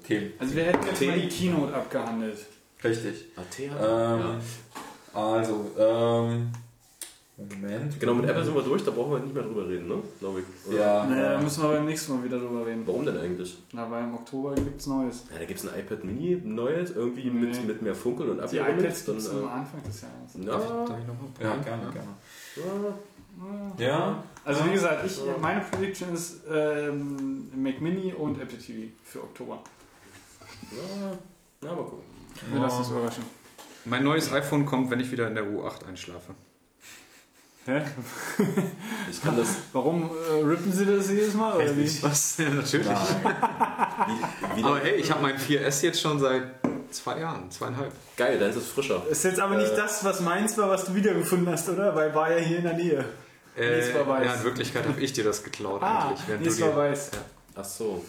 Themen. Also wir hätten jetzt mal die Keynote abgehandelt. Richtig. Ah, Tee hat er? Ähm, ja. Also, ähm... Moment. Genau, mit Apple sind wir durch, da brauchen wir nicht mehr drüber reden, ne? Glaube ich. Oder? Ja. Naja, da müssen wir beim nächsten Mal wieder drüber reden. Warum denn eigentlich? Na, weil im Oktober gibt's Neues. Ja, da gibt's ein iPad Mini, Neues, irgendwie nee. mit, mit mehr Funkeln und Apple. Die iPads gibt's äh, am Anfang des Jahres. Ja, darf ich noch mal ja, gerne, ja. gerne. Ja. ja. Also wie gesagt, ich, meine Prediction ist ähm, Mac Mini und Apple T V für Oktober. Ja, na, mal gucken. Wir lassen uns überraschen. Mein neues iPhone kommt, wenn ich wieder in der U acht einschlafe. Hä? Ich kann das. Warum äh, rippen Sie das jedes Mal? Oder wie? Was? Ja, natürlich. wie, wie aber hey, ich habe mein vier S jetzt schon seit zwei Jahren, zweieinhalb. Geil, dann ist es frischer. Ist jetzt aber äh, nicht das, was meins war, was du wiedergefunden hast, oder? Weil war ja hier in der Nähe. Äh, weiß. Ja, in Wirklichkeit habe ich dir das geklaut. Ah, eigentlich, war weiß. Ja. Ach so.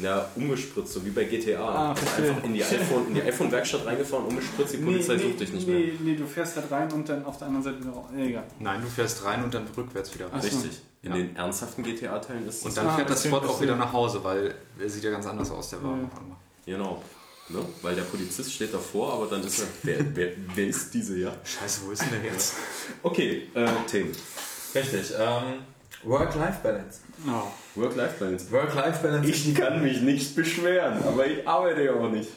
Ja, umgespritzt, so wie bei G T A. Ah, einfach in die iPhone, in die iPhone-Werkstatt reingefahren, umgespritzt, die Polizei nee, sucht nee, dich nicht nee, mehr. Nee, du fährst halt rein und dann auf der anderen Seite wieder raus. Nee, egal. Nein, du fährst rein und dann rückwärts wieder raus. Richtig. In ja. den ernsthaften G T A-Teilen ist das. Und dann ah, fährt das Spot auch wieder nach Hause, weil er sieht ja ganz anders aus, der Wagen. Ja. Genau. Ne? Weil der Polizist steht davor, aber dann ist er. wer, wer, wer ist diese, ja? Scheiße, wo ist denn der jetzt? Okay, äh, Themen. Richtig. Ähm, Work-Life-Balance. No. Work-Life-Balance. Work-Life-Balance. Ich kann mich nicht beschweren, aber ich arbeite ja auch nicht.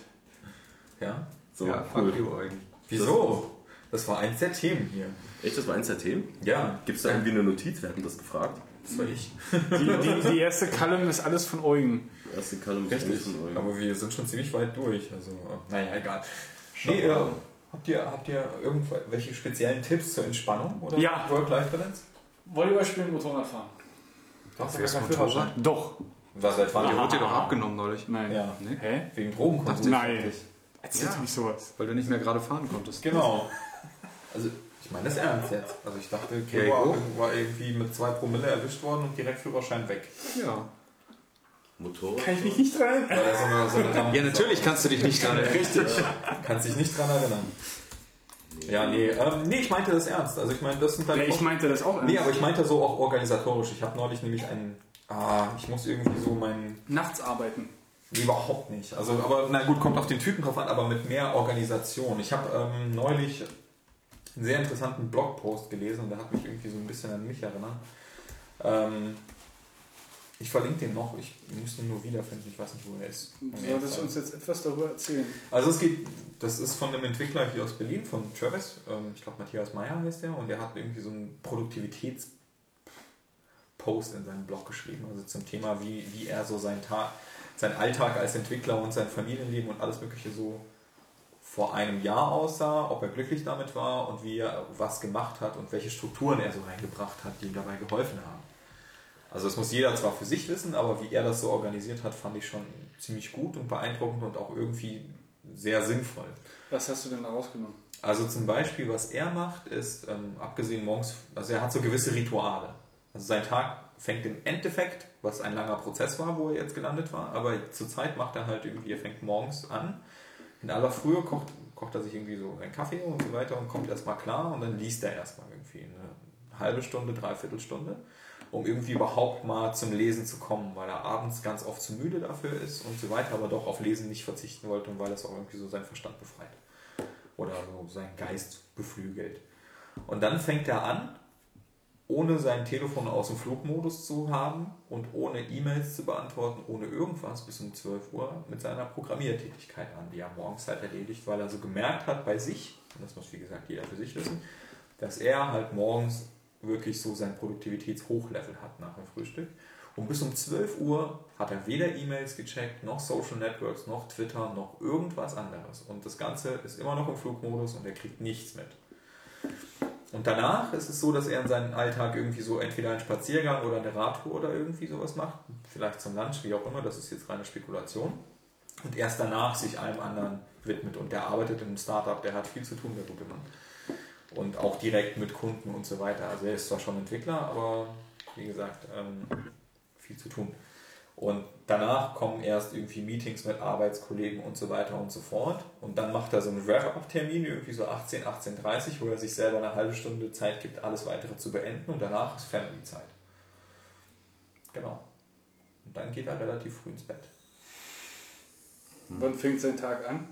Ja? So, ja, cool. Fuck you, Eugen. Wieso? Das war eins der Themen hier. Echt, das war eins der Themen? Ja. Gibt es da irgendwie eine Notiz? Wir hatten das gefragt. Das war ich. Die, die, die erste Column ist alles von Eugen. Die erste Column ist alles von Eugen. Aber wir sind schon ziemlich weit durch. Also, naja, egal. Nee, ja. Habt ihr, habt ihr irgendwelche speziellen Tipps zur Entspannung oder ja. Work-Life-Balance? Volleyball spielen, Motorrad fahren. Hast du gar keinen Führerschein? Doch. Was, seit wann? Der wurde dir doch abgenommen neulich. Nein. Ja. Nee? Hä? Wegen Drogenkonsum? Nein. Erzähl ja. mich sowas. Weil du nicht mehr gerade fahren konntest. Genau. Also, ich meine das ernst jetzt. Also, ich dachte, Gregor war irgendwie mit zwei Promille erwischt worden und direkt Führerschein weg. Ja. Motorrad? Kann ich mich nicht dran erinnern? Ja, so eine, so eine ja, natürlich kannst du dich nicht dran erinnern. Richtig. Kannst dich nicht dran erinnern. Ja, nee, ähm, nee, ich meinte das ernst. Also ich meine, das sind dann nee, ich meinte das auch ernst. Nee, aber ich meinte so auch organisatorisch. Ich habe neulich nämlich einen, ah, ich muss irgendwie so meinen... Nachts arbeiten. Nee, überhaupt nicht. Also, aber na gut, kommt auf den Typen drauf an, aber mit mehr Organisation. Ich habe ähm, neulich einen sehr interessanten Blogpost gelesen und der hat mich irgendwie so ein bisschen an mich erinnert. Ähm, Ich verlinke den noch, ich muss den nur wiederfinden, ich weiß nicht, wo er ist. Du solltest uns jetzt etwas darüber erzählen. Also es geht, das ist von einem Entwickler hier aus Berlin, von Travis, ähm, ich glaube Matthias Meyer heißt der, und der hat irgendwie so einen Produktivitätspost in seinem Blog geschrieben, also zum Thema, wie, wie er so seinen Tag, seinen Alltag als Entwickler und sein Familienleben und alles Mögliche so vor einem Jahr aussah, ob er glücklich damit war und wie er was gemacht hat und welche Strukturen er so reingebracht hat, die ihm dabei geholfen haben. Also das muss jeder zwar für sich wissen, aber wie er das so organisiert hat, fand ich schon ziemlich gut und beeindruckend und auch irgendwie sehr sinnvoll. Was hast du denn da rausgenommen? Also zum Beispiel, was er macht, ist, ähm, abgesehen morgens, also er hat so gewisse Rituale. Also sein Tag fängt im Endeffekt, was ein langer Prozess war, wo er jetzt gelandet war, aber zurzeit macht er halt irgendwie, er fängt morgens an, in aller Frühe kocht, kocht er sich irgendwie so einen Kaffee und so weiter und kommt erstmal klar und dann liest er erstmal irgendwie eine halbe Stunde, dreiviertel Stunde, um irgendwie überhaupt mal zum Lesen zu kommen, weil er abends ganz oft zu müde dafür ist und so weiter, aber doch auf Lesen nicht verzichten wollte und weil das auch irgendwie so seinen Verstand befreit oder so seinen Geist beflügelt. Und dann fängt er an, ohne sein Telefon aus dem Flugmodus zu haben und ohne E-Mails zu beantworten, ohne irgendwas, bis um zwölf Uhr mit seiner Programmiertätigkeit an, die er morgens halt erledigt, weil er so gemerkt hat bei sich, und das muss wie gesagt jeder für sich wissen, dass er halt morgens wirklich so sein Produktivitätshochlevel hat nach dem Frühstück. Und bis um zwölf Uhr hat er weder E-Mails gecheckt, noch Social Networks, noch Twitter, noch irgendwas anderes. Und das Ganze ist immer noch im Flugmodus und er kriegt nichts mit. Und danach ist es so, dass er in seinem Alltag irgendwie so entweder einen Spaziergang oder eine Radtour oder irgendwie sowas macht. Vielleicht zum Lunch, wie auch immer, das ist jetzt reine Spekulation. Und erst danach sich allem anderen widmet. Und der arbeitet in einem Startup, der hat viel zu tun, der gute Mann. Und auch direkt mit Kunden und so weiter. Also er ist zwar schon Entwickler, aber wie gesagt, ähm, viel zu tun. Und danach kommen erst irgendwie Meetings mit Arbeitskollegen und so weiter und so fort. Und dann macht er so einen Wrap-Up-Termin, irgendwie so achtzehn, achtzehn Uhr dreißig, wo er sich selber eine halbe Stunde Zeit gibt, alles weitere zu beenden. Und danach ist Family-Zeit. Genau. Und dann geht er relativ früh ins Bett. Hm. Wann fängt sein Tag an?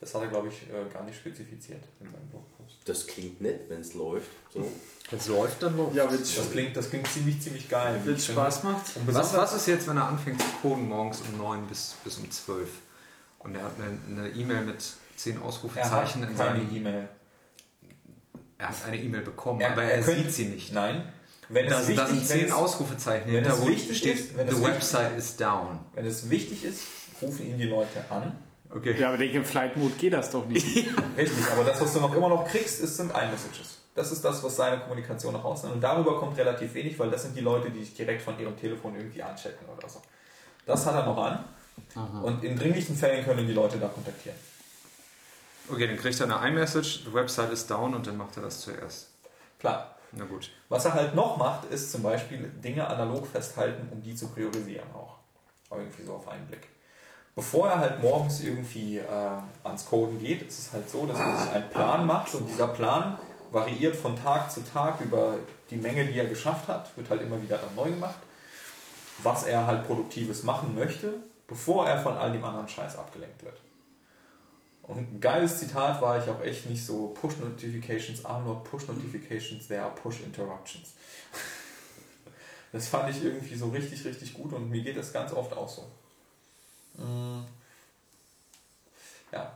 Das hat er, glaube ich, äh, gar nicht spezifiziert in seinem Blogpost. Das klingt nett, wenn es läuft. So. Wenn es läuft, dann läuft. Ja, das klingt, das klingt ziemlich, ziemlich geil. Wenn es Spaß macht. Was, was ist jetzt, wenn er anfängt zu coden morgens um neun bis, bis um zwölf? Und er hat eine, eine E-Mail mit zehn Ausrufezeichen in seiner E-Mail. Er hat eine E-Mail bekommen, er, aber er, er sieht sie nicht. Nein. Wenn das da sind zehn Ausrufezeichen im Hintergrund, steht, ist, wenn the wichtig, website is down. Wenn es wichtig ist, rufen ihn die Leute an. Okay. Ja, aber denke, im Flight-Mode geht das doch nicht. Richtig, aber das, was du noch immer noch kriegst, ist, sind iMessages. Das ist das, was seine Kommunikation nach außen ist. Und darüber kommt relativ wenig, weil das sind die Leute, die dich direkt von ihrem Telefon irgendwie anchecken oder so. Das hat er noch an. Aha. Und in dringlichen Fällen können die Leute da kontaktieren. Okay, dann kriegt er eine iMessage, die Website ist down und dann macht er das zuerst. Klar. Na gut. Was er halt noch macht, ist zum Beispiel Dinge analog festhalten, um die zu priorisieren auch. Aber irgendwie so auf einen Blick. Bevor er halt morgens irgendwie äh, ans Coden geht, ist es halt so, dass er sich einen Plan macht und dieser Plan variiert von Tag zu Tag über die Menge, die er geschafft hat, wird halt immer wieder dann neu gemacht, was er halt Produktives machen möchte, bevor er von all dem anderen Scheiß abgelenkt wird. Und ein geiles Zitat war ich auch echt nicht so, Push Notifications are not Push Notifications, they are Push Interruptions. Das fand ich irgendwie so richtig, richtig gut und mir geht das ganz oft auch so. Ja.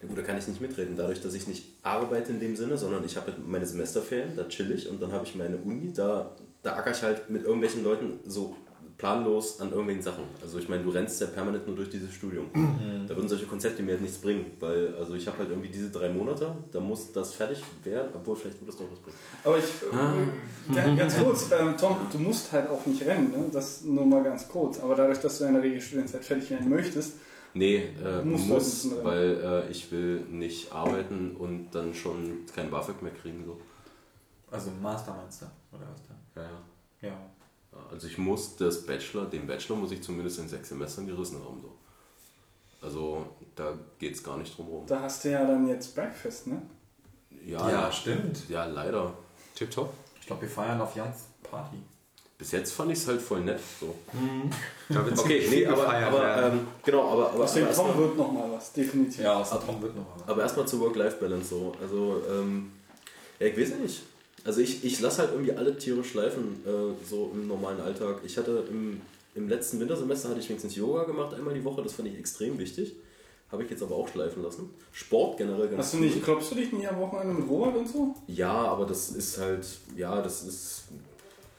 Na gut, da kann ich nicht mitreden, dadurch, dass ich nicht arbeite in dem Sinne, sondern ich habe meine Semesterferien, da chill ich und dann habe ich meine Uni, da, da acker ich halt mit irgendwelchen Leuten so planlos an irgendwelchen Sachen. Also ich meine, du rennst ja permanent nur durch dieses Studium. Mhm. Da würden solche Konzepte mir halt nichts bringen, weil also ich habe halt irgendwie diese drei Monate, da muss das fertig werden, obwohl vielleicht wird das noch was bringen. Aber ich, ah. äh, ganz kurz, äh, Tom, du musst halt auch nicht rennen, ne? Das nur mal ganz kurz, aber dadurch, dass du deine Regelstudienzeit fertig werden möchtest, Nee, äh, muss, muss weil äh, ich will nicht arbeiten und dann schon kein BAföG mehr kriegen. So. Also Master meinst du? Oder was denn? Ja, ja. ja. Also ich muss das Bachelor, den Bachelor muss ich zumindest in sechs Semestern gerissen haben. So. Also da geht es gar nicht drum rum. Da hast du ja dann jetzt Breakfast, ne? Ja, ja stimmt. Ja, leider. Tipptopp. Ich glaube, wir feiern auf Jans Party. Bis jetzt fand ich es halt voll nett. So. Mhm. Okay, nee, aber, aber ähm, genau, aber, aber aus dem Tom wird noch mal was, definitiv. Ja, aus dem Tom wird noch mal was. Aber erstmal zur Work-Life-Balance so. Also, ähm, ja, ich weiß nicht. Also ich, ich lasse halt irgendwie alle Tiere schleifen, äh, so im normalen Alltag. Ich hatte im, im letzten Wintersemester hatte ich wenigstens Yoga gemacht, einmal die Woche, das fand ich extrem wichtig. Habe ich jetzt aber auch schleifen lassen. Sport generell ganz Hast du nicht, klopfst du dich nie am Wochenende mit Robert und so? Ja, aber das ist halt, ja, das ist...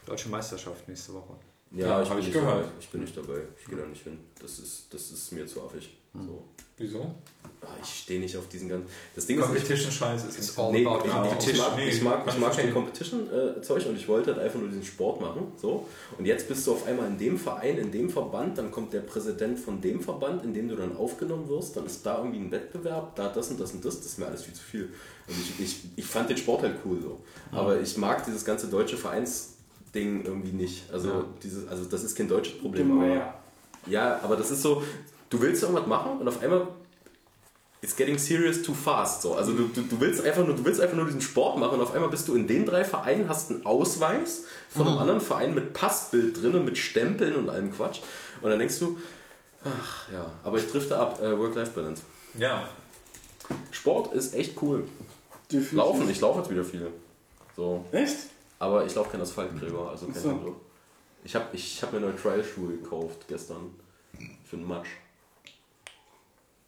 Deutsche Meisterschaft nächste Woche. Ja, ja ich, bin ich, nicht dabei. ich bin nicht dabei. Ich gehe da nicht hin. Das ist, das ist mir zu affig. Hm. So. Wieso? Ich stehe nicht auf diesen ganzen... Das Ding Competition Scheiße ist all nee, about Competition. Ich mag, nee, ich mag, ich mag den Competition-Zeug und ich wollte halt einfach nur diesen Sport machen. So. Und jetzt bist du auf einmal in dem Verein, in dem Verband, dann kommt der Präsident von dem Verband, in dem du dann aufgenommen wirst, dann ist da irgendwie ein Wettbewerb, da das und das und das, das ist mir alles viel zu viel. Und ich, ich, ich fand den Sport halt cool so. Aber ich mag dieses ganze deutsche Vereins-Ding irgendwie nicht. Also, ja. dieses, also das ist kein deutsches Problem. Aber, ja. ja, aber das ist so, du willst irgendwas machen und auf einmal... It's getting serious too fast. So. Also du, du, du, willst einfach nur, du willst einfach nur diesen Sport machen und auf einmal bist du in den drei Vereinen, hast einen Ausweis von einem mhm. anderen Verein mit Passbild drin, mit Stempeln und allem Quatsch. Und dann denkst du, ach ja, aber ich drifte ab, äh, Work-Life-Balance. Ja. Sport ist echt cool. Definitiv. Laufen, ich laufe jetzt wieder viele. So. Echt? Aber ich laufe kein Asphalt, Gregor, also kein Asphalt. So. Ich habe ich hab mir neue Trial-Schuhe gekauft gestern für den Matsch.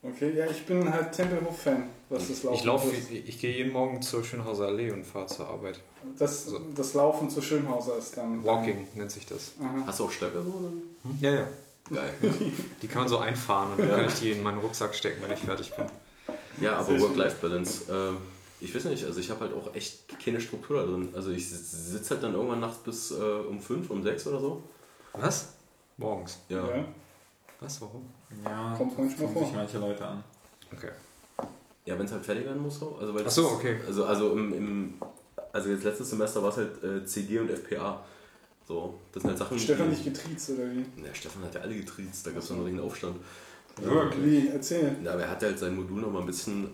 Okay, ja, ich bin halt Tempelhof-Fan, was das Laufen ich laufe, ist. Ich, ich gehe jeden Morgen zur Schönhauser Allee und fahre zur Arbeit. Das, so. das Laufen zur Schönhauser ist dann... Walking nennt sich das. Aha. Hast du auch Stöcke? Hm? Ja, ja. Geil. Ja. Die kann man so einfahren und dann ja. kann ich die in meinen Rucksack stecken, wenn ich fertig bin. Ja, aber Work-Life-Balance, äh, ich weiß nicht, also ich habe halt auch echt keine Struktur da drin. Also ich sitze halt dann irgendwann nachts bis äh, um fünf, um sechs oder so. Was? Morgens? Ja. ja. Was, warum? Ja, kommt manchmal vor. Sich manche Leute an. Okay. Ja, wenn es halt fertig werden muss, so. Also, weil Ach so, okay. Ist, also, also, im, im, also jetzt letztes Semester war es halt äh, C G und F P A. So, das sind halt Sachen... Stefan nicht getriezt, oder wie? Ja, Stefan hat ja alle getriezt, da gab es noch einen Aufstand. Wirklich? Ähm, Erzähl. Na, aber er hat halt sein Modul noch mal ein bisschen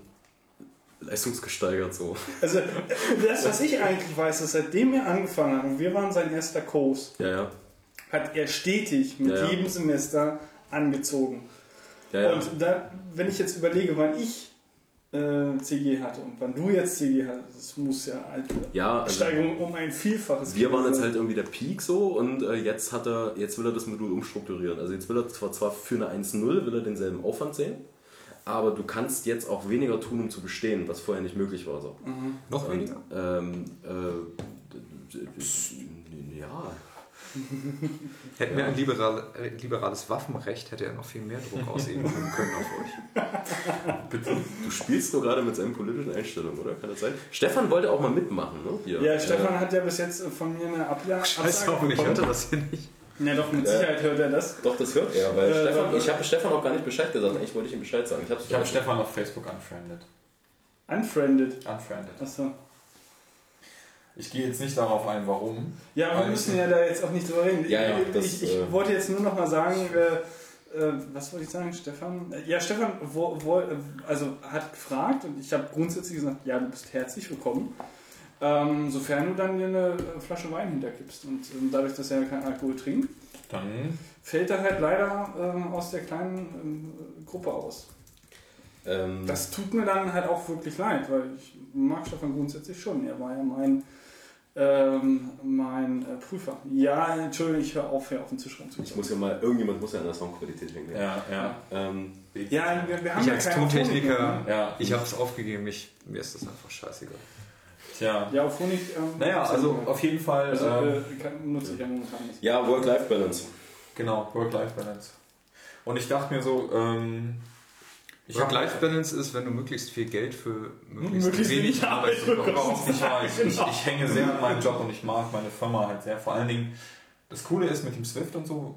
leistungsgesteigert, so. Also, das, was ich eigentlich weiß, ist, seitdem wir angefangen haben, und wir waren sein erster Kurs, ja, ja. hat er stetig mit ja, ja. jedem Semester... angezogen. Ja, ja. Und da, wenn ich jetzt überlege, wann ich äh, C G hatte und wann du jetzt C G hattest, das muss ja eine ja, also Steigerung um ein Vielfaches Wir waren sein. Jetzt halt irgendwie der Peak so und äh, jetzt hat er, jetzt will er das Modul umstrukturieren. Also jetzt will er zwar, zwar für eine eins null will er denselben Aufwand sehen, aber du kannst jetzt auch weniger tun, um zu bestehen, was vorher nicht möglich war. So. Mhm. Noch und, weniger? Ähm, äh, ja... Hätten wir ja. ein liberal, liberales Waffenrecht, hätte er noch viel mehr Druck ausüben können auf euch. Bitte. Du spielst nur gerade mit seinen politischen Einstellungen, oder? Kann das sein? Stefan wollte auch mal mitmachen, ne? Hier. Ja, Stefan äh, hat ja bis jetzt von mir eine Absage. Scheiße, hoffentlich hört er das hier nicht. Na doch, mit Sicherheit hört er das. Doch, das hört er, weil äh, Stefan, ich habe Stefan auch gar nicht Bescheid gesagt. Eigentlich wollte ich ihm Bescheid sagen. Ich habe hab Stefan auf Facebook unfriended. Unfriended? Unfriended. Achso. Ich gehe jetzt nicht darauf ein, warum. Ja, wir müssen ja da jetzt auch nicht drüber reden. Ja, ja, das, ich ich äh, wollte jetzt nur noch mal sagen, äh, äh, was wollte ich sagen, Stefan? Ja, Stefan wo, wo, also hat gefragt und ich habe grundsätzlich gesagt, ja, du bist herzlich willkommen, ähm, sofern du dann dir eine Flasche Wein hintergibst. Und ähm, dadurch, dass er keinen Alkohol trinkt, dann fällt er halt leider ähm, aus der kleinen ähm, Gruppe aus. Ähm, das tut mir dann halt auch wirklich leid, weil ich mag Stefan grundsätzlich schon. Er war ja mein... Ähm, mein äh, Prüfer. Ja, Entschuldigung, ich höre auf, hier auf den Tisch ranzugehen. Ich muss ja mal, irgendjemand muss ja an der Soundqualität hängen. Ja, ja. Ähm, ja, wir, wir haben ich ja als Tontechniker, ja, ich habe es aufgegeben, ich, mir ist das einfach scheißegal. Tja. Ja, auf Honig. Ähm, naja, also ja. auf jeden Fall. Also, ähm, kann, nutze ich ja momentan nicht. Ja, Work-Life-Balance. Genau, Work-Life-Balance. Und ich dachte mir so, ähm, Work-Life-Balance ist, wenn du möglichst viel Geld für möglichst, möglichst wenig Arbeit bekommst. Ich weiß, ich, ich hänge sehr an meinem Job und ich mag meine Firma halt sehr. Vor allen Dingen, das Coole ist mit dem Swift und so,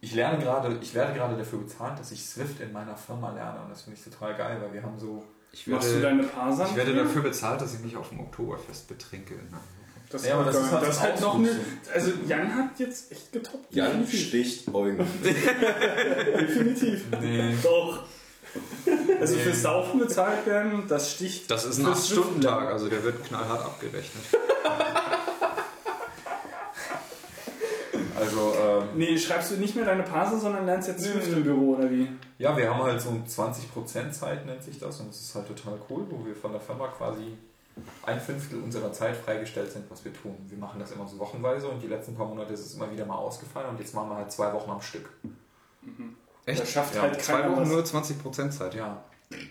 ich lerne gerade, ich werde gerade dafür bezahlt, dass ich Swift in meiner Firma lerne und das finde ich total geil, weil wir haben so... Ich werde, machst du deine Fasern? Ich werde dafür bezahlt, dass ich mich auf dem Oktoberfest betrinke. Das, ja, aber das ist halt, das halt noch eine. Also, Jan hat jetzt echt getoppt. Jan sticht Eugen. Definitiv. Nee. Doch. Also nee. Fürs Saufen bezahlt werden, das sticht. Das ist ein acht-Stunden-Tag, also der wird knallhart abgerechnet. Also, ähm. Nee, schreibst du nicht mehr deine Parse, sondern lernst jetzt Swift im Büro, oder wie? Ja, wir haben halt so zwanzig Prozent Zeit, nennt sich das, und das ist halt total cool, wo wir von der Firma quasi ein Fünftel unserer Zeit freigestellt sind, was wir tun. Wir machen das immer so wochenweise und die letzten paar Monate ist es immer wieder mal ausgefallen und jetzt machen wir halt zwei Wochen am Stück. Mhm. Echt? Das schafft ja, halt zwei Wochen nur zwanzig Prozent Zeit, ja.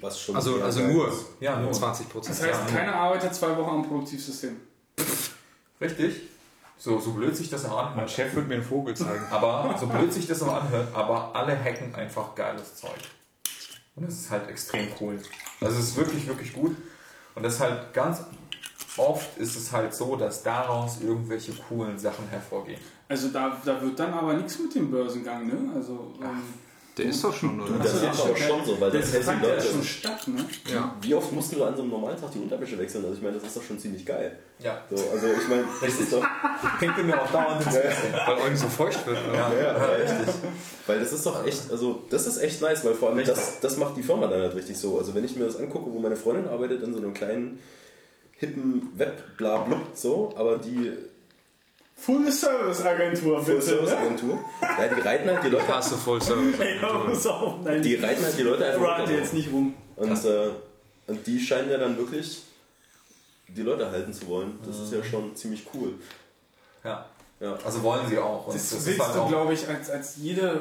Was schon also also nur, ja, nur zwanzig Prozent. Das heißt, ja, keiner arbeitet zwei Wochen am Produktivsystem. Richtig. So, so blöd sich das auch anhört. Mein Chef wird mir einen Vogel zeigen. Aber so blöd sich das auch anhört, aber alle hacken einfach geiles Zeug. Und das ist halt extrem cool. Also es ist wirklich, wirklich gut. Und das ist halt ganz oft ist es halt so, dass daraus irgendwelche coolen Sachen hervorgehen. Also da, da wird dann aber nichts mit dem Börsengang, ne? Also... Ähm Der ist doch schon, oder? Das, das ist doch schon so, weil das, das hält die Leute. Schon statt, ne? Ja. Wie oft musst du an so einem normalen Tag die Unterwäsche wechseln? Also ich meine, das ist doch schon ziemlich geil. Ja. So, also ich meine, das ist doch... Pinkel mir auch dauernd ins Essen, weil Eugen so feucht wird. Ne? Ja, ja, ja, richtig. Weil das ist doch echt, also das ist echt nice, weil vor allem das, das macht die Firma dann halt richtig so. Also wenn ich mir das angucke, wo meine Freundin arbeitet, in so einem kleinen, hippen Web-Bla-Blub, so, aber die... Full-Service-Agentur, bitte. Full-Service-Agentur. Ja, die reiten halt die Leute... Hast du Full-Service-Agentur. Nein, die reiten halt die Leute einfach runter. Jetzt nicht rum. Und, äh, und die scheinen ja dann wirklich die Leute halten zu wollen. Das ist ja schon ziemlich cool. Ja. Ja. Also wollen sie auch. Und das, das willst du, glaube ich, als, als jede,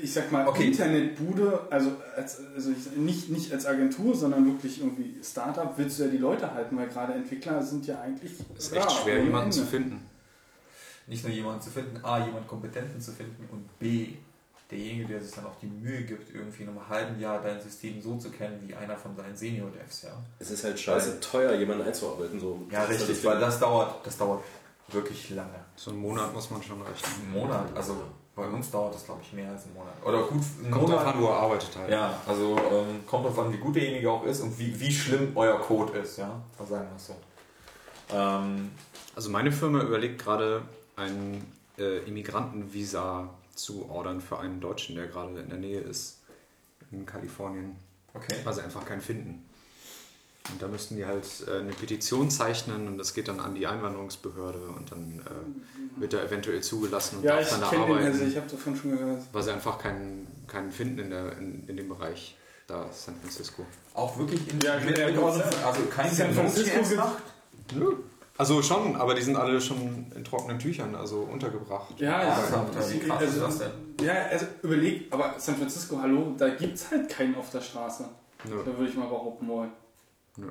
ich sag mal, okay. Internetbude, also, als, also nicht, nicht als Agentur, sondern wirklich irgendwie Startup, willst du ja die Leute halten, weil gerade Entwickler sind ja eigentlich... Es ist rar, echt schwer, jemanden zu finden. Nicht nur jemanden zu finden, A, jemanden Kompetenten zu finden und B, derjenige, der sich dann auch die Mühe gibt, irgendwie in einem halben Jahr dein System so zu kennen, wie einer von seinen Senior-Devs, ja. Es ist halt scheiße weil, teuer, jemanden einzuarbeiten, so. Ja, das richtig, weil das dauert, das dauert wirklich lange. So einen Monat muss man schon rechnen. Einen Monat, also bei uns dauert das, glaube ich, mehr als einen Monat. Oder gut, einen kommt Monat, drauf an, wo er arbeitet halt. Ja, also ähm, kommt drauf an, wie gut derjenige auch ist und wie, wie schlimm euer Code ist, ja. Dann sagen wir es so. Ähm, also meine Firma überlegt gerade, ein äh, Immigrantenvisa zu ordern für einen Deutschen, der gerade in der Nähe ist, in Kalifornien, okay. Weil sie einfach keinen finden. Und da müssten die halt äh, eine Petition zeichnen und das geht dann an die Einwanderungsbehörde und dann äh, wird er eventuell zugelassen und ja, darf dann da arbeiten. Den, also ich habe davon schon gehört. Weil sie einfach keinen, keinen finden in, der, in, in dem Bereich, da San Francisco. Auch wirklich in der Nähe, ja, also kein San Francisco gemacht? Nö. Also schon, aber die sind alle schon in trockenen Tüchern, also untergebracht. Ja, ja. Also, wie krass ist das denn? Ja, also überleg, aber San Francisco, hallo, da gibt's halt keinen auf der Straße. Nö. Da würde ich mal behaupten wollen. Nö.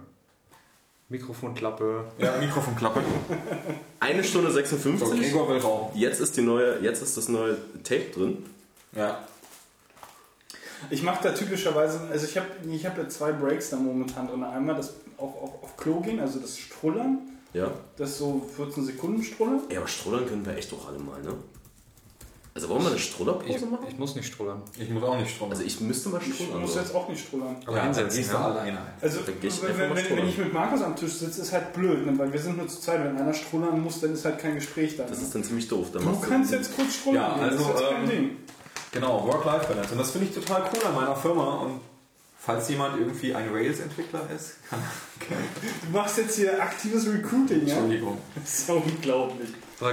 Mikrofonklappe. Ja, Mikrofonklappe. Eine Stunde sechsundfünfzig. So, Gregor will rauchen. Jetzt ist die neue, jetzt ist das neue Tape drin. Ja. Ich mache da typischerweise, also ich habe ich hab ja zwei Breaks da momentan drin. Einmal das auf, auf, auf Klo gehen, also das Strullern. Ja. Das ist so vierzehn Sekunden Strullern. Ja, aber Strullern können wir echt doch alle mal, ne? Also wollen wir eine Strullerpause machen? Ich muss nicht strullern. Ich muss auch nicht strullern. Also ich müsste mal strullern. Ich muss so. Jetzt auch nicht strullern. Aber ja, hinsetzen ist ja alleine. Also wenn, wenn, wenn, wenn ich mit Markus am Tisch sitze, ist halt blöd, ne? Weil wir sind nur zu zweit. Wenn einer strullern muss, dann ist halt kein Gespräch da. Ne? Das ist dann ziemlich doof. Dann du kannst du jetzt kurz strullern. Ja, also, das ist jetzt kein ähm, Ding. Genau, Work-Life-Balance. Und das finde ich total cool an meiner Firma. Und falls jemand irgendwie ein Rails-Entwickler ist, kann okay. Du machst jetzt hier aktives Recruiting, ja? Entschuldigung. Das ist ja unglaublich.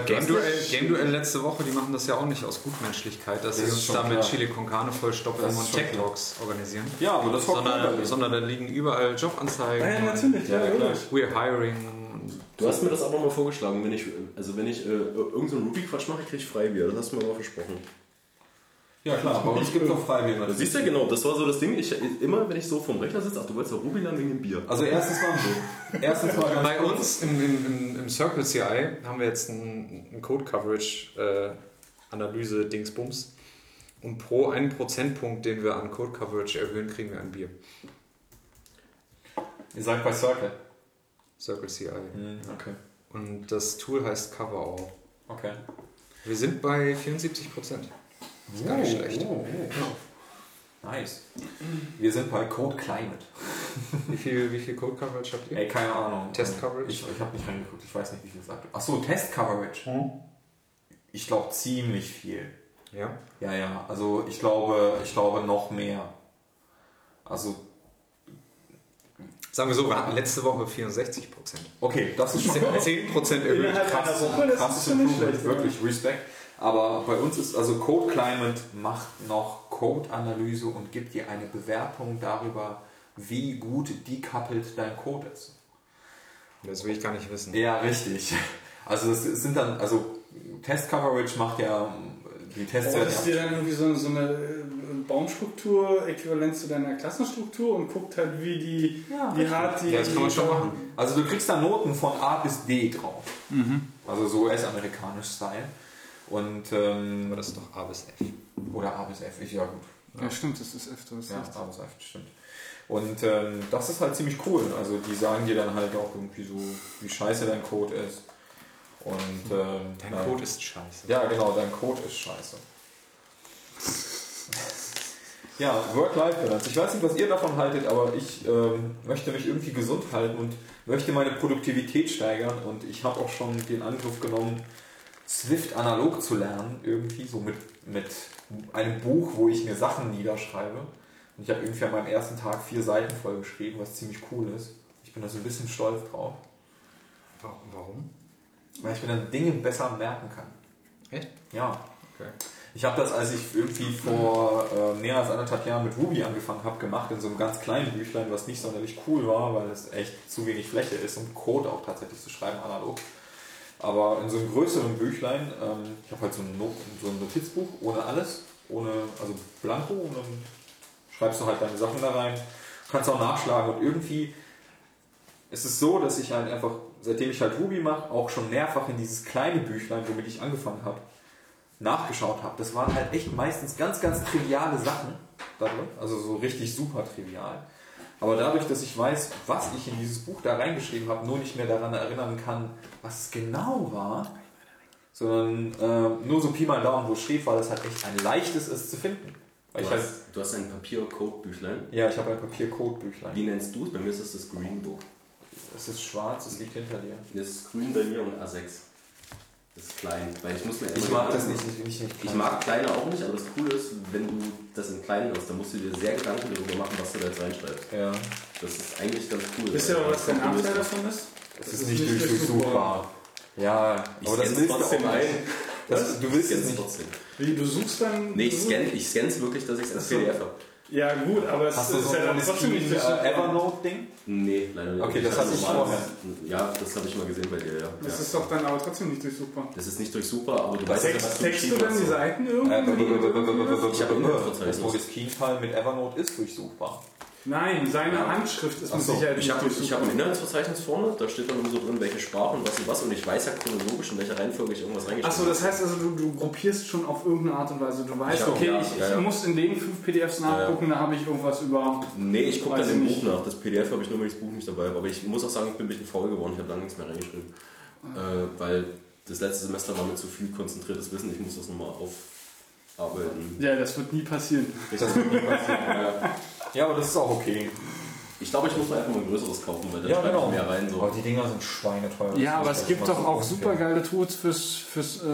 Game Duel, Game Duel letzte Woche, die machen das ja auch nicht aus Gutmenschlichkeit, dass sie uns da mit Chili con Carne vollstoppen und Tech-Talks organisieren. Ja, aber das sondern, cool, sondern da liegen überall Jobanzeigen. Ja, ja natürlich, ja, ja, klar. We're hiring. Du hast mir das aber mal vorgeschlagen, wenn ich, also wenn ich äh, irgendeinen Ruby-Quatsch mache, kriege ich Freibier. Das hast du mir mal versprochen. Ja klar, aber ich gebe noch Freibier. Du siehst ja genau, das war so das Ding, ich, immer wenn ich so vorm Rechner sitze, ach du wolltest ja Ruby lernen wegen dem Bier. Also erstens mal so. Erstens mal bei uns im, im, im Circle C I haben wir jetzt ein, ein Code-Coverage-Analyse-Dingsbums äh, und pro einen Prozentpunkt, den wir an Code-Coverage erhöhen, kriegen wir ein Bier. Ihr sagt bei Circle? Circle C I. Mhm, okay. Und das Tool heißt CoverAll. Okay. Wir sind bei vierundsiebzig Prozent. Das ist gar nicht oh, schlecht. Oh, oh. Nice. Wir sind bei Code Climate. Wie viel, wie viel Code Coverage habt ihr? Ey, keine Ahnung. Test Coverage? Ich, ich habe nicht reingeguckt, ich weiß nicht, wie viel es sagt. Achso, Test Coverage. Hm? Ich glaube ziemlich viel. Ja? Ja, ja. Also ich glaube, ich glaube noch mehr. Also. Sagen wir so, wir hatten letzte Woche vierundsechzig Prozent. Okay, das ist schon zehn Prozent erhöht. Krass, krass zu tun, wirklich Respekt. Aber bei uns ist, also Code Climate macht noch Code-Analyse und gibt dir eine Bewertung darüber, wie gut decoupled dein Code ist. Das will ich gar nicht wissen. Ja, richtig. Also das sind dann, also Test-Coverage macht ja die Tests. Oder ist dir dann irgendwie so, so eine Baumstruktur äquivalent zu deiner Klassenstruktur und guckt halt, wie die, ja, wie hart die... Ja, das kann man schon machen. Also du kriegst da Noten von A bis D drauf. Mhm. Also so U S-amerikanisch Style. Und, ähm, aber das ist doch A bis F. Oder A bis F, ich, ja gut. Ja, stimmt, das ist F, das ist ja, A bis F, stimmt. Und ähm, das ist halt ziemlich cool. Also die sagen dir dann halt auch irgendwie so, wie scheiße dein Code ist. Und, ähm, dein dann, Code ist scheiße. Ja, genau, dein Code ist scheiße. Ja, Work-Life-Balance. Ich weiß nicht, was ihr davon haltet, aber ich ähm, möchte mich irgendwie gesund halten und möchte meine Produktivität steigern. Und ich habe auch schon den Angriff genommen, Swift analog zu lernen, irgendwie so mit, mit einem Buch, wo ich mir Sachen niederschreibe. Und ich habe irgendwie an meinem ersten Tag vier Seiten voll geschrieben, was ziemlich cool ist. Ich bin da so ein bisschen stolz drauf. Warum? Weil ich mir dann Dinge besser merken kann. Echt? Ja. Okay. Ich habe das, als ich irgendwie vor äh, mehr als anderthalb Jahren mit Ruby angefangen habe, gemacht in so einem ganz kleinen Büchlein, was nicht sonderlich cool war, weil es echt zu wenig Fläche ist, um Code auch tatsächlich zu schreiben, analog. Aber in so einem größeren Büchlein, ähm, ich habe halt so ein, Not- so ein Notizbuch ohne alles, ohne, also Blanko, und dann schreibst du halt deine Sachen da rein, kannst auch nachschlagen, und irgendwie ist es so, dass ich halt einfach, seitdem ich halt Ruby mache, auch schon mehrfach in dieses kleine Büchlein, womit ich angefangen habe, nachgeschaut habe. Das waren halt echt meistens ganz, ganz triviale Sachen, also so richtig super trivial. Aber dadurch, dass ich weiß, was ich in dieses Buch da reingeschrieben habe, nur nicht mehr daran erinnern kann, was es genau war, sondern äh, nur so Pi mal Daumen, wo es steht, weil es halt echt ein leichtes ist zu finden. Weil du, ich hast, halt, du hast ein Papier-Code-Büchlein? Ja, ich habe ein Papier-Code-Büchlein. Wie nennst du es? Bei mir ist es das Green Book. Es ist schwarz, es liegt hinter dir. Das ist grün bei mir und A sechs. Das ist klein, weil ich muss mir ich mag das nicht, nicht, nicht, nicht klein. Ich mag kleine auch nicht, aber das Coole ist, wenn du das in kleinen hast, dann musst du dir sehr Gedanken darüber machen, was du da jetzt reinschreibst. Ja. Das ist eigentlich ganz cool. Wisst ihr aber, was der Nachteil davon ist? Das, das ist, ist nicht durchsuchbar. Durch ja, ich aber das willst trotzdem du auch ein. Das, du willst jetzt nicht. Trotzdem. Wie, du suchst dann... Nee, ich scanne ich scann's wirklich, dass ich es als P D F habe. Ja gut, aber es ist so ja dann trotzdem nicht das äh, Evernote-Ding? Nee, leider nicht. Okay, das hatte ich vorher. Ja, das habe ich mal gesehen bei dir, ja. Das ja. ist doch dann aber trotzdem nicht durchsuchbar. Das ist nicht durchsuchbar, aber du weißt ja, was du Textest du dann die Seiten irgendwie? Ich habe immer das Wort Keyfile mit Evernote ist durchsuchbar. Nein, seine ja. Handschrift ist mit so. Sicherheit nicht durchsuchbar. Ich habe ein Inhaltsverzeichnis vorne, da steht dann immer so drin, welche Sprache und was und was, und ich weiß ja chronologisch, in welcher Reihenfolge ich irgendwas reingeschrieben habe. Achso, das heißt also, du, du gruppierst schon auf irgendeine Art und Weise. Du weißt, ich okay, auch, ja, ich, ja, ja. ich muss in den fünf P D Fs nachgucken, ja, ja. da habe ich irgendwas über... Nee, ich gucke dann im Buch nach. Das P D F habe ich nur, weil ich das Buch nicht dabei habe. Aber ich muss auch sagen, ich bin ein bisschen faul geworden, ich habe lange nichts mehr reingeschrieben. Ja. Äh, weil das letzte Semester war mir zu viel konzentriertes Wissen, ich muss das nochmal aufarbeiten. Ja, das wird nie passieren. Das wird nie passieren, ja. Ja, aber das ist auch okay. Ich glaube, ich muss mir einfach mal ein größeres kaufen, weil da ja, schreibt genau. mehr rein. So. Aber die Dinger sind schweineteuer. Ja, aber es gibt doch auch super geile Tools fürs, fürs äh,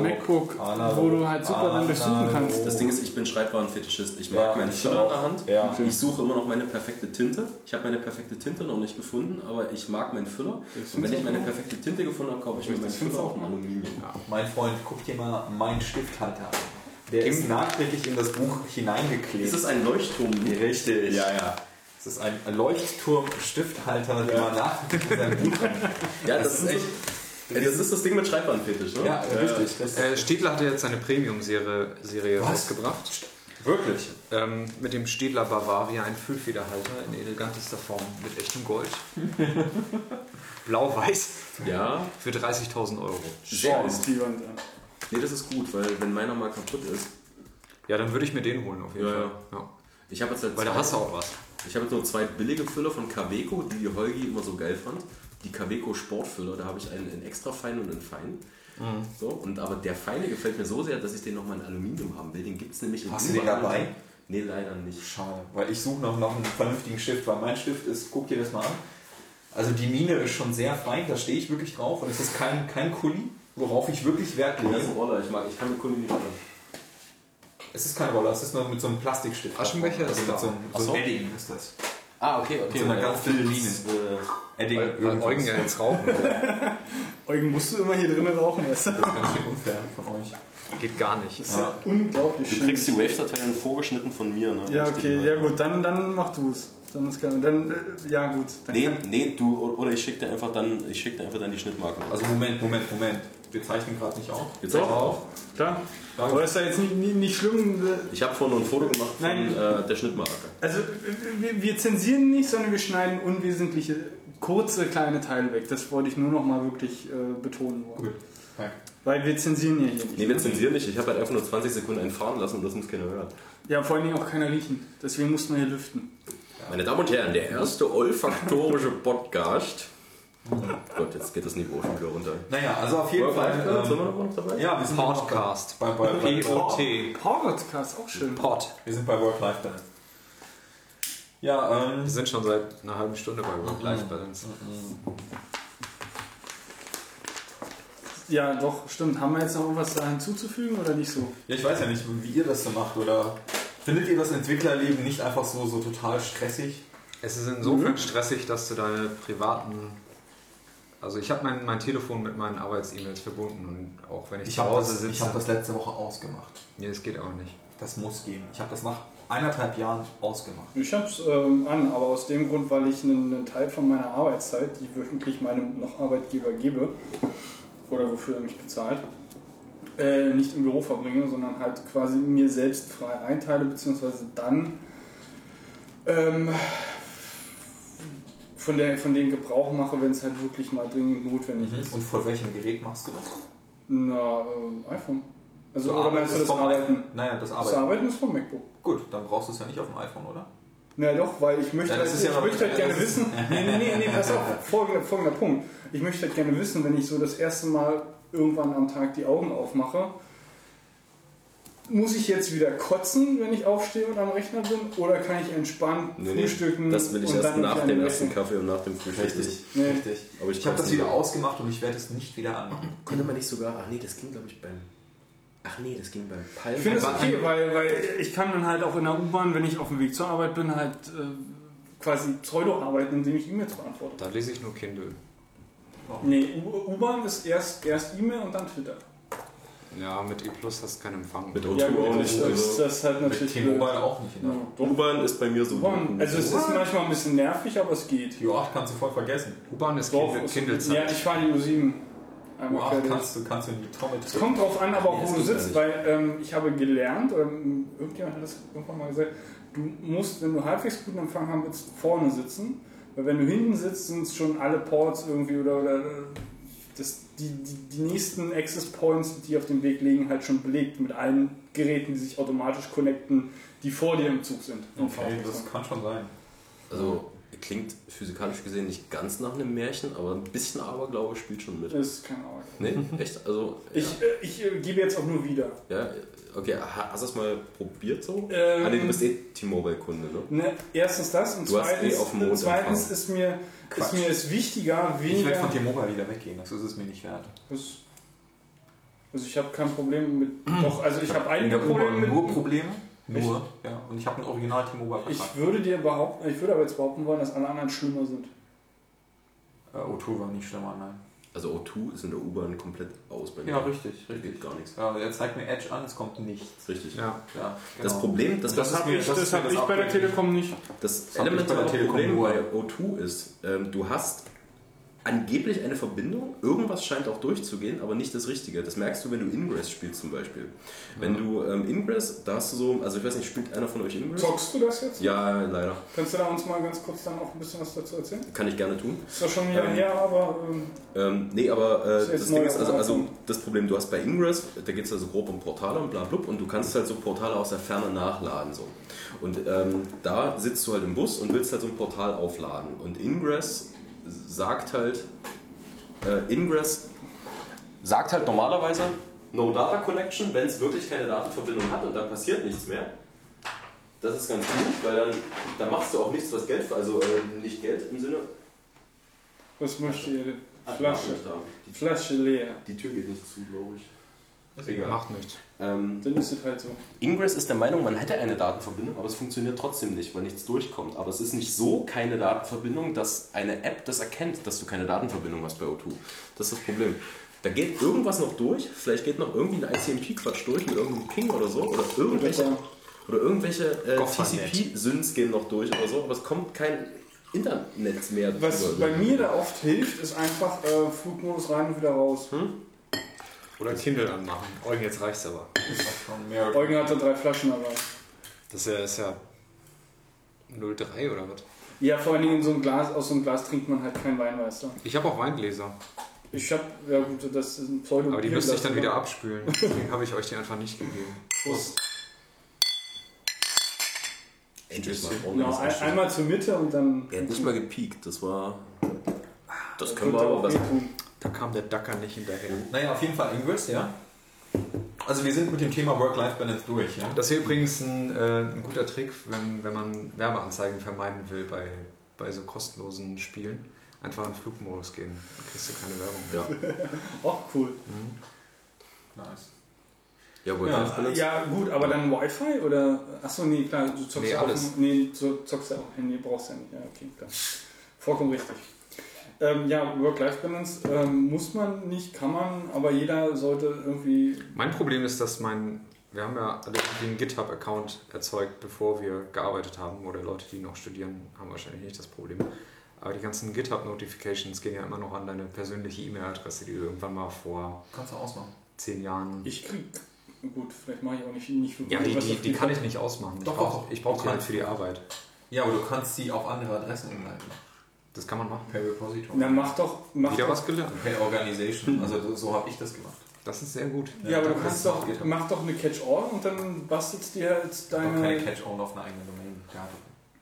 MacBook, Analog, wo du halt super Analog. dann durchsuchen kannst. Das Ding ist, ich bin Schreibwarenfetischist. Ich mag ja, meinen Finger in der Hand. Ja. Ich suche immer noch meine perfekte Tinte. Ich habe meine perfekte Tinte noch nicht gefunden, aber ich mag meinen Füller. Und wenn ich meine perfekte Tinte gefunden habe, kaufe ich mir meinen Füller auch in Aluminium. Ja. Mein Freund, guck dir mal meinen Stifthalter an. Der ist nachträglich in das Buch hineingeklebt. Ist das ein Leuchtturm? Richtig. Ja, ja. Es ist ein Leuchtturm-Stifthalter, der mal nachträglich in seinem Buch rein. Ja, das, das ist echt. Das ist das Ding mit Schreibwarenfetisch, ne? Ja, ja, richtig. Äh, Städler hat ja jetzt seine Premium-Serie rausgebracht. Wirklich? Ähm, mit dem Städler Bavaria, ein Füllfederhalter in elegantester Form mit echtem Gold. Blau-Weiß. Ja. Für dreißigtausend Euro. Sehr ist die Wand an. Nee, das ist gut, weil wenn meiner mal kaputt ist... Ja, dann würde ich mir den holen auf jeden ja, Fall. Ja. Ja. Ich habe jetzt halt weil da hast du auch was. Ich habe jetzt nur zwei billige Füller von Kaweco, die die Holgi immer so geil fand. Die Kaweco Sportfüller, da habe ich einen in extra fein und in fein. Mhm. So, und aber der feine gefällt mir so sehr, dass ich den nochmal in Aluminium haben will. Den gibt es nämlich in Hast du den dabei? Nee, leider nicht. Schade, weil ich suche noch, noch einen vernünftigen Stift, weil mein Stift ist, guck dir das mal an. Also die Mine ist schon sehr fein, da stehe ich wirklich drauf und es ist kein, kein Kuli. Worauf ich wirklich Wert lege. Das ist ein Roller, ich mag, ich kann mit Kunden nicht machen. Es ist kein Roller, es ist nur mit so einem Plastikstift. Aschenbecher ist also da. So einem so so. Edding ist das. Ah, okay, okay. Mit so einer ganz dünnen Linie. Äh, Edding. Weil, weil Eugen ja jetzt rauchen. Eugen, musst du immer hier drinnen rauchen essen. Das ist ganz schön unfair von euch. Geht gar nicht. Das ist ja, ja unglaublich schön. Du kriegst die Wave-Dateien vorgeschnitten von mir, ne? Ja, okay, ja gut, dann, dann mach du's. Dann ist klar. Dann, ja gut. Dann nee, nee, du, oder ich schicke dir einfach dann, ich schicke dir einfach dann die Schnittmarken. Also Moment, Moment, Moment. Wir zeichnen gerade nicht auf. Wir zeichnen auf. Klar. Aber ist da jetzt nicht, nicht, nicht schlimm. Ich habe vorhin noch ein Foto gemacht von äh, der Schnittmarke. Also wir, wir zensieren nicht, sondern wir schneiden unwesentliche, kurze, kleine Teile weg. Das wollte ich nur noch mal wirklich äh, betonen. Gut. Okay. Weil wir zensieren ja hier nicht. Nee, wir zensieren nicht. Ich habe halt einfach nur zwanzig Sekunden einfahren lassen und das muss keiner hören. Ja, vor allen Dingen auch keiner riechen. Deswegen mussten wir hier lüften. Meine Damen und Herren, der erste olfaktorische Podcast. Gott, jetzt geht das Niveau schon wieder runter. Naja, also auf jeden Fall. Fall ähm, sind wir noch dabei? Ja, wir sind Podcast. Bei, bei, bei P O T. Podcast, auch schön. Pod. Wir sind bei Work Life Balance. Ja, ähm, wir sind schon seit einer halben Stunde bei Work Life Balance. Ja, doch, stimmt. Haben wir jetzt noch irgendwas da hinzuzufügen oder nicht so? Ja, ich weiß ja nicht, wie ihr das so macht, oder findet ihr das Entwicklerleben nicht einfach so, so total stressig? Es ist insofern mhm. stressig, dass du deine privaten... Also ich habe mein, mein Telefon mit meinen Arbeits-E-Mails verbunden und auch wenn ich, ich zu Hause das, sitze... Ich habe das letzte Woche ausgemacht. Nee, das geht auch nicht. Das muss gehen. Ich habe das nach eineinhalb Jahren ausgemacht. Ich habe es ähm, an, aber aus dem Grund, weil ich einen, einen Teil von meiner Arbeitszeit, die wöchentlich meinem noch Arbeitgeber gebe, oder wofür er mich bezahlt, äh, nicht im Büro verbringe, sondern halt quasi mir selbst frei einteile, beziehungsweise dann ähm, von, der, von denen Gebrauch mache, wenn es halt wirklich mal dringend notwendig mhm. ist. Und vor welchem Gerät machst du das? Na, äh, iPhone. Also, oder meinst du das Arbeiten? Naja, das Arbeiten. Das Arbeiten ist vom MacBook. Gut, dann brauchst du es ja nicht auf dem iPhone, oder? Na doch, weil ich möchte ja, halt, ich ja möchte halt gerne wissen, nee, nee, nee, nee, pass auf, folgender, folgender Punkt. Ich möchte halt gerne wissen, wenn ich so das erste Mal irgendwann am Tag die Augen aufmache, muss ich jetzt wieder kotzen, wenn ich aufstehe und am Rechner bin, oder kann ich entspannt nee, frühstücken? Nee, das will ich und erst nach dem ersten Kaffee und nach dem Frühstück. Richtig, nee. Richtig. Aber ich ich habe das wieder ausgemacht und ich werde es nicht wieder anmachen. Könnte man nicht sogar, ach nee, das ging glaube ich beim... Ach nee, das ging bei Palm. Ich finde es okay, weil, weil ich kann dann halt auch in der U-Bahn, wenn ich auf dem Weg zur Arbeit bin, halt äh, quasi Pseudo-Arbeiten, indem ich E-Mails beantworte. Da lese ich nur Kindle. Wow. Nee, U-Bahn ist erst, erst E-Mail und dann Twitter. Ja, mit E+ hast du keinen Empfang. Mit O zwei auch nicht. Das, das ist halt natürlich mit T-Mobile auch nicht. Ne? Ja. U-Bahn ist bei mir so... U-Bahn. Also es U-Bahn. Ist manchmal ein bisschen nervig, aber es geht. U acht kannst du voll vergessen. U-Bahn ist Kindle-Zeit. Ja, ich fahre die U sieben. U acht kannst du, kannst du in die Trommel. Es kommt drauf an, aber auch wo du sitzt, weil ähm, ich habe gelernt, oder irgendjemand hat das irgendwann mal gesagt, du musst, wenn du halbwegs guten Empfang haben willst, vorne sitzen, weil wenn du hinten sitzt, sind es schon alle Ports irgendwie oder, oder das, die, die, die nächsten Access Points, die auf dem Weg liegen, halt schon belegt mit allen Geräten, die sich automatisch connecten, die vor dir im Zug sind. Okay, das kann schon sein. Also klingt physikalisch gesehen nicht ganz nach einem Märchen, aber ein bisschen Aberglaube spielt schon mit. Das ist kein Aberglaube. Nee, echt? Also, ja. Ich, ich gebe jetzt auch nur wieder. Ja, okay, hast du das mal probiert so? Ähm, ah, nee, du bist eh T-Mobile-Kunde, ne? ne? Erstens das und du zweitens, hast eh auf zweitens ist mir ist mir es wichtiger, weniger... Ich werde von T-Mobile wieder weggehen, das ist es mir nicht wert. Das, also ich habe kein Problem mit... Doch, also ich habe einige Probleme mit... Nur Probleme? Nur, ich, ja, und ich habe ein Original T-Mobile-Vertrag. Ich würde dir behaupten, ich würde aber jetzt behaupten wollen, dass alle anderen schlimmer sind. Äh, O zwei war nicht schlimmer, nein. Also O zwei ist in der U-Bahn komplett aus bei mir. Ja, richtig, richtig. Geht gar nichts. Ja, er zeigt mir Edge an, es kommt nichts. Richtig. Ja. Ja, genau. Das Problem, das, das, das habe ich, das das hab das ich bei der Telekom nicht. Das, das elementare Problem bei O zwei ist, ähm, du hast angeblich eine Verbindung, irgendwas scheint auch durchzugehen, aber nicht das Richtige. Das merkst du, wenn du Ingress spielst zum Beispiel. Mhm. Wenn du ähm, Ingress, da hast du so, also ich weiß nicht, spielt einer von euch Ingress? Zockst du das jetzt? Ja, leider. Kannst du da uns mal ganz kurz dann auch ein bisschen was dazu erzählen? Kann ich gerne tun. Ist doch schon ein Jahr ähm, her, aber... Ähm, ähm, nee, aber äh, das Ding ist, also, also das Problem, du hast bei Ingress, da geht es also grob um Portale und bla, bla, bla, und du kannst halt so Portale aus der Ferne nachladen. So. Und ähm, da sitzt du halt im Bus und willst halt so ein Portal aufladen. Und Ingress... sagt halt, äh, Ingress sagt halt normalerweise No Data Connection, wenn es wirklich keine Datenverbindung hat und dann passiert nichts mehr. Das ist ganz gut, weil dann, dann machst du auch nichts, was Geld, also äh, nicht Geld im Sinne. Was möchte ihr? Flasche. Die Flasche leer. Die Tür geht nicht zu, glaube ich. Egal. Macht nichts. Ähm, Dann ist es halt so. Ingress ist der Meinung, man hätte eine Datenverbindung, aber es funktioniert trotzdem nicht, weil nichts durchkommt. Aber es ist nicht so keine Datenverbindung, dass eine App das erkennt, dass du keine Datenverbindung hast bei O zwei. Das ist das Problem. Da geht irgendwas noch durch, vielleicht geht noch irgendwie ein I C M P-Quatsch durch mit irgendeinem Ping oder so, oder irgendwelche... Oder irgendwelche äh, T C P-Syns gehen noch durch oder so, aber es kommt kein Internet mehr. Was drüber. Bei mir da oft hilft, ist einfach äh, Flugmodus rein und wieder raus. Hm? Oder Kindle anmachen. Eugen, jetzt reicht's aber. Ja. Eugen hat da drei Flaschen dabei. Das ist ja null drei oder was? Ja, vor allen Dingen in so einem Glas, aus so einem Glas trinkt man halt keinen Wein, weißt du. Ich habe auch Weingläser. Ich hab, ja gut, das ist ein Pseudo. Aber die müsste ich dann wieder abspülen. Deswegen habe ich euch die einfach nicht gegeben. Prost. Endlich mal. Genau, ein, einmal zur Mitte und dann... Endlich mal gepiekt, das war... Das, das können wir aber besser. Da kam der Dacker nicht hinterher. Naja, auf jeden Fall Ingress, ja. Also wir sind mit dem Thema Work-Life-Balance durch, ja. Das ist übrigens ein, äh, ein guter Trick, wenn, wenn man Werbeanzeigen vermeiden will bei, bei so kostenlosen Spielen. Einfach in den Flugmodus gehen, dann kriegst du keine Werbung mehr. Auch oh, cool. Mhm. Nice. Ja, ja, ja, gut, aber dann Wi-Fi oder? Achso, nee, klar, du zockst nee, ja alles. Auch. Nee, du zockst ja auch Handy, brauchst ja nicht. Ja, okay, klar. Vollkommen richtig. Ähm, ja, Work-Life-Balance ähm, muss man nicht, kann man, aber jeder sollte irgendwie... Mein Problem ist, dass mein... Wir haben ja alle den GitHub-Account erzeugt, bevor wir gearbeitet haben. Oder Leute, die noch studieren, haben wahrscheinlich nicht das Problem. Aber die ganzen GitHub-Notifications gehen ja immer noch an deine persönliche E-Mail-Adresse, die du irgendwann mal vor... Kannst du ausmachen. Zehn Jahren... Ich krieg... Gut, vielleicht mache ich auch nicht... nicht für ja, die, die, die kann ich nicht ausmachen. Doch, doch. Ich brauche die halt für die Arbeit. Ja, aber du kannst die auf andere Adressen umleiten. Das kann man machen. Per Repository. Na, mach doch... Mach Wieder doch. Was gelernt. Per Organisation. Also so, so habe ich das gemacht. Das ist sehr gut. Ja, ja, aber du kannst doch... Mach doch eine Catch-all und dann bastelst dir halt deine... Ich keine Catch-all auf eine eigene Domain. Ja,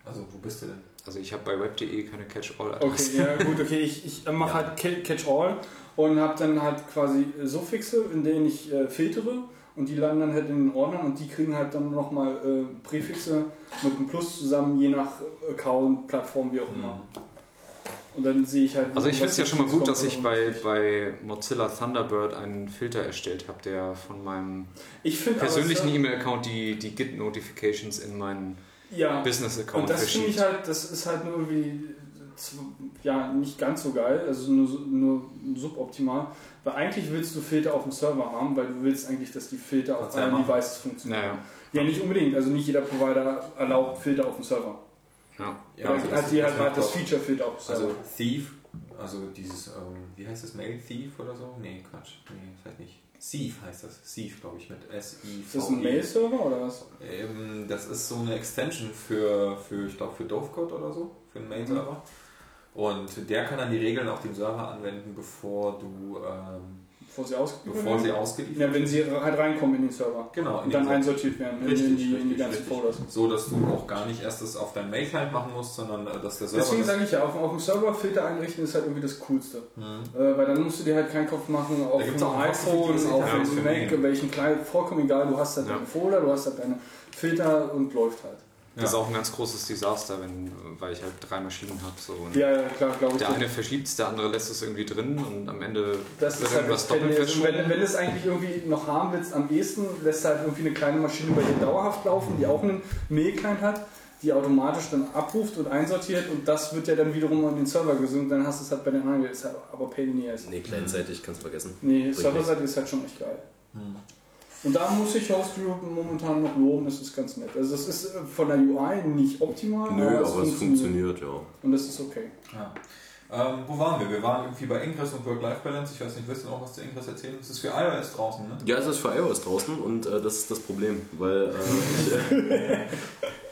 also wo bist du denn? Also ich habe bei web punkt de keine Catch-all-Adresse. Okay, ja gut, okay. Ich, ich mache ja. halt Catch-all und habe dann halt quasi Suffixe, in denen ich äh, filtere. Und die landen dann halt in den Ordnern und die kriegen halt dann nochmal äh, Präfixe mit einem Plus zusammen, je nach Account, Plattform, wie auch immer. Mhm. Und dann sehe ich halt... Also ich finde es ja schon mal gut, dass ich bei, bei Mozilla Thunderbird einen Filter erstellt habe, der von meinem ich find, persönlichen E-Mail-Account die, die Git-Notifications in meinen ja, Business-Account und das verschiebt. Ich halt, das ist halt nur irgendwie ja, nicht ganz so geil, also nur, nur suboptimal. Weil eigentlich willst du Filter auf dem Server haben, weil du willst eigentlich, dass die Filter auf allen Devices funktionieren. Naja. Ja, nicht unbedingt. Also nicht jeder Provider erlaubt Filter auf dem Server. Ja. Ja, also hat sie halt das Feature-Filter auf dem Server. Also Thief, also dieses, ähm, wie heißt das, Mail-Thief oder so? Nee, Quatsch. Nee, das heißt nicht. Thief heißt das. Thief, glaube ich, mit S I V E. Ist das ein Mail-Server oder was? Ähm, das ist so eine Extension für, für ich glaube, für Dovecode oder so, für einen Mail-Server. Mhm. Und der kann dann die Regeln auf dem Server anwenden, bevor du ähm, bevor sie ausgeliefert bevor sie ausgeliefert ja, wenn sie halt reinkommen in den Server. Genau. Und dann Server. Einsortiert werden richtig, in, die, richtig, in die ganzen Folders. So, dass du auch gar nicht erst das auf deinem Mail-Client machen musst, sondern dass der Server... Deswegen sage ich ja, auf, auf dem Server Filter einrichten ist halt irgendwie das Coolste. Mhm. Äh, weil dann musst du dir halt keinen Kopf machen auf dem iPhone, auf dem Mac, in welchen Client, vollkommen egal, du hast halt ja. deine Folder, du hast halt deine Filter und läuft halt. Das ja. ist auch ein ganz großes Desaster, wenn, weil ich halt drei Maschinen habe. So. Ja, ja, klar, glaube ich. Der eine verschiebt es, der andere lässt es irgendwie drin und am Ende das wird irgendwas halt, doppelt verschoben. Wenn, wenn es eigentlich irgendwie noch haben willst, am ehesten lässt du halt irgendwie eine kleine Maschine bei dir dauerhaft laufen, die auch einen Mail-Client hat, die automatisch dann abruft und einsortiert und das wird ja dann wiederum an den Server gesynkt, dann hast du es halt bei den anderen, ist halt aber Pain in the Ass. Nee, kleinzeitig kannst du vergessen. Nee, serverseitig ist halt schon echt geil. Hm. Und da muss ich Host Europe momentan noch loben, das ist ganz nett. Also das ist von der U I nicht optimal. Nö, aber, aber es funktioniert, ja. Und das ist okay. Ja. Ähm, wo waren wir? Wir waren irgendwie bei Ingress und Work-Life-Balance. Ich weiß nicht, willst du noch was zu Ingress erzählen? Das ist für iOS draußen, ne? Ja, es ist für iOS draußen und äh, das ist das Problem, weil äh, ich,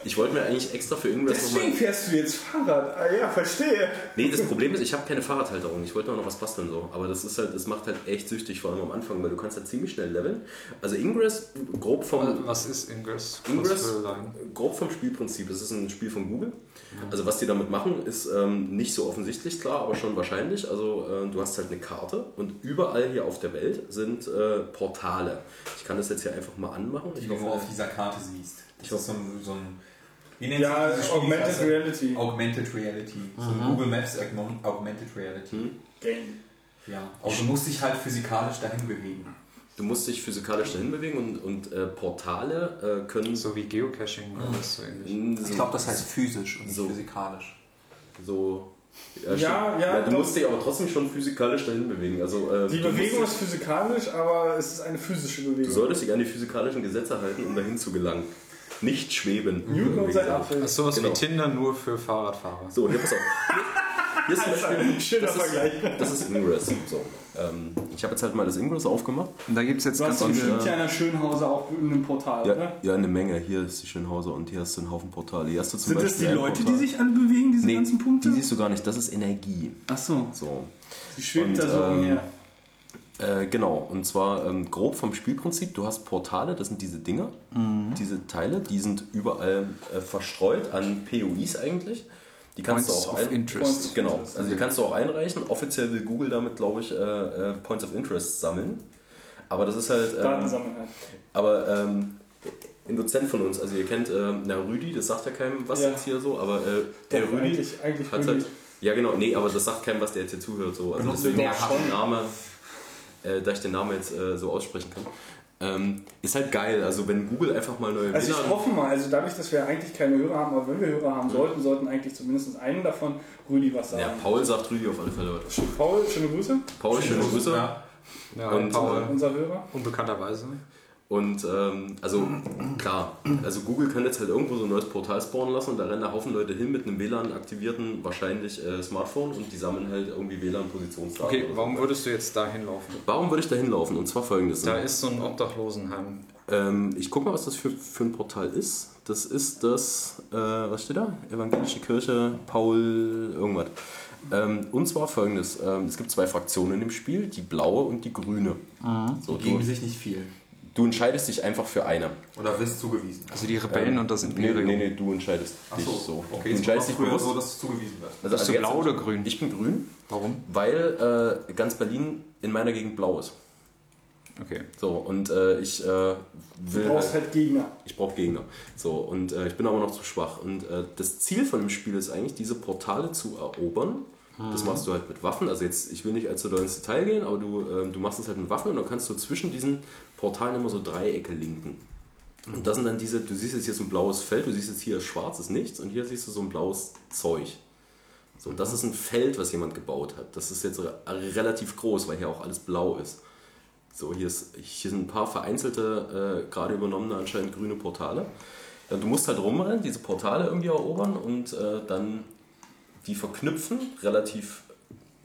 ich wollte mir eigentlich extra für Ingress nochmal... Deswegen noch mal fährst du jetzt Fahrrad. Ah ja, verstehe. Nee, das Problem ist, ich habe keine Fahrradhalterung. Ich wollte noch was basteln so. Aber das ist halt, das macht halt echt süchtig, vor allem am Anfang, weil du kannst halt ziemlich schnell leveln. Also Ingress, grob vom... Was ist Ingress? Ingress, grob vom Spielprinzip. Es ist ein Spiel von Google. Also was die damit machen, ist ähm, nicht so offensichtlich, klar, aber schon wahrscheinlich. Also äh, du hast halt eine Karte und überall hier auf der Welt sind äh, Portale. Ich kann das jetzt hier einfach mal anmachen. Die ich hoffe, du auf dieser Karte siehst. Das ich ist so ein, so ein... Wie nennt ja, das Augmented also, Reality. Augmented Reality. Mhm. So Google Maps Augmented Reality. Mhm. Game. Ja. Aber du musst dich halt physikalisch dahin bewegen. Du musst dich physikalisch dahin bewegen und, und äh, Portale äh, können... So wie Geocaching oder was so ähnlich. Ich glaube, das heißt physisch und nicht so physikalisch. So... Ja, ja, ja, ja, du musst dich aber trotzdem schon physikalisch dahin bewegen. Also, äh, die Bewegung ist physikalisch, aber es ist eine physische Bewegung. Du solltest dich an die physikalischen Gesetze halten, um dahin zu gelangen. nicht schweben. Newton sein Apfel. Ach, sowas genau. Wie Tinder nur für Fahrradfahrer. So, und hier pass auf. Hier ist zum Beispiel ein schöner Vergleich. Das ist Ingress. So. Ähm, ich habe jetzt halt mal das Ingress aufgemacht. Und da gibt es jetzt ganz viele... Es gibt ja in der Schönhauser auch ein Portal, ja, oder? Ja, eine Menge. Hier ist die Schönhauser und hier hast du einen Haufen Portale. Hier hast du zum Sind Beispiel das die Leute, Portal. Die sich anbewegen, diese nee, ganzen Punkte? Die siehst du gar nicht. Das ist Energie. Ach so. So. Sie schwimmt da so umher. Äh, genau, und zwar ähm, grob vom Spielprinzip, du hast Portale, das sind diese Dinger, mhm. diese Teile, die sind überall äh, verstreut an P O Is eigentlich. Die kannst Points du auch of ein- Interest. Genau, also die kannst du auch einreichen. Offiziell will Google damit, glaube ich, äh, äh, Points of Interest sammeln. Aber das ist halt... Ähm, Daten sammeln. Aber ähm, ein Dozent von uns, also ihr kennt, äh, na Rüdi, das sagt ja keinem was ja. jetzt hier so, aber äh, der Doch, Rüdi eigentlich, eigentlich hat halt... Ja genau, nee, aber das sagt keinem was, der jetzt hier zuhört. So. Also deswegen der Name... Äh, da ich den Namen jetzt äh, so aussprechen kann. Ähm, ist halt geil, also wenn Google einfach mal neue... Also ich hoffe mal, also dadurch, dass wir eigentlich keine Hörer haben, aber wenn wir Hörer haben ja. sollten, sollten eigentlich zumindest einen davon Rüdi was sagen. Ja, Paul sagt Rüdi auf alle Fälle, Leute. Paul, schöne Grüße. Paul, schöne, schöne Grüße. Ja. Ja, und Paul, unser Hörer. Unbekannterweise. Und ähm, also klar, also Google kann jetzt halt irgendwo so ein neues Portal spawnen lassen und da rennen da Haufen Leute hin mit einem W LAN aktivierten, wahrscheinlich äh, Smartphone und die sammeln halt irgendwie W LAN-Positionsdaten. Okay, warum so. Würdest du jetzt da hinlaufen? Warum würde ich da hinlaufen? Und zwar folgendes. Da ist so ein Obdachlosenheim. Ähm, ich guck mal, was das für, für ein Portal ist. Das ist das, äh, was steht da? Evangelische Kirche, Paul, irgendwas. Ähm, und zwar folgendes. Ähm, es gibt zwei Fraktionen in dem Spiel, die blaue und die grüne. Ah, so, die geben sich nicht viel. Du entscheidest dich einfach für eine. Oder wirst zugewiesen. Also die Rebellen ähm, und das Imperium. Nee, nee, nee, du entscheidest Ach dich so. so. Okay, du entscheidest dich bewusst. So, dass du zugewiesen wirst. Also, Bist also du blau oder grün? Ich bin grün. Warum? Weil äh, ganz Berlin in meiner Gegend blau ist. Okay. So, und äh, ich äh, will... Du brauchst halt Gegner. Ich brauche Gegner. So, und äh, ich bin aber noch zu schwach. Und äh, das Ziel von dem Spiel ist eigentlich, diese Portale zu erobern. Das machst du halt mit Waffen, also jetzt, ich will nicht allzu doll ins Detail gehen, aber du, äh, du machst es halt mit Waffen und dann kannst du zwischen diesen Portalen immer so Dreiecke linken. Und das sind dann diese, du siehst jetzt hier so ein blaues Feld, du siehst jetzt hier schwarzes Nichts und hier siehst du so ein blaues Zeug. So, und das ist ein Feld, was jemand gebaut hat. Das ist jetzt re- relativ groß, weil hier auch alles blau ist. So, hier, ist, hier sind ein paar vereinzelte, äh, gerade übernommene anscheinend grüne Portale. Ja, du musst halt rumrennen, diese Portale irgendwie erobern und äh, dann... Die verknüpfen relativ,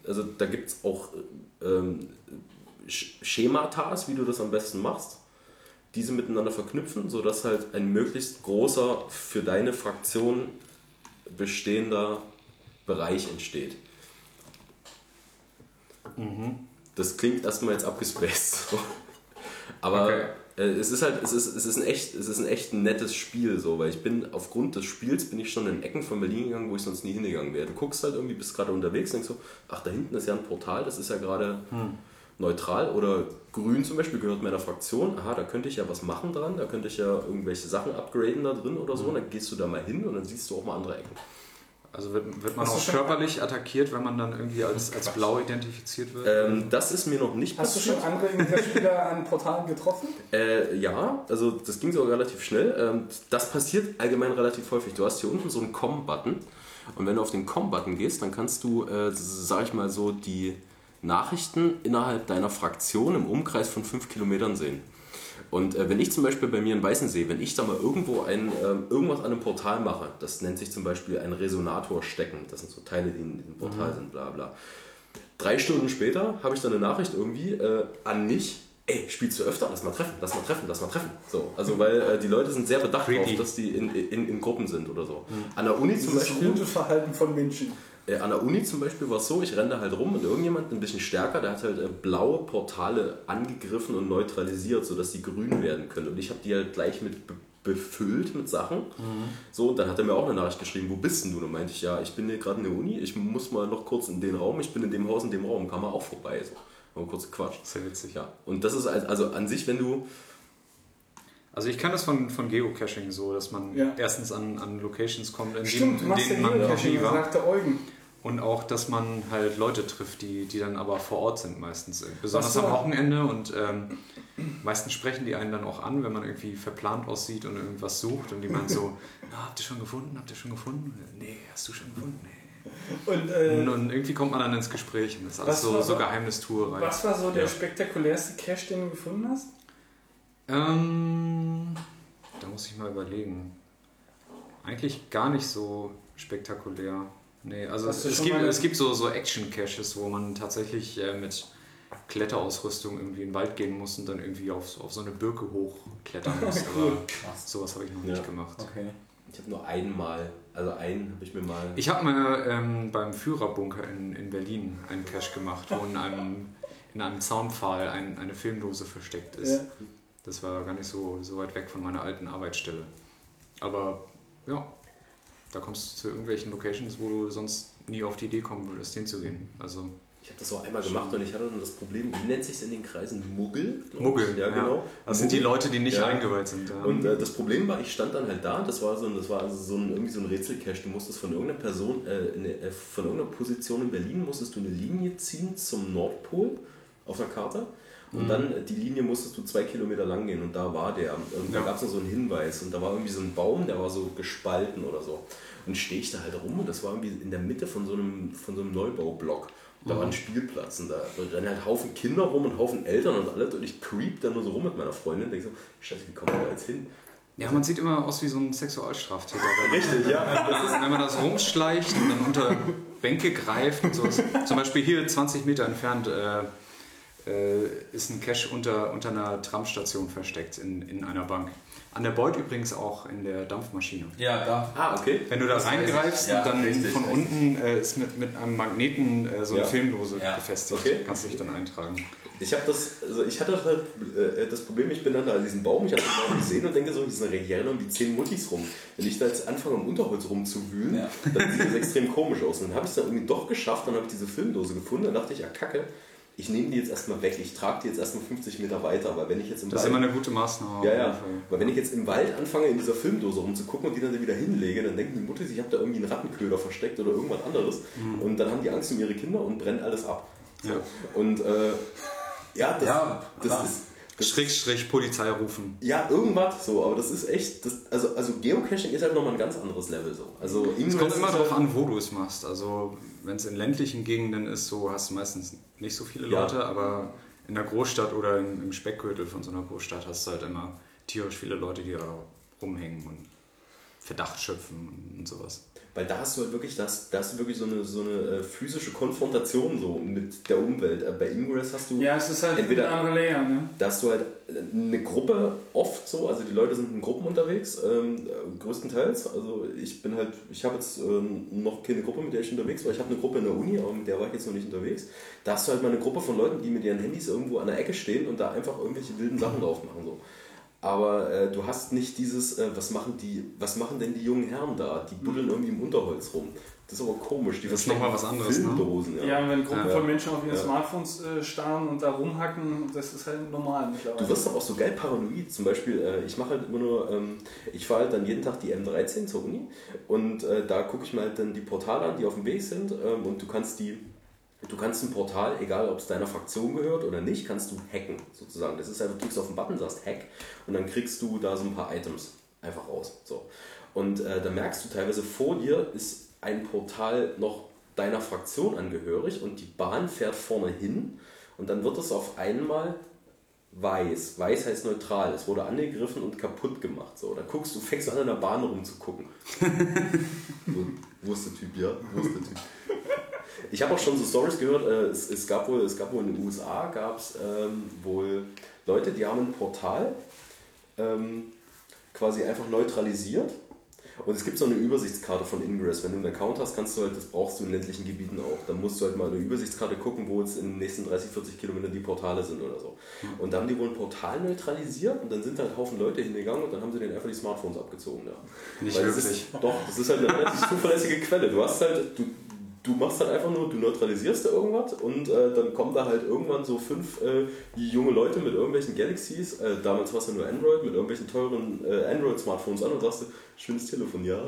also da gibt es auch ähm, Schemata, wie du das am besten machst, diese miteinander verknüpfen, sodass halt ein möglichst großer, für deine Fraktion bestehender Bereich entsteht. Mhm. Das klingt erstmal jetzt abgespaced. So. Aber okay. äh, es ist halt, es ist, es ist ein echt, es ist ein echt nettes Spiel so, weil ich bin aufgrund des Spiels bin ich schon in Ecken von Berlin gegangen, wo ich sonst nie hingegangen wäre. Du guckst halt irgendwie, bist gerade unterwegs, denkst so, ach, da hinten ist ja ein Portal, das ist ja gerade hm. neutral oder grün zum Beispiel gehört meiner Fraktion. Aha, da könnte ich ja was machen dran, da könnte ich ja irgendwelche Sachen upgraden da drin oder so. Hm. Und dann gehst du da mal hin und dann siehst du auch mal andere Ecken. Also wird, wird man auch körperlich attackiert, wenn man dann irgendwie als, als blau identifiziert wird? Ähm, das ist mir noch nicht passiert. Hast du schon andere Interspieler an Portalen getroffen? Äh, ja, also das ging sogar relativ schnell. Ähm, das passiert allgemein relativ häufig. Du hast hier unten so einen Com-Button und wenn du auf den Com-Button gehst, dann kannst du, äh, sag ich mal so, die Nachrichten innerhalb deiner Fraktion im Umkreis von fünf Kilometern sehen. Und äh, wenn ich zum Beispiel bei mir in Weißensee, wenn ich da mal irgendwo ein, äh, irgendwas an einem Portal mache, das nennt sich zum Beispiel ein Resonator stecken, das sind so Teile, die in dem Portal mhm. sind, bla bla. Drei Stunden später habe ich dann eine Nachricht irgendwie äh, an mich, ey, spielst du öfter? Lass mal treffen, lass mal treffen, lass mal treffen. So, also weil äh, die Leute sind sehr bedacht darauf, dass die in, in, in Gruppen sind oder so. Mhm. An der Uni zum Beispiel... Das gute Verhalten von Menschen. Äh, an der Uni zum Beispiel war es so, ich renne halt rum und irgendjemand ein bisschen stärker, der hat halt äh, blaue Portale angegriffen und neutralisiert, sodass die grün werden können. Und ich habe die halt gleich mit be- befüllt mit Sachen. Mhm. So, und dann hat er mir auch eine Nachricht geschrieben, wo bist denn du? Und dann meinte ich, ja, ich bin hier gerade in der Uni, ich muss mal noch kurz in den Raum, ich bin in dem Haus, in dem Raum, kann man auch vorbei. So. Mal kurz gequatscht. Sehr witzig. Ja. Und das ist also, also an sich, wenn du... Also ich kann das von, von Geocaching so, dass man ja. erstens an, an Locations kommt, in, Stimmt, dem, in denen man Geocaching war. Sagt der Eugen. Und auch, dass man halt Leute trifft, die, die dann aber vor Ort sind meistens. Besonders so. Am Wochenende und ähm, meistens sprechen die einen dann auch an, wenn man irgendwie verplant aussieht und irgendwas sucht und die meinen so, na, habt ihr schon gefunden, habt ihr schon gefunden? Nee, hast du schon gefunden? Nee. Und, äh, und, und irgendwie kommt man dann ins Gespräch und das ist alles so, war, so Geheimnistour rein. Was war so der ja. spektakulärste Cache, den du gefunden hast? Ähm, Da muss ich mal überlegen. Eigentlich gar nicht so spektakulär. Nee, also es, es, gibt, es gibt so, so Action-Caches, wo man tatsächlich äh, mit Kletterausrüstung irgendwie in den Wald gehen muss und dann irgendwie auf, auf so eine Birke hochklettern muss. Aber sowas habe ich noch ja. nicht gemacht. Okay. Ich habe nur einmal, also einen habe ich mir mal... Ich habe mir ähm, beim Führerbunker in, in Berlin einen Cache gemacht, wo in einem, in einem Zaunpfahl ein, eine Filmdose versteckt ist. Ja. Das war gar nicht so, so weit weg von meiner alten Arbeitsstelle. Aber ja, da kommst du zu irgendwelchen Locations, wo du sonst nie auf die Idee kommen würdest, hinzugehen. Also... Ich habe das so einmal gemacht und ich hatte dann das Problem, wie nennt sich es in den Kreisen? Muggel? Muggel, ja, ja. genau. Das Muggel. Sind die Leute, die nicht ja. eingeweiht sind. Ja. Und äh, das Problem war, ich stand dann halt da, das war so, das war also so ein, irgendwie so ein Rätselcache. Du musstest von irgendeiner Person, äh, in, äh, von irgendeiner Position in Berlin, musstest du eine Linie ziehen zum Nordpol auf der Karte. Und mhm. dann, die Linie musstest du zwei Kilometer lang gehen und da war der. Und da ja. gab es noch so einen Hinweis und da war irgendwie so ein Baum, der war so gespalten oder so. Und stehe ich da halt rum und das war irgendwie in der Mitte von so einem, von so einem Neubaublock. Da war ein Spielplatz und da rennen halt Haufen Kinder rum und Haufen Eltern und alles und ich creep dann nur so rum mit meiner Freundin und denke so, scheiße, wie kommen wir da jetzt hin? Ja, man sieht immer aus wie so ein Sexualstraftäter. Richtig, ja. Das ist, wenn man das rumschleicht und dann unter Bänke greift und so. Zum Beispiel hier zwanzig Meter entfernt äh, äh, ist ein Cache unter, unter einer Tramstation versteckt in, in einer Bank. An der Beut übrigens auch in der Dampfmaschine. Ja, da. Ah, okay. Wenn du da das reingreifst, ja, dann richtig, von richtig. unten äh, ist mit, mit einem Magneten äh, so eine ja. Filmdose ja. befestigt. Okay. Kannst du dich dann eintragen. Ich habe das, also ich hatte halt äh, das Problem, ich bin dann da an diesem Baum, ich habe den Baum gesehen und denke so, hier sind Regieren um die zehn Muttis rum. Wenn ich da jetzt anfange, im Unterholz rumzuwühlen, ja. dann sieht das extrem komisch aus. Und dann habe ich es dann irgendwie doch geschafft, dann habe ich diese Filmdose gefunden, dann dachte ich, ja kacke. Ich nehme die jetzt erstmal weg, ich trage die jetzt erstmal fünfzig Meter weiter, weil wenn ich jetzt im das Wald... Das ist immer eine gute Maßnahme. Ja, ja, weil wenn ich jetzt im Wald anfange, in dieser Filmdose rumzugucken und die dann wieder hinlege, dann denken die Mutter, ich habe da irgendwie einen Rattenköder versteckt oder irgendwas anderes mhm. und dann haben die Angst um ihre Kinder und brennen alles ab. Ja. Und äh, ja, das, ja, das ja. ist... Schräg, Schräg, Polizei rufen. Ja, irgendwas so, aber das ist echt, das, also, also Geocaching ist halt nochmal ein ganz anderes Level so. Also es kommt immer darauf an, wo du es machst. Also wenn es in ländlichen Gegenden ist, so hast du meistens nicht so viele Leute, ja. aber in der Großstadt oder im, im Speckgürtel von so einer Großstadt hast du halt immer tierisch viele Leute, die da rumhängen und Verdacht schöpfen und sowas. Weil da hast du halt wirklich, das, da hast du wirklich so eine, so eine physische Konfrontation so mit der Umwelt. Bei Ingress hast du... Ja, es ist halt entweder, eine andere Layer, ne? Da hast du halt eine Gruppe oft so, also die Leute sind in Gruppen unterwegs, ähm, größtenteils. Also ich bin halt, ich habe jetzt ähm, noch keine Gruppe, mit der ich unterwegs war. Ich habe eine Gruppe in der Uni, aber mit der war ich jetzt noch nicht unterwegs. Da hast du halt mal eine Gruppe von Leuten, die mit ihren Handys irgendwo an der Ecke stehen und da einfach irgendwelche wilden Sachen drauf machen so. Aber äh, du hast nicht dieses, äh, was machen die, was machen denn die jungen Herren da? Die buddeln irgendwie im Unterholz rum. Das ist aber komisch. Die das ist nochmal was anderes. Filmdosen, ne? ja. ja, wenn Gruppen ja, von Menschen auf ihre ja. Smartphones äh, starren und da rumhacken, das ist halt normal mittlerweile. Du wirst doch auch so geil paranoid. Zum Beispiel, äh, ich mache halt immer nur, ähm, ich fahre halt dann jeden Tag die M dreizehn zur Uni und äh, da gucke ich mir halt dann die Portale an, die auf dem Weg sind ähm, und du kannst die... Du kannst ein Portal, egal ob es deiner Fraktion gehört oder nicht, kannst du hacken, sozusagen. Das ist einfach, du klickst auf den Button, sagst Hack und dann kriegst du da so ein paar Items einfach raus. So. Und äh, da merkst du teilweise, vor dir ist ein Portal noch deiner Fraktion angehörig und die Bahn fährt vorne hin und dann wird es auf einmal weiß. Weiß heißt neutral. Es wurde angegriffen und kaputt gemacht. So, da guckst du, fängst du an, an der Bahn rumzugucken. So, wo ist der Typ, ja? Wo ist der Typ? Ich habe auch schon so Stories gehört, äh, es, es, gab wohl, es gab wohl in den U S A, gab es ähm, wohl Leute, die haben ein Portal ähm, quasi einfach neutralisiert und es gibt so eine Übersichtskarte von Ingress. Wenn du einen Account hast, kannst du halt, das brauchst du in ländlichen Gebieten auch, dann musst du halt mal eine Übersichtskarte gucken, wo jetzt in den nächsten dreißig, vierzig Kilometern die Portale sind oder so. Und da haben die wohl ein Portal neutralisiert und dann sind halt Haufen Leute hingegangen und dann haben sie denen einfach die Smartphones abgezogen. Ja. Nicht wirklich. Das ist, doch, das ist halt eine relativ zuverlässige Quelle. Du hast halt... Du, Du machst halt einfach nur, du neutralisierst da irgendwas und äh, dann kommen da halt irgendwann so fünf äh, junge Leute mit irgendwelchen Galaxies, äh, damals war es ja nur Android, mit irgendwelchen teuren äh, Android-Smartphones an und sagst du, schönes Telefon, ja.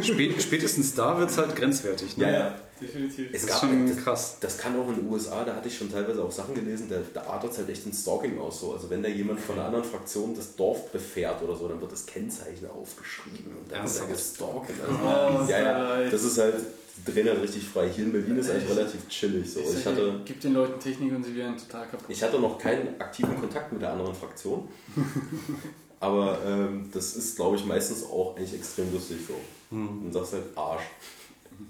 Spät, spätestens da wird es halt grenzwertig. Ne? Ja, ja. Definitiv. Es das gab, ist schon das, krass. Das kann auch in den U S A, da hatte ich schon teilweise auch Sachen gelesen, da, da artet es halt echt ein Stalking aus. So. Also wenn da jemand von einer anderen Fraktion das Dorf befährt oder so, dann wird das Kennzeichen aufgeschrieben und dann ist er gestalkt. Also, oh, ja, ja, das ist halt... Die drehen halt richtig frei. Hier in Berlin ist eigentlich relativ chillig. So. Ich hatte, gib den Leuten Technik und sie werden total kaputt. Ich hatte noch keinen aktiven Kontakt mit der anderen Fraktion. Aber ähm, das ist, glaube ich, meistens auch eigentlich extrem lustig so. Hm. Dann sagst du halt Arsch.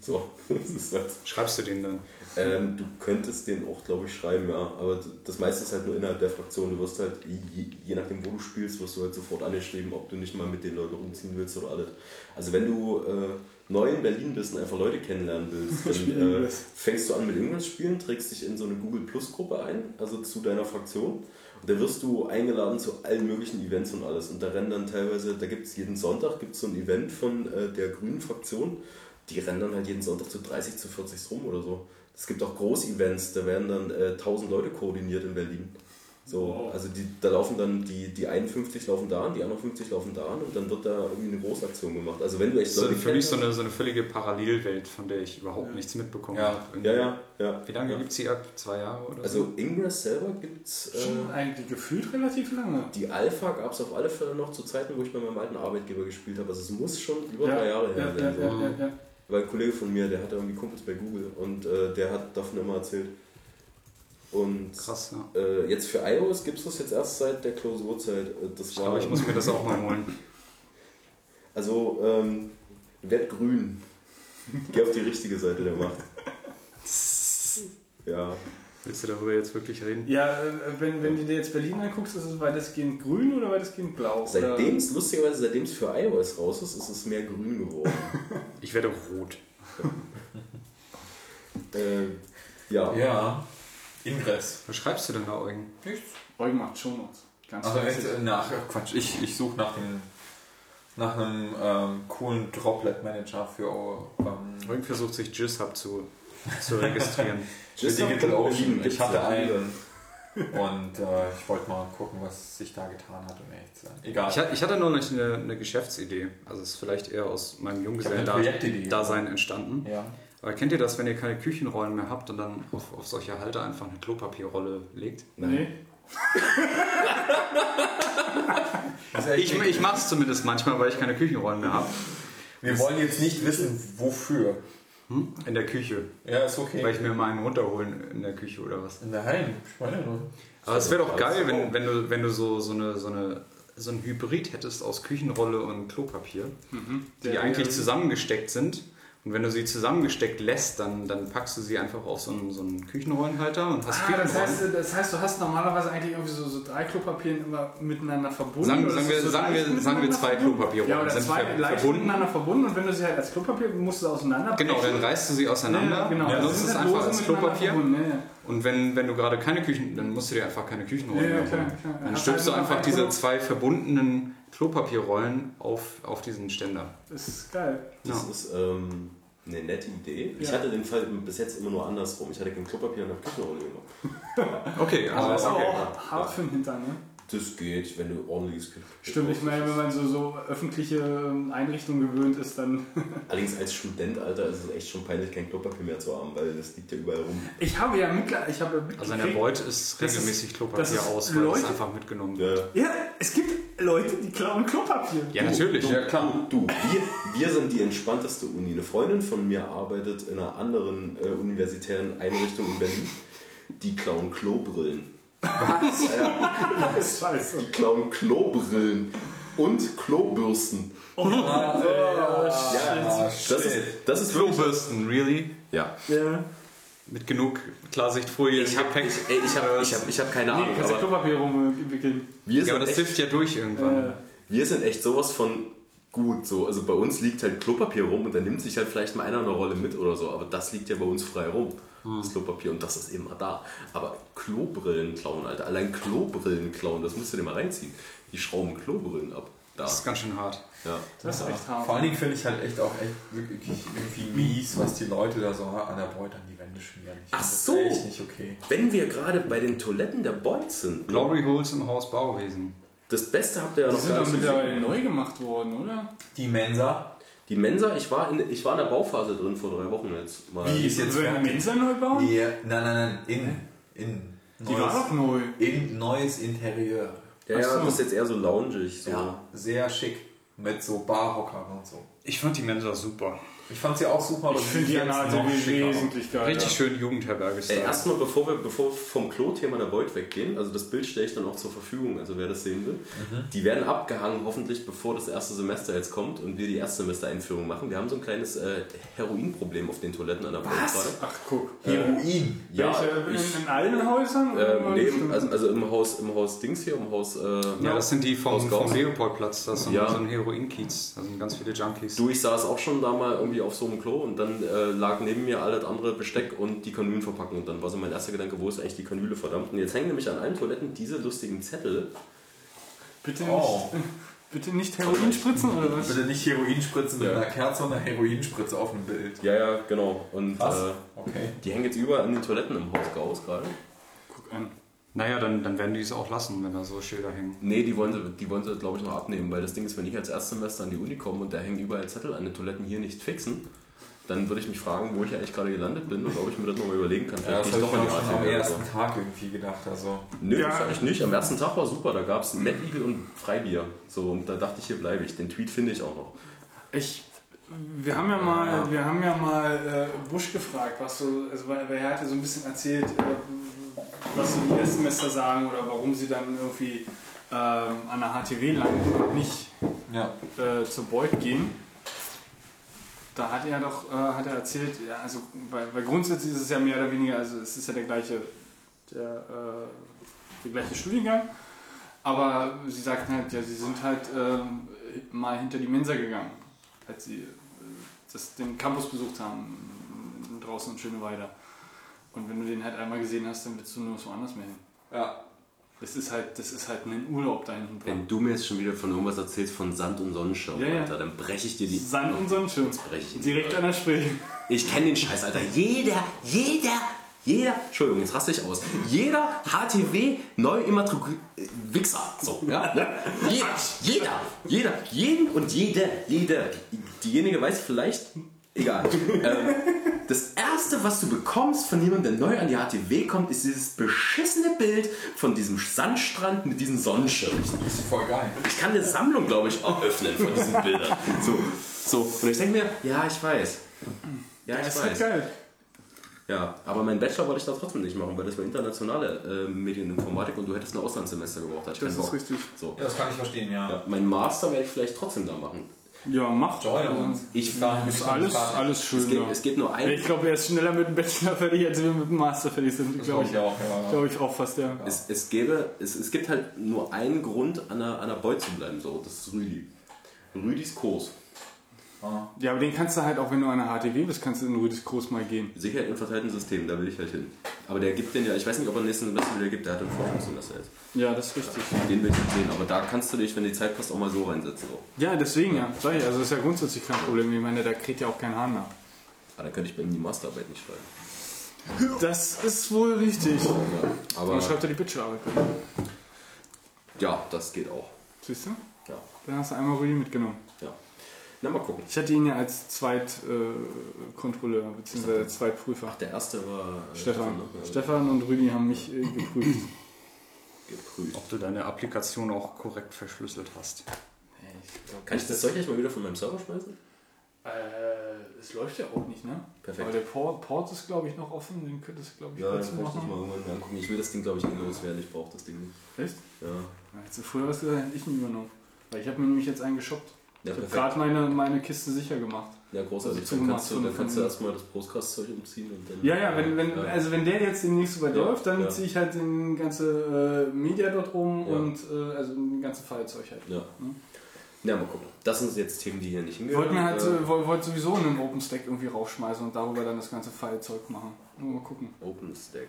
So, das ist halt. Schreibst du den dann? Ähm, du könntest den auch, glaube ich, schreiben, ja. Aber das meiste ist halt nur innerhalb der Fraktion. Du wirst halt, je, je nachdem, wo du spielst, wirst du halt sofort angeschrieben, ob du nicht mal mit den Leuten rumziehen willst oder alles. Also wenn du äh, neu in Berlin bist und einfach Leute kennenlernen willst, dann äh, fängst du an mit Ingress spielen, trägst dich in so eine Google Plus Gruppe ein, also zu deiner Fraktion. Und da wirst du eingeladen zu allen möglichen Events und alles. Und da rennen dann teilweise, da gibt es jeden Sonntag gibt's so ein Event von äh, der grünen Fraktion. Die rennen dann halt jeden Sonntag zu dreißig, zu vierzig rum oder so. Es gibt auch Groß-Events, da werden dann äh, tausend Leute koordiniert in Berlin. So, wow. Also die, da laufen dann, die, die einundfünfzig laufen da an, die anderen fünfzig laufen da an und dann wird da irgendwie eine Großaktion gemacht. Also wenn du echt Leute kennst... Das ist so eine, so eine völlige Parallelwelt, von der ich überhaupt ja. nichts mitbekommen ja. habe. Ja, ja, ja. Wie lange ja. gibt es die ab? Zwei Jahre oder also so? Also Ingress selber gibt es... Äh, Schon eigentlich gefühlt relativ lange. Die Alpha gab es auf alle Fälle noch zu Zeiten, wo ich bei meinem alten Arbeitgeber gespielt habe. Also es muss schon über ja. drei Jahre ja, her sein. Ja, ja, ja, ja. Weil ein Kollege von mir, der hatte irgendwie Kumpels bei Google und äh, der hat davon immer erzählt. Und krass, ja. äh, jetzt für iOS gibt es das jetzt erst seit der Klausurzeit. Das ich war, glaube, ich muss mir das auch mal holen. Also, ähm, werd grün. Geh auf die richtige Seite der Macht. Ja. Willst du darüber jetzt wirklich reden? Ja, wenn, wenn du dir jetzt Berlin anguckst, ist es weitestgehend grün oder weitestgehend blau? Seitdem es, lustigerweise, seitdem es für iOS raus ist, ist es mehr grün geworden. Ich werde rot. äh, ja. Ja. Ingress. Was schreibst du denn da, Eugen? Nichts. Eugen macht Shownotes. Ganz also echt, nach, Quatsch, ich, ich suche nach, nach einem ähm, coolen Droplet-Manager für... Ähm, Eugen versucht sich G I S Hub zu, zu registrieren. G I S Digital Ocean. Ich hatte einen und äh, ich wollte mal gucken, was sich da getan hat, um ehrlich zu sein. Egal. Ich, ich hatte noch nicht eine, eine Geschäftsidee. Also es ist vielleicht eher aus meinem Junggesellen-Dasein entstanden. Ja. Aber kennt ihr das, wenn ihr keine Küchenrollen mehr habt und dann auf, auf solche Halter einfach eine Klopapierrolle legt? Nee. Also ich ich mache es zumindest manchmal, weil ich keine Küchenrollen mehr habe. Wir das wollen jetzt nicht wissen, wofür. Hm? In der Küche. Ja, ist okay. Weil ich mir mal einen runterholen in der Küche oder was. Nein, spannend. Aber es wäre doch geil, wenn, wenn du, wenn du so, so eine... So eine so ein Hybrid hättest aus Küchenrolle und Klopapier, mhm. die ja, eigentlich ja. zusammengesteckt sind. Und wenn du sie zusammengesteckt lässt, dann, dann packst du sie einfach auf so einen, so einen Küchenrollenhalter und hast ah, Küchenrollen. Das heißt, das heißt, du hast normalerweise eigentlich irgendwie so, so drei Klopapieren immer miteinander verbunden. Sagen, sagen, wir, so sagen, wir, sagen wir zwei Klopapierrollen. Ja, oder sind zwei ver- leicht verbunden. miteinander verbunden und wenn du sie halt als Klopapier musst du auseinander. Genau, dann reißt du sie auseinander, ja, genau. benutzt ja, es halt einfach als Klopapier. Ja, ja. Und wenn, wenn du gerade keine Küchen, dann musst du dir einfach keine Küchenrollen ja, mehr holen. Dann stülpst du einfach diese zwei verbundenen Klopapierrollen auf, auf diesen Ständer. Das ist geil. Das ja. ist ähm, eine nette Idee. Ich ja. hatte den Fall bis jetzt immer nur andersrum. Ich hatte kein Klopapier und habe Küchenrolle genommen. Okay, also das ist okay. auch hart ja. für den Hintern, ne? Das geht, wenn du ordentliches Küchenrolle hast. Stimmt, ich meine, wenn man so, so öffentliche Einrichtungen gewöhnt ist, dann... Allerdings als Student, Alter, ist es echt schon peinlich, kein Klopapier mehr zu haben, weil das liegt ja überall rum. Ich habe ja mittlerweile... Ich habe ja mit- also in der Beut ist regelmäßig ist, Klopapier aus, weil es einfach mitgenommen wird. Ja, ja es gibt... Leute, die klauen Klopapier. Ja, du, natürlich. Du, ja, klar. Du, wir, wir sind die entspannteste Uni. Eine Freundin von mir arbeitet in einer anderen äh, universitären Einrichtung in Berlin. Die klauen Klobrillen. Was? Ja. Das ist scheiße. Die klauen Klobrillen und Klobürsten. Oh, ja, ja, das ist, das ist Klobürsten, really? Ja. ja. Mit genug Klarsichtfolie. Ich habe ich, ich hab, ich hab, ich hab keine Ahnung. Nee, kannst du Klopapier rumwickeln. Ja, aber das hilft ja durch irgendwann. Äh. Wir sind echt sowas von gut. So. Also bei uns liegt halt Klopapier rum und dann nimmt sich halt vielleicht mal einer eine Rolle mit oder so. Aber das liegt ja bei uns frei rum, hm. das Klopapier. Und das ist eben mal da. Aber Klobrillen klauen, Alter. Allein Klobrillen klauen, das musst du dir mal reinziehen. Die schrauben Klobrillen ab. Da. Das ist ganz schön hart. Ja. Das ist echt hart. Vor allen Dingen finde ich halt echt auch echt wirklich irgendwie mies, was die Leute da so an der Beut an die Wände schmieren. Ich Ach so, das ist echt nicht okay. Wenn wir gerade bei den Toiletten der Beut sind. Glory Holes im Haus Bauwesen. Das Beste habt ihr ja noch gar nicht. Die sind doch mittlerweile neu gemacht worden, oder? Die Mensa. Die Mensa, ich war, in, ich war in der Bauphase drin vor drei Wochen jetzt. Mal. Wie ist jetzt eine Mensa neu bauen? Nee, nein, nein, nein, in, in die neues, war doch neu. In neues Interieur. Ja, so. ja, das ist jetzt eher so loungig. So. Ja, sehr schick. Mit so Barhockern und so. Ich fand die Mensa super. Ich fand sie auch super. Ich finde die Anlage wesentlich geil. Richtig schön Jugendherberge. Äh, Erstmal, bevor wir bevor vom Klo-Thema der Void weggehen, also das Bild stelle ich dann auch zur Verfügung, also wer das sehen will. Mhm. Die werden abgehangen, hoffentlich, bevor das erste Semester jetzt kommt und wir die Erstsemester-Einführung machen. Wir haben so ein kleines äh, Heroin-Problem auf den Toiletten an der Void gerade. Ach, guck. Heroin? Äh, ja. Ich, in, in allen Häusern? Äh, nee, also, also im Haus im Haus Dings hier, im Haus... Äh, ja, das sind die vom, vom Leopoldplatz, das sind ja. so ein Heroin-Kiez, da sind ganz viele Junkies. Du, ich saß auch schon da mal irgendwie auf so einem Klo und dann äh, lag neben mir alles andere Besteck und die Kanülen verpacken und dann war so mein erster Gedanke, wo ist eigentlich die Kanüle, verdammt. Und jetzt hängen nämlich an allen Toiletten diese lustigen Zettel. Bitte oh. nicht, bitte nicht Heroin spritzen oder was? Bitte nicht Heroin spritzen mit ja. einer Kerze, sondern Heroinspritze auf dem Bild. Ja, ja, genau. Und äh, okay. die hängen jetzt überall an den Toiletten im Haus Gaus gerade. Guck an. Naja, dann, dann werden die es auch lassen, wenn da so Schilder hängen. Nee, die wollen, die wollen sie, glaube ich, noch abnehmen, weil das Ding ist, wenn ich als Erstsemester an die Uni komme und da hängen überall Zettel an den Toiletten hier nicht fixen, dann würde ich mich fragen, wo ich eigentlich gerade gelandet bin und ob ich mir das nochmal überlegen kann. Ja, das habe ich doch schon am ersten so. Tag irgendwie gedacht. Also. Nö, ja. das habe ich nicht. Am ersten Tag war super, da gab es Mettigel und Freibier. So, und da dachte ich, hier bleibe ich. Den Tweet finde ich auch noch. Ich... Wir haben ja mal, ja. Wir haben ja mal äh, Busch gefragt, was so, also weil er hatte so ein bisschen erzählt, äh, was so die Erstsemester sagen oder warum sie dann irgendwie äh, an der H T W landen und nicht ja. äh, zur Beut gehen. Da hat er doch, äh, hat er erzählt, ja, also weil, weil grundsätzlich ist es ja mehr oder weniger, also es ist ja der gleiche, der, äh, der gleiche Studiengang, aber sie sagten halt, ja, sie sind halt äh, mal hinter die Mensa gegangen, als sie das, den Campus besucht haben, draußen in Schöneweide. Und wenn du den halt einmal gesehen hast, dann willst du nur so anders mehr hin. Ja. Das ist halt, das ist halt ein Urlaub da hinten dran. Wenn du mir jetzt schon wieder von irgendwas erzählst, von Sand und Sonnenschirm, ja, ja. Alter, dann breche ich dir die... Sand und Sonnenschirm. Direkt an der Spree. Ich kenne den Scheiß, Alter. Jeder, jeder... Jeder, Entschuldigung, jetzt raste ich aus, jeder H T W neu immatrikulierte Wichser. So, ja, ne? jeder, jeder, jeder, jeden und jede, jede. Diejenige weiß vielleicht, egal. Ähm, das erste, was du bekommst von jemandem, der neu an die H T W kommt, ist dieses beschissene Bild von diesem Sandstrand mit diesem Sonnenschirm. Das ist voll geil. Ich kann eine Sammlung, glaube ich, auch öffnen von diesen Bildern. So, so. Und ich denke mir, ja, ich weiß. Ja, ich das weiß. Ist geil. Ja, aber meinen Bachelor wollte ich da trotzdem nicht machen, weil das war internationale äh, Medieninformatik und du hättest ein Auslandssemester gebraucht. Das ist richtig. So. Ja, das kann ich verstehen, ja. ja. Mein Master werde ich vielleicht trotzdem da machen. Ja, macht doch. Ich war ist alles, alles schön. Es geht, ja. es geht nur ein. Ich glaube, er ist schneller mit dem Bachelor fertig, als wir mit dem Master fertig sind. Das glaube ich auch. Ja. Glaube ich auch fast, ja. ja. Es, es, gäbe, es, es gibt halt nur einen Grund, an der, an der Beut zu bleiben. So. Das ist Rüdi. Rüdis Kurs. Ja, aber den kannst du halt auch, wenn du an der H T W bist, kannst du in Rüdis Kurs mal gehen. Sicherheit im verteilten System, da will ich halt hin. Aber der gibt den ja, ich weiß nicht, ob er den nächsten Semester wieder gibt, der hat ein Forschungssemester jetzt. Ja, das ist richtig. Den will ich nicht sehen, aber da kannst du dich, wenn die Zeit passt, auch mal so reinsetzen. Auch. Ja, deswegen ja. ja. Also das ist ja grundsätzlich kein Problem. Ich meine, da kriegt ja auch keinen Hahn nach. Aber dann könnte ich bei ihm die Masterarbeit nicht schreiben. Das ist wohl richtig. Ja, aber dann schreibt er die Bachelorarbeit. Ja, das geht auch. Siehst du? Ja. Dann hast du einmal Rüdi mitgenommen. Ja. Na, mal gucken. Ich hatte ihn ja als Zweitkontrolleur, äh, bzw. Zweitprüfer. Ach, der erste war... Äh, Stefan. Stefan und Rüdi haben mich äh, geprüft. geprüft. Ob du deine Applikation auch korrekt verschlüsselt hast. Nee, ich glaub, Kann ich das Zeug nicht mal wieder von meinem Server schmeißen? Äh, es läuft ja auch nicht, ne? Perfekt. Aber der Port, Port ist, glaube ich, noch offen. Den könntest du, glaube ich, ja, kurz machen. Ja, kann ich mal irgendwann angucken. Ich will das Ding, glaube ich, nicht loswerden. Ich brauche das Ding nicht. Echt? Ja. Na, hättest du früher was gesagt, hätte ich ihn übernommen. Weil ich habe mir nämlich jetzt einen geshoppt. Ja, ich habe gerade meine, meine Kiste sicher gemacht. Ja, großartig. Also dann kannst, du, dann kannst du erstmal das Postkastzeug umziehen. Und dann ja, ja, wenn, wenn, ja. Also wenn der jetzt demnächst so weit ja, läuft, dann ja. ziehe ich halt den ganzen äh, Media dort rum ja. und äh, also den ganzen Filezeug halt. Ja. Hm? ja, mal gucken. Das sind jetzt Themen, die hier nicht hingehören. Wollten halt, äh, wollt, wollt sowieso einen OpenStack irgendwie raufschmeißen und darüber dann das ganze Filezeug machen. Nur mal gucken. OpenStack.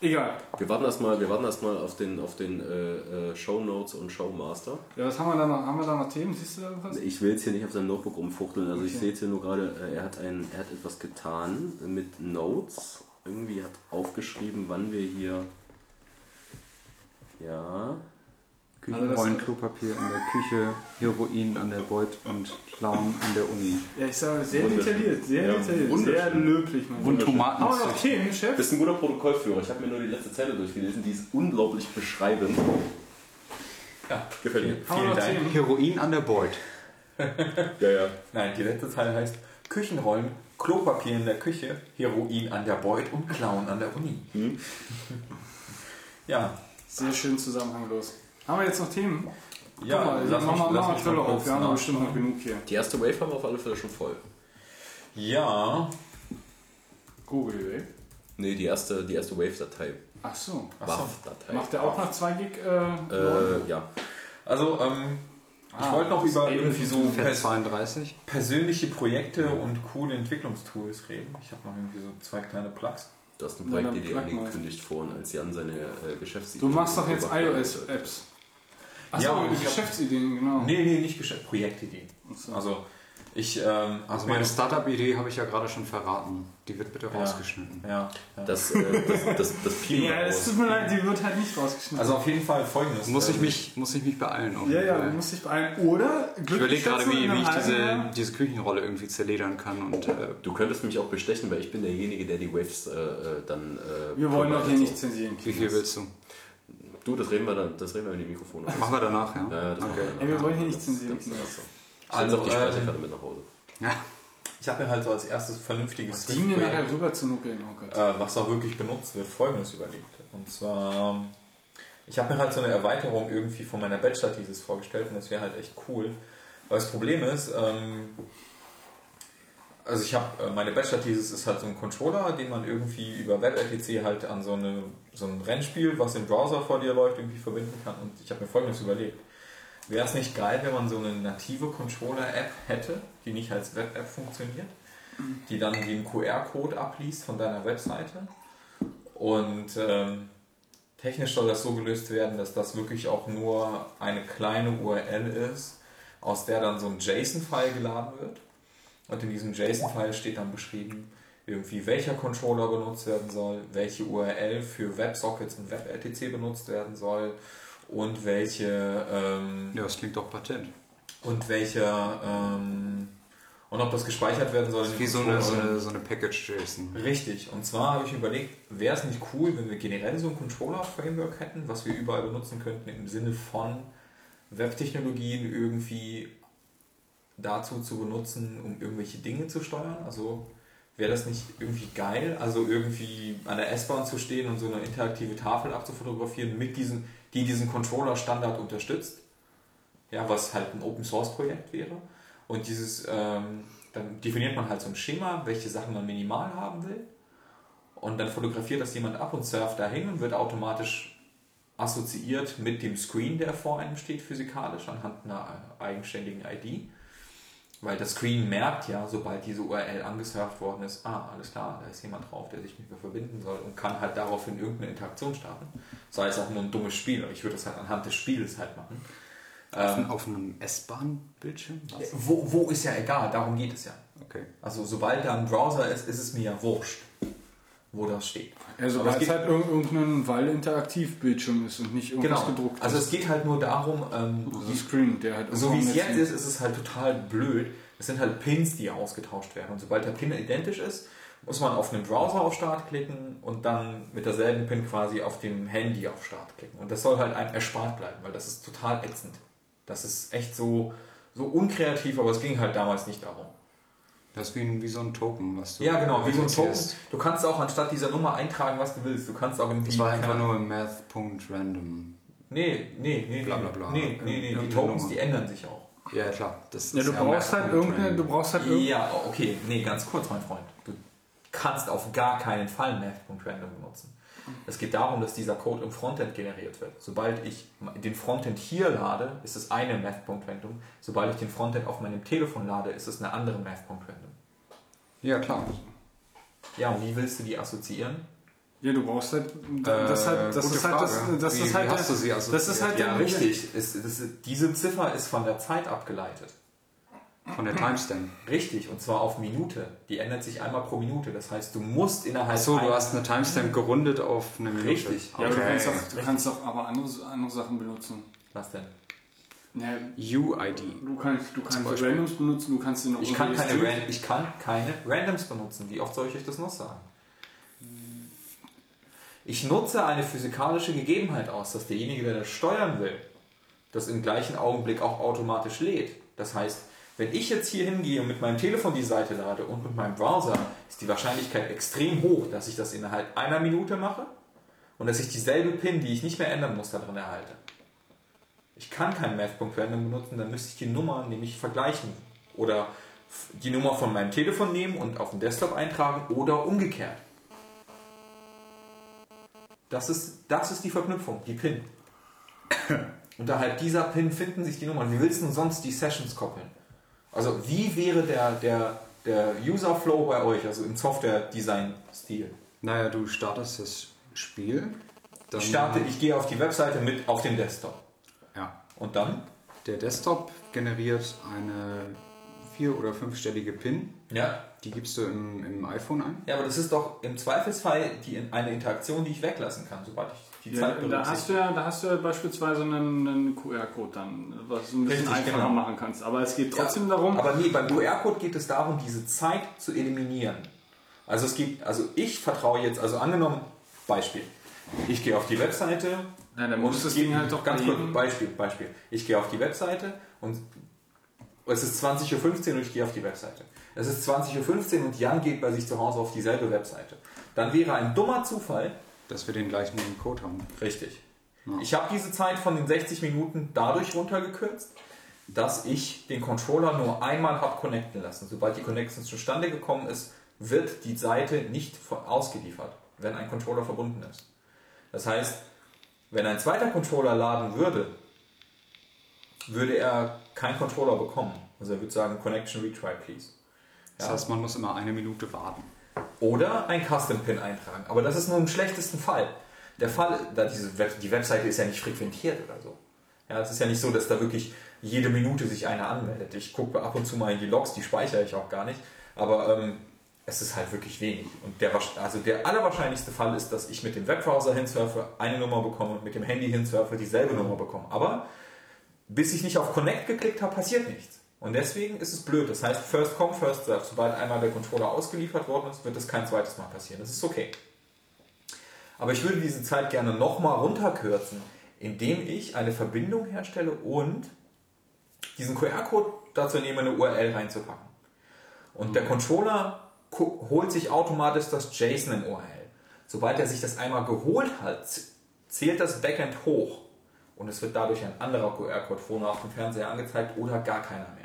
Egal. Wir warten erstmal erst auf den, auf den äh, äh, Shownotes und Showmaster. Ja, was haben wir da noch? Haben wir da noch Themen? Siehst du da irgendwas? Ich will jetzt hier nicht auf seinem Notebook rumfuchteln. Also okay. Ich sehe jetzt hier nur gerade, äh, er, hat ein, er hat etwas getan mit Notes. Irgendwie hat aufgeschrieben, wann wir hier... Ja... Küchenrollen, Klopapier in der Küche, Heroin an der Beut und Clown an der Uni. Ja, ich sage, sehr detailliert, sehr ja, detailliert, sehr löblich. Und Tomaten. Aber noch Themen, Chef. Bist ein guter Protokollführer. Ich habe mir nur die letzte Zeile durchgelesen, die ist unglaublich beschreibend. Ja, gefällt mir. Vielen Dank. Themen? Heroin an der Beut. Ja, ja. Nein, die letzte Zeile heißt Küchenrollen, Klopapier in der Küche, Heroin an der Beut und Clown an der Uni. Hm. Ja. Sehr schön zusammenhanglos. Haben wir jetzt noch Themen? Ja, Guck mal, lass mal mal Trille auf. Wir haben bestimmt noch genug hier. Die erste Wave haben wir auf alle Fälle schon voll. Ja. Google Wave? Nee, die erste, die erste Wave-Datei. Ach so. Wave-Datei. Macht der auch noch zwei Gig? Äh, äh, ja. Also, ähm, ich ah, wollte noch über irgendwie so zweiunddreißig persönliche Projekte und coole Entwicklungstools reden. Ich habe noch irgendwie so zwei kleine Plugs. Du hast ein Projekt, die angekündigt vorhin, als Jan seine äh, Geschäftsideen... Du machst doch jetzt iOS-Apps. Achso, ja, Geschäftsideen, genau. Nee, nee, nicht Geschäft, Projektideen. So. Also, ich, ähm, also meine Startup-Idee habe ich ja gerade schon verraten. Die wird bitte ja, rausgeschnitten. Ja, ja. Das, äh, das, das, das Piepen ja, es tut mir leid, die wird halt nicht rausgeschnitten. Also auf jeden Fall folgendes. Muss ich mich, muss ich mich beeilen. Ja, ja, Fall. muss ich beeilen. Oder ich überlege gerade, wie, wie ich diese, diese Küchenrolle irgendwie zerledern kann. Und, äh, du könntest mich auch bestechen, weil ich bin derjenige, der die Waves äh, dann... Äh, wir wollen doch hier nicht zensieren. Wie viel willst du? Du, das reden wir dann, das reden wir in die Mikrofone. Machen wir danach, ja? Ja, das okay. wir, danach. Ey, wir wollen hier nicht zensieren. Also auf die Speicherkarte mit nach Hause. Ja. Ich habe mir halt so als erstes vernünftiges Ding mir nachher rüber zu nuckeln, oh Gott. Äh, was auch wirklich benutzt wird, Folgendes überlegt. Und zwar, ich habe mir halt so eine Erweiterung irgendwie von meiner Bachelor-Thesis vorgestellt und das wäre halt echt cool. Weil das Problem ist, ähm, also ich habe, meine Bachelor-Thesis ist halt so ein Controller, den man irgendwie über WebRTC halt an so, eine, so ein Rennspiel, was im Browser vor dir läuft, irgendwie verbinden kann. Und ich habe mir Folgendes überlegt. Wäre es nicht geil, wenn man so eine native Controller-App hätte, die nicht als Web-App funktioniert, die dann den Q R-Code abliest von deiner Webseite und ähm, technisch soll das so gelöst werden, dass das wirklich auch nur eine kleine U R L ist, aus der dann so ein JSON-File geladen wird und in diesem JSON-File steht dann beschrieben, irgendwie welcher Controller benutzt werden soll, welche U R L für WebSockets und WebRTC benutzt werden soll. Und welche... Ähm, ja, das klingt doch patent. Und welcher... Ähm, und ob das gespeichert werden soll... Wie so eine, so eine, so eine Package-JSON. Richtig. Und zwar habe ich überlegt, wäre es nicht cool, wenn wir generell so ein Controller-Framework hätten, was wir überall benutzen könnten, im Sinne von Web-Technologien irgendwie dazu zu benutzen, um irgendwelche Dinge zu steuern. Also wäre das nicht irgendwie geil, also irgendwie an der S-Bahn zu stehen und so eine interaktive Tafel abzufotografieren mit diesen... die diesen Controller-Standard unterstützt, ja, was halt ein Open-Source-Projekt wäre. Und dieses, ähm, dann definiert man halt so ein Schema, welche Sachen man minimal haben will. Und dann fotografiert das jemand ab und surft dahin und wird automatisch assoziiert mit dem Screen, der vor einem steht, physikalisch, anhand einer eigenständigen I D. Weil das Screen merkt ja, sobald diese U R L angesurft worden ist, ah, alles klar, da ist jemand drauf, der sich mit mir verbinden soll und kann halt daraufhin irgendeine Interaktion starten. Sei es auch nur ein dummes Spiel, aber ich würde das halt anhand des Spiels halt machen. Auf, ähm, auf einem S-Bahn-Bildschirm? Ja, wo, wo ist ja egal, darum geht es ja. Okay. Also sobald da ein Browser ist, ist es mir ja wurscht, wo das steht. Also weil es halt irgendein Weil-Interaktiv-Bildschirm ist und nicht irgendwas genau. gedruckt ist. Also es geht halt nur darum, ähm, also die Screen, der halt so wie es jetzt ist, ist es halt total blöd. Es sind halt Pins, die ausgetauscht werden. Und sobald der Pin identisch ist, muss man auf einem Browser auf Start klicken und dann mit derselben Pin quasi auf dem Handy auf Start klicken. Und das soll halt einem erspart bleiben, weil das ist total ätzend. Das ist echt so, so unkreativ, aber es ging halt damals nicht darum. Das ist wie, wie so ein Token, was du... Ja, genau, wie so ein Token. Du kannst auch anstatt dieser Nummer eintragen, was du willst. Du kannst auch im... Das war einfach nur math.random. Nee, nee, nee. Blablabla. Nee, nee, nee. Die Tokens, die ändern sich auch. Ja, klar. Das ja, du, ja brauchst halt irgendeine, du brauchst halt irgendeine... Ja, okay. Nee, ganz kurz, mein Freund. Du kannst auf gar keinen Fall math.random benutzen. Es geht darum, dass dieser Code im Frontend generiert wird. Sobald ich den Frontend hier lade, ist es eine Math.Random. Sobald ich den Frontend auf meinem Telefon lade, ist es eine andere Math.Random. Ja, klar. Ja, und wie willst du die assoziieren? Ja, du brauchst halt... Das ist halt... Das ist halt... Hast du sie assoziiert? Das ist halt ja, richtig. Ist, das ist, diese Ziffer ist von der Zeit abgeleitet. Von der Timestamp. Richtig, und zwar auf Minute. Die ändert sich einmal pro Minute. Das heißt, du musst innerhalb... Achso, du hast eine Timestamp gerundet auf eine Minute. Richtig. Okay. Ja, du kannst auch, du kannst auch aber andere, andere Sachen benutzen. Was denn? Ja, U I D. Du kannst, du kannst Randoms benutzen, du kannst sie noch... Ich kann, keine Ran, ich kann keine Randoms benutzen. Wie oft soll ich euch das noch sagen? Ich nutze eine physikalische Gegebenheit aus, dass derjenige, der das steuern will, das im gleichen Augenblick auch automatisch lädt. Das heißt... Wenn ich jetzt hier hingehe und mit meinem Telefon die Seite lade und mit meinem Browser, ist die Wahrscheinlichkeit extrem hoch, dass ich das innerhalb einer Minute mache und dass ich dieselbe PIN, die ich nicht mehr ändern muss, da drin erhalte. Ich kann keinen Math.random benutzen, dann müsste ich die Nummer nämlich vergleichen oder die Nummer von meinem Telefon nehmen und auf den Desktop eintragen oder umgekehrt. Das ist, das ist die Verknüpfung, die PIN. Unterhalb dieser PIN finden sich die Nummern. Wie willst du denn sonst die Sessions koppeln? Also wie wäre der, der, der User-Flow bei euch, also im Software-Design-Stil? Naja, du startest das Spiel. Dann ich starte, ich gehe auf die Webseite mit auf dem Desktop. Ja. Und dann? Der Desktop generiert eine vier- oder fünfstellige PIN. Ja. Die gibst du im, im iPhone ein. Ja, aber das ist doch im Zweifelsfall die, eine Interaktion, die ich weglassen kann, sobald ich... Ja, da, hast du ja, da hast du ja beispielsweise einen, einen Q R-Code dann, was du ein bisschen Richtig, einfacher genau. machen kannst. Aber es geht trotzdem ja, darum... Aber nee, beim Q R-Code geht es darum, diese Zeit zu eliminieren. Also es geht, also ich vertraue jetzt, also angenommen, Beispiel. Ich gehe auf die Webseite... Nein, dann muss das Ding halt doch ganz kurz. Beispiel, Beispiel. Ich gehe auf die Webseite und es ist zwanzig Uhr fünfzehn und ich gehe auf die Webseite. Es ist zwanzig Uhr fünfzehn und Jan geht bei sich zu Hause auf dieselbe Webseite. Dann wäre ein dummer Zufall... Dass wir den gleichen Code haben. Richtig. Ja. Ich habe diese Zeit von den sechzig Minuten dadurch runtergekürzt, dass ich den Controller nur einmal habe connecten lassen. Sobald die Connection zustande gekommen ist, wird die Seite nicht ausgeliefert, wenn ein Controller verbunden ist. Das heißt, wenn ein zweiter Controller laden würde, würde er keinen Controller bekommen. Also er würde sagen, Connection retry please. Ja. Das heißt, man muss immer eine Minute warten. Oder ein Custom-Pin eintragen. Aber das ist nur im schlechtesten Fall. Der Fall, da diese Web, die Webseite ist ja nicht frequentiert oder so. Ja, es ist ja nicht so, dass da wirklich jede Minute sich einer anmeldet. Ich gucke ab und zu mal in die Logs, die speichere ich auch gar nicht. Aber ähm, es ist halt wirklich wenig. Und der, also der allerwahrscheinlichste Fall ist, dass ich mit dem Webbrowser hinsurfe, eine Nummer bekomme und mit dem Handy hinsurfe, dieselbe Nummer bekomme. Aber bis ich nicht auf Connect geklickt habe, passiert nichts. Und deswegen ist es blöd. Das heißt, first come, first serve. Sobald einmal der Controller ausgeliefert worden ist, wird das kein zweites Mal passieren. Das ist okay. Aber ich würde diese Zeit gerne nochmal runterkürzen, indem ich eine Verbindung herstelle und diesen Q R-Code dazu nehme, eine U R L reinzupacken. Und mhm. der Controller holt sich automatisch das JSON im U R L. Sobald er sich das einmal geholt hat, zählt das Backend hoch. Und es wird dadurch ein anderer Q R-Code vorne auf dem Fernseher angezeigt oder gar keiner mehr.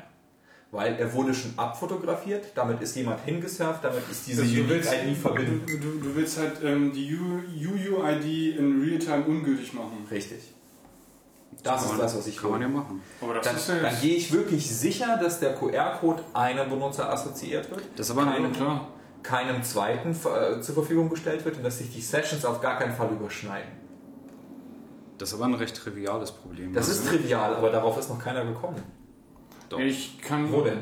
Weil er wurde schon abfotografiert, damit ist jemand hingesurft, damit ist diese also U I D verbunden. Du, du, du willst halt ähm, die U U I D in Realtime ungültig machen. Richtig. Das, das ist das, was ich kann man ja machen. Aber das dann, ist ja dann gehe ich wirklich sicher, dass der Q R-Code einem Benutzer assoziiert wird, das ist aber keinem, klar. keinem zweiten äh, zur Verfügung gestellt wird und dass sich die Sessions auf gar keinen Fall überschneiden. Das ist aber ein recht triviales Problem. Das also. ist trivial, aber darauf ist noch keiner gekommen. Doch. Ich kann... Wo denn?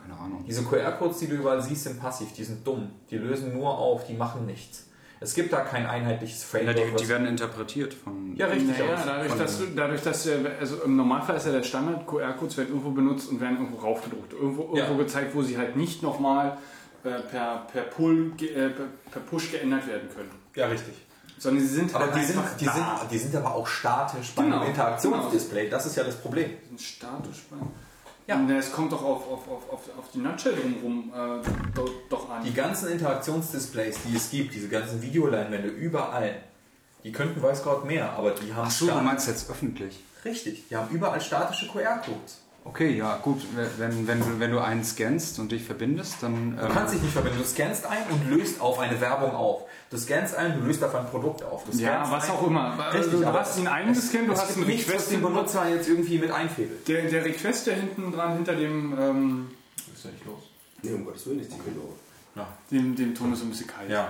Keine Ahnung. Diese Q R-Codes, die du überall siehst, sind passiv, die sind dumm. Die lösen nur auf, die machen nichts. Es gibt da kein einheitliches Framework. Ja, die, die werden interpretiert von... Ja, richtig. Ja, ja, dadurch, von dass du, dadurch, dass du, also im Normalfall ist ja der Standard, Q R-Codes werden irgendwo benutzt und werden irgendwo raufgedruckt. Irgendwo, ja. irgendwo gezeigt, wo sie halt nicht nochmal äh, per, per, Pull, äh, per Push geändert werden können. Ja, richtig. Sondern sie sind aber halt die, sind, die, sind, die sind aber auch statisch bei genau. einem Interaktionsdisplay. Das ist ja das Problem. Die sind statisch bei... Ja. Es kommt doch auf, auf, auf, auf die Nutshell drumherum äh, do, doch an. Die ganzen Interaktionsdisplays, die es gibt, diese ganzen Videoleinwände überall, die könnten weiß Gott mehr, aber die haben... Ach so, du meinst jetzt öffentlich. Richtig, die haben überall statische Q R-Codes. Okay, ja, gut, wenn, wenn, du, wenn du einen scannst und dich verbindest, dann... Du ähm, kannst dich nicht verbinden, du scannst ein und löst auf eine Werbung auf. Du scannst ein, du löst auf ein Produkt auf. Du ja, was auch immer. Richtig, also, du aber hast ihn eingescannt, du hast einen nichts, Request, den Benutzer jetzt irgendwie mit einfädelt. Der, der Request, der hinten dran, hinter dem... Ähm, was ist da nicht los? Nee, um Gottes Willen nicht, die Kilo. Dem, dem Ton ist ein bisschen kalt. Ja.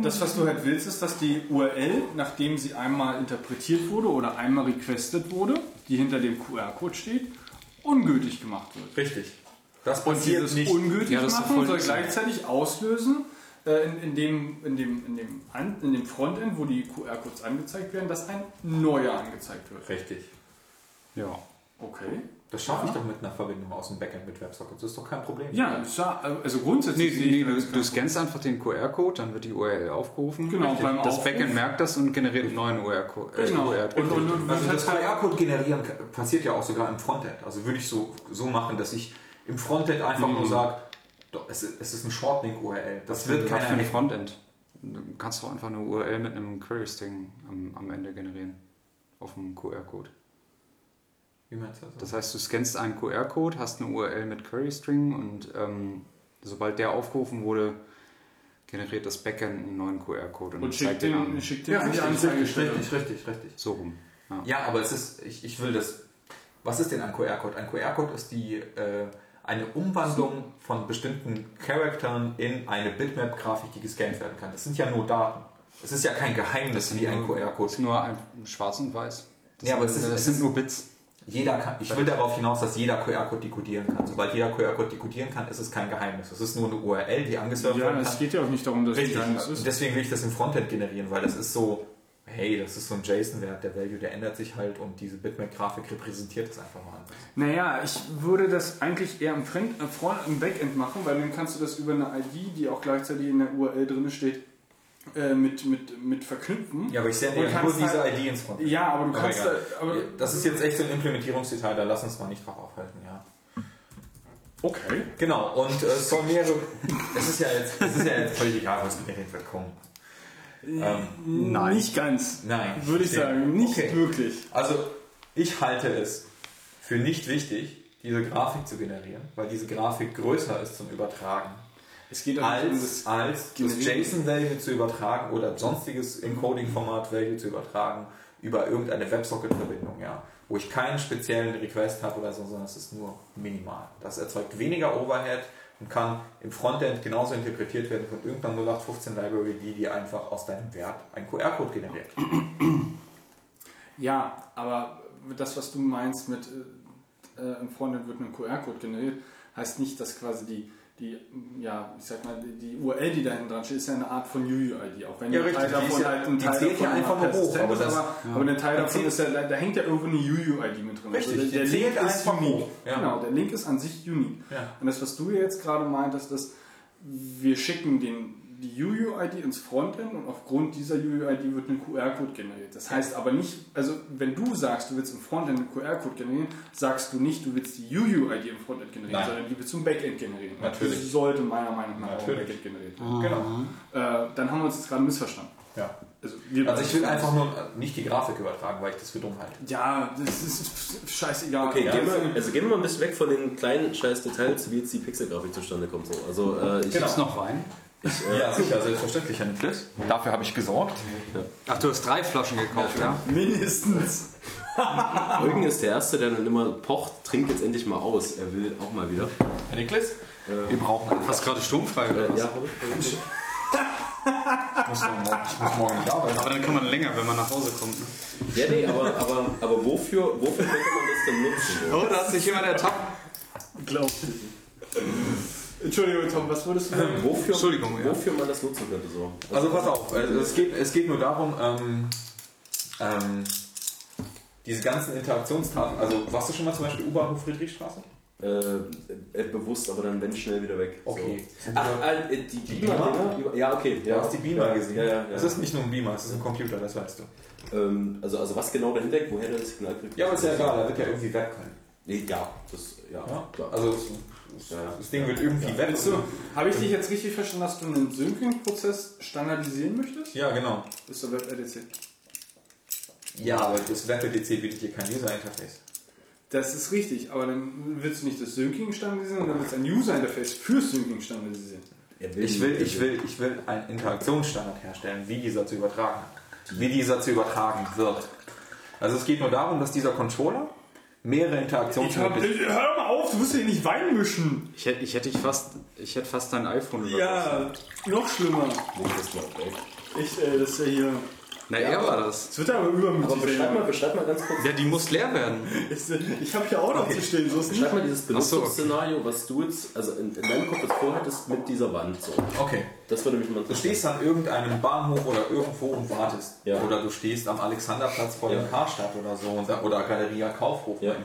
Das, was du halt willst, ist, dass die U R L, nachdem sie einmal interpretiert wurde oder einmal requested wurde, die hinter dem Q R-Code steht, ungültig gemacht wird. Richtig. Das passiert und nicht. Ungültig ja, das machen soll gleichzeitig auslösen, äh, in, in, dem, in, dem, in, dem An, in dem Frontend, wo die Q R-Codes angezeigt werden, dass ein neuer angezeigt wird. Richtig. Ja. Okay. Das schaffe ja. ich doch mit einer Verbindung aus dem Backend mit WebSockets. Das ist doch kein Problem. Ja, also grundsätzlich... Nee, nee, nee, du scannst einfach den Q R-Code, dann wird die U R L aufgerufen. Genau. Beim das Aufruf. Backend merkt das und generiert einen neuen U R L-Code. Genau. Äh, und, und, und, also das Q R-Code generieren passiert ja auch sogar im Frontend. Also würde ich so, so machen, dass ich im Frontend einfach mhm. nur sage, es, es ist ein Shortlink-U R L. Das, das wird keiner... Für ein Frontend. Du kannst doch einfach eine U R L mit einem Query-String am, am Ende generieren. Auf dem Q R-Code. Wie meinst du das? Das heißt, du scannst einen Q R-Code, hast eine U R L mit Query-String und ähm, sobald der aufgerufen wurde, generiert das Backend einen neuen Q R-Code und, und zeigt den, den an. Schickt den ja, an die Anzeigestelle. Richtig, richtig, richtig. So rum. Ja, ja aber es ist, ich, ich will das. Was ist denn ein Q R-Code? Ein Q R-Code ist die äh, eine Umwandlung von bestimmten Charakteren in eine Bitmap-Grafik, die gescannt werden kann. Das sind ja nur Daten. Es ist ja kein Geheimnis wie ein Q R-Code. Ist nur ein schwarz und weiß. Das ja, aber es ist, das sind nur Bits. Jeder kann, ich will darauf hinaus, dass jeder Q R-Code dekodieren kann. Sobald jeder Q R-Code dekodieren kann, ist es kein Geheimnis. Es ist nur eine U R L, die angesurft wird. Ja, kann. Es geht ja auch nicht darum, dass es Geheimnis ist. Deswegen will ich das im Frontend generieren, weil das ist so, hey, das ist so ein JSON-Wert, der Value, der ändert sich halt und diese Bitmap-Grafik repräsentiert das einfach mal anders. Naja, ich würde das eigentlich eher im, Front, äh, Front, im Backend machen, weil dann kannst du das über eine I D, die auch gleichzeitig in der U R L drin steht, Mit, mit, mit verknüpfen. Ja, aber ich sende ja nur diese halt, I D ins Frontend. Ja, aber du aber kannst... Da, aber das ist jetzt echt so ein Implementierungsdetail, da lass uns mal nicht drauf aufhalten, ja. Okay. Genau, und äh, es soll mehrere... Es ist ja jetzt, es ist ja jetzt völlig egal, was mit dem Fall kommt. Ähm, nein. Nicht ganz. Nein. Würde ich sagen, nicht okay. wirklich. Also, ich halte es für nicht wichtig, diese Grafik zu generieren, weil diese Grafik größer ist zum Übertragen. Es geht als, um das, als das JSON-Value zu übertragen oder sonstiges Encoding-Format-Value zu übertragen über irgendeine WebSocket-Verbindung, ja, wo ich keinen speziellen Request habe oder so, sondern es ist nur minimal. Das erzeugt weniger Overhead und kann im Frontend genauso interpretiert werden von irgendeiner null acht fünfzehn-Library, die dir einfach aus deinem Wert einen Q R-Code generiert. Ja, aber das, was du meinst mit äh, im Frontend wird ein Q R-Code generiert, heißt nicht, dass quasi die Die, ja, ich sag mal, die U R L, die da hinten dran steht, ist ja eine Art von U U I D, auch wenn ja, richtig, Teil davon ja, halt ein Teil zählt davon ja einfach nur hoch, aber, das, aber, ja. aber ein Teil davon ist ja, da hängt ja irgendwo eine U U I D mit drin. Richtig, also der, der Link ist unique. Ja. Genau, der Link ist an sich unique. Ja. Und das, was du jetzt gerade meintest, ist, wir schicken den, die U U I D ins Frontend und aufgrund dieser U U I D wird ein Q R-Code generiert. Das heißt aber nicht, also wenn du sagst, du willst im Frontend einen Q R-Code generieren, sagst du nicht, du willst die U U I D im Frontend generieren, Nein. sondern die willst du im Backend generieren. Natürlich. Das sollte meiner Meinung nach Natürlich. Auch im Backend generiert werden. Mhm. Genau. Äh, dann haben wir uns jetzt gerade missverstanden. Ja. Also, wir also ich will einfach nur nicht die Grafik übertragen, weil ich das für dumm halte. Ja, das ist scheißegal. Okay, ja, gehen wir, also gehen wir mal ein bisschen weg von den kleinen scheiß Details, wie jetzt die Pixelgrafik zustande kommt. Also äh, ich genau. hab's noch rein. Ich, äh, ja, sicher, selbstverständlich, Herr Niklas. Dafür habe ich gesorgt. Ach, du hast drei Flaschen gekauft, ja? ja? Mindestens. Eugen ist der Erste, der dann immer pocht, trinkt jetzt endlich mal aus. Er will auch mal wieder. Herr Niklas? Äh, Wir brauchen einen. Hast gerade sturmfrei oder was? Ja, ich muss, morgen, ich muss morgen nicht arbeiten. Aber dann kann man länger, wenn man nach Hause kommt. Ne? Ja, nee, aber, aber, aber wofür, wofür könnte man das denn nutzen? Oder? Oh, da hat sich jemand ertappt. Glaubt ihr nicht. Entschuldigung, Tom, was würdest du sagen? Ähm, wofür, Entschuldigung, ja. wofür man das nutzen könnte? So. Also pass auf, also es, geht, es geht nur darum, ähm, ähm, diese ganzen Interaktionstafeln, also warst du schon mal zum Beispiel U-Bahn und Friedrichstraße? Äh, bewusst, aber dann wenn schnell wieder weg. Okay. So. Ach, die, die, die Beamer? Beamer? Ja, okay. Du ja. hast die Beamer ja, gesehen. Ja, ja, ja. Es ist nicht nur ein Beamer, es ist ein Computer, das weißt du. Ähm, also, also was genau dahinter, woher das Signal kriegt? Ja, aber ist ja egal, da wird ja irgendwie weg können. Nee, ja, das, ja, ja. Klar. Also, ja, das Ding ja, wird irgendwie ja. web. Habe ich dich jetzt richtig verstanden, dass du einen Syncing-Prozess standardisieren möchtest? Ja, genau. Bist du WebRTC? Ja, aber das WebRTC bietet dir kein User-Interface. Das ist richtig, aber dann willst du nicht das Syncing standardisieren, sondern willst ein User-Interface für Syncing standardisieren. Ja, will ich, will, ich, will, ich will einen Interaktionsstandard herstellen, wie dieser zu übertragen, wie dieser zu übertragen wird. Also es geht nur darum, dass dieser Controller mehrere Interaktionsmöglichkeiten. Hör mal auf, du musst dich nicht weinmischen. Ich hätte, ich hätte fast, ich hätte fast dein iPhone überrascht. Ja, noch schlimmer. Nee, das war ey. Echt, ey, das ist ja hier. Na, ja, er war das. Es wird aber übermütig. Aber beschreib mal, beschreib mal ganz kurz. Ja, die muss leer werden. Ich habe hier auch noch okay. zu stehen. So beschreib mal dieses Benutzungsszenario, was du jetzt, also in, in deinem Kopf jetzt vorhattest, mit dieser Wand. So. Okay. Das würde mich mal interessieren. Du stehst an irgendeinem Bahnhof oder irgendwo und wartest. Ja. Oder du stehst am Alexanderplatz vor ja. dem Karstadt oder so. Oder Galeria Kaufhof. Ja.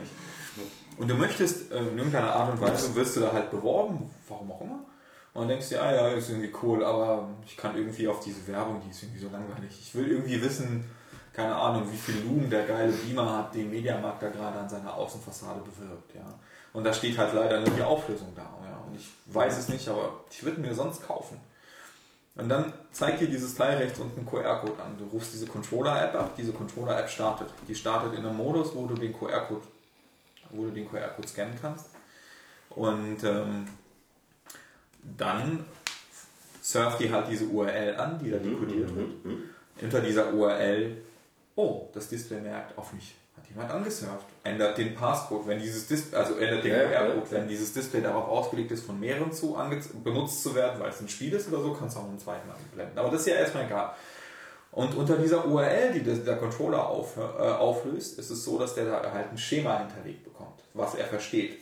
Und du möchtest äh, in irgendeiner Art und Weise, wirst du da halt beworben, warum auch immer. Und dann denkst du dir, ah ja, ist irgendwie cool, aber ich kann irgendwie auf diese Werbung, die ist irgendwie so langweilig. Ich will irgendwie wissen, keine Ahnung, wie viel Lumen der geile Beamer hat, den Mediamarkt da gerade an seiner Außenfassade bewirbt. Ja. Und da steht halt leider nur die Auflösung da. Ja. Und ich weiß es nicht, aber ich würde mir sonst kaufen. Und dann zeigt dir dieses Teil rechts unten Q R-Code an. Du rufst diese Controller-App ab, diese Controller-App startet. Die startet in einem Modus, wo du den Q R-Code, wo du den Q R-Code scannen kannst. Und ähm, dann surft die halt diese U R L an, die da dekodiert wird. Hinter dieser U R L, oh, das Display merkt, auf mich hat jemand angesurft. Ändert den Passcode, wenn dieses Display, also ändert den ja, Q R-Code, wenn dieses Display darauf ausgelegt ist, von mehreren zu ange- benutzt zu werden, weil es ein Spiel ist oder so, kannst du auch einen zweiten anblenden. Aber das ist ja erstmal egal. Und unter dieser U R L, die der Controller auf, äh, auflöst, ist es so, dass der da halt ein Schema hinterlegt bekommt, was er versteht.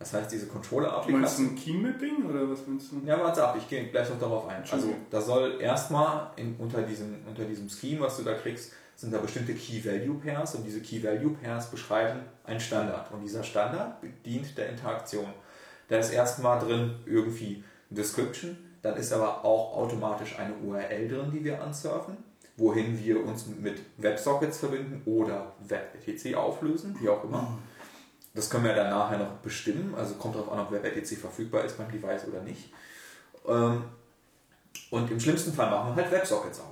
Das heißt, diese Controller-Applikation... Meinst du ein Key-Mapping oder was meinst du? Ja, warte ab, ich gehe gleich noch darauf ein. Also da soll erstmal unter diesem, unter diesem Scheme, was du da kriegst, sind da bestimmte Key-Value-Pairs und diese Key-Value-Pairs beschreiben einen Standard. Und dieser Standard dient der Interaktion. Da ist erstmal drin irgendwie eine Description, dann ist aber auch automatisch eine U R L drin, die wir ansurfen, wohin wir uns mit Websockets verbinden oder Web-E T C auflösen, wie auch immer. Das können wir dann nachher noch bestimmen, also kommt darauf an, ob Web-E T C verfügbar ist beim Device oder nicht. Und im schlimmsten Fall machen wir halt Websockets auf.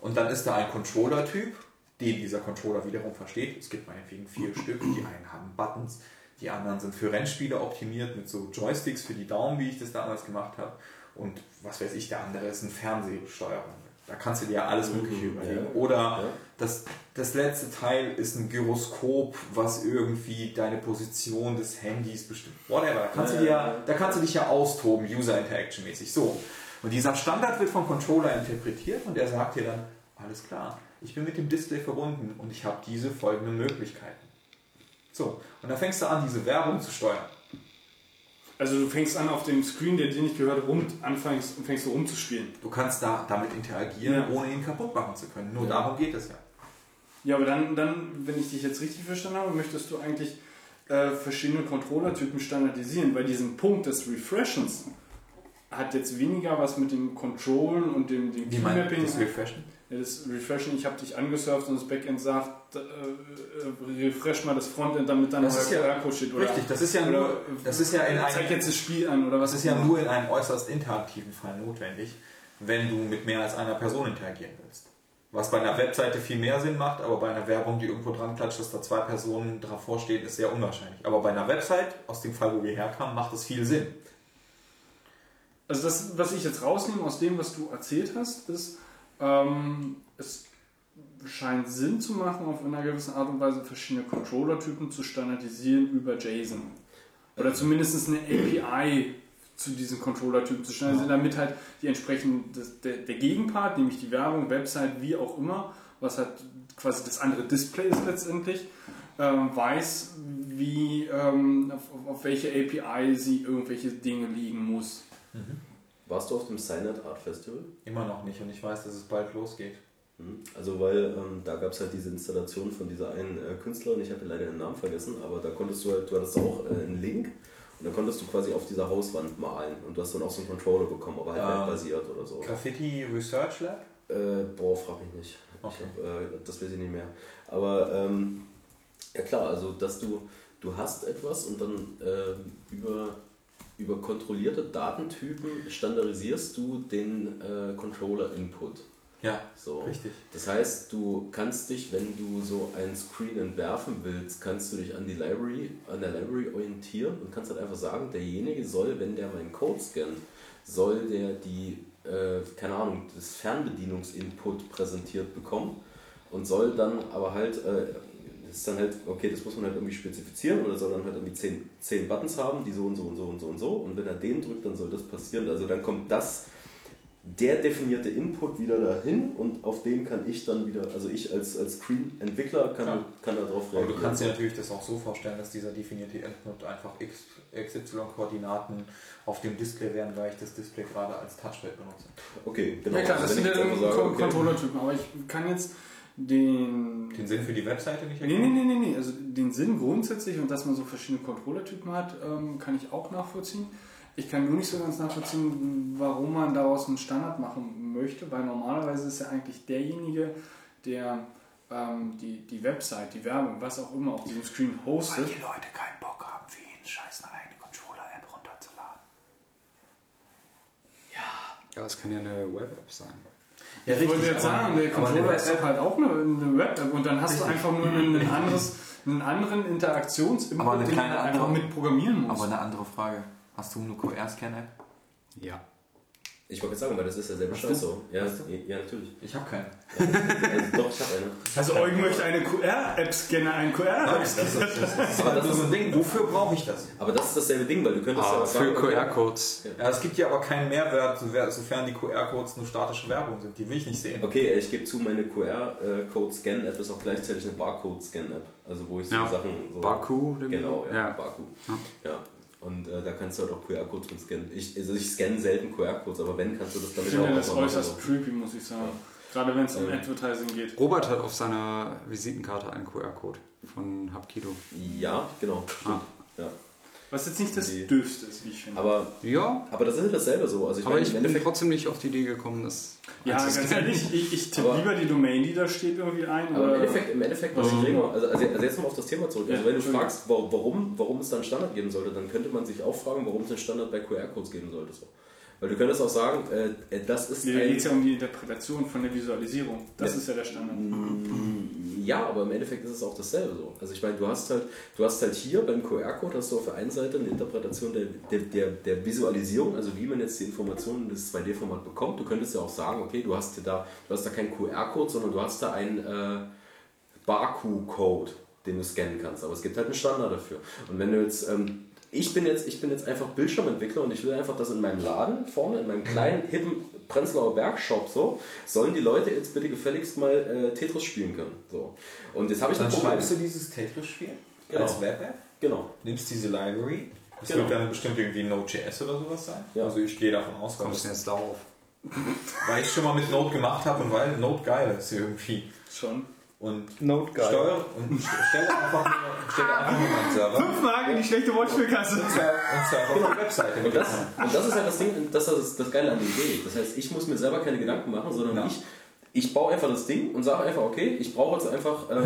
Und dann ist da ein Controller-Typ, den dieser Controller wiederum versteht. Es gibt meinetwegen vier Stück, die einen haben Buttons, die anderen sind für Rennspiele optimiert mit so Joysticks für die Daumen, wie ich das damals gemacht habe. Und was weiß ich, der andere ist eine Fernsehsteuerung. Da kannst du dir ja alles Mögliche überlegen. Oder ja. das, das letzte Teil ist ein Gyroskop, was irgendwie deine Position des Handys bestimmt. Whatever. Da kannst, ja, du, dir, ja. da kannst du dich ja austoben, User-Interaction-mäßig. So. Und dieser Standard wird vom Controller interpretiert und er sagt dir dann, alles klar, ich bin mit dem Display verbunden und ich habe diese folgenden Möglichkeiten. So. Und dann fängst du an, diese Werbung zu steuern. Also du fängst an, auf dem Screen, der dir nicht gehört, rum, anfängst, fängst du rumzuspielen. Du kannst da damit interagieren, ja, ohne ihn kaputt machen zu können. Nur ja. darum geht es ja. Ja, aber dann, dann, wenn ich dich jetzt richtig verstanden habe, möchtest du eigentlich äh, verschiedene Controller-Typen standardisieren, weil diesen Punkt des Refreshens hat jetzt weniger was mit dem Controllen und dem, dem Key-Mapping. Das Refreshen? Ja, das Refreshen, ich habe dich angesurft und das Backend sagt, äh, äh, refresh mal das Frontend, damit dann das neuer Q R-Code steht. Oder, richtig, das ist ja oder, nur, das ist ja in einem, zeig jetzt das Spiel an, oder was? Das ist ja nur in einem äußerst interaktiven Fall notwendig, wenn du mit mehr als einer Person interagieren willst. Was bei einer Webseite viel mehr Sinn macht, aber bei einer Werbung, die irgendwo dran klatscht, dass da zwei Personen drauf vorstehen, ist sehr unwahrscheinlich. Aber bei einer Website, aus dem Fall, wo wir herkamen, macht es viel Sinn. Also das, was ich jetzt rausnehme aus dem, was du erzählt hast, ist, ähm, es scheint Sinn zu machen, auf einer gewissen Art und Weise verschiedene Controller-Typen zu standardisieren über JSON. Oder zumindest eine A P I zu diesen Controller-Typen zu standardisieren, damit halt die entsprechende, der, der Gegenpart, nämlich die Werbung, Website, wie auch immer, was halt quasi das andere Display ist letztendlich, ähm, weiß, wie, ähm, auf, auf welche A P I sie irgendwelche Dinge liegen muss. Mhm. Warst du auf dem Signet Art Festival? Immer noch nicht und ich weiß, dass es bald losgeht. Also weil ähm, da gab es halt diese Installation von dieser einen äh, Künstlerin, ich habe leider den Namen vergessen, aber da konntest du halt, du hattest auch äh, einen Link und dann konntest du quasi auf dieser Hauswand malen und du hast dann auch so einen Controller bekommen, aber halt ähm, basiert oder so. Graffiti Research Lab? Äh, boah, frag mich nicht. Okay. Ich hab, äh, das weiß ich nicht mehr. Aber ähm, ja klar, also dass du, du hast etwas und dann äh, über... über kontrollierte Datentypen standardisierst du den äh, Controller-Input. Ja, so. Richtig. Das heißt, du kannst dich, wenn du so einen Screen entwerfen willst, kannst du dich an die Library, an der Library orientieren und kannst halt einfach sagen, derjenige soll, wenn der meinen Code scannt, soll der die, äh, keine Ahnung, das Fernbedienungsinput präsentiert bekommen und soll dann aber halt... Äh, ist dann halt, okay, das muss man halt irgendwie spezifizieren oder soll dann halt irgendwie zehn, zehn Buttons haben, die so und so und so und so und so und wenn er den drückt, dann soll das passieren. Also dann kommt das, der definierte Input wieder dahin und auf den kann ich dann wieder, also ich als, als Screen-Entwickler kann, ja. kann da drauf reagieren. Aber du kannst dir natürlich das auch so vorstellen, dass dieser definierte Input einfach X, X Y-Koordinaten auf dem Display wären, weil ich das Display gerade als Touchpad benutze. Okay, genau. Ja klar, das also, sind ja Controller-Typen, aber ich kann jetzt den... Den Sinn für die Webseite nicht erkennen? Nee, nee, nee, nee, also den Sinn grundsätzlich und dass man so verschiedene Controller-Typen hat, ähm, kann ich auch nachvollziehen. Ich kann nur nicht so ganz nachvollziehen, warum man daraus einen Standard machen möchte, weil normalerweise ist ja eigentlich derjenige, der ähm, die, die Website, die Werbung, was auch immer auf diesem Screen hostet... Weil die Leute keinen Bock haben, für jeden Scheiß eine eigene Controller-App runterzuladen. Ja. Ja, es kann ja eine Web-App sein. Ja, ich richtig, wollte jetzt sagen, der Controller ist halt auch eine, eine Web-App und dann hast richtig. Du einfach nur ein anderes, einen anderen Interaktionsinput, den du einfach mit programmieren musst. Aber eine andere Frage. Hast du eine Q R-Scanner? Ja. Ich wollte jetzt sagen, weil das ist derselbe Scheiß so. Ja, ja, natürlich. Ich habe keinen. Also, doch, ich habe einen. Also Eugen möchte eine Q R-App-Scanner, einen Q R-App-Scanner. Aber das ist so ein Ding, wofür brauche ich das? Aber das ist dasselbe Ding, weil du könntest ah, ja was sagen. Für Q R-Codes. Ja, es gibt ja aber keinen Mehrwert, sofern die Q R-Codes nur statische Werbung sind. Die will ich nicht sehen. Okay, ich gebe zu, meine Q R-Code-Scan-App ist auch gleichzeitig eine Barcode-Scan-App. Also wo ich so ja. Sachen... So Baku? Genau, ja, ja. Baku. Ja. Ja. Und äh, da kannst du halt auch Q R-Codes mit scannen. Ich, also ich scanne selten Q R-Codes, aber wenn, kannst du das damit ich auch machen. Ich finde das äußerst creepy, muss ich sagen. Ja. Gerade wenn es um ähm. Advertising geht. Robert hat auf seiner Visitenkarte einen Q R-Code von Hapkido. Ja, genau. Ah. Ja. Was jetzt nicht das nee. Dürfste ist, wie ich finde. Aber, ja. aber das ist ja dasselbe so. Also ich aber meine, ich bin trotzdem nicht auf die Idee gekommen, dass... Ja, ganz ehrlich, ich, ich tippe aber lieber die Domain, die da steht, irgendwie ein. Aber oder? Im Endeffekt, im Endeffekt was ich Gregor, also, also jetzt mal auf das Thema zurück. Also ja, wenn du fragst, warum, warum es da einen Standard geben sollte, dann könnte man sich auch fragen, warum es einen Standard bei Q R-Codes geben sollte. So. Weil du könntest auch sagen, äh, das ist... Ja, da geht es ja um die Interpretation von der Visualisierung. Das ja. ist ja der Standard. Ja, aber im Endeffekt ist es auch dasselbe so. Also ich meine, du hast halt, du hast halt hier beim Q R-Code, hast du auf der einen Seite eine Interpretation der, der, der, der Visualisierung, also wie man jetzt die Informationen in das zwei D-Format bekommt. Du könntest ja auch sagen, okay, du hast da, du hast da keinen Q R-Code, sondern du hast da einen äh, Barcode-Code, den du scannen kannst. Aber es gibt halt einen Standard dafür. Und wenn du jetzt... Ähm, Ich bin, jetzt, ich bin jetzt einfach Bildschirmentwickler und ich will einfach, dass in meinem Laden vorne, in meinem kleinen, hippen Prenzlauer Berg-Shop so, sollen die Leute jetzt bitte gefälligst mal äh, Tetris spielen können. So. Und jetzt habe ich dann ein Problem. Schreibst du dieses Tetris-Spiel genau. als Web-App? Genau. Nimmst diese Library. Das genau. wird dann bestimmt irgendwie Node.js oder sowas sein. Ja. Also ich gehe davon aus, kommst du jetzt darauf? Weil ich schon mal mit Node gemacht habe und weil Node geil ist irgendwie. Schon. Und Node-Geil. Und stelle einfach nur meinen Server. Fünf Marken, die schlechte Wortspielkasse. Und Server auf der Webseite. Und das, und das ist halt das Ding, das ist das Geile an der Idee. Das heißt, ich muss mir selber keine Gedanken machen, sondern ja. ich, ich baue einfach das Ding und sage einfach, okay, ich brauche jetzt einfach, äh,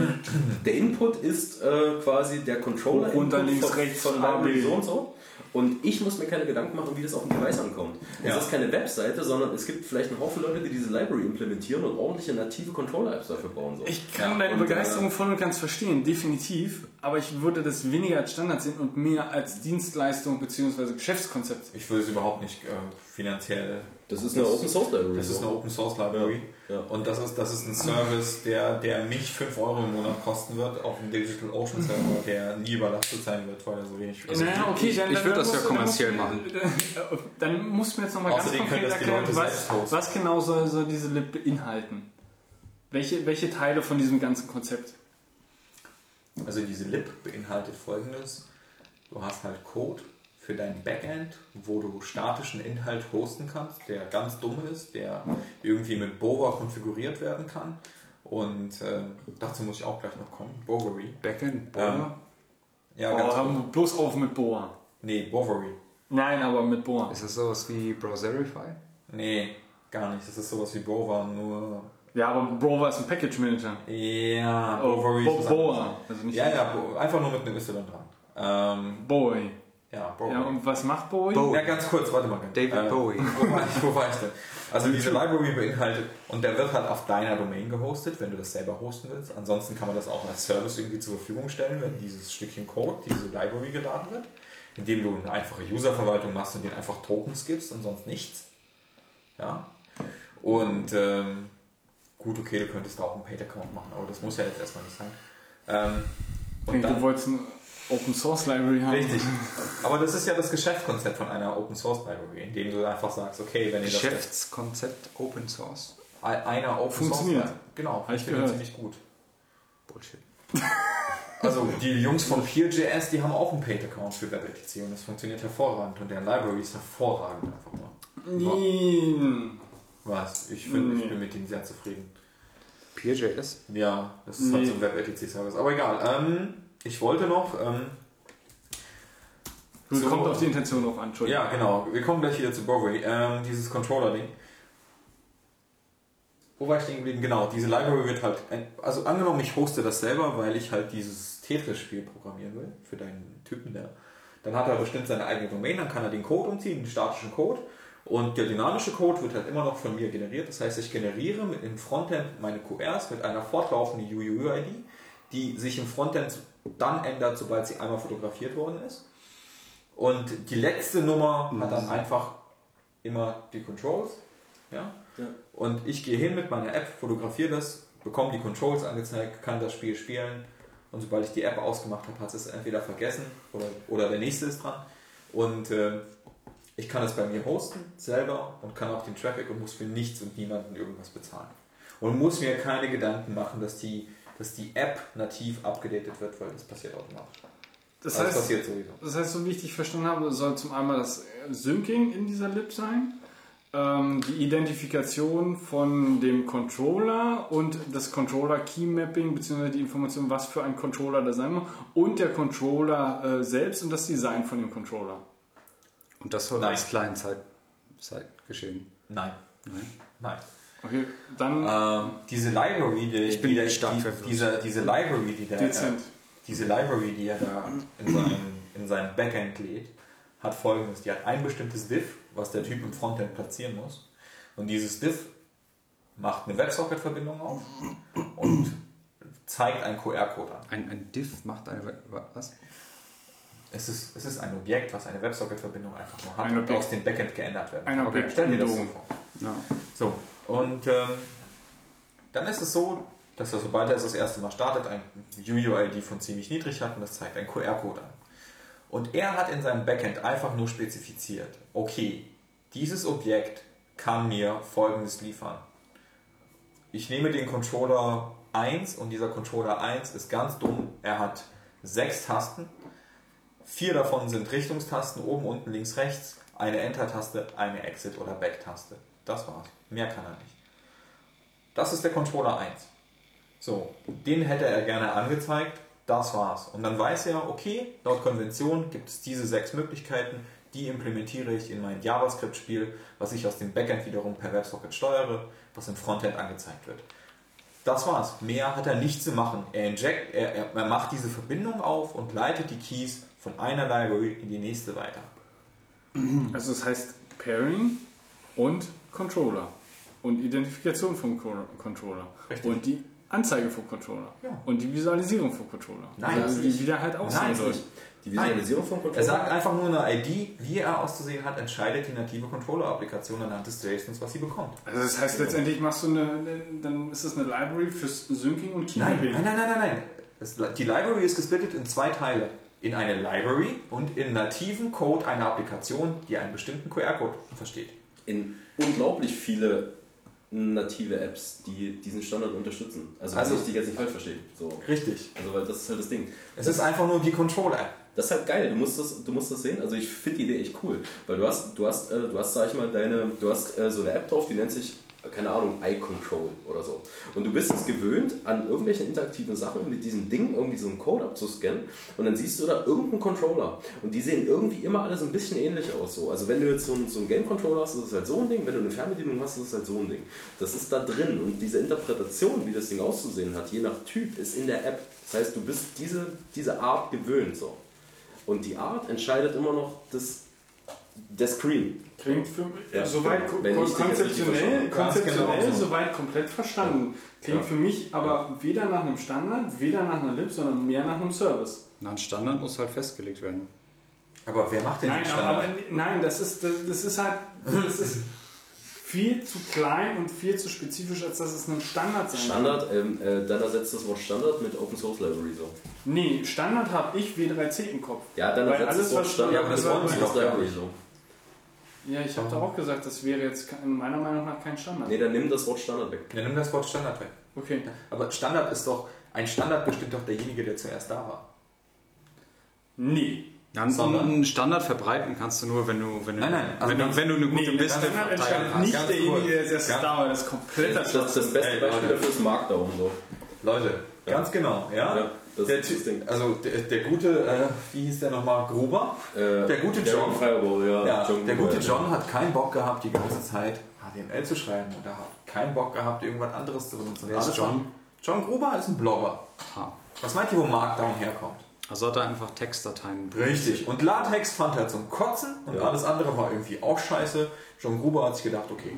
der Input ist äh, quasi der Controller und dann links, rechts von meinem so und so. Und ich muss mir keine Gedanken machen, wie das auf dem Device ankommt. Ja. Es ist keine Webseite, sondern es gibt vielleicht einen Haufen Leute, die diese Library implementieren und ordentliche native Controller-Apps dafür bauen sollen. Ich kann ja, deine und, Begeisterung äh, voll und ganz verstehen, definitiv. Aber ich würde das weniger als Standard sehen und mehr als Dienstleistung bzw. Geschäftskonzept. Ich würde es überhaupt nicht äh, finanziell... Das ist eine Open-Source-Library. Das ist eine Open-Source-Library. Ja. Ja. Und das ist, das ist ein Service, der, der mich fünf Euro im Monat kosten wird, auf dem Digital Ocean Server, der nie überlastet sein wird, weil er so wenig ist. Naja, okay, dann, ich dann, würde dann das ja kommerziell dann, machen. Dann, dann musst du mir jetzt nochmal ganz konkret erklären, was, was genau soll, soll diese Lib beinhalten? Welche, welche Teile von diesem ganzen Konzept? Also diese Lib beinhaltet Folgendes. Du hast halt Code für dein Backend, wo du statischen Inhalt hosten kannst, der ganz dumm ist, der irgendwie mit Bower konfiguriert werden kann. Und äh, dazu muss ich auch gleich noch kommen. Bowery. Backend, Bower? Ähm, ja, Bower haben wir bloß auf mit Bower. Nee, Bowery. Nein, aber mit Bower. Ist das sowas wie Browserify? Nee, gar nicht. Das ist sowas wie Bower, nur... Ja, aber Bower ist ein Package Manager. Ja, Bowery Bo- ist... Bower. Also nicht ja, ja, Bo- einfach nur mit einem Y dran. Ähm, Boy. Ja, Bowie. Ja, und was macht Bowie? Bowie? Ja, ganz kurz, warte mal. David äh, Bowie. Wo war ich, wo war ich denn? Also diese Library beinhaltet, und der wird halt auf deiner Domain gehostet, wenn du das selber hosten willst. Ansonsten kann man das auch als Service irgendwie zur Verfügung stellen, wenn dieses Stückchen Code, diese Library geladen wird, indem du eine einfache Userverwaltung machst und denen einfach Tokens gibst und sonst nichts. Ja. Und ähm, gut, okay, du könntest da auch einen Paid-Account machen, aber das muss ja jetzt erstmal nicht sein. Ähm, und hey, dann, du wolltest ein Open Source Library haben. Richtig. Aber das ist ja das Geschäftskonzept von einer Open Source Library, in dem du einfach sagst, okay, wenn ihr das... Geschäftskonzept Open Source. Einer Open funktioniert. Source. Genau, funktioniert ziemlich gut. Bullshit. Also die Jungs von Peer.js, die haben auch einen Paid-Account für WebRTC und das funktioniert hervorragend und deren Library ist hervorragend einfach mal. Nee. Was? Ich, find, ich bin mit denen sehr zufrieden. Peer.js? Ja, das ist nee. halt so ein Web-R T C-Service. Aber egal. Ähm, ich wollte noch... Ähm, so kommt auf die Intention drauf an, Entschuldigung. Ja, genau. Wir kommen gleich wieder zu Bowery. Ähm, dieses Controller-Ding. Wo war ich denn geblieben? Genau, diese Library wird halt... Ein, also angenommen, ich hoste das selber, weil ich halt dieses Tetris-Spiel programmieren will. Für deinen Typen, der... Dann hat er bestimmt seine eigene Domain, dann kann er den Code umziehen, den statischen Code. Und der dynamische Code wird halt immer noch von mir generiert. Das heißt, ich generiere mit im Frontend meine Q Rs mit einer fortlaufenden U U I D, die sich im Frontend dann ändert, sobald sie einmal fotografiert worden ist. Und die letzte Nummer hat dann einfach immer die Controls. Ja? Ja. Und ich gehe hin mit meiner App, fotografiere das, bekomme die Controls angezeigt, kann das Spiel spielen. Und sobald ich die App ausgemacht habe, hat es entweder vergessen oder, oder der nächste ist dran. Und äh, ich kann es bei mir hosten selber und kann auch den Traffic und muss für nichts und niemanden irgendwas bezahlen. Und muss mir keine Gedanken machen, dass die, dass die App nativ abgedatet wird, weil das passiert automatisch. Das, das heißt, passiert sowieso. Das heißt, so wie ich dich verstanden habe, soll zum einen das Syncing in dieser Lib sein, ähm, die Identifikation von dem Controller und das Controller-Key-Mapping bzw. die Information, was für ein Controller da sein muss und der Controller äh, selbst und das Design von dem Controller. Und das soll als Client Side geschehen? Nein. Nein? Nein. Okay, dann... Ähm, diese Library, die... Ich bin die, stark die, diese, diese Library, die der... Dezent. Äh, diese Library, die er da in seinem, in seinem Backend lädt, hat folgendes. Die hat ein bestimmtes Div, was der Typ im Frontend platzieren muss. Und dieses Div macht eine WebSocket-Verbindung auf und zeigt einen Q R-Code an. Ein, ein Div macht eine... Was? Es ist, es ist ein Objekt, was eine WebSocket-Verbindung einfach nur hat ein und Objekt. Aus dem Backend geändert werden kann. Okay, stell dir das so vor. Ja. So, und ähm, dann ist es so, dass er, sobald er es das erste Mal startet, ein U U I D von ziemlich niedrig hat und das zeigt einen Q R-Code an. Und er hat in seinem Backend einfach nur spezifiziert, okay, dieses Objekt kann mir Folgendes liefern. Ich nehme den Controller eins und dieser Controller eins ist ganz dumm, er hat sechs Tasten. Vier davon sind Richtungstasten, oben, unten, links, rechts, eine Enter-Taste, eine Exit- oder Back-Taste. Das war's. Mehr kann er nicht. Das ist der Controller eins. So, den hätte er gerne angezeigt. Das war's. Und dann weiß er, okay, laut Konvention gibt es diese sechs Möglichkeiten, die implementiere ich in mein JavaScript-Spiel, was ich aus dem Backend wiederum per WebSocket steuere, was im Frontend angezeigt wird. Das war's. Mehr hat er nicht zu machen. Er, inject, er, er, er macht diese Verbindung auf und leitet die Keys von einer Library in die nächste weiter. Also das heißt Pairing und Controller und Identifikation vom Controller. Richtig. Und die Anzeige vom Controller. Ja. Und die Visualisierung vom Controller. Nein, also die wieder halt aussehen soll. Die Visualisierung vom Controller. Er sagt einfach nur eine I D, wie er auszusehen hat, entscheidet die native Controller-Applikation anhand des JSONs, was sie bekommt. Also das heißt letztendlich machst du eine, dann ist das eine Library fürs Syncing und Key-Mapping. Nein, nein, nein, nein, nein. Das, die Library ist gesplittet in zwei Teile. In eine Library und in nativen Code einer Applikation, die einen bestimmten Q R-Code versteht. In unglaublich viele native Apps, die diesen Standard unterstützen. Also, also ich die jetzt nicht falsch verstehe. So. Richtig. Also weil das ist halt das Ding. Es das ist einfach nur die Controller. Das ist halt geil. Du musst das, du musst das sehen. Also ich finde die Idee echt cool, weil du hast, du hast, äh, du hast, sag ich mal, deine, du hast äh, so eine App drauf, die nennt sich keine Ahnung, iControl oder so. Und du bist es gewöhnt, an irgendwelchen interaktiven Sachen mit diesem Ding irgendwie so einen Code abzuscannen und dann siehst du da irgendeinen Controller. Und die sehen irgendwie immer alles ein bisschen ähnlich aus. So. Also wenn du jetzt so einen, so einen Game-Controller hast, ist es halt so ein Ding. Wenn du eine Fernbedienung hast, ist es halt so ein Ding. Das ist da drin. Und diese Interpretation, wie das Ding auszusehen hat, je nach Typ, ist in der App. Das heißt, du bist diese, diese Art gewöhnt. So. Und die Art entscheidet immer noch das Der Screen. Klingt für mich, ja, soweit konzeptionell, konzeptionell genau. soweit komplett verstanden. Klingt ja. für mich aber ja. weder nach einem Standard, weder nach einer Lib, sondern mehr nach einem Service. Na, ein Standard muss halt festgelegt werden. Aber wer macht denn nein, den Standard? Aber, nein, das ist, das, das ist halt das ist viel zu klein und viel zu spezifisch, als dass es ein Standard sein Standard, kann. Ähm, äh, dann ersetzt das Wort Standard mit Open Source Library so. Nee, Standard habe ich W drei C im Kopf. Ja, dann ersetzt alles, das Wort Standard ja, aber das mit Open Source Library so. Ja, ich habe doch auch gesagt, das wäre jetzt meiner Meinung nach kein Standard. Nee, dann nimm das Wort Standard weg. Dann nimm das Wort Standard weg. Okay. Aber Standard ist doch, ein Standard bestimmt doch derjenige, der zuerst da war. Nee. Einen Standard verbreiten kannst du nur, wenn du, wenn du, nein, nein, also wenn, du wenn du eine gute nee, Beste verbreiten kannst. Nicht ganz derjenige, cool. der das erste da war, das komplett das, das, das beste ey, Beispiel dafür ist Markdown. So. Leute. Ja. Ganz genau, ja. ja das der, ist das Ding. Also der, der gute, äh, wie hieß der nochmal, Gruber? Äh, der gute der John. Fireball, ja, ja, John der gute John ja. hat keinen Bock gehabt, die ganze Zeit H T M L zu schreiben oder hat keinen Bock gehabt, irgendwas anderes zu benutzen. Wer ist John? John Gruber ist ein Blogger. Aha. Was meint ihr, wo Markdown herkommt? Also hat er einfach Textdateien. Richtig. Und LaTeX fand er zum Kotzen und ja. alles andere war irgendwie auch scheiße. John Gruber hat sich gedacht, okay,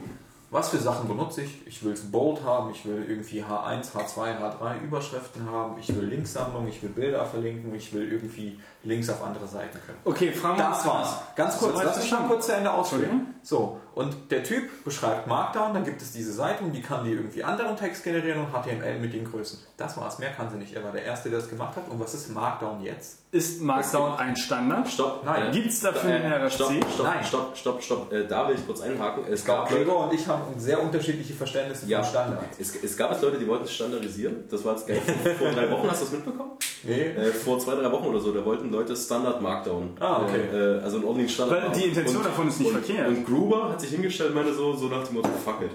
was für Sachen benutze ich? Ich will es bold haben, ich will irgendwie H eins, H zwei, H drei Überschriften haben, ich will Linksammlung, ich will Bilder verlinken, ich will irgendwie Links auf andere Seiten können. Okay, fragen wir uns. Das war's. Ganz kurz, lass mich mal kurz zu Ende ausführen. So, und der Typ beschreibt Markdown, dann gibt es diese Seite und die kann die irgendwie anderen Text generieren und H T M L mit den Größen. Das war's, mehr kann sie nicht. Er war der Erste, der das gemacht hat. Und was ist Markdown jetzt? Ist Markdown ein Standard? Stopp. Nein. Gibt es dafür einen R F C? Nein. Stopp, stopp, stopp. Da will ich kurz einhaken. Es gab Gregor und ich haben sehr unterschiedliche Verständnisse von Standard. Es gab Leute, die wollten es standardisieren. Das war jetzt geil. Vor drei Wochen, hast du das mitbekommen? Nee. Vor zwei, drei Wochen oder so, da wollten Leute Standard Markdown. Ah, okay. Also einen ordentlichen Standard. Weil die Intention davon ist nicht verkehrt. Und Gruber hat sich hingestellt und meinte so, so nach dem Motto, fuck it.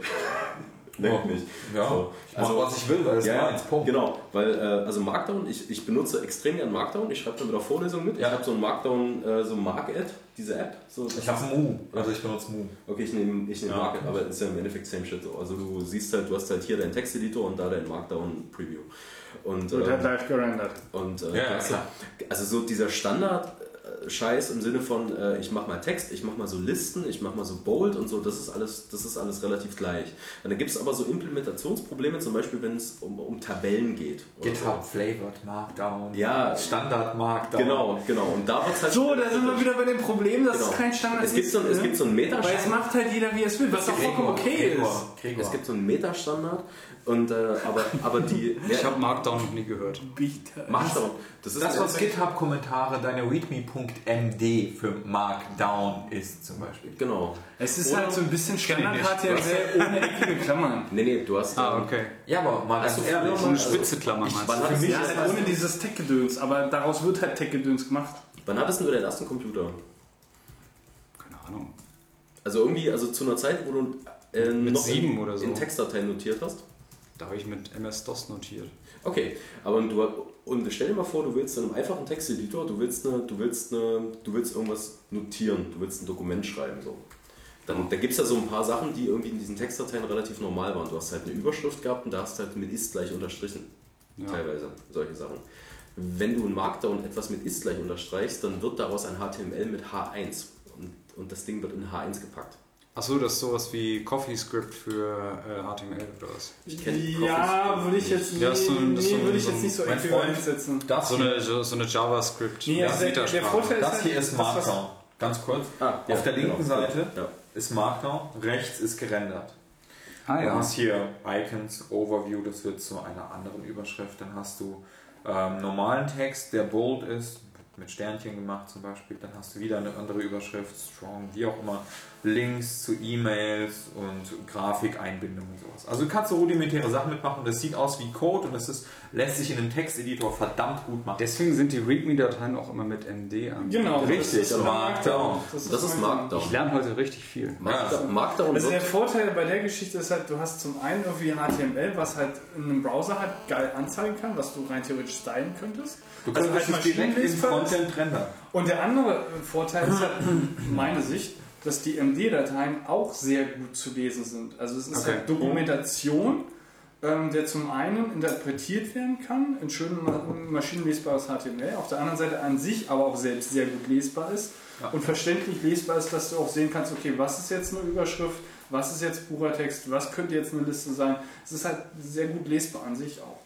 Denkt nicht. Ja, so. Ich also was ich will, weil es ja, war genau, weil äh, also Markdown, ich, ich benutze extrem gern Markdown, ich schreibe da mit der Vorlesung mit, ja. Ich habe so ein Markdown, äh, so Mark-Ad, diese App. So, ich habe Mu, also ich benutze Mu. Okay, ich nehme ich nehm ja. Mark-Ad, aber es ist ja im Endeffekt same shit. So. Also du siehst halt, du hast halt hier deinen Texteditor und da dein Markdown-Preview. Und der hat live gerendert. Und, äh, ja, also, also so dieser Standard- Scheiß im Sinne von, äh, ich mache mal Text, ich mache mal so Listen, ich mache mal so Bold und so, das ist alles, das ist alles relativ gleich. Und dann gibt es aber so Implementationsprobleme, zum Beispiel, wenn es um, um Tabellen geht. GitHub, so. Flavored, Markdown, ja, Standard Markdown. Genau, genau. Und da wird's halt so, da sind wir wieder bei dem Problem, dass genau. es kein Standard es gibt so, ist. Es gibt so einen Metastandard. Weil es macht halt jeder, wie es will, was auch vollkommen okay Gregor, ist. Gregor. Es gibt so einen Metastandard und, äh, aber, aber die... ich habe Markdown noch nie gehört. Markdown. Das ist das, was GitHub-Kommentare, deine readme.md für Markdown ist zum Beispiel. Genau. Es ist oder halt so ein bisschen Standard-H T M L ohne eckige Klammern. Nee, nee, du hast... Ah, okay. Ja, aber mal ganz ehrlich, so eine spitze Klammer. Ich, wann für mich ja, ist halt ohne dieses Tech-Gedöns, aber daraus wird halt Tech-Gedöns gemacht. Wann hattest du den ersten Computer? Keine Ahnung. Also irgendwie, also zu einer Zeit, wo du äh, noch sieben oder so in Textdateien notiert hast? Da habe ich mit M S-DOS notiert. Okay, aber du... Und stell dir mal vor, du willst in einem einfachen Texteditor, du willst, eine, du, willst eine, du willst irgendwas notieren, du willst ein Dokument schreiben. So. Dann, da gibt es ja so ein paar Sachen, die irgendwie in diesen Textdateien relativ normal waren. Du hast halt eine Überschrift gehabt und da hast du halt mit ist gleich unterstrichen. Ja. Teilweise solche Sachen. Wenn du in Markdown etwas mit ist gleich unterstreichst, dann wird daraus ein H T M L mit H eins. Und, und das Ding wird in H eins gepackt. Achso, das ist sowas wie CoffeeScript für äh, H T M L oder was? Ich kenne Ja, würde ich jetzt nicht so äquivalent setzen. So eine, so eine JavaScript. Nee, das, der, der der das hier ist Markdown. Ganz kurz. Ah, ja, auf der linken genau. Seite ja. ist Markdown, rechts ist gerendert. Ah, ja. Du hast hier Icons, Overview, das wird zu einer anderen Überschrift. Dann hast du ähm, normalen Text, der bold ist. Mit Sternchen gemacht zum Beispiel, dann hast du wieder eine andere Überschrift, Strong, wie auch immer, Links zu E-Mails und Grafikeinbindung und sowas. Also du kannst so rudimentäre Sachen mitmachen, das sieht aus wie Code und das ist, lässt sich in einem Texteditor verdammt gut machen. Deswegen sind die README-Dateien auch immer mit M D an. Genau, richtig. Das ist Markdown. Das ist, das ist Markdown. Ich lerne heute richtig viel. Markdown. Markdown. Also der Vorteil bei der Geschichte ist halt, du hast zum einen irgendwie ein H T M L, was halt in einem Browser halt geil anzeigen kann, was du rein theoretisch stylen könntest. Du kannst also halt direkt im Content rendern. Und der andere Vorteil ist halt, meine Sicht, dass die M D-Dateien auch sehr gut zu lesen sind. Also es ist okay. halt Dokumentation, ähm, der zum einen interpretiert werden kann, in schön maschinenlesbares H T M L, auf der anderen Seite an sich aber auch selbst sehr gut lesbar ist ja. und verständlich lesbar ist, dass du auch sehen kannst, okay, was ist jetzt eine Überschrift, was ist jetzt Buchertext, was könnte jetzt eine Liste sein. Es ist halt sehr gut lesbar an sich auch.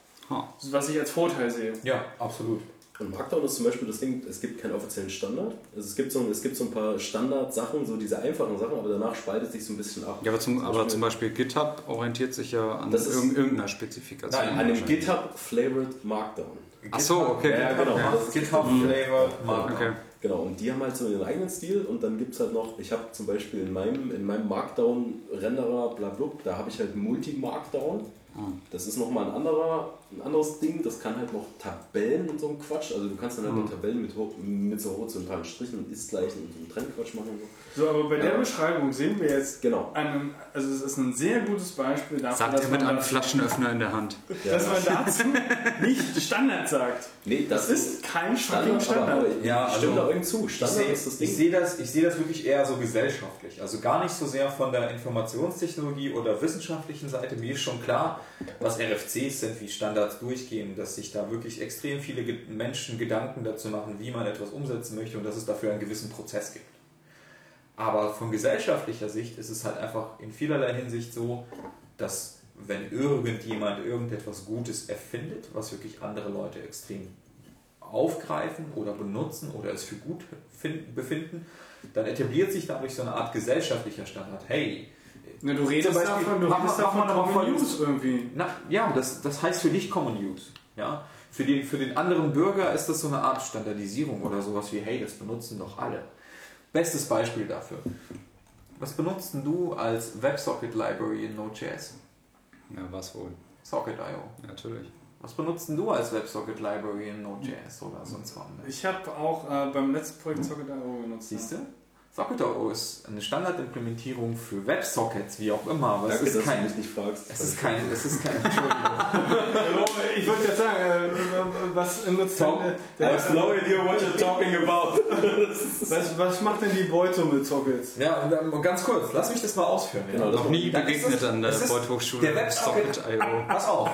Was ich als Vorteil sehe. Ja, absolut. Und Markdown ist zum Beispiel das Ding, es gibt keinen offiziellen Standard. Also es gibt so, es gibt so ein paar Standardsachen, so diese einfachen Sachen, aber danach spaltet sich so ein bisschen ab. Ja, aber zum, zum, aber Beispiel, zum Beispiel GitHub orientiert sich ja an das ist, irgendeiner Spezifikation. Nein, an dem GitHub-flavored Markdown. Achso, okay. Ja, genau. Okay. GitHub-flavored Markdown. Okay. Genau, und die haben halt so ihren eigenen Stil und dann gibt es halt noch, ich habe zum Beispiel in meinem, in meinem Markdown-Renderer, blablabla, da habe ich halt Multi-Markdown. Mhm. Das ist nochmal ein, anderer, ein anderes Ding, das kann halt noch Tabellen und so ein Quatsch, also du kannst dann halt mhm. noch Tabellen mit, mit so horizontalen Strichen und Ist-Gleichen und so einen Trennquatsch machen. Und so. so, aber bei der ja. Beschreibung sehen wir jetzt, genau. einen, also es ist ein sehr gutes Beispiel dafür, sagt dass er mit einem Flaschenöffner in der Hand. Ja. Dass man dazu nicht Standard sagt. Nee, das, das ist kein Standard. Standard. Aber, aber ja, stimmt also, da irgendwie zu. Standard seh, ist das Ding. Ich sehe das, seh das wirklich eher so gesellschaftlich, also gar nicht so sehr von der Informationstechnologie oder wissenschaftlichen Seite. Mir ist schon klar, was R F Cs sind, wie Standards durchgehen, dass sich da wirklich extrem viele Menschen Gedanken dazu machen, wie man etwas umsetzen möchte und dass es dafür einen gewissen Prozess gibt. Aber von gesellschaftlicher Sicht ist es halt einfach in vielerlei Hinsicht so, dass wenn irgendjemand irgendetwas Gutes erfindet, was wirklich andere Leute extrem aufgreifen oder benutzen oder es für gut finden, befinden, dann etabliert sich dadurch so eine Art gesellschaftlicher Standard. Hey, Na, du redest davon, du redest davon Common Use irgendwie. Na, ja, das, das heißt für dich Common Use. Ja? Für den, für den anderen Bürger ist das so eine Art Standardisierung oder sowas wie, hey, das benutzen doch alle. Bestes Beispiel dafür. Was benutzt denn du als WebSocket-Library in Node.js? Ja, was wohl? Socket Punkt i o. Natürlich. Was benutzt denn du als WebSocket-Library in Node.js oder sonst was? Ich habe auch äh, beim letzten Projekt Socket Punkt i o benutzt. Siehst du? Ja. Socket Punkt i o ist eine Standardimplementierung für Websockets, wie auch immer, aber es ist kein... Es ist kein... Es ist kein... Entschuldigung. Ich wollte gerade sagen, äh, was nutzt Tom, denn... Äh, I have no idea what you're talking about. was, was macht denn die Beute mit Sockets? Ja, und ganz kurz, lass mich das mal ausführen. Genau, ja, noch nie begegnet an der Beuth-Hochschule. Der Websocket... Socket Punkt i o. Pass auf.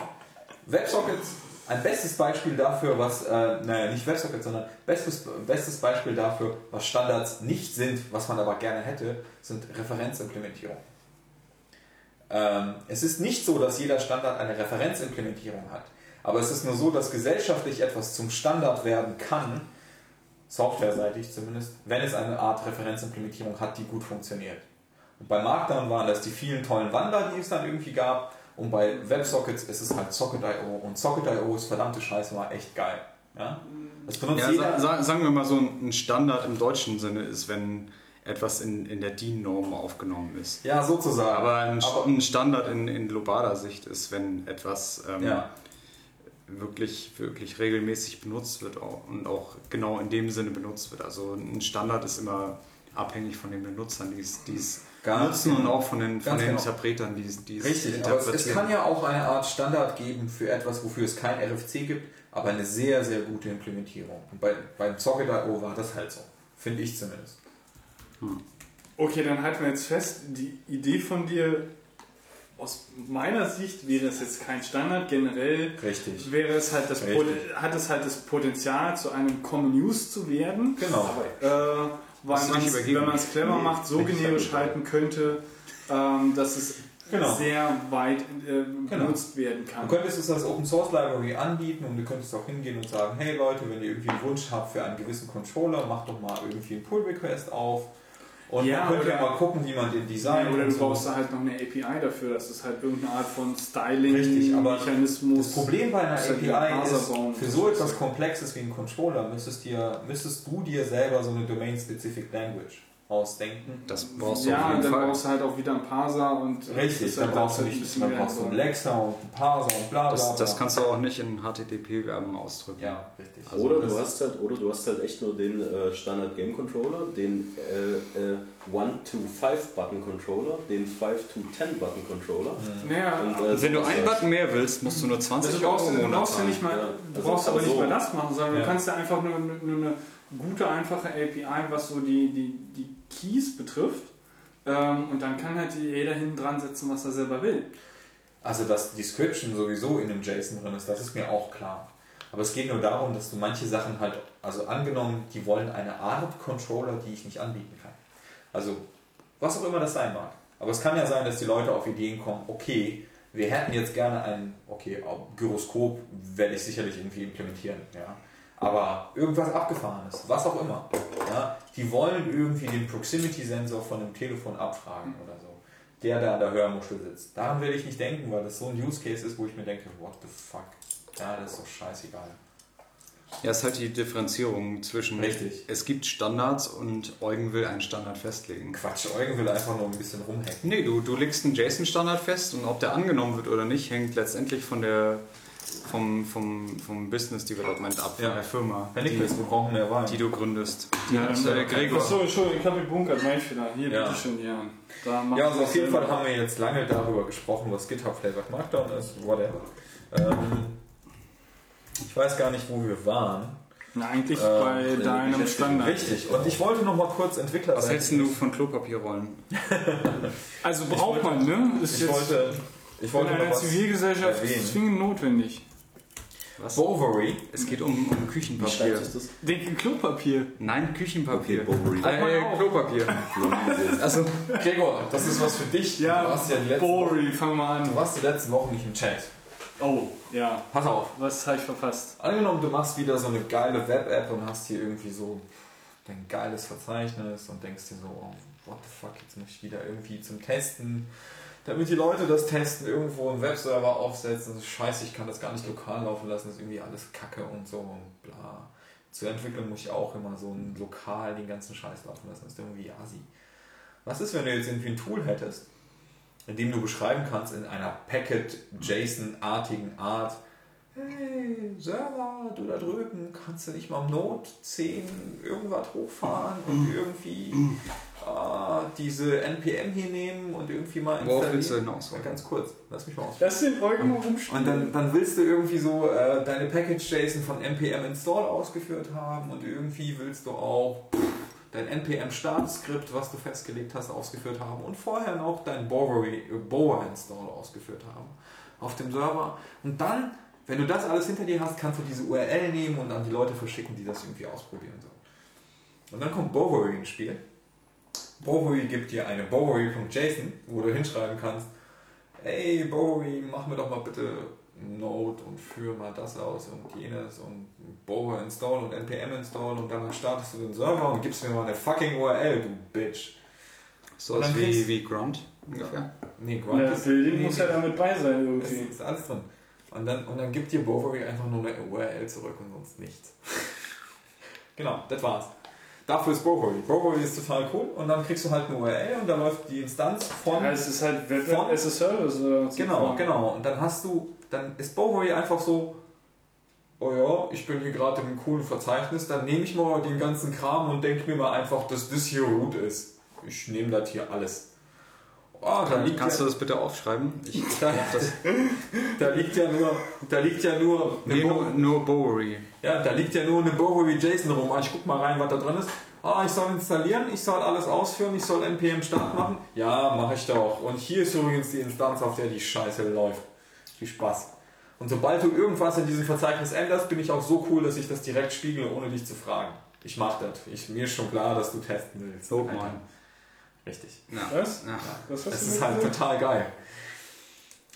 Websockets... Ein bestes Beispiel dafür, was, äh, naja, nicht WebSocket, sondern bestes, bestes Beispiel dafür, was Standards nicht sind, was man aber gerne hätte, sind Referenzimplementierungen. Ähm, es ist nicht so, dass jeder Standard eine Referenzimplementierung hat, aber es ist nur so, dass gesellschaftlich etwas zum Standard werden kann, softwareseitig zumindest, wenn es eine Art Referenzimplementierung hat, die gut funktioniert. Und bei Markdown waren das die vielen tollen Wandler, die es dann irgendwie gab. Und bei WebSockets ist es halt Socket Punkt i o und Socket Punkt i o ist verdammte Scheiße mal echt geil. Ja? Das benutzt ja, jeder. Sa- sagen wir mal, so ein Standard im deutschen Sinne ist, wenn etwas in, in der D I N-Norm aufgenommen ist. Ja, sozusagen. Aber ein, Aber ein Standard in, in globaler Sicht ist, wenn etwas ähm, ja. wirklich, wirklich regelmäßig benutzt wird auch, und auch genau in dem Sinne benutzt wird. Also ein Standard ist immer abhängig von den Benutzern, die es nutzen genau. und auch von den, von den genau. Interpretern, die es interpretieren. Richtig, aber es, es kann ja auch eine Art Standard geben für etwas, wofür es kein R F C gibt, aber eine sehr, sehr gute Implementierung. Und bei, beim Socket Punkt i o war das halt so, finde ich zumindest. Hm. Okay, dann halten wir jetzt fest, die Idee von dir, aus meiner Sicht wäre es jetzt kein Standard, generell Richtig. wäre es halt das Pot- hat es halt das Potenzial, zu einem Common Use zu werden. Genau. Aber, äh, weil man's, wenn man es clever nee, macht, so generisch halten könnte, ähm, dass es genau. sehr weit äh, genau. benutzt werden kann. Du könntest es als Open Source Library anbieten und du könntest auch hingehen und sagen, hey Leute, wenn ihr irgendwie einen Wunsch habt für einen gewissen Controller, macht doch mal irgendwie einen Pull Request auf. Und ja, man könnte ja mal gucken, wie man den Design... Ja, oder du so. brauchst da halt noch eine A P I dafür, dass es halt irgendeine Art von Styling-Mechanismus... Das Problem bei einer A P I ist, für so etwas Komplexes wie ein Controller müsstest, dir, müsstest du dir selber so eine Domain-Specific Language ausdenken. Das brauchst du ja, auf jeden dann Fall. Brauchst du halt auch wieder einen Parser und... Richtig, dann, halt brauchst, halt du nicht, dann brauchst du einen Lexer und einen Parser und bla bla bla. Das, das kannst du auch nicht in H T T P-Verben ausdrücken. Ja, richtig. Also oder, du hast halt, oder du hast halt echt nur den äh, Standard-Game-Controller, den äh, äh, one to five Button Controller, den five to ten Button Controller. Mhm. Naja, und, äh, wenn du einen Button mehr willst, musst du nur zwanzig Euro im Monat zahlen. Du brauchst aber nicht mal das machen, sondern ja. du kannst ja einfach nur, nur eine gute, einfache A P I, was so die, die, die Keys betrifft, ähm, und dann kann halt jeder hinten dran setzen, was er selber will. Also dass die Description sowieso in dem JSON drin ist, das ist mir auch klar. Aber es geht nur darum, dass du manche Sachen halt, also angenommen, die wollen eine Art Controller, die ich nicht anbieten kann. Also was auch immer das sein mag. Aber es kann ja sein, dass die Leute auf Ideen kommen, okay, wir hätten jetzt gerne ein, okay, Gyroskop werde ich sicherlich irgendwie implementieren, ja. Aber irgendwas Abgefahrenes, was auch immer. Ja, die wollen irgendwie den Proximity-Sensor von einem Telefon abfragen oder so, der da an der Hörmuschel sitzt. Daran will ich nicht denken, weil das so ein Use Case ist, wo ich mir denke, what the fuck? Ja, das ist doch scheißegal. Ja, es ist halt die Differenzierung zwischen, richtig, es gibt Standards und Eugen will einen Standard festlegen. Quatsch, Eugen will einfach nur ein bisschen rumhängen. Nee, du, du legst einen JSON-Standard fest und ob der angenommen wird oder nicht, hängt letztendlich von der, vom, vom, vom Business Development ab, ja, von der Firma, ja, die, wir brauchen mehr Wahl, die du gründest. Die ja, hat, äh, Gregor. Achso, Entschuldigung, ich habe gebunkert, mein Fehler. Hier, ja, bitteschön, Jan. Da ja, also auf jeden Fall Sinn. Haben wir jetzt lange darüber gesprochen, was GitHub Flavor Markdown ist, whatever. Ähm, Ich weiß gar nicht, wo wir waren. Na, eigentlich ähm, bei deinem Standard. Richtig. Und ich wollte noch mal kurz Entwickler sein. Was hältst du von Klopapierrollen? Also braucht wollte, man, ne? Ist ich jetzt wollte, ich wollte in einer Zivilgesellschaft ist zwingend notwendig. Was? Bowery. Es geht um, um Küchenpapier. Denken Klopapier. Nein, Küchenpapier. Okay, Bowery. Äh, Klopapier. Also, Gregor, das ist was für dich. Ja, du warst ja Bowery, fang mal an. Du warst die letzten Wochen nicht im Chat. Oh, ja. Pass auf. Was habe ich verpasst? Angenommen, du machst wieder so eine geile Web-App und hast hier irgendwie so dein geiles Verzeichnis und denkst dir so, oh, what the fuck, jetzt muss ich wieder irgendwie zum Testen, damit die Leute das testen, irgendwo einen Webserver aufsetzen. Das ist scheiße, ich kann das gar nicht lokal laufen lassen, das ist irgendwie alles Kacke und so und bla. Zu entwickeln muss ich auch immer so ein lokal den ganzen Scheiß laufen lassen, das ist irgendwie assi. Was ist, wenn du jetzt irgendwie ein Tool hättest, indem du beschreiben kannst in einer Packet-JSON-artigen Art, hey, Server, du da drüben, kannst du nicht mal im Node zehn irgendwas hochfahren und irgendwie äh, diese N P M hier nehmen und irgendwie mal installieren. Wow, ja, ganz kurz, lass mich mal ausführen. Das sind Folgen rumspielen. Und dann, dann willst du irgendwie so äh, deine Package-JSON von N P M Install ausgeführt haben und irgendwie willst du auch dein N P M-Startskript, was du festgelegt hast, ausgeführt haben und vorher noch dein Bower-Install ausgeführt haben auf dem Server. Und dann, wenn du das alles hinter dir hast, kannst du diese U R L nehmen und an die Leute verschicken, die das irgendwie ausprobieren sollen. Und dann kommt Bowery ins Spiel. Bowery gibt dir eine Bowery.json, wo du hinschreiben kannst, hey Bowery, mach mir doch mal bitte Node und führe mal das aus und jenes und Bower install und N P M install und dann startest du den Server und gibst mir mal eine fucking U R L, du Bitch. So ist wie, wie Grunt ungefähr. Ja. Nee, Grunt ja, ist, nee, muss ja damit bei sein irgendwie. Ist, ist alles drin. Und dann, und dann gibt dir Bowery einfach nur eine U R L zurück und sonst nichts. Genau, das war's. Dafür ist Bowery. Bowery ist total cool und dann kriegst du halt eine U R L und da läuft die Instanz von... Ja, es ist halt Web as a Service oder was? Genau, genau. Und dann hast du... Dann ist Bowery einfach so, oh ja, ich bin hier gerade im coolen Verzeichnis, dann nehme ich mal den ganzen Kram und denke mir mal einfach, dass das hier root ist. Ich nehme das hier alles. Oh, da liegt kannst ja, du das bitte aufschreiben? Ich, da, das. da liegt ja nur, da liegt ja nur, nee, Bo- nur, nur Bowery. Ja, da liegt ja nur eine Bowery JSON rum. Ich guck mal rein, was da drin ist. Ah, ich soll installieren, ich soll alles ausführen, ich soll N P M Start machen. Ja, mache ich doch. Und hier ist übrigens die Instanz, auf der die Scheiße läuft. Viel Spaß. Und sobald du irgendwas in diesem Verzeichnis änderst, bin ich auch so cool, dass ich das direkt spiegle, ohne dich zu fragen. Ich mach das. Ich, mir ist schon klar, dass du testen willst. So, Mann. Richtig. Ja. Was? Ja. Das, das ist halt Sinn? Total geil.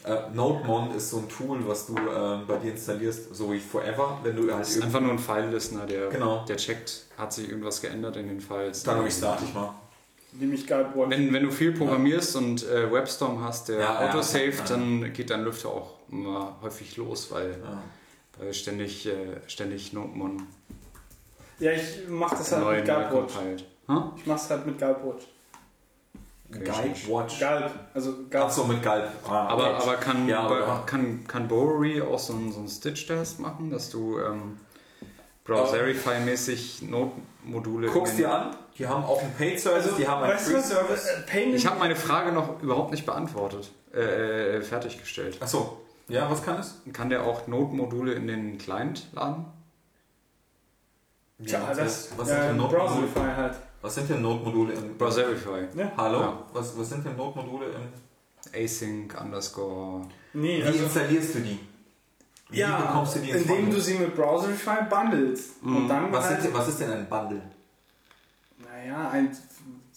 Äh, NodeMon ist so ein Tool, was du äh, bei dir installierst, so wie Forever. Wenn du das halt ist einfach nur ein File-Listener, der, genau. der checkt, hat sich irgendwas geändert in den Files. Dann restarte ich mal. Nämlich wenn, wenn du viel programmierst ja. und äh, WebStorm hast, der ja, autosaved, ja, ja. dann geht dein Lüfter auch immer häufig los, weil, ja. weil ständig, äh, ständig NodeMon. Ja, ich mach das halt mit Gulpwatch. Hm? Ich mach's halt mit Gulpwatch. Gulpwatch? Gulp, also Gulp. Achso, mit Gulp. Ah, aber aber, kann, ja, aber ja. kann, kann Bowery auch so einen, so einen Stitch-Test machen, dass du ähm, Browserify-mäßig Node-Module... Guckst dir an, die haben auch einen Paid-Service, also, die haben einen Free-Service. Ich habe meine Frage noch überhaupt nicht beantwortet, äh, fertiggestellt. Achso, ja, was kann es? Kann der auch Node-Module in den Client laden? Ja, ja das, was, ja, sind ja, Browserify halt. Was sind denn Node-Module in... Browserify. Ja. Hallo? Ja. Was, was sind denn Node-Module in... Async, underscore... Nee, wie also installierst du die? Wie ja, bekommst du die indem Bundle? Du sie mit Browserify bundelst. Mhm. Und dann was, halt, ist, was ist denn ein Bundle? Naja, ein...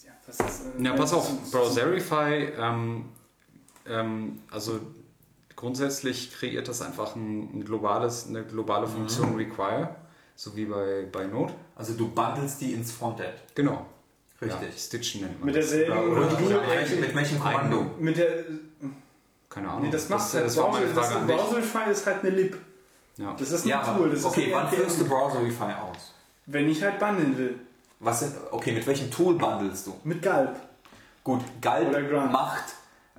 Ja, was ist, ein, ja pass auf, Browserify, ähm, ähm, also grundsätzlich kreiert das einfach ein, ein globales, eine globale Funktion mhm. Require, so wie bei, bei Node. Also du bundelst die ins Frontend. Genau. Richtig. Ja, Stitchen nennt man mit das. Derselben oder, oder, oder mit, mit welchem Kommando? Mit der... Keine Ahnung. Nee, das macht das, halt das Browserify. Browserify ist halt eine Lib. Ja. Das ist ein ja, Tool. Das okay, ist wann führst du Browserify aus? Wenn ich halt bundeln will. Was denn? Okay, mit welchem Tool bundelst du? Mit Gulp. Gut, Gulp macht,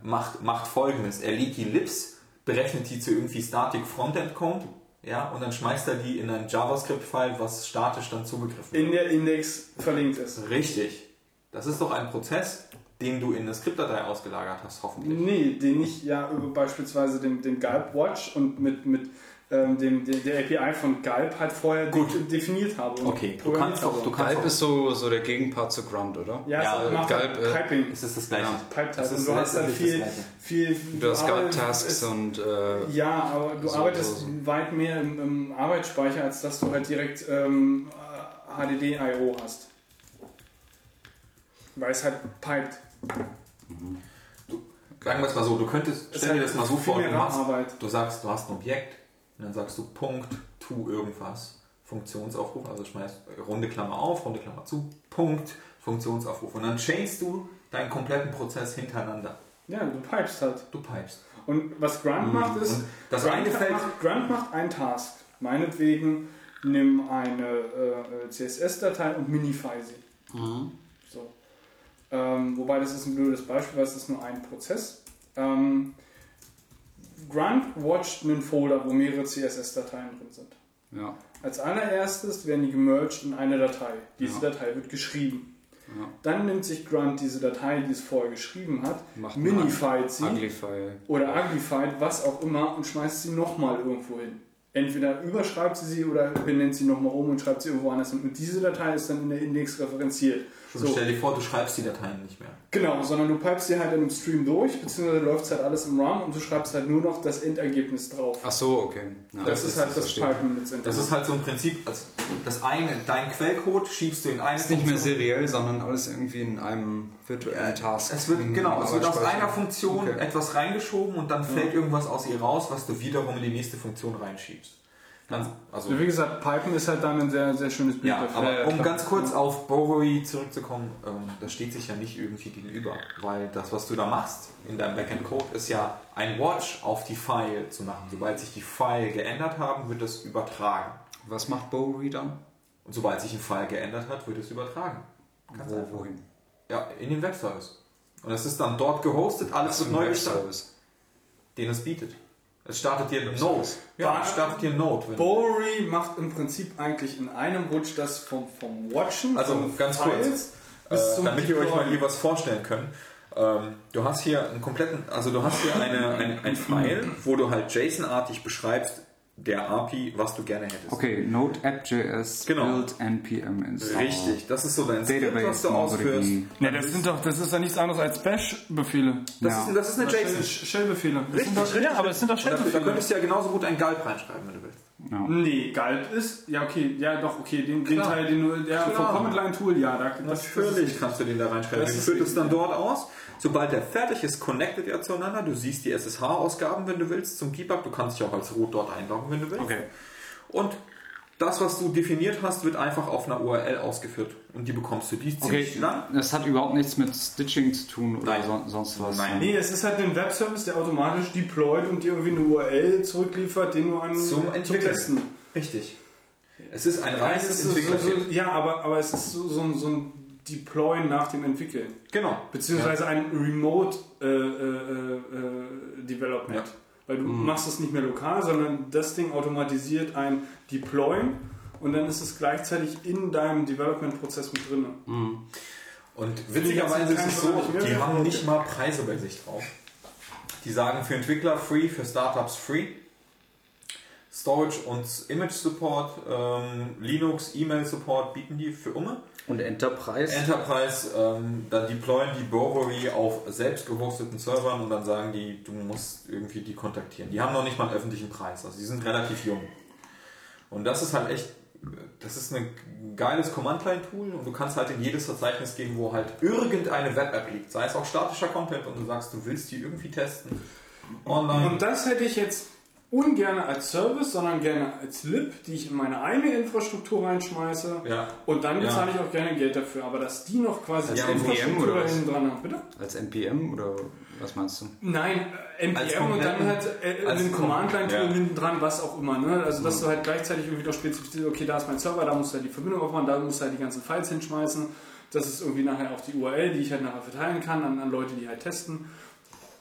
macht, macht Folgendes. Er legt die Libs, berechnet die zu irgendwie Static Frontend Code, ja, und dann schmeißt er die in ein JavaScript-File, was statisch dann zugegriffen wird. In der Index verlinkt ist. Richtig. Das ist doch ein Prozess, den du in eine Skriptdatei ausgelagert hast, hoffentlich. Nee, den ich ja über beispielsweise den, den Gulp-Watch und mit, mit ähm, dem, dem, der A P I von Gulp halt vorher de definiert habe. Und okay, du kannst auch. Du kannst Gulp auch. Ist so, so der Gegenpart zu Grunt, oder? Ja, ja es Gulp, äh, Piping. Es ist das Gleiche. Ja. Das ist du hast dann viel, viel... Du hast Gulp-Tasks und... Äh, ja, aber du so arbeitest so. weit mehr im, im Arbeitsspeicher, als dass du halt direkt ähm, H D D I O hast. Weil es halt piped. Mhm. Du, sagen wir es mal so, du könntest, stell dir halt das mal so vor, du, machst, du sagst, du hast ein Objekt und dann sagst du Punkt, tu irgendwas, Funktionsaufruf, also schmeißt runde Klammer auf, runde Klammer zu, Punkt, Funktionsaufruf und dann chainst du deinen kompletten Prozess hintereinander. Ja, du pipest halt. Du pipest. Und was Grunt mhm. macht ist, das Grunt, eine Feld macht, Grunt macht einen Task, meinetwegen nimm eine äh, C S S-Datei und minify sie. Mhm. So. Ähm, wobei das ist ein blödes Beispiel, weil es ist nur ein Prozess. Ähm, Grunt watcht einen Folder, wo mehrere C S S-Dateien drin sind. Ja. Als allererstes werden die gemerged in eine Datei. Diese ja. Datei wird geschrieben. Ja. Dann nimmt sich Grunt diese Datei, die es vorher geschrieben hat, macht minified sie uglify. oder uglified, was auch immer, und schmeißt sie nochmal irgendwo hin. Entweder überschreibt sie sie oder benennt sie nochmal um und schreibt sie irgendwo anders hin. Und diese Datei ist dann in der Index referenziert. So. Stell dir vor, du schreibst die Dateien nicht mehr. Genau, sondern du pipest sie halt in einem Stream durch, beziehungsweise läuft halt alles im RAM und du schreibst halt nur noch das Endergebnis drauf. Ach so, okay. Ja, das, das ist halt das, das Pipen letztendlich. Das ist halt so ein Prinzip, also das eine, dein Quellcode schiebst du in eine Funktion. Ist nicht mehr seriell, sondern alles irgendwie in einem virtuellen Task. Es wird, genau, es wird aus einer Funktion okay. etwas reingeschoben und dann fällt ja. irgendwas aus ihr raus, was du wiederum in die nächste Funktion reinschiebst. Ganz, also wie gesagt, Python ist halt dann ein sehr, sehr schönes Bild. Ja, aber ja, um klar. ganz kurz auf Bowery zurückzukommen, ähm, das steht sich ja nicht irgendwie gegenüber, weil das, was du da machst in deinem Backend-Code, ist ja ein Watch auf die File zu machen. Sobald sich die File geändert haben, wird das übertragen. Was macht Bowery dann? Und sobald sich ein File geändert hat, wird es übertragen. Ganz Wo, einfach. Wohin? Ja, in den Webservice. Und es ist dann dort gehostet, alles wird neu gestartet, den es bietet. Es startet dir ein Node. Ja, es startet dir ein Node. Bowery macht im Prinzip eigentlich in einem Rutsch das vom, vom Watchen. Also vom ganz Files, kurz, äh, damit ihr euch mal hier was vorstellen könnt. Ähm, du hast hier einen kompletten, also du hast hier eine, ein, ein File, wo du halt JSON-artig beschreibst, der A P I, was du gerne hättest. Okay, Node App.js, genau. Build N P M Install. Richtig, das ist so dein Skript, was du ausführst. Ja, das sind doch, das ist ja nichts anderes als Bash-Befehle. Das, ja. ist, das ist eine JSON. Shell-Befehle. Richtig, doch, richtig. Ja, aber es sind doch Shell-Befehle. Da könntest du ja genauso gut einen Gulp reinschreiben, wenn du willst. Ja. Nee, Gulp ist, ja okay, ja doch, okay, den, den Teil, den du, der vom Command-Line-Tool, ja, da, das natürlich ist, kannst du den da reinschreiben. Du führst es dann dort aus. Sobald der fertig ist, connectet er zueinander. Du siehst die S S H-Ausgaben, wenn du willst, zum Debug. Du kannst dich auch als root dort einloggen, wenn du willst. Okay. Und das, was du definiert hast, wird einfach auf einer U R L ausgeführt. Und die bekommst du die ziemlich okay. lang. Das hat überhaupt nichts mit Stitching zu tun oder so, sonst was. Nein, nee, es ist halt ein Webservice, der automatisch deployt und dir irgendwie eine U R L zurückliefert, den du an zum Entwickeln. Richtig. Es ist ein reines Entwickler. So, so, ja, aber, aber es ist so, so, so ein Deployen nach dem Entwickeln. Genau. Beziehungsweise ja. ein Remote äh, äh, äh, Development. Ja. Weil du mhm. machst es nicht mehr lokal, sondern das Ding automatisiert ein Deployen und dann ist es gleichzeitig in deinem Development-Prozess mit drin. Mhm. Und witzigerweise ist es so, die haben nicht mal Preise bei sich drauf. Die sagen für Entwickler free, für Startups free. Storage und Image-Support, ähm, Linux, E-Mail-Support bieten die für umme. Und Enterprise? Enterprise, ähm, da deployen die Bowery auf selbst gehosteten Servern und dann sagen die, du musst irgendwie die kontaktieren. Die haben noch nicht mal einen öffentlichen Preis, also die sind relativ jung. Und das ist halt echt, das ist ein geiles Command-Line-Tool und du kannst halt in jedes Verzeichnis gehen, wo halt irgendeine Web-App liegt, sei es auch statischer Content und du sagst, du willst die irgendwie testen online. Und das hätte ich jetzt ungerne als Service, sondern gerne als Lib, die ich in meine eigene Infrastruktur reinschmeiße. Ja. Und dann bezahle ja. ich auch gerne Geld dafür. Aber dass die noch quasi als, als Infrastruktur hinten dran haben. Bitte? Als N P M oder was meinst du? Nein, N P M und dann halt äh, einen Command-Line-Tool ja. hinten dran, was auch immer. Ne? Also dass mhm. du halt gleichzeitig irgendwie doch spezifizierst, okay, da ist mein Server, da musst du halt die Verbindung aufmachen, da musst du halt die ganzen Files hinschmeißen. Das ist irgendwie nachher auch die U R L, die ich halt nachher verteilen kann an, an Leute, die halt testen.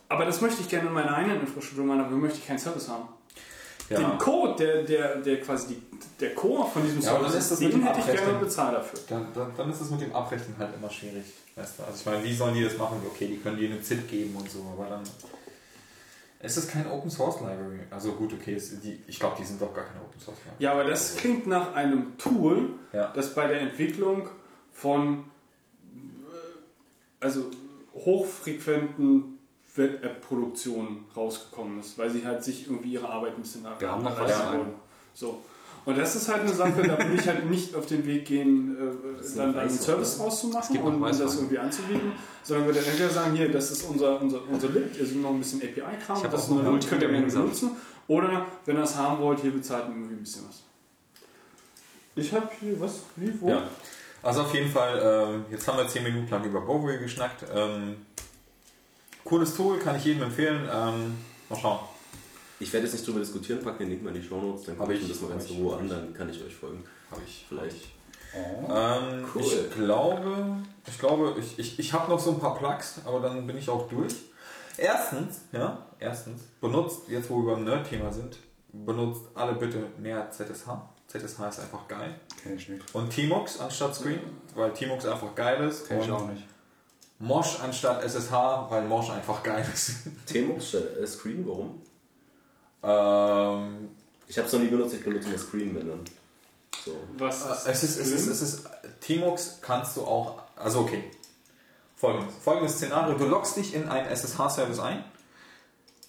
Aber das möchte ich gerne in meiner eigenen Infrastruktur machen, dafür möchte ich keinen Service haben. Ja. Den Code, der, der, der quasi die, der Core von diesem ja, Service ist, den hätte ich gerne bezahlt dafür. Dann, dann, dann ist es mit dem Abrechnen halt immer schwierig. Weißt du? Also ich meine, wie sollen die das machen? Okay, die können dir eine Z I P geben und so, aber dann... Es ist kein Open Source Library. Also gut, okay, es, die, ich glaube, die sind doch gar keine Open Source Library. Ja, aber das klingt nach einem Tool, ja. das bei der Entwicklung von also hochfrequenten Web-App-Produktion rausgekommen ist, weil sie halt sich irgendwie ihre Arbeit ein bisschen nachgearbeitet haben. Wir haben noch so. Und das ist halt eine Sache, da will ich halt nicht auf den Weg gehen, äh, dann einen Service rauszumachen und das irgendwie anzubieten, sondern würde entweder sagen, hier, das ist unser, unser, unser Lib, hier sind noch ein bisschen A P I-Kram, das könnt ihr gerne benutzen, oder wenn ihr das haben wollt, hier bezahlt irgendwie ein bisschen was. Ich habe hier, was, wie, wo? Ja. Also auf jeden Fall, äh, jetzt haben wir zehn Minuten lang über Bowery geschnackt. Ähm, cooles Tool, kann ich jedem empfehlen. Ähm, mal schauen. Ich werde jetzt nicht drüber diskutieren, packen den Link mal in die Shownotes, dann gucke ich mir das mal ganz in Ruhe an, dann kann ich euch folgen. Habe ich. Vielleicht. Oh, ähm, cool. Ich glaube, ich, glaube, ich, ich, ich habe noch so ein paar Plugs, aber dann bin ich auch durch. Erstens, ja, erstens, benutzt, jetzt wo wir beim Nerd-Thema sind, benutzt alle bitte mehr Z S H. Z S H ist einfach geil. Kenn ich nicht. Und Tmux anstatt Screen, weil Tmux einfach geil ist. Kenn ich auch nicht. Mosh anstatt S S H, weil Mosh einfach geil ist. Tmux äh, Screen, warum? Ähm, ich habe es noch nie benutzt, ich benutze nur Screen, wenn dann. So. Was? Ist äh, es ist, es ist, es ist, Tmux kannst du auch, also okay. Folgendes, folgendes Szenario, du loggst dich in einen S S H-Service ein,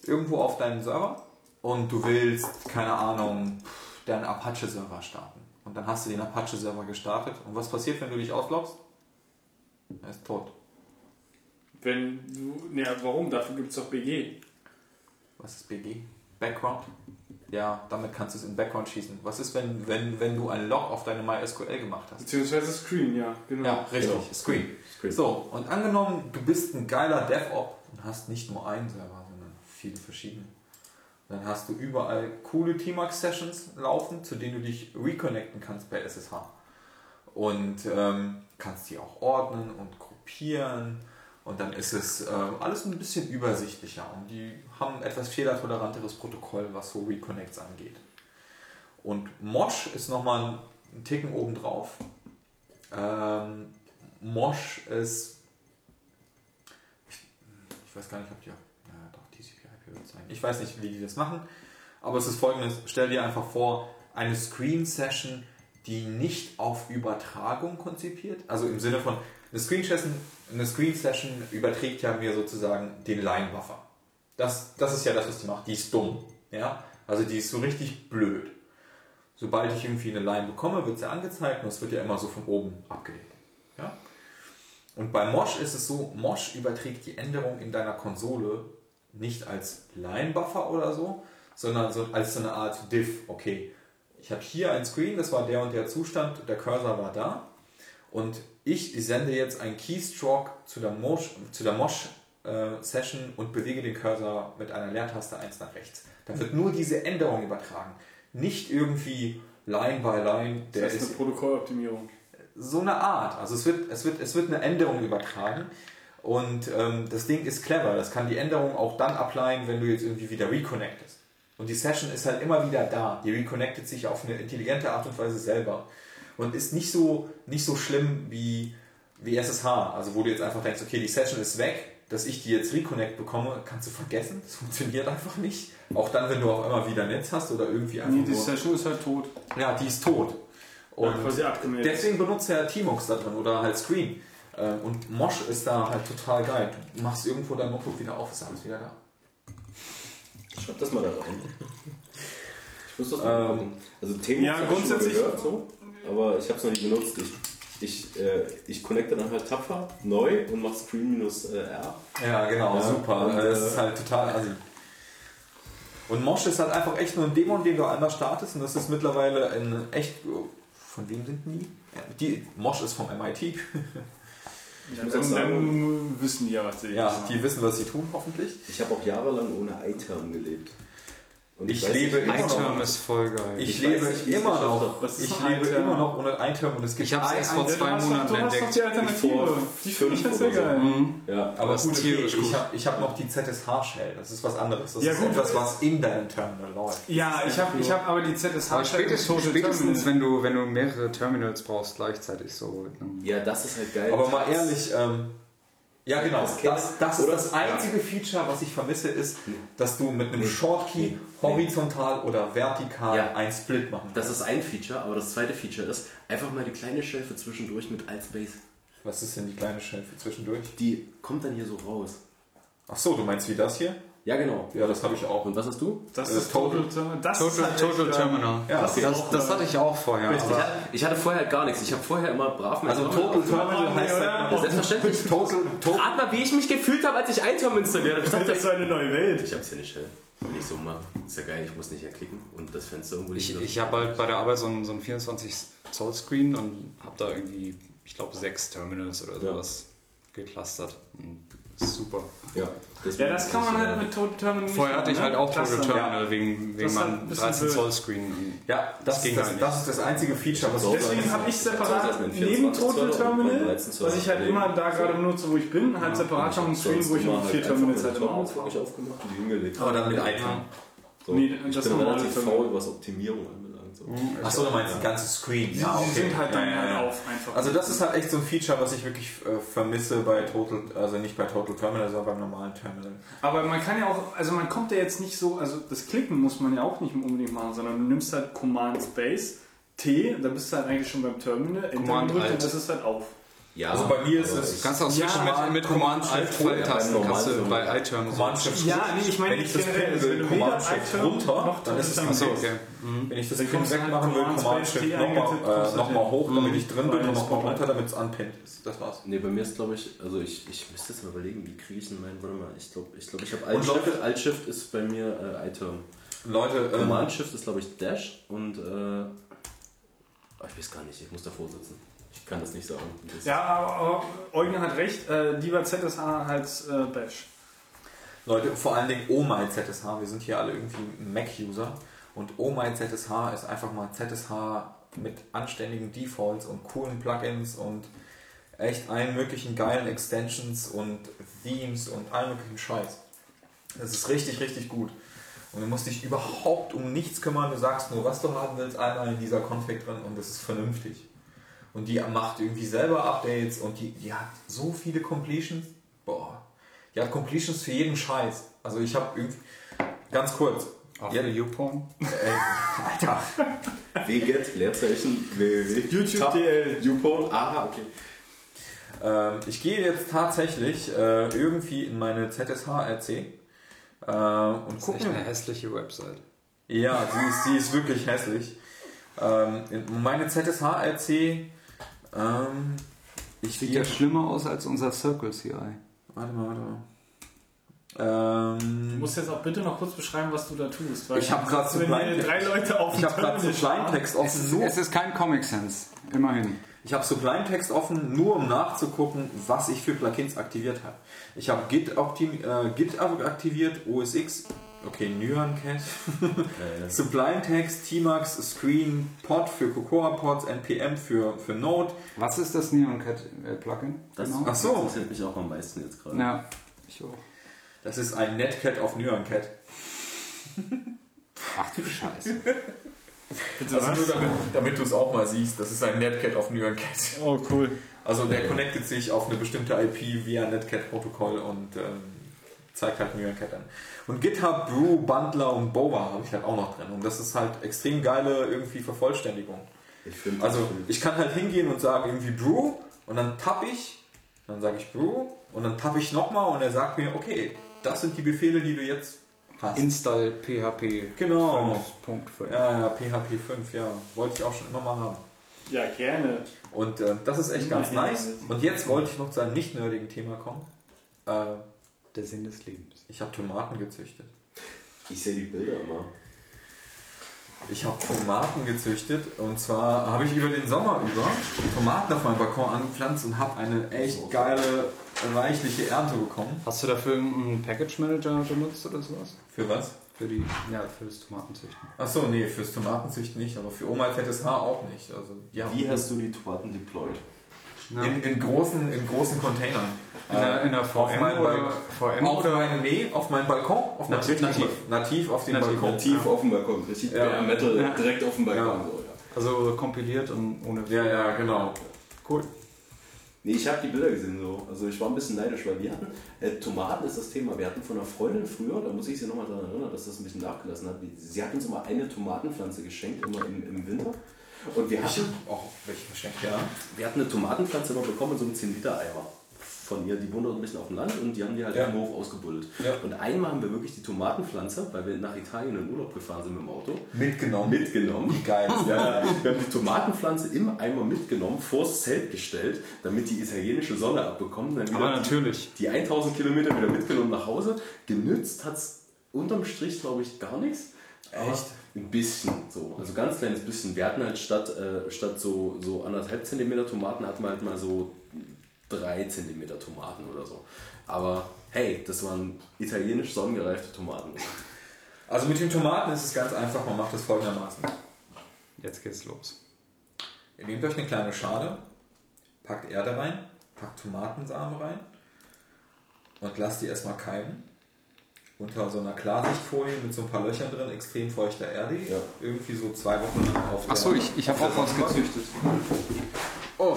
irgendwo auf deinem Server und du willst, keine Ahnung, deinen Apache-Server starten. Und dann hast du den Apache-Server gestartet. Und was passiert, wenn du dich ausloggst? Er ist tot. Wenn du... Naja, warum? Dafür gibt es doch B G. Was ist B G? Background? Ja, damit kannst du es in Background schießen. Was ist, wenn, wenn, wenn du einen Log auf deine MySQL gemacht hast? Beziehungsweise Screen, ja. Genau. Ja, richtig. Genau. Screen. Screen. So, und angenommen, du bist ein geiler DevOps und hast nicht nur einen Server, sondern viele verschiedene. Dann hast du überall coole Tmux-Sessions laufen, zu denen du dich reconnecten kannst bei S S H. Und ähm, kannst die auch ordnen und gruppieren. Und dann ist es äh, alles ein bisschen übersichtlicher. Und die haben ein etwas fehlertoleranteres Protokoll, was so Reconnects angeht. Und Mosh ist nochmal einen Ticken obendrauf. Ähm, Mosh ist... Ich, ich weiß gar nicht, ob die... Naja, doch, T C P I P. Ich weiß nicht, wie die das machen. Aber es ist folgendes. Stell dir einfach vor, eine Screen-Session, die nicht auf Übertragung konzipiert. Also im Sinne von... Eine Screen-Session, eine Screen-Session überträgt ja mir sozusagen den Line-Buffer. Das, das ist ja das, was die macht. Die ist dumm. Ja? Also die ist so richtig blöd. Sobald ich irgendwie eine Line bekomme, wird sie ja angezeigt und es wird ja immer so von oben abgelegt. Ja? Und bei Mosh ist es so, Mosh überträgt die Änderung in deiner Konsole nicht als Line-Buffer oder so, sondern so, als so eine Art Diff. Okay, ich habe hier ein Screen, das war der und der Zustand, der Cursor war da und ich sende jetzt einen Keystroke zu der Mosh-Session äh, und bewege den Cursor mit einer Leertaste eins nach rechts. Da wird nur diese Änderung übertragen. Nicht irgendwie Line by Line. Der das heißt ist eine Protokolloptimierung. So eine Art. Also es wird, es wird, es wird eine Änderung übertragen. Und ähm, das Ding ist clever. Das kann die Änderung auch dann applyen, wenn du jetzt irgendwie wieder reconnectest. Und die Session ist halt immer wieder da. Die reconnectet sich auf eine intelligente Art und Weise selber. Und ist nicht so, nicht so schlimm wie, wie S S H. Also wo du jetzt einfach denkst, okay, die Session ist weg, dass ich die jetzt reconnect bekomme, kannst du vergessen. Das funktioniert einfach nicht. Auch dann, wenn du auf einmal wieder Netz hast oder irgendwie einfach nee, die nur... Session ist halt tot. Ja, die ist tot. Und ja, quasi abgemeldet. Deswegen benutzt er Tmux da drin oder halt Screen. Und Mosh ist da halt total geil. Du machst irgendwo dein Notebook wieder auf, ist alles wieder da. Schreib das mal da rein. Ich muss das mal ähm, also Tmux ja, grundsätzlich gehört, so. Aber ich habe es noch nicht benutzt. Ich, ich, äh, ich connecte dann halt tapfer, neu und mache Screen minus R. Ja, genau, ja, super. Und, das äh, ist halt total assi. Und Mosh ist halt einfach echt nur ein Dämon, den du einmal startest, und das ist mittlerweile ein echt... Von wem sind die? die Mosh ist vom M I T. Ja, dann, dann wissen die ja, was sie ja, tun. Ja, die wissen, was sie tun, hoffentlich. Ich habe auch jahrelang ohne iTerm gelebt. Und ich, ich lebe immer noch. Ist voll geil. Ich, ich lebe nicht, immer noch. Was ich lebe immer noch ohne iTerm und es gibt. Ich habe es vor zwei Monaten entdeckt. Die Alternative. Die finde ich das sehr geil. So. Ja, aber das gut, okay, gut. Ich habe ich hab noch die Z S H-Shell. Das ist was anderes. Das ja, ist gut, etwas, was in deinem Terminal läuft. Ja, ich habe ich hab aber die Z S H-Shell. Spätestens, spätestens wenn, du, wenn du mehrere Terminals brauchst gleichzeitig so. Ja, das ist halt geil. Aber mal ehrlich. Ähm, Ja, genau. Das, das, das ist das einzige Feature, was ich vermisse, ist, dass du mit einem nee. Shortkey nee. horizontal oder vertikal ja. ein Split machen kannst. Das ist ein Feature, aber das zweite Feature ist, einfach mal die kleine Schleife zwischendurch mit Alt-Space. Was ist denn die kleine Schleife zwischendurch? Die kommt dann hier so raus. Ach so, du meinst wie das hier? Ja, genau. Ja, das habe ich auch. Und was hast du? Das, das ist Total, Total, das Total, Total, Total Terminal. Ja, das, das, das hatte ich auch vorher. Ich hatte, ich hatte vorher halt gar nichts. Ich habe vorher immer brav... Also Total Terminal heißt halt... Selbstverständlich. Total... Rat mal, wie ich mich gefühlt habe, als ich iTerm installiert habe. Das ist eine neue Welt. Ich habe es ja nicht schnell. Wenn ich so mache, ist ja geil, ich muss nicht erklicken und das Fenster irgendwo liegen. Ich, ich habe halt bei der Arbeit so einen, so einen vierundzwanzig-Zoll-Screen und habe da irgendwie, ich glaube, sechs Terminals oder sowas ja. geclustert. Super. Ja, ja, das kann man halt mit Total Terminal. Vorher hatte ich halt auch Total Terminal ja. wegen, wegen meinem dreizehn Zoll Screen. Ja, das, das, ging das, das ist das einzige Feature, was ich deswegen habe ich separat neben Total Terminal, was ich halt ja. immer da gerade benutze, wo ich bin, halt separat noch ja. einen Screen, wo ich um vier Terminals halt immer aufgemacht und hingelegt habe. Aber dann mit iPhone. So. Nee, das ist relativ faul, was Optimierung anbelangt. Ach so, du meinst ja. den ganzen Screen. Die ja, okay. sind halt dann ja, ja, ja. auf einfach. Also das ist halt echt so ein Feature, was ich wirklich äh, vermisse bei Total, also nicht bei Total Terminal, sondern beim normalen Terminal. Aber man kann ja auch, also man kommt ja jetzt nicht so, also das Klicken muss man ja auch nicht unbedingt machen, sondern du nimmst halt Command Space, T, da bist du halt eigentlich schon beim Terminal, Command Enter und das ist halt auf. Ja, also bei mir ist es. Kannst du auch ja, mit, mit Command Alt Volltasten kannst du bei iTerm so. Ja, nee, ich meine, wenn ich das generell, wenn du Command Shift runter, noch, dann ist es nicht so. Okay. Mhm. Wenn ich das Ding wegmachen will, Command Shift nochmal äh, noch mal hoch, damit ich drin bin und nochmal runter, damit es anpinnt ist. Das war's. Nee, bei mir ist glaube ich, also ich, ich müsste jetzt mal überlegen, wie kriege ich denn meinen, warte mal, ich glaube, ich glaube, ich habe Alt Shift, Alt Shift ist bei mir äh, iTerm. Leute, Command Shift ist glaube ich Dash und äh, ich weiß gar nicht, ich muss davor sitzen. Ich kann das nicht sagen. Das ja, aber Eugen hat recht. Äh, lieber Z S H als äh, Bash. Leute, vor allen Dingen oh my Z S H. Wir sind hier alle irgendwie Mac-User. Und oh my Z S H ist einfach mal Z S H mit anständigen Defaults und coolen Plugins und echt allen möglichen geilen Extensions und Themes und allen möglichen Scheiß. Das ist richtig, richtig gut. Und du musst dich überhaupt um nichts kümmern. Du sagst nur, was du haben willst, einmal in dieser Config drin und das ist vernünftig. Und die macht irgendwie selber Updates und die, die hat so viele Completions. Boah. Die hat Completions für jeden Scheiß. Also ich habe irgendwie... Ganz kurz. Auf ja, YouPorn. Äh, Alter. Weget, Leerzeichen, www. YouTube.dl, YouPorn. Aha, okay. Ähm, ich gehe jetzt tatsächlich äh, irgendwie in meine Z S H R C äh, und das ist gucke. Echt eine hässliche Website. Ja, sie ist, sie ist wirklich hässlich. Ähm, in meine Z S H R C... Ähm, ich Sieht ja schlimmer aus als unser Circle C I. Warte mal, warte mal. Ähm, du musst jetzt auch bitte noch kurz beschreiben, was du da tust. Weil ich habe gerade Sublime Text offen. Es, nur, es ist kein Comic Sans, immerhin. Ich habe Sublime Text offen, nur um nachzugucken, was ich für Plugins aktiviert habe. Ich habe Git, optim, äh, Git aktiviert, O S X, okay, NyanCat, okay. Sublime Text, Tmux, Screen, Pod für Cocoa Pods, N P M für, für Node. Was ist das NyanCat Plugin? Das, genau. Ach so. Das interessiert mich auch am meisten jetzt gerade. Ja, ich auch. Das ist ein Netcat auf NyanCat. Ach du Scheiße. Also nur damit, damit du es auch mal siehst, das ist ein Netcat auf NyanCat. Oh cool. Also der connectet sich auf eine bestimmte I P via Netcat-Protokoll und ähm, zeigt halt NyanCat an. Und GitHub, Brew, Bundler und Bower habe ich halt auch noch drin. Und das ist halt extrem geile irgendwie Vervollständigung. Ich find, also ich kann halt hingehen und sagen irgendwie Brew und dann tappe ich, dann sage ich Brew und dann tappe ich nochmal und er sagt mir, okay, das sind die Befehle, die du jetzt hast. Install P H P genau. fünf Punkt fünf. Ja, ja, P H P fünf, ja. Wollte ich auch schon immer mal haben. Ja, gerne. Und äh, das ist echt ganz nice. Und jetzt wollte ich noch zu einem nicht nerdigen Thema kommen. Äh, Der Sinn des Lebens. Ich habe Tomaten gezüchtet. Ich sehe die Bilder immer. Ich habe Tomaten gezüchtet, und zwar habe ich über den Sommer über Tomaten auf meinem Balkon angepflanzt und habe eine echt geile, reichliche Ernte bekommen. Hast du dafür einen Package Manager benutzt oder sowas? Für was? Für die, ja, fürs Tomatenzüchten. Achso, nee, fürs Tomatenzüchten nicht, aber für Oma fettes Haar auch nicht. Also, ja. Wie hast du die Tomaten deployed? In, in, großen, in großen Containern. In der, in der V M auf meinen oder V M? Auf meinen, nee, auf meinen Balkon. Auf nativ, nativ. Nativ auf den nativ, Balkon. Nativ ja. auf dem Balkon. Richtig, ja. Ja, Metal ja. direkt auf dem Balkon. Ja. So, ja. Also kompiliert und ohne... Ja, ja, genau. Cool. Nee, ich habe die Bilder gesehen so. Also ich war ein bisschen neidisch, weil wir hatten... Äh, Tomaten ist das Thema. Wir hatten von einer Freundin früher, da muss ich sie nochmal daran erinnern, dass das ein bisschen nachgelassen hat. Sie hat uns immer eine Tomatenpflanze geschenkt, immer im, im Winter. Und wir hatten, oh, ja. wir hatten eine Tomatenpflanze immer bekommen in so einem zehn Liter Eimer von ihr. Die wohnt ein bisschen auf dem Land und die haben die halt ja. im Hof ausgebuddelt. Ja. Und einmal haben wir wirklich die Tomatenpflanze, weil wir nach Italien in Urlaub gefahren sind mit dem Auto. Mitgenommen. Mitgenommen. Geil. Ja. Wir haben die Tomatenpflanze im Eimer mitgenommen, vors Zelt gestellt, damit die italienische Sonne abbekommt. Dann aber natürlich. Die, die tausend Kilometer wieder mitgenommen nach Hause. Genützt hat es unterm Strich, glaube ich, gar nichts. Echt? Ein bisschen so, also ganz kleines bisschen. Wir hatten halt statt, äh, statt so, so anderthalb Zentimeter Tomaten hatten wir halt mal so drei Zentimeter Tomaten oder so. Aber hey, das waren italienisch sonnengereifte Tomaten. Also mit den Tomaten ist es ganz einfach, man macht es folgendermaßen. Jetzt geht's los. Ihr nehmt euch eine kleine Schale, packt Erde rein, packt Tomatensamen rein und lasst die erstmal keimen. Unter so einer Klarsichtfolie mit so ein paar Löchern drin, extrem feuchter Erde. Ja. Irgendwie so zwei Wochen lang auf. Achso, ich, ich habe auch was gezüchtet. Oh.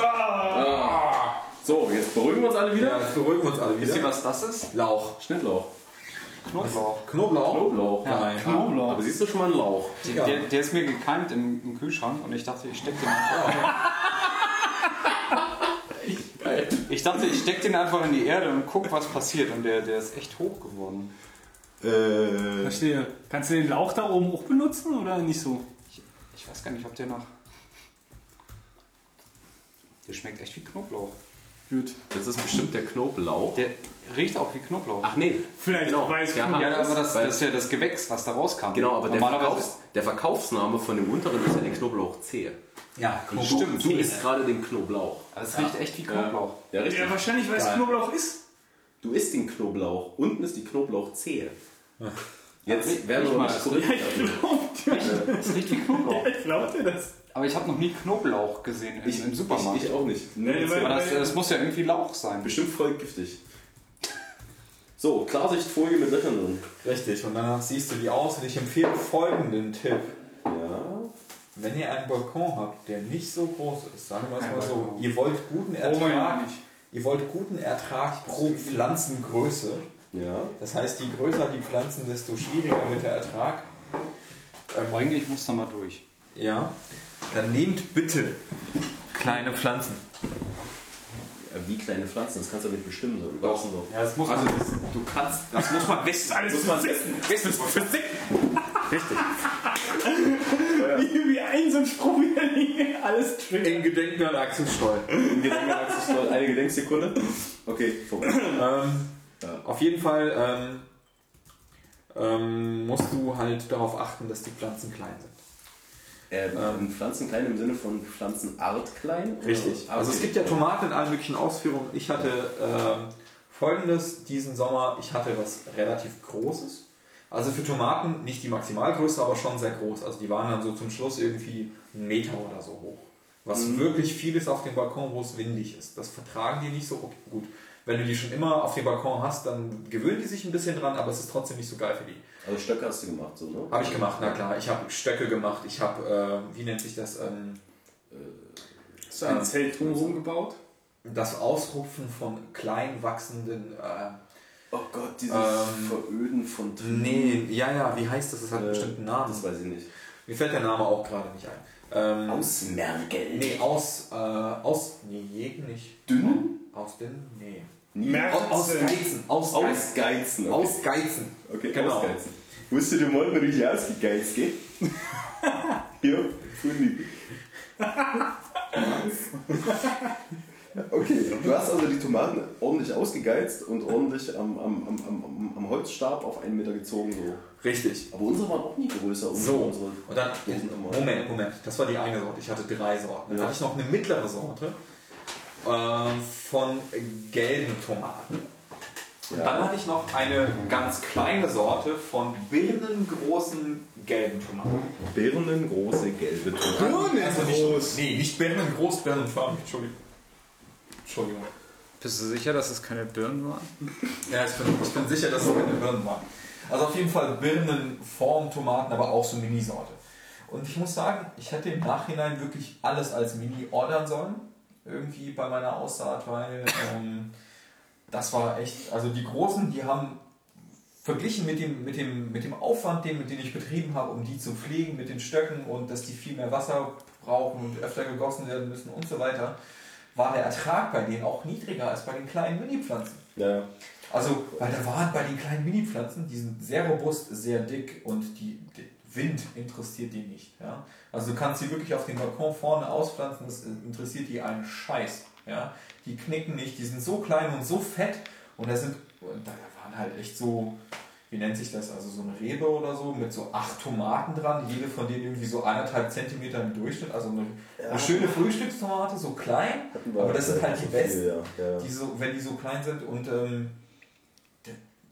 Ah. So, jetzt beruhigen wir uns alle wieder. Ja, jetzt beruhigen wir uns alle wieder. Wisst ihr, was das ist? Lauch. Schnittlauch. Knoblauch. Knoblauch? Knoblauch. Ja, nein. Knoblauch. Aber siehst du schon mal einen Lauch? Ja. Der, der ist mir gekeimt im, im Kühlschrank und ich dachte, ich stecke den Ich dachte, ich steck den einfach in die Erde und guck, was passiert. Und der, der ist echt hoch geworden. Äh. Verstehe. Kannst du den Lauch da oben auch benutzen oder nicht so? Ich, ich weiß gar nicht, ob der noch... Der schmeckt echt wie Knoblauch. Gut. Das ist bestimmt der Knoblauch. Der riecht auch wie Knoblauch. Ach nee. Vielleicht genau. weiß ja, ja, aber das, das ist ja das Gewächs, was da rauskam. Genau, aber der, Verkaufs-, der Verkaufsname von dem unteren ist ja der Knoblauchzehe. Ja, Knoblauch. Stimmt. Du isst gerade den Knoblauch. Also es ja. riecht echt wie Knoblauch. Ja, ja, ja wahrscheinlich, weil es ja. Knoblauch ist. Du isst den Knoblauch. Unten ist die Knoblauchzehe. Ja. Jetzt werden wir mal zurück. Ja, es riecht wie Knoblauch. Ja, ich glaubte das. Aber ich habe noch nie Knoblauch gesehen im, ich, im Supermarkt. Ich, ich auch nicht. Nee, weil, das, das muss ja irgendwie Lauch sein. Bestimmt voll giftig. So, Klarsichtfolie mit Löchern drin. Richtig, und danach siehst du die aus. Und ich empfehle folgenden Tipp. Ja. Wenn ihr einen Balkon habt, der nicht so groß ist, sagen wir es mal so, ihr wollt guten Ertrag, oh ihr wollt guten Ertrag pro Pflanzengröße. Ja. Das heißt, je größer die Pflanzen, desto schwieriger wird der Ertrag. Ähm, Eigentlich muss da mal durch. Ja. Dann nehmt bitte kleine Pflanzen. Wie kleine Pflanzen, das kannst du nicht bestimmen. So. Du, brauchst ja, das muss also, das, du kannst, das muss man wissen. Alles muss man wissen. Wissen ist Physik. Richtig. Wie, wie ein so ein Sprung wieder alles triggert. In Gedenken an Achsensteuer. In Gedenken an Achsensteuer. Eine Gedenksekunde. Okay, vorbei. Ähm, ja. Auf jeden Fall ähm, ähm, musst du halt darauf achten, dass die Pflanzen klein sind. Ähm, ähm, Pflanzen klein im Sinne von Pflanzenart klein? Richtig. Also es gibt ja Tomaten in allen möglichen Ausführungen. Ich hatte ähm, folgendes diesen Sommer. Ich hatte was relativ Großes. Also für Tomaten nicht die Maximalgröße, aber schon sehr groß. Also die waren dann so zum Schluss irgendwie einen Meter oder so hoch. Was mhm. wirklich viel ist auf dem Balkon, wo es windig ist. Das vertragen die nicht so gut. Wenn du die schon immer auf dem Balkon hast, dann gewöhnen die sich ein bisschen dran, aber es ist trotzdem nicht so geil für die. Also Stöcke hast du gemacht, so, ne? Habe ich gemacht, na klar. Ich habe Stöcke gemacht. Ich habe, äh, wie nennt sich das? Ähm, hast du ein äh, Zelt drumherum gebaut? Das Ausrupfen von klein wachsenden... Äh, Oh Gott, dieses ähm, Veröden von Tüten. Nee, ja, ja, wie heißt das? Das hat einen äh, bestimmten Namen. Das weiß ich nicht. Mir fällt der Name auch gerade nicht ein. Ähm, Ausmergeln. Nee, aus, äh, aus, nee, Jägen nicht. Dünn? Aus dünn? Nee. Merzen. Ausgeizen. Ausgeizen. Ausgeizen. Okay, ausgeizen. Okay, genau. Ausgeizen. Wusstet ihr mal, wenn ich ausgegeizt gehe? Ja, funny. Okay, du hast also die Tomaten ordentlich ausgegeizt und ordentlich am, am, am, am, am Holzstab auf einen Meter gezogen. So. Richtig. Aber unsere waren auch nie größer. So, unsere und dann, Moment, Moment, das war die eine Sorte, ich hatte drei Sorten. Dann ja. hatte ich noch eine mittlere Sorte äh, von gelben Tomaten. Ja. Dann hatte ich noch eine ganz kleine Sorte von birnen großen gelben Tomaten. Birnen große gelbe Tomaten. Birnen also groß. Nicht, nee, nicht birnen groß, birnenfarbig, Entschuldigung. Entschuldigung. Bist du sicher, dass es keine Birnen waren? Ja, ich bin, ich bin sicher, dass es keine Birnen waren. Also auf jeden Fall Birnenform Tomaten, aber auch so Mini-Sorte. Und ich muss sagen, ich hätte im Nachhinein wirklich alles als Mini ordern sollen. Irgendwie bei meiner Aussaat, weil ähm, das war echt, also die Großen, die haben verglichen mit dem, mit dem, mit dem Aufwand, den, den ich betrieben habe, um die zu pflegen mit den Stöcken und dass die viel mehr Wasser brauchen und öfter gegossen werden müssen und so weiter, war der Ertrag bei denen auch niedriger als bei den kleinen Mini-Pflanzen. Ja. Also, weil da waren bei den kleinen Mini-Pflanzen, die sind sehr robust, sehr dick und die, die Wind interessiert die nicht. Ja? Also du kannst sie wirklich auf den Balkon vorne auspflanzen, das interessiert die einen Scheiß. Ja? Die knicken nicht, die sind so klein und so fett und da sind, da waren halt echt so, wie nennt sich das, also so eine Rebe oder so mit so acht Tomaten dran, jede von denen irgendwie so anderthalb Zentimeter im Durchschnitt, also eine, ja. eine schöne Frühstückstomate, so klein, aber das sind halt die besten, ja. Ja. Die so, wenn die so klein sind und ähm,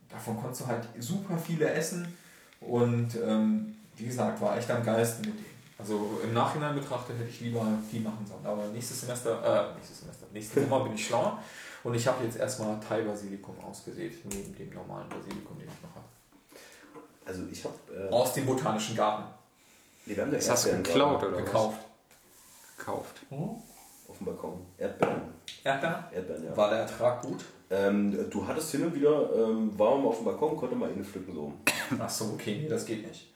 davon konntest du halt super viele essen und ähm, wie gesagt, war echt am geilsten mit denen. Also im Nachhinein betrachtet hätte ich lieber die machen sollen, aber nächstes Semester, äh, nächstes Semester, nächsten Sommer bin ich schlauer. Und ich habe jetzt erstmal Thai-Basilikum ausgesät, neben dem normalen Basilikum, den ich noch habe. Also ich habe... Äh, Aus dem botanischen Garten. Nee, wir haben das hast du geklaut oder gekauft. Gekauft. Hm? Auf dem Balkon. Erdbeeren. Erdbeeren? Erdbeeren, ja. War der Ertrag gut? Ähm, du hattest hin und wieder, ähm, war man auf dem Balkon, konnte mal innen pflücken so. Ach so, okay, nee, das geht nicht.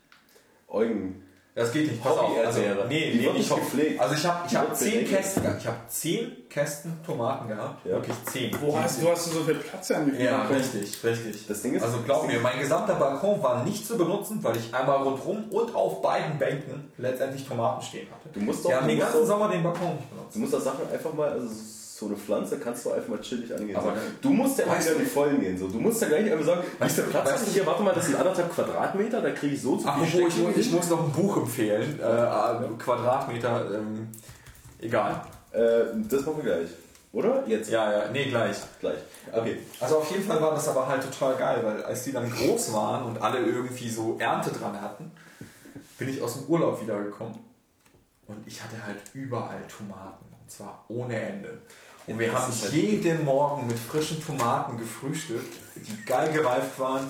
Eugen. Das geht nicht, pass auf. Also, nee, nee, ich gepflegt. Also ich habe ich hab zehn Kästen gehabt. Ich habe zehn Kästen Tomaten gehabt. Ja. Wirklich zehn. Wo hast du, hast du so viel Platz angegeben? Ja, richtig, richtig. Das Ding ist, also glaub mir, mein gesamter Balkon war nicht zu benutzen, weil ich einmal rundherum und auf beiden Bänken letztendlich Tomaten stehen hatte. Du musst doch ja, den ganzen Sommer den Balkon nicht benutzen. Du musst das Sachen einfach mal, also so eine Pflanze kannst du einfach mal chillig angehen. Aber so. Du musst ja mal wieder in die Vollen gehen. So. Du musst ja gleich einfach sagen, weißt du, Platz hast du hier, warte mal, das sind anderthalb Quadratmeter, da kriege ich so zu viel. Ach, ich, ich muss noch ein Buch empfehlen. Äh, ja. Quadratmeter, ähm, egal. Äh, das machen wir gleich. Oder? Jetzt? Ja, ja, nee, gleich. Gleich. Okay. Also auf jeden Fall war das aber halt total geil, weil als die dann groß waren und alle irgendwie so Ernte dran hatten, bin ich aus dem Urlaub wiedergekommen und ich hatte halt überall Tomaten. Und zwar ohne Ende. Und wir haben jeden Morgen mit frischen Tomaten gefrühstückt, die geil gereift waren,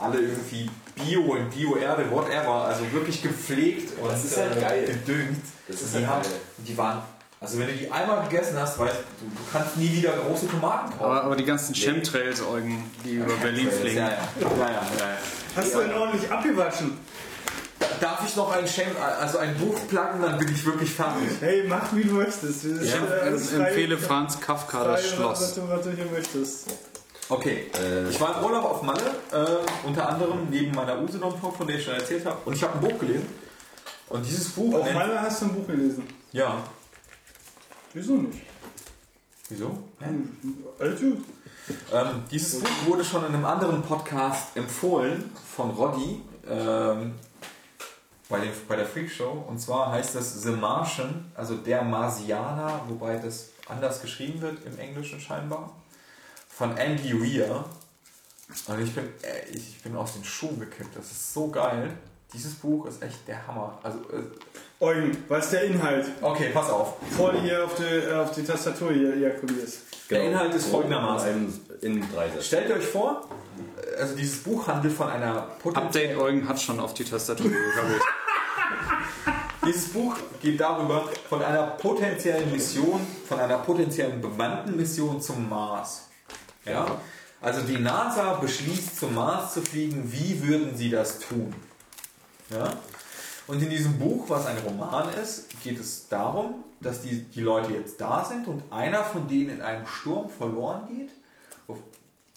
alle irgendwie Bio und Bio-Erde, whatever, also wirklich gepflegt und das ist halt äh, geil. Gedüngt. Das ist die, halt geil. Die waren, also wenn du die einmal gegessen hast, weißt du, du kannst nie wieder große Tomaten kaufen. Aber, aber die ganzen Chemtrails, Eugen, die über Berlin fliegen. Ja, ja. Ja, ja, ja. Hast du denn ordentlich abgewaschen? Darf ich noch ein Schem- also ein Buch placken, dann bin ich wirklich fertig. Hey, mach wie du möchtest. Ja, ich äh, empfehle frei, Franz Kafka frei, das Schloss. Du, was du hier möchtest. Okay, äh, ich war im Urlaub auf Malle, äh, unter anderem neben meiner Usedom Tour, von der ich schon erzählt habe. Und ich habe ein Buch gelesen. Und dieses Buch... Auf nennt, Malle hast du ein Buch gelesen? Ja. Wieso nicht? Wieso? Hm. Also. Ähm, dieses Buch wurde schon in einem anderen Podcast empfohlen von Roddy. Ähm, Bei, den, bei der Freakshow, und zwar heißt das The Martian, also der Marsianer, wobei das anders geschrieben wird im Englischen scheinbar, von Andy Weir. Und ich bin, ich bin aus den Schuhen gekippt, das ist so geil. Dieses Buch ist echt der Hammer. Also, äh Eugen, was ist der Inhalt? Okay, pass auf. Vor dir auf die, auf die Tastatur hier ejakulierst. Genau. Der Inhalt ist folgendermaßen. In drei Sätzen. Stellt euch vor, also dieses Buch handelt von einer Potenzial- Update Eugen hat schon auf die Tastatur gesammelt. Dieses Buch geht darüber, von einer potenziellen Mission, von einer potenziellen bemannten Mission zum Mars. Ja? Also die NASA beschließt, zum Mars zu fliegen. Wie würden sie das tun? Ja? Und in diesem Buch, was ein Roman ist, geht es darum, dass die, die Leute jetzt da sind und einer von denen in einem Sturm verloren geht.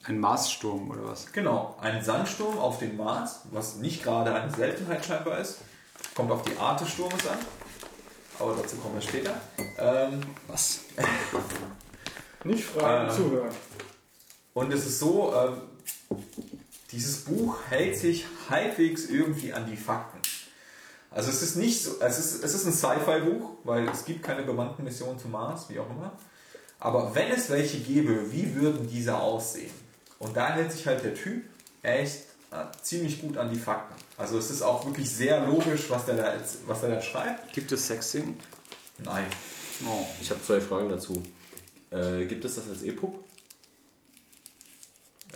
Ein Marssturm oder was? Genau, ein Sandsturm auf den Mars, was nicht gerade eine Seltenheit scheinbar ist. Kommt auf die Art des Sturmes an, aber dazu kommen wir später. Ähm, was? Nicht fragen, ähm, zuhören. Und es ist so, ähm, dieses Buch hält sich halbwegs irgendwie an die Fakten. Also es ist nicht so, es ist, es ist ein Sci-Fi-Buch, weil es gibt keine bemannten Missionen zum Mars, wie auch immer. Aber wenn es welche gäbe, wie würden diese aussehen? Und da hält sich halt der Typ echt äh, ziemlich gut an die Fakten. Also es ist auch wirklich sehr logisch, was der da, was der da schreibt. Gibt es Sexszenen? Nein. Oh. Ich habe zwei Fragen dazu. Äh, gibt es das als E-Pub?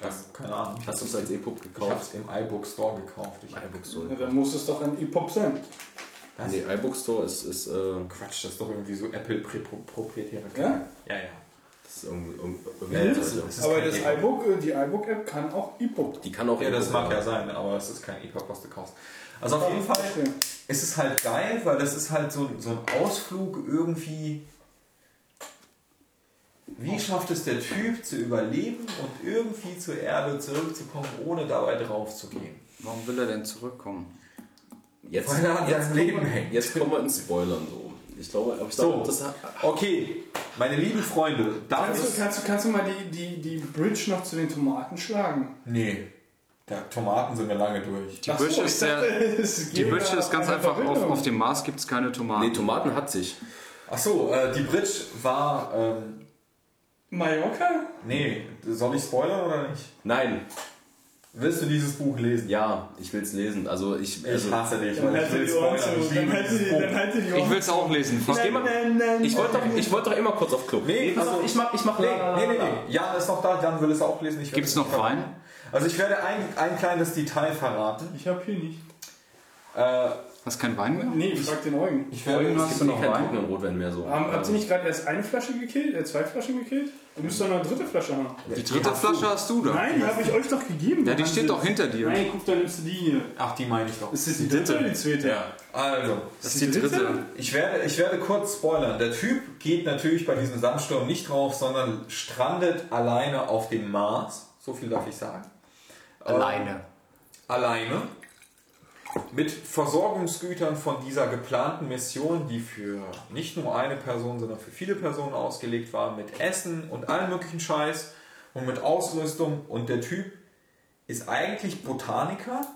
Ja, keine Ahnung. Hast du es als E-Pub gekauft? Ich habe es im iBook Store gekauft. Ich iBook Store. Ja, dann muss es doch ein E-Pub sein. Was? Nee, iBook Store ist... ist äh Quatsch, das ist doch irgendwie so Apple-proprietäre. Ja? Ja, ja. Das ist irgendwie... irgendwie ja, das ist, das aber das iBook, die iBook-App kann auch E-Pub. Die kann auch ja, das mag ja sein, aber es ist kein E-Pub, was du kaufst. Also auf jeden Fall ist es halt geil, weil das ist halt so, so ein Ausflug irgendwie... Wie schafft es der Typ zu überleben und irgendwie zur Erde zurückzukommen, ohne dabei drauf zu gehen? Warum will er denn zurückkommen? Jetzt, weil er an seinem Leben hängt. Jetzt kommen wir ins Spoilern so. Ich glaube, ich so. Glaube das hat, okay, meine lieben Freunde. Kannst du, kannst, du, kannst du mal die, die, die Bridge noch zu den Tomaten schlagen? Nee. Ja, Tomaten sind wir lange durch. Die Bridge, so, ist, der, die Bridge ist ganz einfach, auf, auf dem Mars gibt es keine Tomaten. Nee, Tomaten hat sich. Achso, äh, die Bridge war... Ähm, Mallorca? Nee, soll ich spoilern oder nicht? Nein. Willst du dieses Buch lesen? Ja, ich will es lesen. Also ich, also ich hasse dich, weil ich will es spoilern. Ich will es auch lesen. Ich, nein, nein, nein, ich wollte okay. doch, ich wollte doch immer kurz auf Club. Nee, also ich mach, ich mach nee, nee, nee, nee. Jan ist noch da, Jan will es auch lesen. Gibt es noch Wein? Also ich werde ein, ein kleines Detail verraten. Ich habe hier nicht. Äh, Hast du keinen Wein mehr? Nee, ich frag den Eugen. Ich werde Eugen, hast du noch keinen trockenen Rotwein mehr so. Haben, habt ihr nicht gerade erst eine Flasche gekillt, äh, zwei Flaschen gekillt? Du müsst doch noch eine dritte Flasche haben. Die dritte hast Flasche du. Hast du da. Nein, die habe ich euch doch gegeben. Ja, die Mann, steht doch hinter dir. Nein, guck, da nimmst du die hier. Ach, die meine ich doch. Ist das die dritte oder die zweite? Ja. Also, das ist die, die dritte. dritte. Ich werde, ich werde kurz spoilern. Der Typ geht natürlich bei diesem Sandsturm nicht drauf, sondern strandet alleine auf dem Mars. So viel darf ich sagen. Alleine. Ähm, alleine. Mit Versorgungsgütern von dieser geplanten Mission, die für nicht nur eine Person, sondern für viele Personen ausgelegt war, mit Essen und allem möglichen Scheiß und mit Ausrüstung. Und der Typ ist eigentlich Botaniker,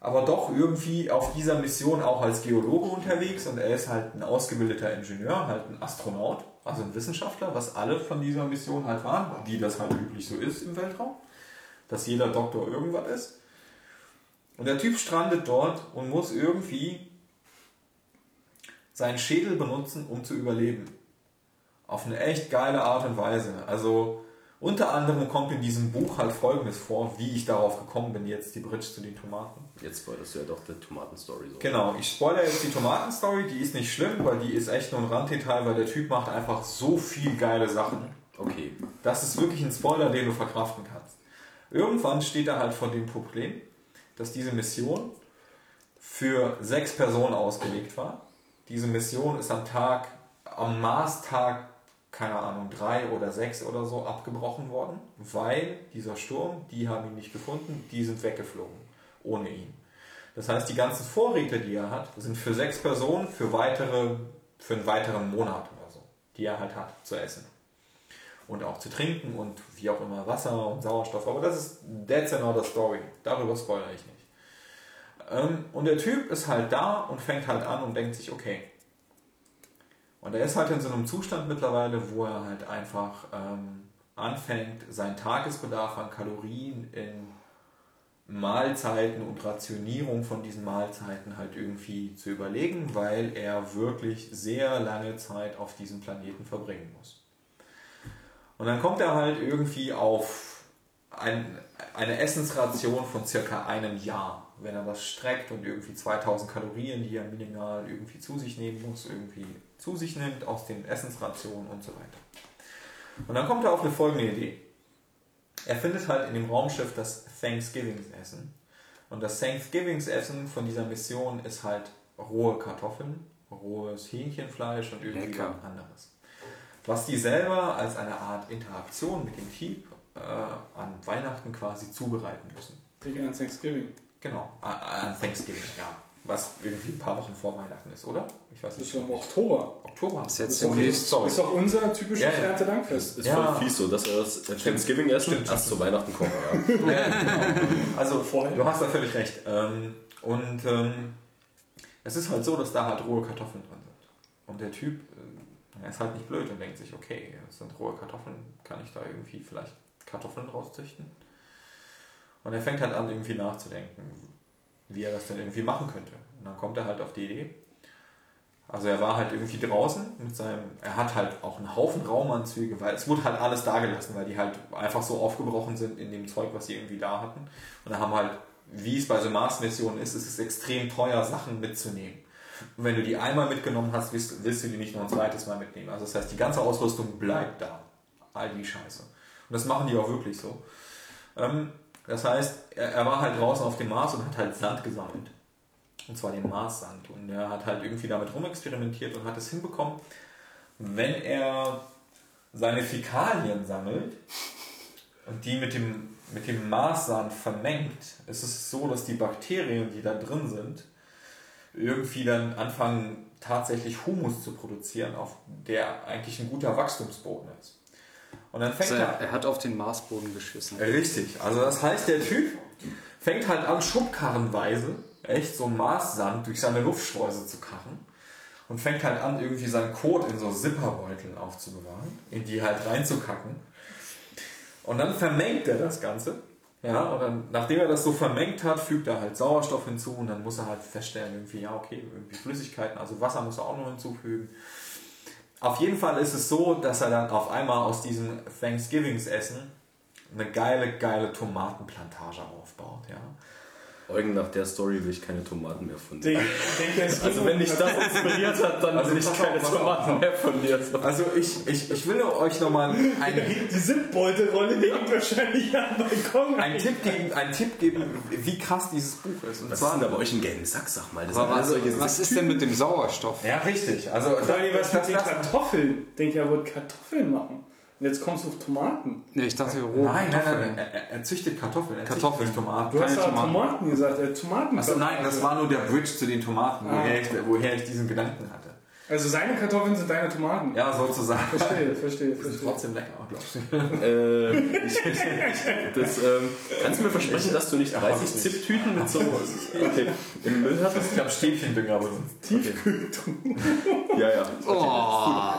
aber doch irgendwie auf dieser Mission auch als Geologe unterwegs. Und er ist halt ein ausgebildeter Ingenieur, halt ein Astronaut, also ein Wissenschaftler, was alle von dieser Mission halt waren, die das halt üblich so ist im Weltraum, dass jeder Doktor irgendwas ist. Und der Typ strandet dort und muss irgendwie seinen Schädel benutzen, um zu überleben. Auf eine echt geile Art und Weise. Also unter anderem kommt in diesem Buch halt Folgendes vor, wie ich darauf gekommen bin, jetzt die Bridge zu den Tomaten. Jetzt spoilerst du ja doch die Tomaten-Story. So. Genau, ich spoilere jetzt die Tomaten-Story, die ist nicht schlimm, weil die ist echt nur ein Randdetail, weil der Typ macht einfach so viel geile Sachen. Okay. Das ist wirklich ein Spoiler, den du verkraften kannst. Irgendwann steht er halt vor dem Problem, dass diese Mission für sechs Personen ausgelegt war. Diese Mission ist am Tag, am Marstag, keine Ahnung, drei oder sechs oder so abgebrochen worden, weil dieser Sturm, die haben ihn nicht gefunden, die sind weggeflogen, ohne ihn. Das heißt, die ganzen Vorräte, die er hat, sind für sechs Personen für weitere, für einen weiteren Monat oder so, die er halt hat, zu essen. Und auch zu trinken und wie auch immer Wasser und Sauerstoff. Aber das ist that's another story. Darüber spoilere ich nicht. Und der Typ ist halt da und fängt halt an und denkt sich, okay. Und er ist halt in so einem Zustand mittlerweile, wo er halt einfach ähm, anfängt, seinen Tagesbedarf an Kalorien in Mahlzeiten und Rationierung von diesen Mahlzeiten halt irgendwie zu überlegen, weil er wirklich sehr lange Zeit auf diesem Planeten verbringen muss. Und dann kommt er halt irgendwie auf ein, eine Essensration von circa einem Jahr, wenn er das streckt und irgendwie zweitausend Kalorien, die er minimal irgendwie zu sich nehmen muss, irgendwie zu sich nimmt aus den Essensrationen und so weiter. Und dann kommt er auf eine folgende Idee. Er findet halt in dem Raumschiff das Thanksgiving-Essen. Und das Thanksgiving-Essen von dieser Mission ist halt rohe Kartoffeln, rohes Hähnchenfleisch und irgendwie Lecker. Was anderes. Was die selber als eine Art Interaktion mit dem Typ äh, an Weihnachten quasi zubereiten müssen. An Thanksgiving. Genau, an Thanksgiving, ja. Was irgendwie ein paar Wochen vor Weihnachten ist, oder? Ich weiß nicht. Das ist im Oktober. Oktober. Das ist jetzt okay. Ist doch unser typisches ja, ja. Erntedankfest. Ist ja. voll fies so, dass wir das Thanksgiving essen und erst zu Weihnachten kommen. Ja. Ja, genau. Also, vorher. Du hast da völlig recht. Und ähm, es ist halt so, dass da halt rohe Kartoffeln drin sind. Und der Typ äh, ist halt nicht blöd und denkt sich, okay, es sind rohe Kartoffeln, kann ich da irgendwie vielleicht Kartoffeln rauszüchten? Und er fängt halt an, irgendwie nachzudenken, wie er das denn irgendwie machen könnte. Und dann kommt er halt auf die Idee. Also er war halt irgendwie draußen mit seinem, er hat halt auch einen Haufen Raumanzüge, weil es wurde halt alles da gelassen, weil die halt einfach so aufgebrochen sind in dem Zeug, was sie irgendwie da hatten. Und da haben halt, wie es bei so Mars-Missionen ist, ist es extrem teuer, Sachen mitzunehmen. Und wenn du die einmal mitgenommen hast, willst, willst du die nicht noch ein zweites Mal mitnehmen. Also das heißt, die ganze Ausrüstung bleibt da. All die Scheiße. Und das machen die auch wirklich so. Ähm, Das heißt, er war halt draußen auf dem Mars und hat halt Sand gesammelt. Und zwar den Marssand. Und er hat halt irgendwie damit rumexperimentiert und hat es hinbekommen, wenn er seine Fäkalien sammelt und die mit dem, mit dem Marssand vermengt, ist es so, dass die Bakterien, die da drin sind, irgendwie dann anfangen, tatsächlich Humus zu produzieren, auf der eigentlich ein guter Wachstumsboden ist. Und dann fängt also er, er hat auf den Marsboden geschissen. Richtig, also das heißt, der Typ fängt halt an, schubkarrenweise echt so Marssand durch seine Luftschleuse zu karren und fängt halt an, irgendwie seinen Kot in so Zipperbeuteln aufzubewahren, in die halt reinzukacken. Und dann vermengt er das Ganze. Ja, und dann, nachdem er das so vermengt hat, fügt er halt Sauerstoff hinzu und dann muss er halt feststellen, irgendwie, ja, okay, irgendwie Flüssigkeiten, also Wasser muss er auch noch hinzufügen. Auf jeden Fall ist es so, dass er dann auf einmal aus diesem Thanksgivings-Essen eine geile, geile Tomatenplantage aufbaut, ja. Eugen, nach der Story will ich keine Tomaten mehr von dir. Also wenn dich das inspiriert hat, dann also will ich keine auf, Tomaten auf. mehr von dir. Also ich, ich, ich will euch nochmal eine... Die Zipbeutelrolle liegt wahrscheinlich am Balkon. Einen Tipp geben, einen Tipp geben, wie krass dieses Buch ist. Und was zwar ist denn da bei euch ein gelben Sack, sag mal. Das also, also, was ist denn mit dem Sauerstoff? Ja, richtig. Also was mit den Kartoffeln? Ich denke, er wollte Kartoffeln machen. Und jetzt kommst du auf Tomaten. Nee, ich dachte, roh. Nein, nein, nein, er, er, er züchtet Kartoffeln. Er Kartoffeln, züchtet Tomaten. Du hast ja Tomaten. Tomaten gesagt, er Tomaten. Also nein, das war nur der Bridge zu den Tomaten, ah. woher, ich, woher ich diesen Gedanken hatte. Also seine Kartoffeln sind deine Tomaten. Ja, sozusagen. Verstehe, verstehe, verstehe. Trotzdem lecker, glaube ich. äh, ich, ich das, ähm, kannst du mir versprechen, dass du nicht dreißig Zip-Tüten mit so okay. im Müll hattest? Ich habe Stäbchendünger, aber sonst. Tiefkühltüten. Ja, ja. Oh.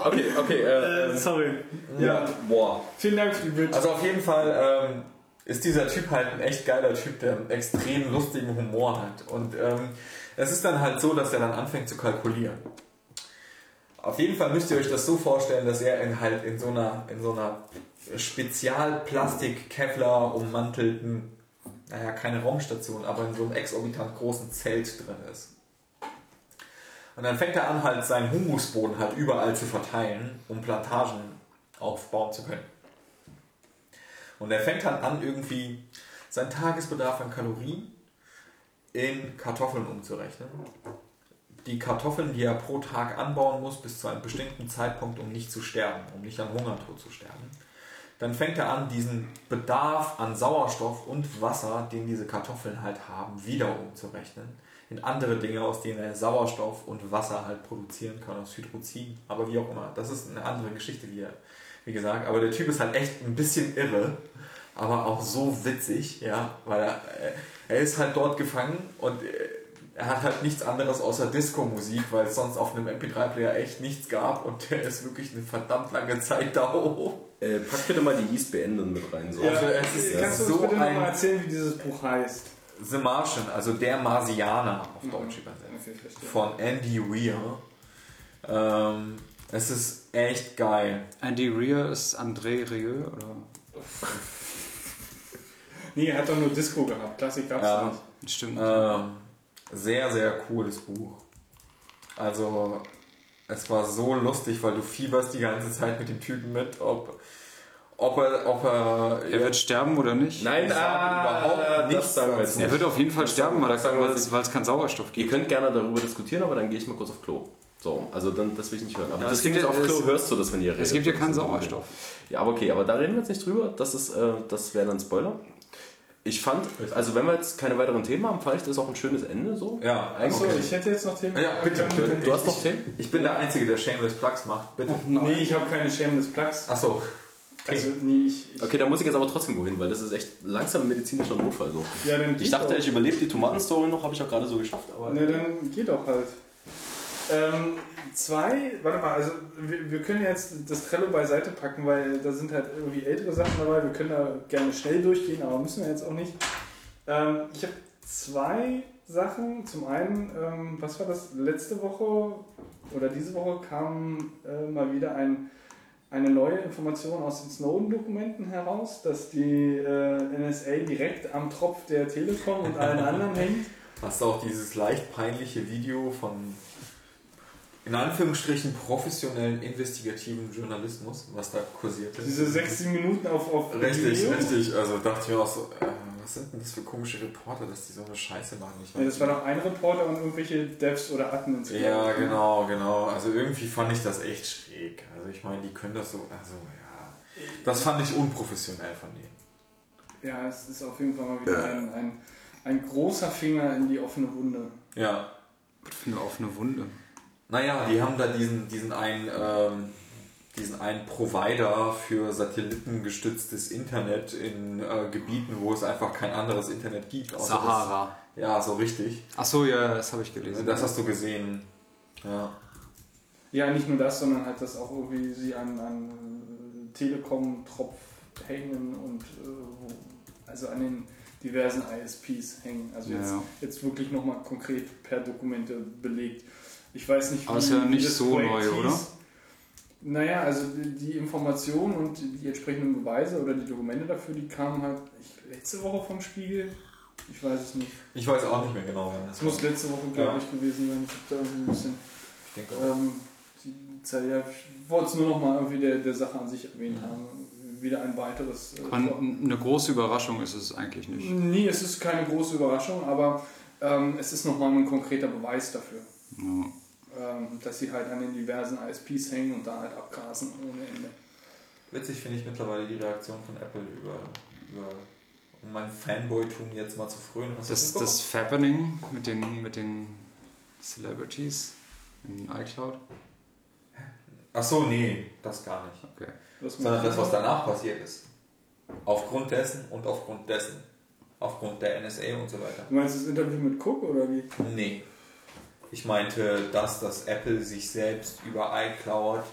Okay, okay. Äh, äh, sorry. Ja, boah. Vielen Dank für die Bild. Also auf jeden Fall ähm, ist dieser Typ halt ein echt geiler Typ, der einen extrem lustigen Humor hat. Und ähm, es ist dann halt so, dass er dann anfängt zu kalkulieren. Auf jeden Fall müsst ihr euch das so vorstellen, dass er in halt in so einer, in so einer Spezialplastik-Kevlar ummantelten, naja, keine Raumstation, aber in so einem exorbitant großen Zelt drin ist. Und dann fängt er an, halt seinen Humusboden halt überall zu verteilen, um Plantagen aufbauen zu können. Und er fängt halt an, irgendwie seinen Tagesbedarf an Kalorien in Kartoffeln umzurechnen. Die Kartoffeln, die er pro Tag anbauen muss, bis zu einem bestimmten Zeitpunkt, um nicht zu sterben, um nicht an Hungertod zu sterben. Dann fängt er an, diesen Bedarf an Sauerstoff und Wasser, den diese Kartoffeln halt haben, wieder umzurechnen. In andere Dinge, aus denen er Sauerstoff und Wasser halt produzieren kann, aus Hydrozin, aber wie auch immer. Das ist eine andere Geschichte, wie, er, wie gesagt. Aber der Typ ist halt echt ein bisschen irre, aber auch so witzig, ja, weil er, er ist halt dort gefangen und... Er hat halt nichts anderes außer Disco-Musik, weil es sonst auf einem M P drei Player echt nichts gab und der ist wirklich eine verdammt lange Zeit da hoch. Äh, pack bitte mal die Is beenden mit rein. So. Ja, also es ist, kannst ist du so uns bitte ein nochmal erzählen, wie dieses Buch heißt? The Martian, also der Marsianer auf mhm. Deutsch übersetzt. Von Andy Weir. Ähm, es ist echt geil. Andy Weir ist André Rieu, oder? Nee, er hat doch nur Disco gehabt. Klassik gab's ja nicht. Stimmt. Ähm, Sehr, sehr cooles Buch. Also, es war so lustig, weil du fieberst die ganze Zeit mit dem Typen mit, ob, ob er... Ob er er wird sterben oder nicht? Nein, ah, überhaupt nichts sagen wir. Er wird auf jeden Fall sterben, weil es keinen Sauerstoff gibt. Ihr könnt gerne darüber diskutieren, aber dann gehe ich mal kurz auf Klo. So, also dann, das will ich nicht hören. Aber ja, das klingt ja, auf Klo, hörst du das, wenn ihr redet. Es gibt ja keinen Sauerstoff. Ja, aber okay, aber da reden wir jetzt nicht drüber. Das, ist, äh, das wäre dann Spoiler. Ich fand, also wenn wir jetzt keine weiteren Themen haben, fand ich das auch ein schönes Ende so. Ja, eigentlich. Okay. Ich hätte jetzt noch Themen. Ja, bitte. Können. Du hast noch Themen? Ich bin der Einzige, der Shameless Plugs macht. Bitte. Oh, nee, ich habe keine Shameless Plugs. Ach so. Okay. Also, nee, ich, ich okay, da muss ich jetzt aber trotzdem wohin, weil das ist echt langsam ein medizinischer Notfall. So. Ja, dann ich dachte, auch. Ich überlebe die Tomatenstory noch, habe ich auch gerade so geschafft. Aber ne, dann geht doch halt. Ähm, zwei, warte mal, also wir, wir können jetzt das Trello beiseite packen, weil da sind halt irgendwie ältere Sachen dabei. Wir können da gerne schnell durchgehen, aber müssen wir jetzt auch nicht. Ähm, ich habe zwei Sachen. Zum einen, ähm, was war das? Letzte Woche oder diese Woche kam äh, mal wieder ein... eine neue Information aus den Snowden-Dokumenten heraus, dass die äh, N S A direkt am Tropf der Telekom und allen anderen hängt. Hast du auch dieses leicht peinliche Video von, in Anführungsstrichen, professionellen investigativen Journalismus, was da kursiert ist? Diese sechzehn Minuten auf, auf Richtig, Video. Richtig. Also dachte ich mir auch so, äh, was sind denn das für komische Reporter, dass die so eine Scheiße machen? Ich weiß ja, das war doch ein Reporter und irgendwelche Devs oder Admins. Ja, genau, genau. Also irgendwie fand ich das echt schräg. Also ich meine, die können das so, also ja. Das fand ich unprofessionell von denen. Ja, es ist auf jeden Fall mal wieder ein, ein, ein großer Finger in die offene Wunde. Ja. Was für eine offene Wunde? Naja, die haben da diesen, diesen einen... Ähm, diesen einen Provider für satellitengestütztes Internet in äh, Gebieten, wo es einfach kein anderes Internet gibt. Sahara. Das, ja, so richtig. Ach so, ja, das habe ich gelesen. Das hast du gesehen. Ja. Ja, nicht nur das, sondern halt, dass auch irgendwie sie an, an Telekom-Tropf hängen und äh, also an den diversen I S Ps hängen. Also ja, jetzt, ja. jetzt wirklich nochmal konkret per Dokumente belegt. Ich weiß nicht, wie das Projekt ist. Aber ist ja nicht so neu, oder? Naja, also die Informationen und die entsprechenden Beweise oder die Dokumente dafür, die kamen halt letzte Woche vom Spiegel. Ich weiß es nicht. Ich weiß auch nicht mehr genau. Es muss letzte Woche, glaube ja. ich, gewesen sein. Ich habe da irgendwie ein bisschen... Ich denke auch. Ähm, die Zeit, ja, ich wollte es nur noch mal irgendwie der, der Sache an sich erwähnt ja. haben. Wieder ein weiteres... Äh, eine große Überraschung ist es eigentlich nicht. Nee, es ist keine große Überraschung, aber ähm, es ist nochmal ein konkreter Beweis dafür. Ja. Dass sie halt an den diversen I S Ps hängen und da halt abgrasen ohne Ende. Witzig finde ich mittlerweile die Reaktion von Apple über, über um mein Fanboy-Tum jetzt mal zu frönen. Das, das, das Fappening mit den, mit den Celebrities in iCloud? Achso, nee, das gar nicht. Okay. Sondern das, was danach passiert ist. Aufgrund dessen und aufgrund dessen. Aufgrund der N S A und so weiter. Du meinst das Interview mit Cook oder wie? Nee. Ich meinte, dass das Apple sich selbst über iCloud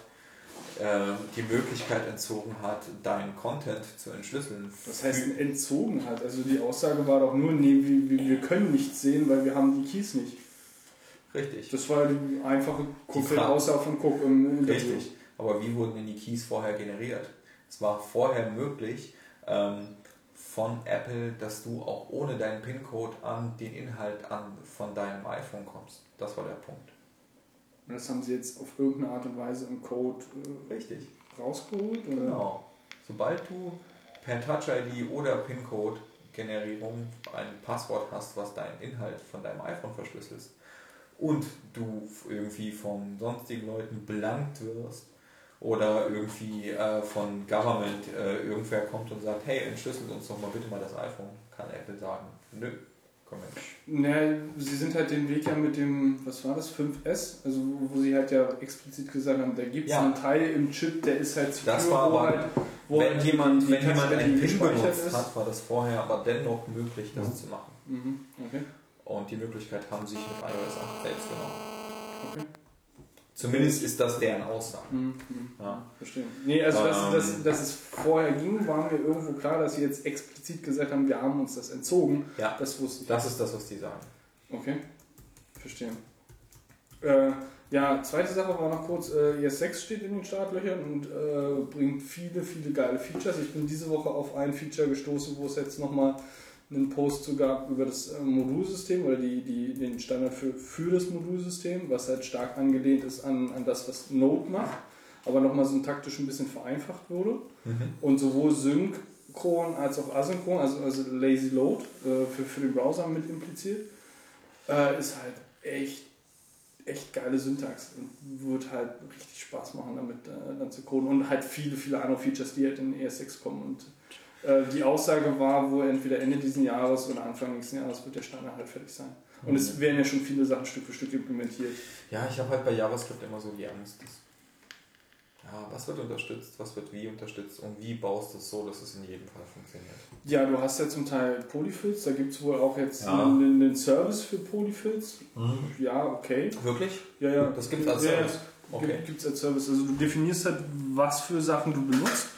äh, die Möglichkeit entzogen hat, deinen Content zu entschlüsseln. Das heißt, entzogen hat. Also die Aussage war doch nur, nee, wir, wir können nichts sehen, weil wir haben die Keys nicht. Richtig. Das war die einfache konkrete Aussage von Cook im Interview. Richtig. Aber wie wurden denn die Keys vorher generiert? Es war vorher möglich, ähm, von Apple, dass du auch ohne deinen PIN-Code an den Inhalt an von deinem iPhone kommst. Das war der Punkt. Und das haben sie jetzt auf irgendeine Art und Weise im Code äh, Richtig. rausgeholt? Oder? Genau. Sobald du per Touch-I D oder PIN-Code-Generierung ein Passwort hast, was deinen Inhalt von deinem iPhone verschlüsselt und du irgendwie von sonstigen Leuten belangt wirst, oder irgendwie äh, von Government äh, irgendwer kommt und sagt, hey, entschlüsselt uns doch mal bitte mal das iPhone, kann Apple sagen, nö, komm her. Naja, sie sind halt den Weg ja mit dem, was war das, fünf S, also wo, wo sie halt ja explizit gesagt haben, da gibt es ja. einen Teil im Chip, der ist halt zu das früher, war aber, wo halt, wo wenn halt jemand, wenn jemand einen PIN benutzt hat, war das vorher aber dennoch möglich, das mhm. zu machen. Mhm. Okay. Und die Möglichkeit haben sich mit i O S acht selbst genommen. Okay. Zumindest ist das deren Aussage. Mhm. Ja. Verstehe. Nee, also ähm, dass, dass, dass es vorher ging, war mir irgendwo klar, dass sie jetzt explizit gesagt haben, wir haben uns das entzogen. Ja, das wusste ich. Das ist das, was die sagen. Okay, verstehe. Äh, ja, zweite Sache war noch kurz, äh, E S sechs steht in den Startlöchern und äh, bringt viele, viele geile Features. Ich bin diese Woche auf ein Feature gestoßen, wo es jetzt nochmal einen Post zu gab über das Modulsystem oder die, die, den Standard für, für das Modulsystem, was halt stark angelehnt ist an, an das, was Node macht, aber nochmal syntaktisch ein bisschen vereinfacht wurde. Mhm. Und sowohl synchron als auch asynchron, also, also Lazy Load äh, für, für den Browser mit impliziert, äh, ist halt echt, echt geile Syntax und wird halt richtig Spaß machen, damit äh, dann zu coden und halt viele, viele andere Features, die halt in E S sechs kommen und äh, die Aussage war, wo entweder Ende diesen Jahres oder Anfang nächsten Jahres wird der Standard halt fertig sein. Und es werden ja schon viele Sachen Stück für Stück implementiert. Ja, ich habe halt bei JavaScript immer so die Angst, dass, ja, was wird unterstützt, was wird wie unterstützt und wie baust du es so, dass es in jedem Fall funktioniert. Ja, du hast ja zum Teil Polyfills, da gibt es wohl auch jetzt ja. einen, einen Service für Polyfills. Mhm. Ja, okay. Wirklich? Ja, ja. Das gibt es als Service? Ja, okay. Gibt es als Service. Also du definierst halt, was für Sachen du benutzt.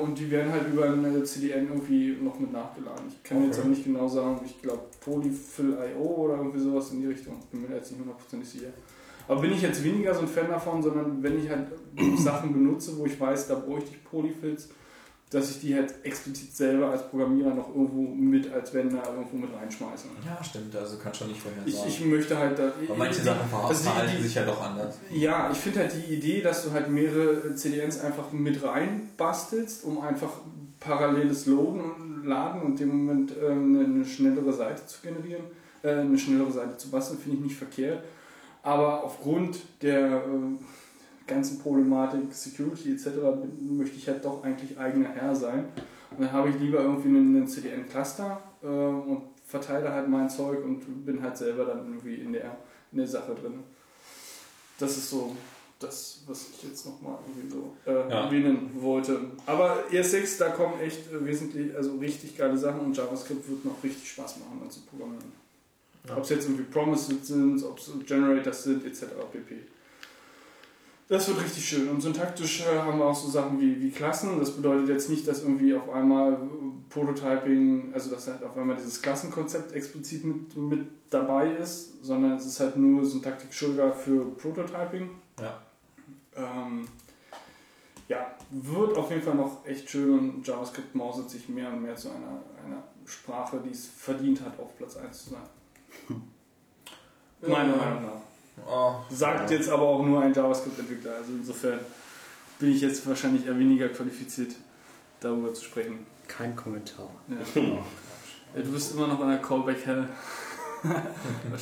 Und die werden halt über eine C D N irgendwie noch mit nachgeladen. Ich kann okay. jetzt auch nicht genau sagen, ich glaube Polyfill Punkt i o oder irgendwie sowas in die Richtung. Bin mir jetzt nicht hundertprozentig sicher. Aber bin ich jetzt weniger so ein Fan davon, sondern wenn ich halt Sachen benutze, wo ich weiß, da bräuchte ich Polyfills, dass ich die halt explizit selber als Programmierer noch irgendwo mit als Vendor irgendwo mit reinschmeiße. Ja, stimmt, also kann schon nicht vorher sagen. Ich, ich möchte halt... Da, aber manche Sachen verhalten also sich ja doch anders. Ja, ich finde halt die Idee, dass du halt mehrere C D Ns einfach mit reinbastelst, um einfach paralleles Loaden und Laden und in dem Moment äh, eine schnellere Seite zu generieren, äh, eine schnellere Seite zu basteln, finde ich nicht verkehrt. Aber aufgrund der... Äh, ganzen Problematik, Security et cetera möchte ich halt doch eigentlich eigener Herr sein. Und dann habe ich lieber irgendwie einen C D N-Cluster äh, und verteile halt mein Zeug und bin halt selber dann irgendwie in der, in der Sache drin. Das ist so das, was ich jetzt nochmal irgendwie so äh, ja. erwähnen wollte. Aber E S sechs, da kommen echt wesentlich, also richtig geile Sachen und JavaScript wird noch richtig Spaß machen, dann zu programmieren. Ja. Ob es jetzt irgendwie Promises sind, ob es Generators sind, et cetera pp. Das wird richtig schön. Und syntaktisch haben wir auch so Sachen wie, wie Klassen. Das bedeutet jetzt nicht, dass irgendwie auf einmal Prototyping, also dass halt auf einmal dieses Klassenkonzept explizit mit, mit dabei ist, sondern es ist halt nur Syntaktik-Schulter für Prototyping. Ja. Ähm, ja, wird auf jeden Fall noch echt schön und JavaScript mausert sich mehr und mehr zu einer, einer Sprache, die es verdient hat, auf Platz eins zu sein. Ja. Meiner Meinung nach. Oh, sagt ja. jetzt aber auch nur ein JavaScript-Entwickler, also insofern bin ich jetzt wahrscheinlich eher weniger qualifiziert, darüber zu sprechen. Kein Kommentar. Ja. Ja, du bist immer noch an der Callback-Hell.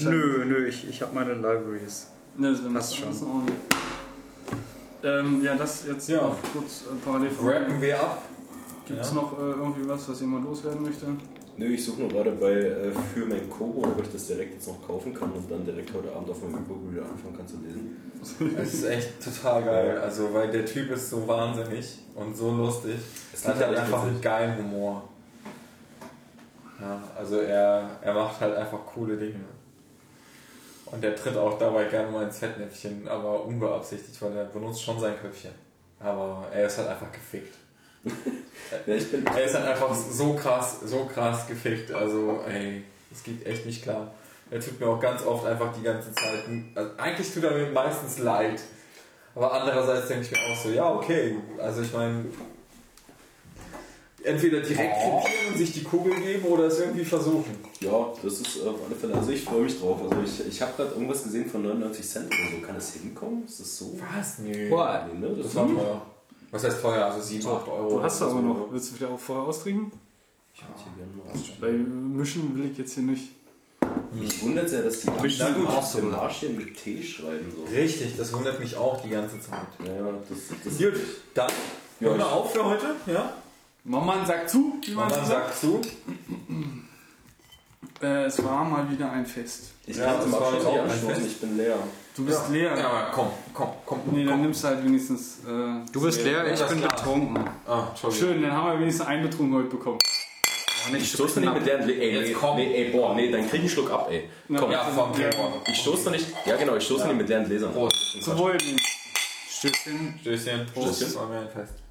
nö, nö, ich, ich habe meine Libraries. Ne, das passt schon. Auch ähm, ja, das jetzt ja. noch kurz äh, parallel. Rappen wir ab. Gibt es ja. noch äh, irgendwie was, was jemand loswerden möchte? Nö, ich suche nur gerade bei äh, für mein Kobo, ob ich das direkt jetzt noch kaufen kann und dann direkt heute Abend auf meinem Kobo wieder anfangen kann zu lesen. Das ist echt total geil, also weil der Typ ist so wahnsinnig und so lustig. Es hat halt einfach einen geilen Humor. Ja, also er, er macht halt einfach coole Dinge. Und er tritt auch dabei gerne mal ins Fettnäpfchen, aber unbeabsichtigt, weil er benutzt schon sein Köpfchen. Aber er ist halt einfach gefickt. Ja, ich bin er ist dann einfach so krass, so krass gefickt, also ey, es geht echt nicht klar. Er tut mir auch ganz oft einfach die ganze Zeit, also eigentlich tut er mir meistens leid, aber andererseits denke ich mir auch so, ja okay, also ich meine, entweder direkt kopieren und sich die Kugel geben oder es irgendwie versuchen. Ja, das ist auf alle Fälle, also ich freue mich drauf, also ich, ich habe gerade irgendwas gesehen von neunundneunzig Cent oder so, kann das hinkommen? Ist das so? Was? Nee. Boah, nee, ne? Das, das war teuer. Was heißt teuer? Also sieben, acht Euro. Du hast das aber noch. Willst du wieder auch vorher austrinken? Ich würde hier gerne mal weil mischen will ich jetzt hier nicht. Mich wundert es ja, dass die Abstand aus dem Arschchen mit T schreiben. So. Richtig, das wundert mich auch die ganze Zeit. Ja, ja, das, das gut, dann ja, hören wir auf für heute. Ja? Mama sagt zu. Mama sagt zu. äh, es war mal wieder ein Fest. Ich ja, kann es auch nicht anstoßen, ich bin leer. Du bist ja. leer. Ja, aber komm, komm, komm. Nee, dann komm. Nimmst du halt wenigstens... Äh, du bist leer, leer ich bin klar. betrunken. Ah, schön, dann haben wir wenigstens einen betrunken heute bekommen. Oh, nee, ich stoße nicht mit leeren... Le- ey, nee, komm. Nee, ey, boah, nee, dann krieg ich einen Schluck ab, ey. Na, komm, ja, komm, ja, komm. Ich stoße doch nicht... Ja, genau, ich stoße ja. nicht mit leeren Gläsern. Prost. Zum Wohl. Stößchen. Stößchen. Prost. Stößchen. Prost. Stößchen. Prost. Stößchen.